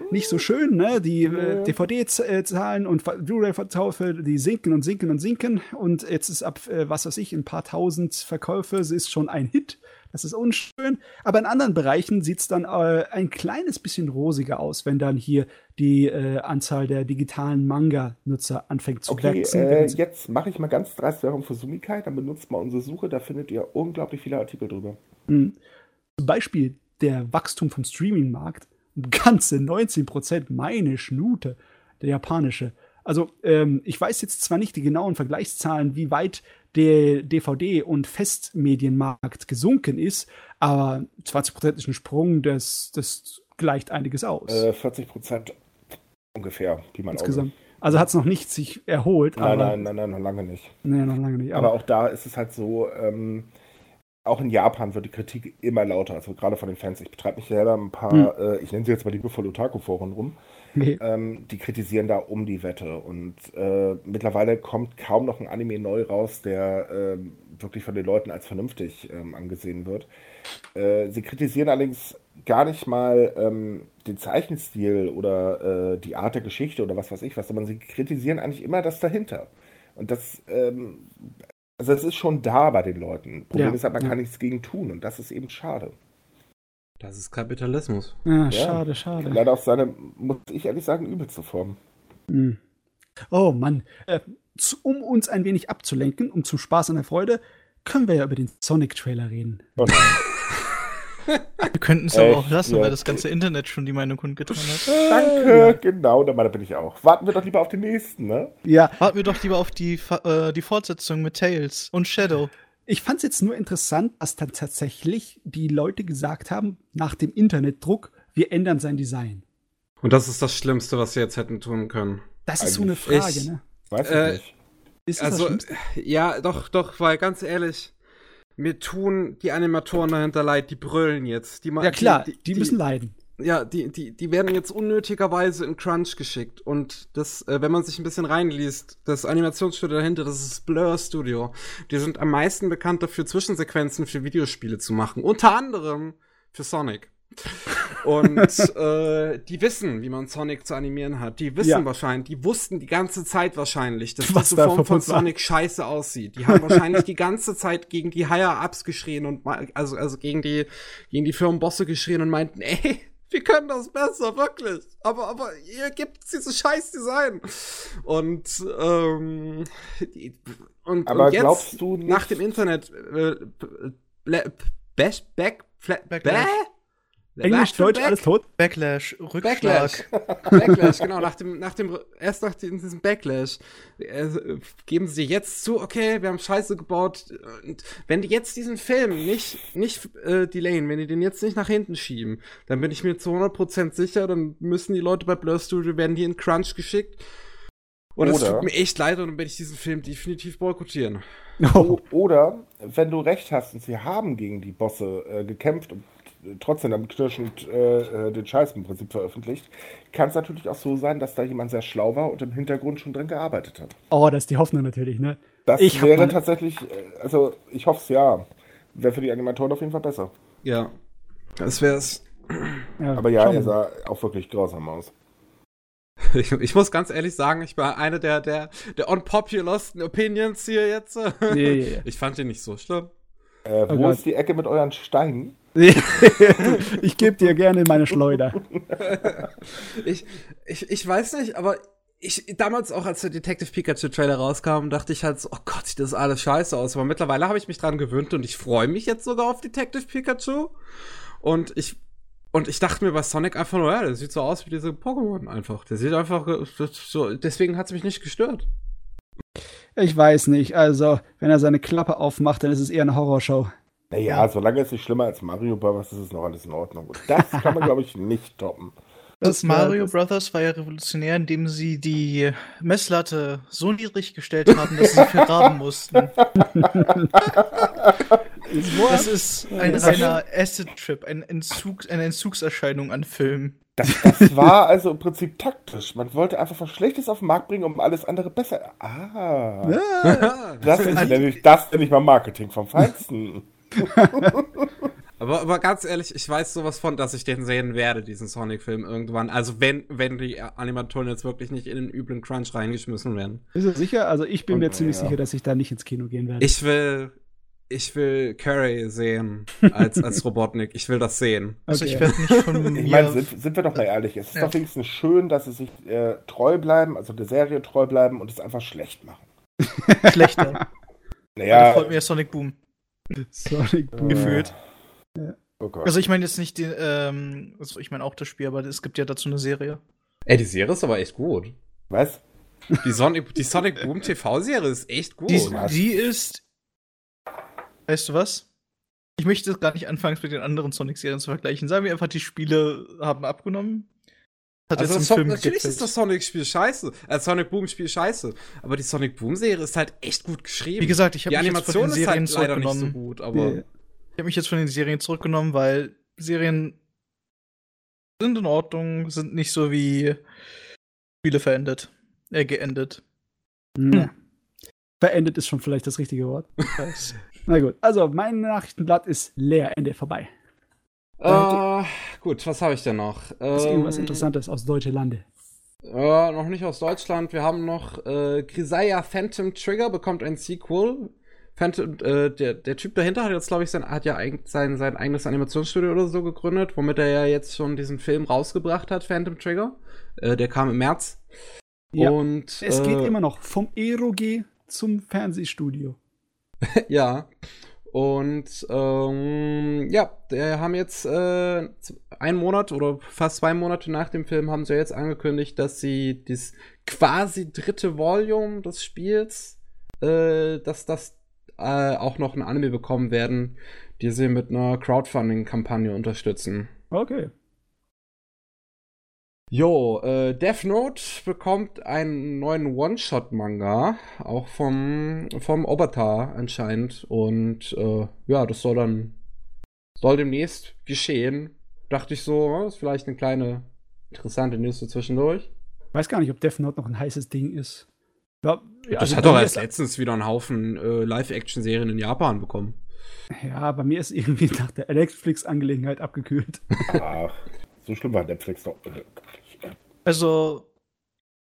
Nicht so schön, ne? Die DVD-Zahlen und Blu-ray-Verkäufe, die sinken und sinken und sinken. Und jetzt ist ab, was weiß ich, ein paar tausend Verkäufe, es ist schon ein Hit. Das ist unschön. Aber in anderen Bereichen sieht es dann ein kleines bisschen rosiger aus, wenn dann hier die Anzahl der digitalen Manga-Nutzer anfängt zu wachsen. Jetzt mache ich mal ganz dreist Werbung für Sumikai. Dann benutzt mal unsere Suche. Da findet ihr unglaublich viele Artikel drüber. Mhm. Zum Beispiel der Wachstum vom Streaming-Markt. Ganze 19%. Meine Schnute. Der japanische. Also ich weiß jetzt zwar nicht die genauen Vergleichszahlen, wie weit der DVD- und Festmedienmarkt gesunken ist, aber 20% ist ein Sprung, das gleicht einiges aus. 40% ungefähr, wie man insgesamt. Also hat es noch nicht sich erholt. Nein, noch lange nicht. Nee, noch lange nicht. Aber auch da ist es halt so, auch in Japan wird die Kritik immer lauter, also gerade von den Fans. Ich betreibe mich selber ein paar, ich nenne sie jetzt mal liebevoll Otaku-Foren rum. Nee. Die kritisieren da um die Wette und mittlerweile kommt kaum noch ein Anime neu raus, der wirklich von den Leuten als vernünftig angesehen wird. Sie kritisieren allerdings gar nicht mal den Zeichenstil oder die Art der Geschichte oder was weiß ich was, sondern sie kritisieren eigentlich immer das dahinter. Und das das ist schon da bei den Leuten. Problem ist, man kann nichts gegen tun und das ist eben schade. Das ist Kapitalismus. Ja, schade. Leider auf seine, muss ich ehrlich sagen, übelste Form. Mm. Oh Mann, um uns ein wenig abzulenken, um zum Spaß und der Freude, können wir ja über den Sonic-Trailer reden. Okay. Wir könnten es aber auch lassen, weil das ganze Internet schon die Meinung kundgetan hat. Danke, genau, da bin ich auch. Warten wir doch lieber auf den nächsten, ne? Ja. Warten wir doch lieber auf die Fortsetzung mit Tails und Shadow. Ich fand es jetzt nur interessant, dass dann tatsächlich die Leute gesagt haben, nach dem Internetdruck, wir ändern sein Design. Und das ist das Schlimmste, was sie jetzt hätten tun können. Das ist eigentlich so eine Frage, ne? Weiß ich nicht. Ist das Schlimmste? Ja, doch, weil ganz ehrlich, mir tun die Animatoren dahinter leid, die brüllen jetzt. Die müssen leiden. ja, die werden jetzt unnötigerweise in Crunch geschickt. Und das, wenn man sich ein bisschen reinliest, das Animationsstudio dahinter, das ist Blur Studio. Die sind am meisten bekannt dafür, Zwischensequenzen für Videospiele zu machen. Unter anderem für Sonic. Und die wissen, wie man Sonic zu animieren hat. Die wissen wahrscheinlich, die wussten die ganze Zeit wahrscheinlich, dass diese Form von Sonic scheiße aussieht. Die haben wahrscheinlich die ganze Zeit gegen die Higher-Ups geschrien und also gegen die Firmenbosse geschrien und meinten, ey, wir können das besser, wirklich. Aber ihr gebt dieses scheiß Design. Und jetzt, glaubst du nicht? Nach dem Internet Englisch, Deutsch, alles tot? Backlash, Rückschlag. Backlash, genau. Erst nach diesem Backlash geben sie dir jetzt zu, okay, wir haben Scheiße gebaut. Und wenn die jetzt diesen Film nicht delayen, wenn die den jetzt nicht nach hinten schieben, dann bin ich mir zu 100% sicher, dann müssen die Leute bei Blur Studio, werden die in Crunch geschickt. Und es tut mir echt leid, und dann werde ich diesen Film definitiv boykottieren. Oder, wenn du recht hast, und sie haben gegen die Bosse gekämpft und trotzdem damit knirschend den Scheiß im Prinzip veröffentlicht, kann es natürlich auch so sein, dass da jemand sehr schlau war und im Hintergrund schon dran gearbeitet hat. Oh, das ist die Hoffnung natürlich, ne? Das wäre tatsächlich, also ich hoffe es ja. Wäre für die Animatoren auf jeden Fall besser. Ja, das wäre es. Ja, aber ja, er sah auch wirklich grausam aus. Ich muss ganz ehrlich sagen, ich war eine der unpopularsten Opinions hier jetzt. Yeah. Ich fand den nicht so schlimm. Wo ist die Ecke mit euren Steinen? Ich gebe dir gerne meine Schleuder. Ich weiß nicht, aber damals auch, als der Detective Pikachu-Trailer rauskam, dachte ich halt so, oh Gott, sieht das alles scheiße aus. Aber mittlerweile habe ich mich dran gewöhnt und ich freue mich jetzt sogar auf Detective Pikachu. Und ich dachte mir bei Sonic einfach nur, ja, der sieht so aus wie diese Pokémon einfach. Der sieht einfach so, deswegen hat es mich nicht gestört. Ich weiß nicht, also, wenn er seine Klappe aufmacht, dann ist es eher eine Horrorshow. Naja, solange es nicht schlimmer als Mario Bros. Ist es noch alles in Ordnung. Und das kann man, glaube ich, nicht toppen. Das Mario Brothers war ja revolutionär, indem sie die Messlatte so niedrig gestellt haben, dass sie viel graben mussten. Das ist ein reiner Acid-Trip, eine Entzugserscheinung an Filmen. Das war also im Prinzip taktisch. Man wollte einfach was Schlechtes auf den Markt bringen, um alles andere besser... Ja. Das nenne ich mal Marketing vom Feinsten. Aber ganz ehrlich, ich weiß sowas von, dass ich den sehen werde, diesen Sonic-Film irgendwann. Also wenn die Animatoren jetzt wirklich nicht in den üblen Crunch reingeschmissen werden. Ist das sicher? Also ich bin mir ziemlich sicher, dass ich da nicht ins Kino gehen werde. Ich will Carrie sehen als Robotnik. Ich will das sehen. Okay. Also ich werde nicht von mir... Ich meine, sind wir doch mal ehrlich. Es ist doch wenigstens schön, dass sie sich treu bleiben, also der Serie treu bleiben und es einfach schlecht machen. Schlechter. Naja. Freut mir Sonic Boom. Sonic Boom. Gefühlt. Ja. Oh Gott. Also ich meine jetzt nicht den... also ich meine auch das Spiel, aber es gibt ja dazu eine Serie. Ey, die Serie ist aber echt gut. Was? Die Sonic Boom TV-Serie ist echt gut. Die ist... Weißt du was? Ich möchte es gar nicht anfangs mit den anderen Sonic-Serien zu vergleichen. Sagen wir einfach, die Spiele haben abgenommen. Natürlich ist das Sonic-Spiel scheiße. Sonic Boom-Spiel scheiße. Aber die Sonic Boom-Serie ist halt echt gut geschrieben. Wie gesagt, ich habe mich jetzt von den Serien halt leider nicht so gut, aber ich habe mich jetzt von den Serien zurückgenommen, weil Serien sind in Ordnung, sind nicht so wie Spiele geendet. Hm. Verendet ist schon vielleicht das richtige Wort. Na gut, also mein Nachrichtenblatt ist leer, Ende vorbei. Gut, was habe ich denn noch? Ist irgendwas Interessantes aus deutsche Lande? Noch nicht aus Deutschland. Wir haben noch Grisaya Phantom Trigger bekommt ein Sequel. Der Typ dahinter hat jetzt, glaube ich, sein eigenes Animationsstudio oder so gegründet, womit er ja jetzt schon diesen Film rausgebracht hat, Phantom Trigger. Der kam im März. Ja, und es geht immer noch vom Eroge zum Fernsehstudio. Ja, und wir haben jetzt einen Monat oder fast 2 Monate nach dem Film haben sie jetzt angekündigt, dass sie das quasi dritte Volume des Spiels, dass das auch noch ein Anime bekommen werden, die sie mit einer Crowdfunding-Kampagne unterstützen. Okay. Jo, Death Note bekommt einen neuen One-Shot-Manga, auch vom Obata anscheinend. Und das soll demnächst geschehen. dachte ich so, das ist vielleicht eine kleine interessante News so zwischendurch. Ich weiß gar nicht, ob Death Note noch ein heißes Ding ist. Ja, das also hat doch erst letztens wieder einen Haufen Live-Action-Serien in Japan bekommen. Ja, bei mir ist irgendwie nach der Netflix-Angelegenheit abgekühlt. Ach, so schlimm war Netflix doch. Also,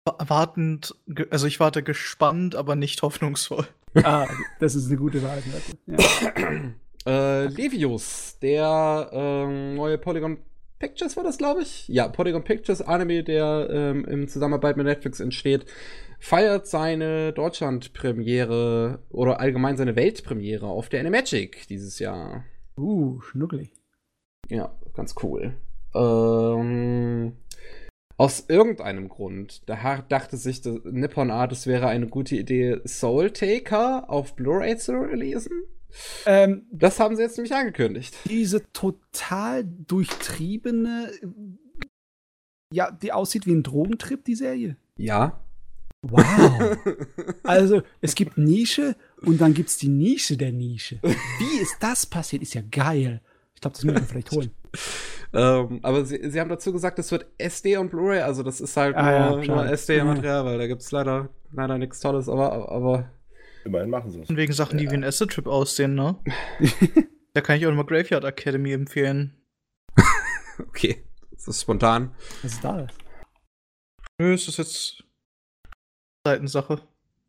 ich warte gespannt, aber nicht hoffnungsvoll. Ah, das ist eine gute Wahl. Ja. Levius, der neue Polygon Pictures war das, glaube ich? Ja, Polygon Pictures Anime, der in Zusammenarbeit mit Netflix entsteht, feiert seine Deutschland-Premiere oder allgemein seine Weltpremiere auf der Animagic dieses Jahr. Schnuckelig. Ja, ganz cool. Aus irgendeinem Grund, da dachte sich der Nippon Art, es wäre eine gute Idee, Soul Taker auf Blu-ray zu releasen. Das haben sie jetzt nämlich angekündigt. Diese total durchtriebene, ja, die aussieht wie ein Drogentrip, die Serie. Ja. Wow. Also, es gibt Nische und dann gibt's die Nische der Nische. Wie ist das passiert? Ist ja geil. Ich glaube, das müssen wir vielleicht holen. Aber sie haben dazu gesagt, das wird SD und Blu-ray, also das ist halt nur SD-Material, weil da gibt's leider nichts Tolles, aber immerhin machen sie es. Und wegen Sachen, die wie ein Acid-Trip aussehen, ne? Da kann ich auch nochmal Graveyard Academy empfehlen. Okay, das ist spontan. Was ist da? Nö, es ist jetzt Seitensache. Ist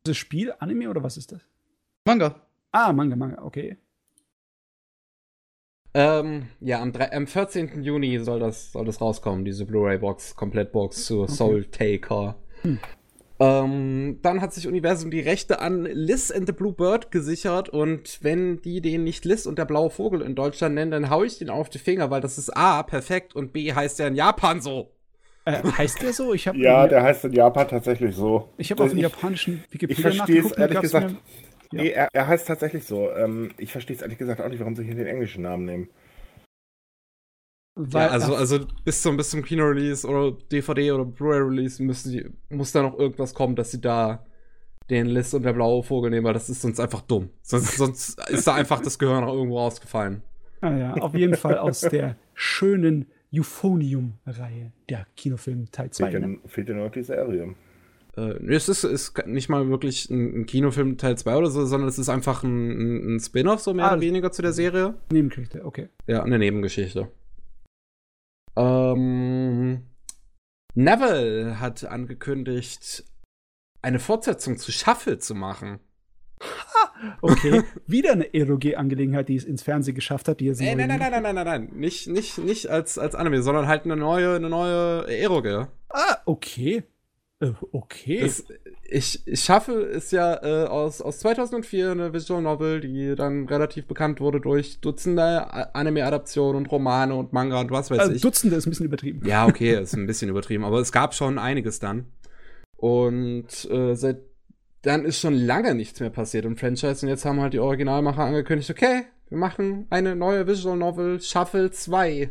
das Spiel, Anime oder was ist das? Manga. Ah, Manga, okay. Am 14. Juni soll das rauskommen, diese Blu-ray-Box, Komplettbox zur Soul Taker. Dann hat sich Universum die Rechte an Liz and the Blue Bird gesichert und wenn die den nicht Liz und der blaue Vogel in Deutschland nennen, dann hau ich den auf die Finger, weil das ist A, perfekt und B, heißt der in Japan so. Heißt der so? Der heißt in Japan tatsächlich so. Ich habe auf den japanischen Wikipedia nachgeguckt. Ehrlich gesagt, nee, er heißt tatsächlich so. Ich verstehe es ehrlich gesagt auch nicht, warum sie hier den englischen Namen nehmen. Weil, ja, also bis zum Kino-Release oder DVD oder Blu-ray-Release muss da noch irgendwas kommen, dass sie da den List und der blaue Vogel nehmen, weil das ist sonst einfach dumm. Sonst ist da einfach das Gehirn noch irgendwo rausgefallen. Ah ja, auf jeden Fall aus der schönen Euphonium-Reihe der Kinofilm Teil 2. Fehlt dir noch die Serie. Es ist nicht mal wirklich ein Kinofilm Teil 2 oder so, sondern es ist einfach ein Spin-Off, so mehr oder weniger zu der Serie. Nebengeschichte, okay. Ja, eine Nebengeschichte. Neville hat angekündigt, eine Fortsetzung zu Shuffle zu machen. Okay, wieder eine ROG-Angelegenheit, die es ins Fernsehen geschafft hat. Nein. Nicht als Anime, sondern halt eine neue ROG. Ah, okay. Okay. Shuffle ist ja aus 2004 eine Visual Novel, die dann relativ bekannt wurde durch Dutzende Anime-Adaptionen und Romane und Manga und was weiß ich. Dutzende ist ein bisschen übertrieben. Ja, okay, ist ein bisschen übertrieben, aber es gab schon einiges dann. Und dann ist schon lange nichts mehr passiert im Franchise und jetzt haben halt die Originalmacher angekündigt, okay, wir machen eine neue Visual Novel, Shuffle 2.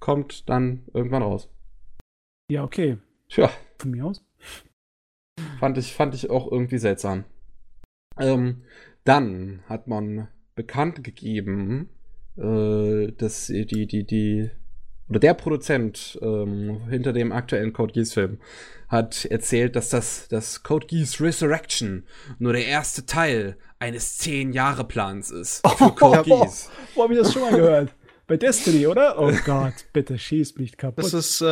Kommt dann irgendwann raus. Ja, okay. Tja. Von mir aus. Fand ich auch irgendwie seltsam. Dann hat man bekannt gegeben, dass der Produzent hinter dem aktuellen Code Geass-Film hat erzählt, dass das Code Geass Resurrection nur der erste Teil eines 10-Jahre-Plans ist für Code Geass. Wo hab ich das schon mal gehört? Bei Destiny, oder? Oh Gott, bitte schieß mich kaputt. Das ist,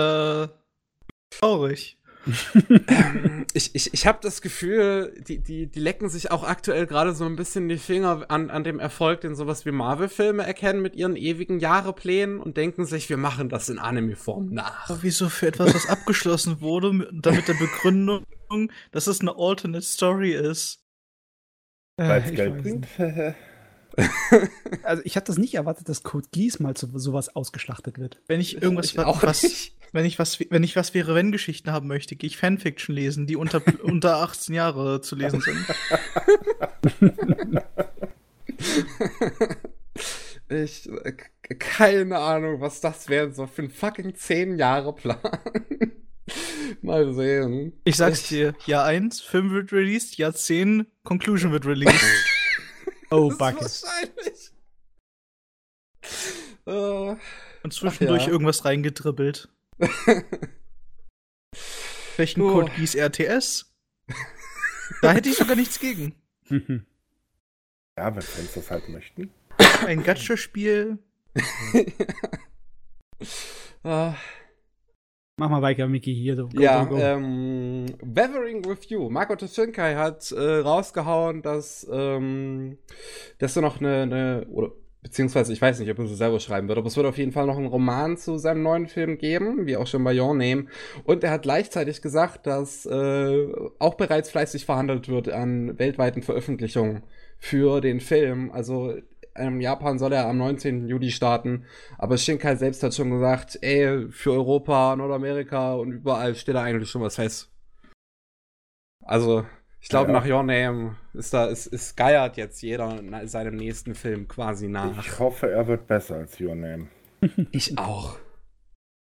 traurig. Ich habe das Gefühl, die lecken sich auch aktuell gerade so ein bisschen die Finger an dem Erfolg, den sowas wie Marvel-Filme erkennen mit ihren ewigen Jahreplänen und denken sich, wir machen das in Anime-Form nach. Aber wieso für etwas, was abgeschlossen wurde, damit der Begründung, dass es eine Alternate Story ist? Weil es Geld bringt. Also ich habe das nicht erwartet, dass Code Geass mal zu sowas ausgeschlachtet wird. Wenn ich was Wäre-Wenn-Geschichten haben möchte, gehe ich Fanfiction lesen, die unter 18 Jahre zu lesen sind. Ich keine Ahnung, was das wäre so für ein fucking 10-Jahre-Plan. Mal sehen. Ich sag's dir, Jahr 1, Film wird released, Jahr 10, Conclusion wird released. Oh, Bucky. Wahrscheinlich. Und zwischendurch irgendwas reingedribbelt. Welchen Code hieß RTS? Da hätte ich sogar nichts gegen. Ja, wenn Fans das halt möchten. Ein Gacha-Spiel. Mach mal weiter, Mickey, hier. So. Go. Weathering With You. Makoto Shinkai hat rausgehauen, dass er noch beziehungsweise ich weiß nicht, ob er es selber schreiben wird, aber es wird auf jeden Fall noch einen Roman zu seinem neuen Film geben, wie auch schon bei Your Name. Und er hat gleichzeitig gesagt, dass auch bereits fleißig verhandelt wird an weltweiten Veröffentlichungen für den Film. Also in Japan soll er am 19. Juli starten, aber Shinkai selbst hat schon gesagt, für Europa, Nordamerika und überall steht da eigentlich schon was fest. Also, ich glaube, nach Your Name ist geiert jetzt jeder seinem nächsten Film quasi nach. Ich hoffe, er wird besser als Your Name. Ich auch.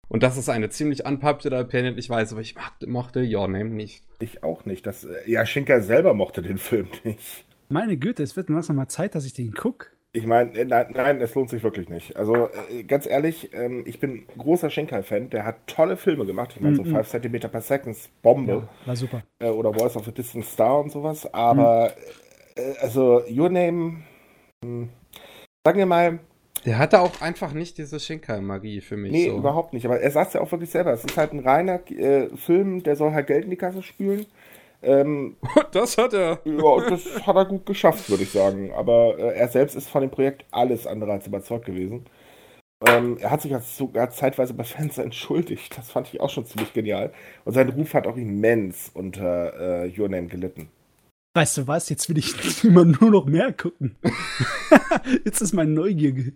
Und das ist eine ziemlich unpopular Opinion, ich weiß, aber ich mochte Your Name nicht. Ich auch nicht. Shinkai selber mochte den Film nicht. Meine Güte, es wird langsam mal Zeit, dass ich den gucke. Ich meine, nein, es lohnt sich wirklich nicht. Also ganz ehrlich, ich bin großer Shinkai-Fan, der hat tolle Filme gemacht. Ich meine, so 5 cm per Second, Bombe. Ja, war super. Oder Voice of the Distant Star und sowas. Aber, Your Name, sagen wir mal... Der hatte auch einfach nicht diese Shinkai-Magie für mich. Nee, überhaupt nicht. Aber er sagt es ja auch wirklich selber. Es ist halt ein reiner Film, der soll halt Geld in die Kasse spülen. Das hat er. Ja, das hat er gut geschafft, würde ich sagen. Aber er selbst ist von dem Projekt alles andere als überzeugt gewesen. Er hat sich sogar zeitweise bei Fans entschuldigt. Das fand ich auch schon ziemlich genial. Und sein Ruf hat auch immens unter Your Name gelitten. Weißt du was? Jetzt will ich immer nur noch mehr gucken. Jetzt ist meine Neugier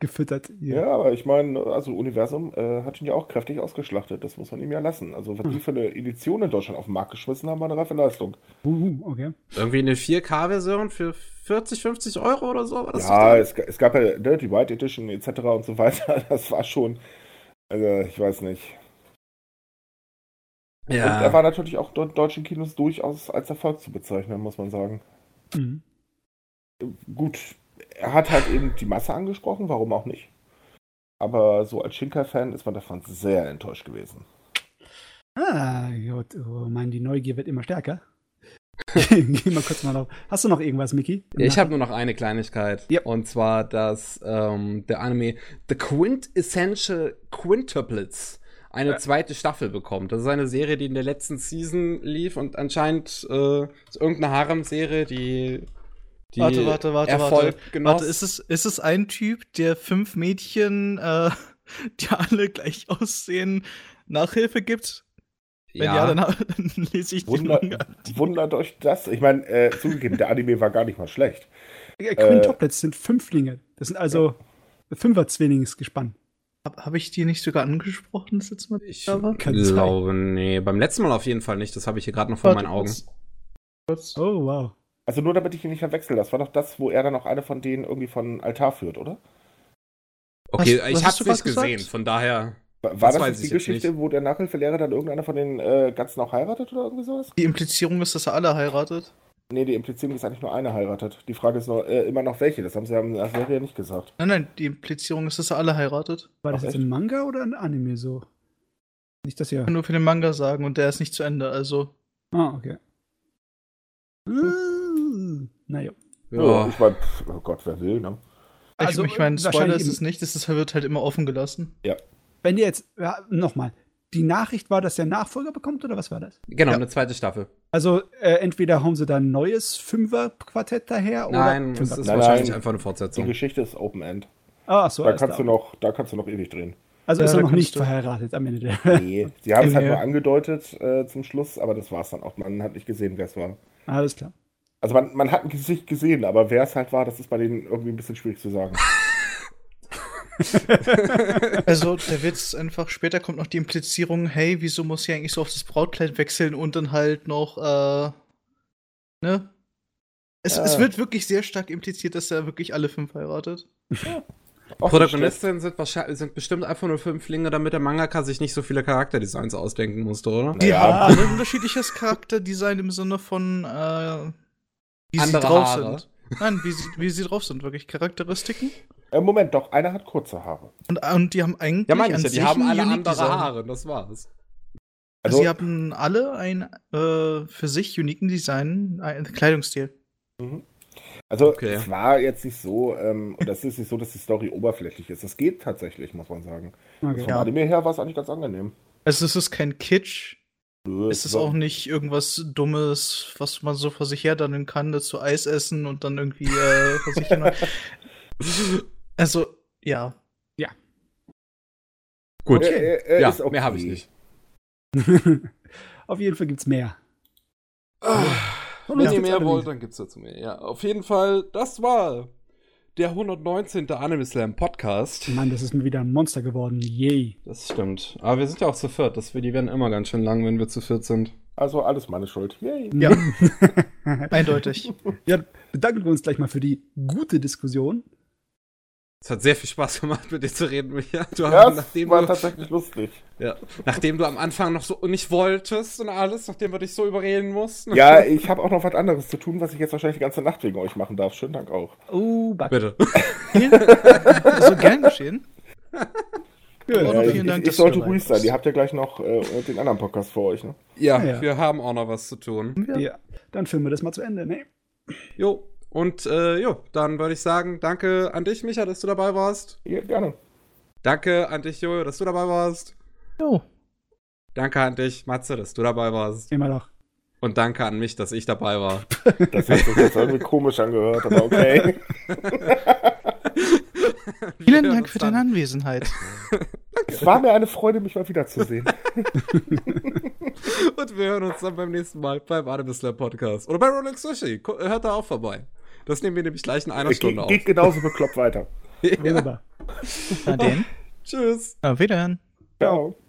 gefüttert. Hier. Ja, aber ich meine, also Universum hat ihn ja auch kräftig ausgeschlachtet. Das muss man ihm ja lassen. Also, was die für eine Edition in Deutschland auf den Markt geschmissen haben, war eine reife Leistung. Okay. Irgendwie eine 4K-Version für 40, 50 €, oder so? War das ja, es gab ja Dirty White Edition etc. und so weiter. Das war schon, ich weiß nicht. Ja. Und er war natürlich auch in deutschen Kinos durchaus als Erfolg zu bezeichnen, muss man sagen. Mhm. Gut. Er hat halt eben die Masse angesprochen, warum auch nicht. Aber so als Shinkai-Fan ist man davon sehr enttäuscht gewesen. Gut. Oh Mann, die Neugier wird immer stärker. Geh mal kurz mal auf. Hast du noch irgendwas, Miki? Ich habe nur noch eine Kleinigkeit. Yep. Und zwar, dass der Anime The Quintessential Quintuplets eine zweite Staffel bekommt. Das ist eine Serie, die in der letzten Season lief und anscheinend ist irgendeine Harem-Serie, die Warte, ist es ein Typ, der 5 Mädchen, die alle gleich aussehen, Nachhilfe gibt? Ja. Wenn ja, dann lese ich Wundert euch das? Ich meine, zugegeben, der Anime war gar nicht mal schlecht. Quintuplets sind Fünflinge. Das sind also Fünfer-Zwillingsgespann. Habe ich die nicht sogar angesprochen, das letzte Mal? Ich glaube, nee. Beim letzten Mal auf jeden Fall nicht. Das habe ich hier gerade noch vor meinen Augen. Oh, wow. Also nur damit ich ihn nicht verwechsel, das war doch das, wo er dann auch eine von denen irgendwie von Altar führt, oder? Okay, ich hab's nicht gesehen, von daher. War das jetzt die Geschichte, wo der Nachhilfelehrer dann irgendeiner von den Ganzen auch heiratet oder irgendwie sowas? Die Implizierung ist, dass er alle heiratet? Nee, die Implizierung ist eigentlich nur eine heiratet. Die Frage ist nur, immer noch welche, das haben sie in der Serie nicht gesagt. Nein, die Implizierung ist, dass er alle heiratet. War das jetzt ein Manga oder ein Anime so? Nicht das hier. Ich kann nur für den Manga sagen und der ist nicht zu Ende, also. Ah, okay. Naja. Ja, ich meine, oh Gott, wer will, ne? Also, ich meine, Spoiler ist es nicht, das wird halt immer offen gelassen. Ja. Wenn ihr jetzt, nochmal, die Nachricht war, dass der Nachfolger bekommt, oder was war das? Genau, eine zweite Staffel. Also, entweder hauen sie da ein neues Fünfer-Quartett daher, nein, oder? Das ist wahrscheinlich einfach eine Fortsetzung. Die Geschichte ist Open-End. Ah, so. Da kannst du noch ewig drehen. Also ist er noch nicht verheiratet am Ende der. Nee, sie haben es halt nur angedeutet zum Schluss, aber das war's dann auch. Man hat nicht gesehen, wer es war. Alles klar. Also man hat ein Gesicht gesehen, aber wer es halt war, das ist bei denen irgendwie ein bisschen schwierig zu sagen. Also der Witz einfach, später kommt noch die Implizierung, hey, wieso muss sie eigentlich so auf das Brautkleid wechseln und dann halt noch, ne? Es wird wirklich sehr stark impliziert, dass er wirklich alle 5 heiratet. Ja. Protagonistinnen sind bestimmt einfach nur Fünflinge, damit der Mangaka sich nicht so viele Charakterdesigns ausdenken musste, oder? Die haben alle unterschiedliches Charakterdesign im Sinne von, wie sie drauf sind. Nein, wie sie drauf sind, wirklich. Charakteristiken. Moment, doch, einer hat kurze Haare. Und die haben eigentlich. Ja, meine ich ja, die haben alle andere Design. Haare, das war's. Also, sie haben alle einen für sich uniken Design, einen Kleidungsstil. Mhm. Also, es war jetzt nicht so, und das ist nicht so, dass die Story oberflächlich ist. Das geht tatsächlich, muss man sagen. Okay. Von Anime her war es eigentlich ganz angenehm. Also, es ist kein Kitsch. Nö, es ist auch nicht irgendwas Dummes, was man so vor sich her dann kann, dazu Eis essen und dann irgendwie vor sich hin. Also, ja. Ja. Gut. Okay. Ja, ist okay. Mehr habe ich nicht. Auf jeden Fall gibt's mehr. Und wenn ihr mehr wollt, dann gibt's dazu mehr. Ja, auf jeden Fall, das war der 119. Anime Slam Podcast. Mann, das ist mir wieder ein Monster geworden. Yay. Das stimmt. Aber wir sind ja auch zu viert. Die werden immer ganz schön lang, wenn wir zu viert sind. Also alles meine Schuld. Yay. Ja. Eindeutig. Ja, bedanken wir uns gleich mal für die gute Diskussion. Es hat sehr viel Spaß gemacht, mit dir zu reden, Micha. Das war tatsächlich lustig. Ja, nachdem du am Anfang noch so nicht wolltest und alles, nachdem wir dich so überreden mussten. Ja, ich habe auch noch was anderes zu tun, was ich jetzt wahrscheinlich die ganze Nacht wegen euch machen darf. Schönen Dank auch. Oh, bitte. Ja. So gern geschehen. Ja, ich sollte ruhig sein. Ihr habt ja gleich noch den anderen Podcast vor euch, ne? Ja, wir haben auch noch was zu tun. Ja. Dann filmen wir das mal zu Ende, ne? Jo. Und dann würde ich sagen, danke an dich, Micha, dass du dabei warst. Ja, gerne. Danke an dich, Jojo, dass du dabei warst. Jo. Danke an dich, Matze, dass du dabei warst. Immer noch. Und danke an mich, dass ich dabei war. Das hat sich jetzt irgendwie komisch angehört, aber okay. Vielen Dank für deine Anwesenheit. Es war mir eine Freude, mich mal wiederzusehen. Und wir hören uns dann beim nächsten Mal beim Anime Slam Podcast. Oder bei Rolling Sushi. Hört da auch vorbei. Das nehmen wir nämlich gleich in einer Stunde auf. Geht genauso bekloppt weiter. Ja. Wunderbar. Na denn. Tschüss. Auf Wiedersehen. Ciao.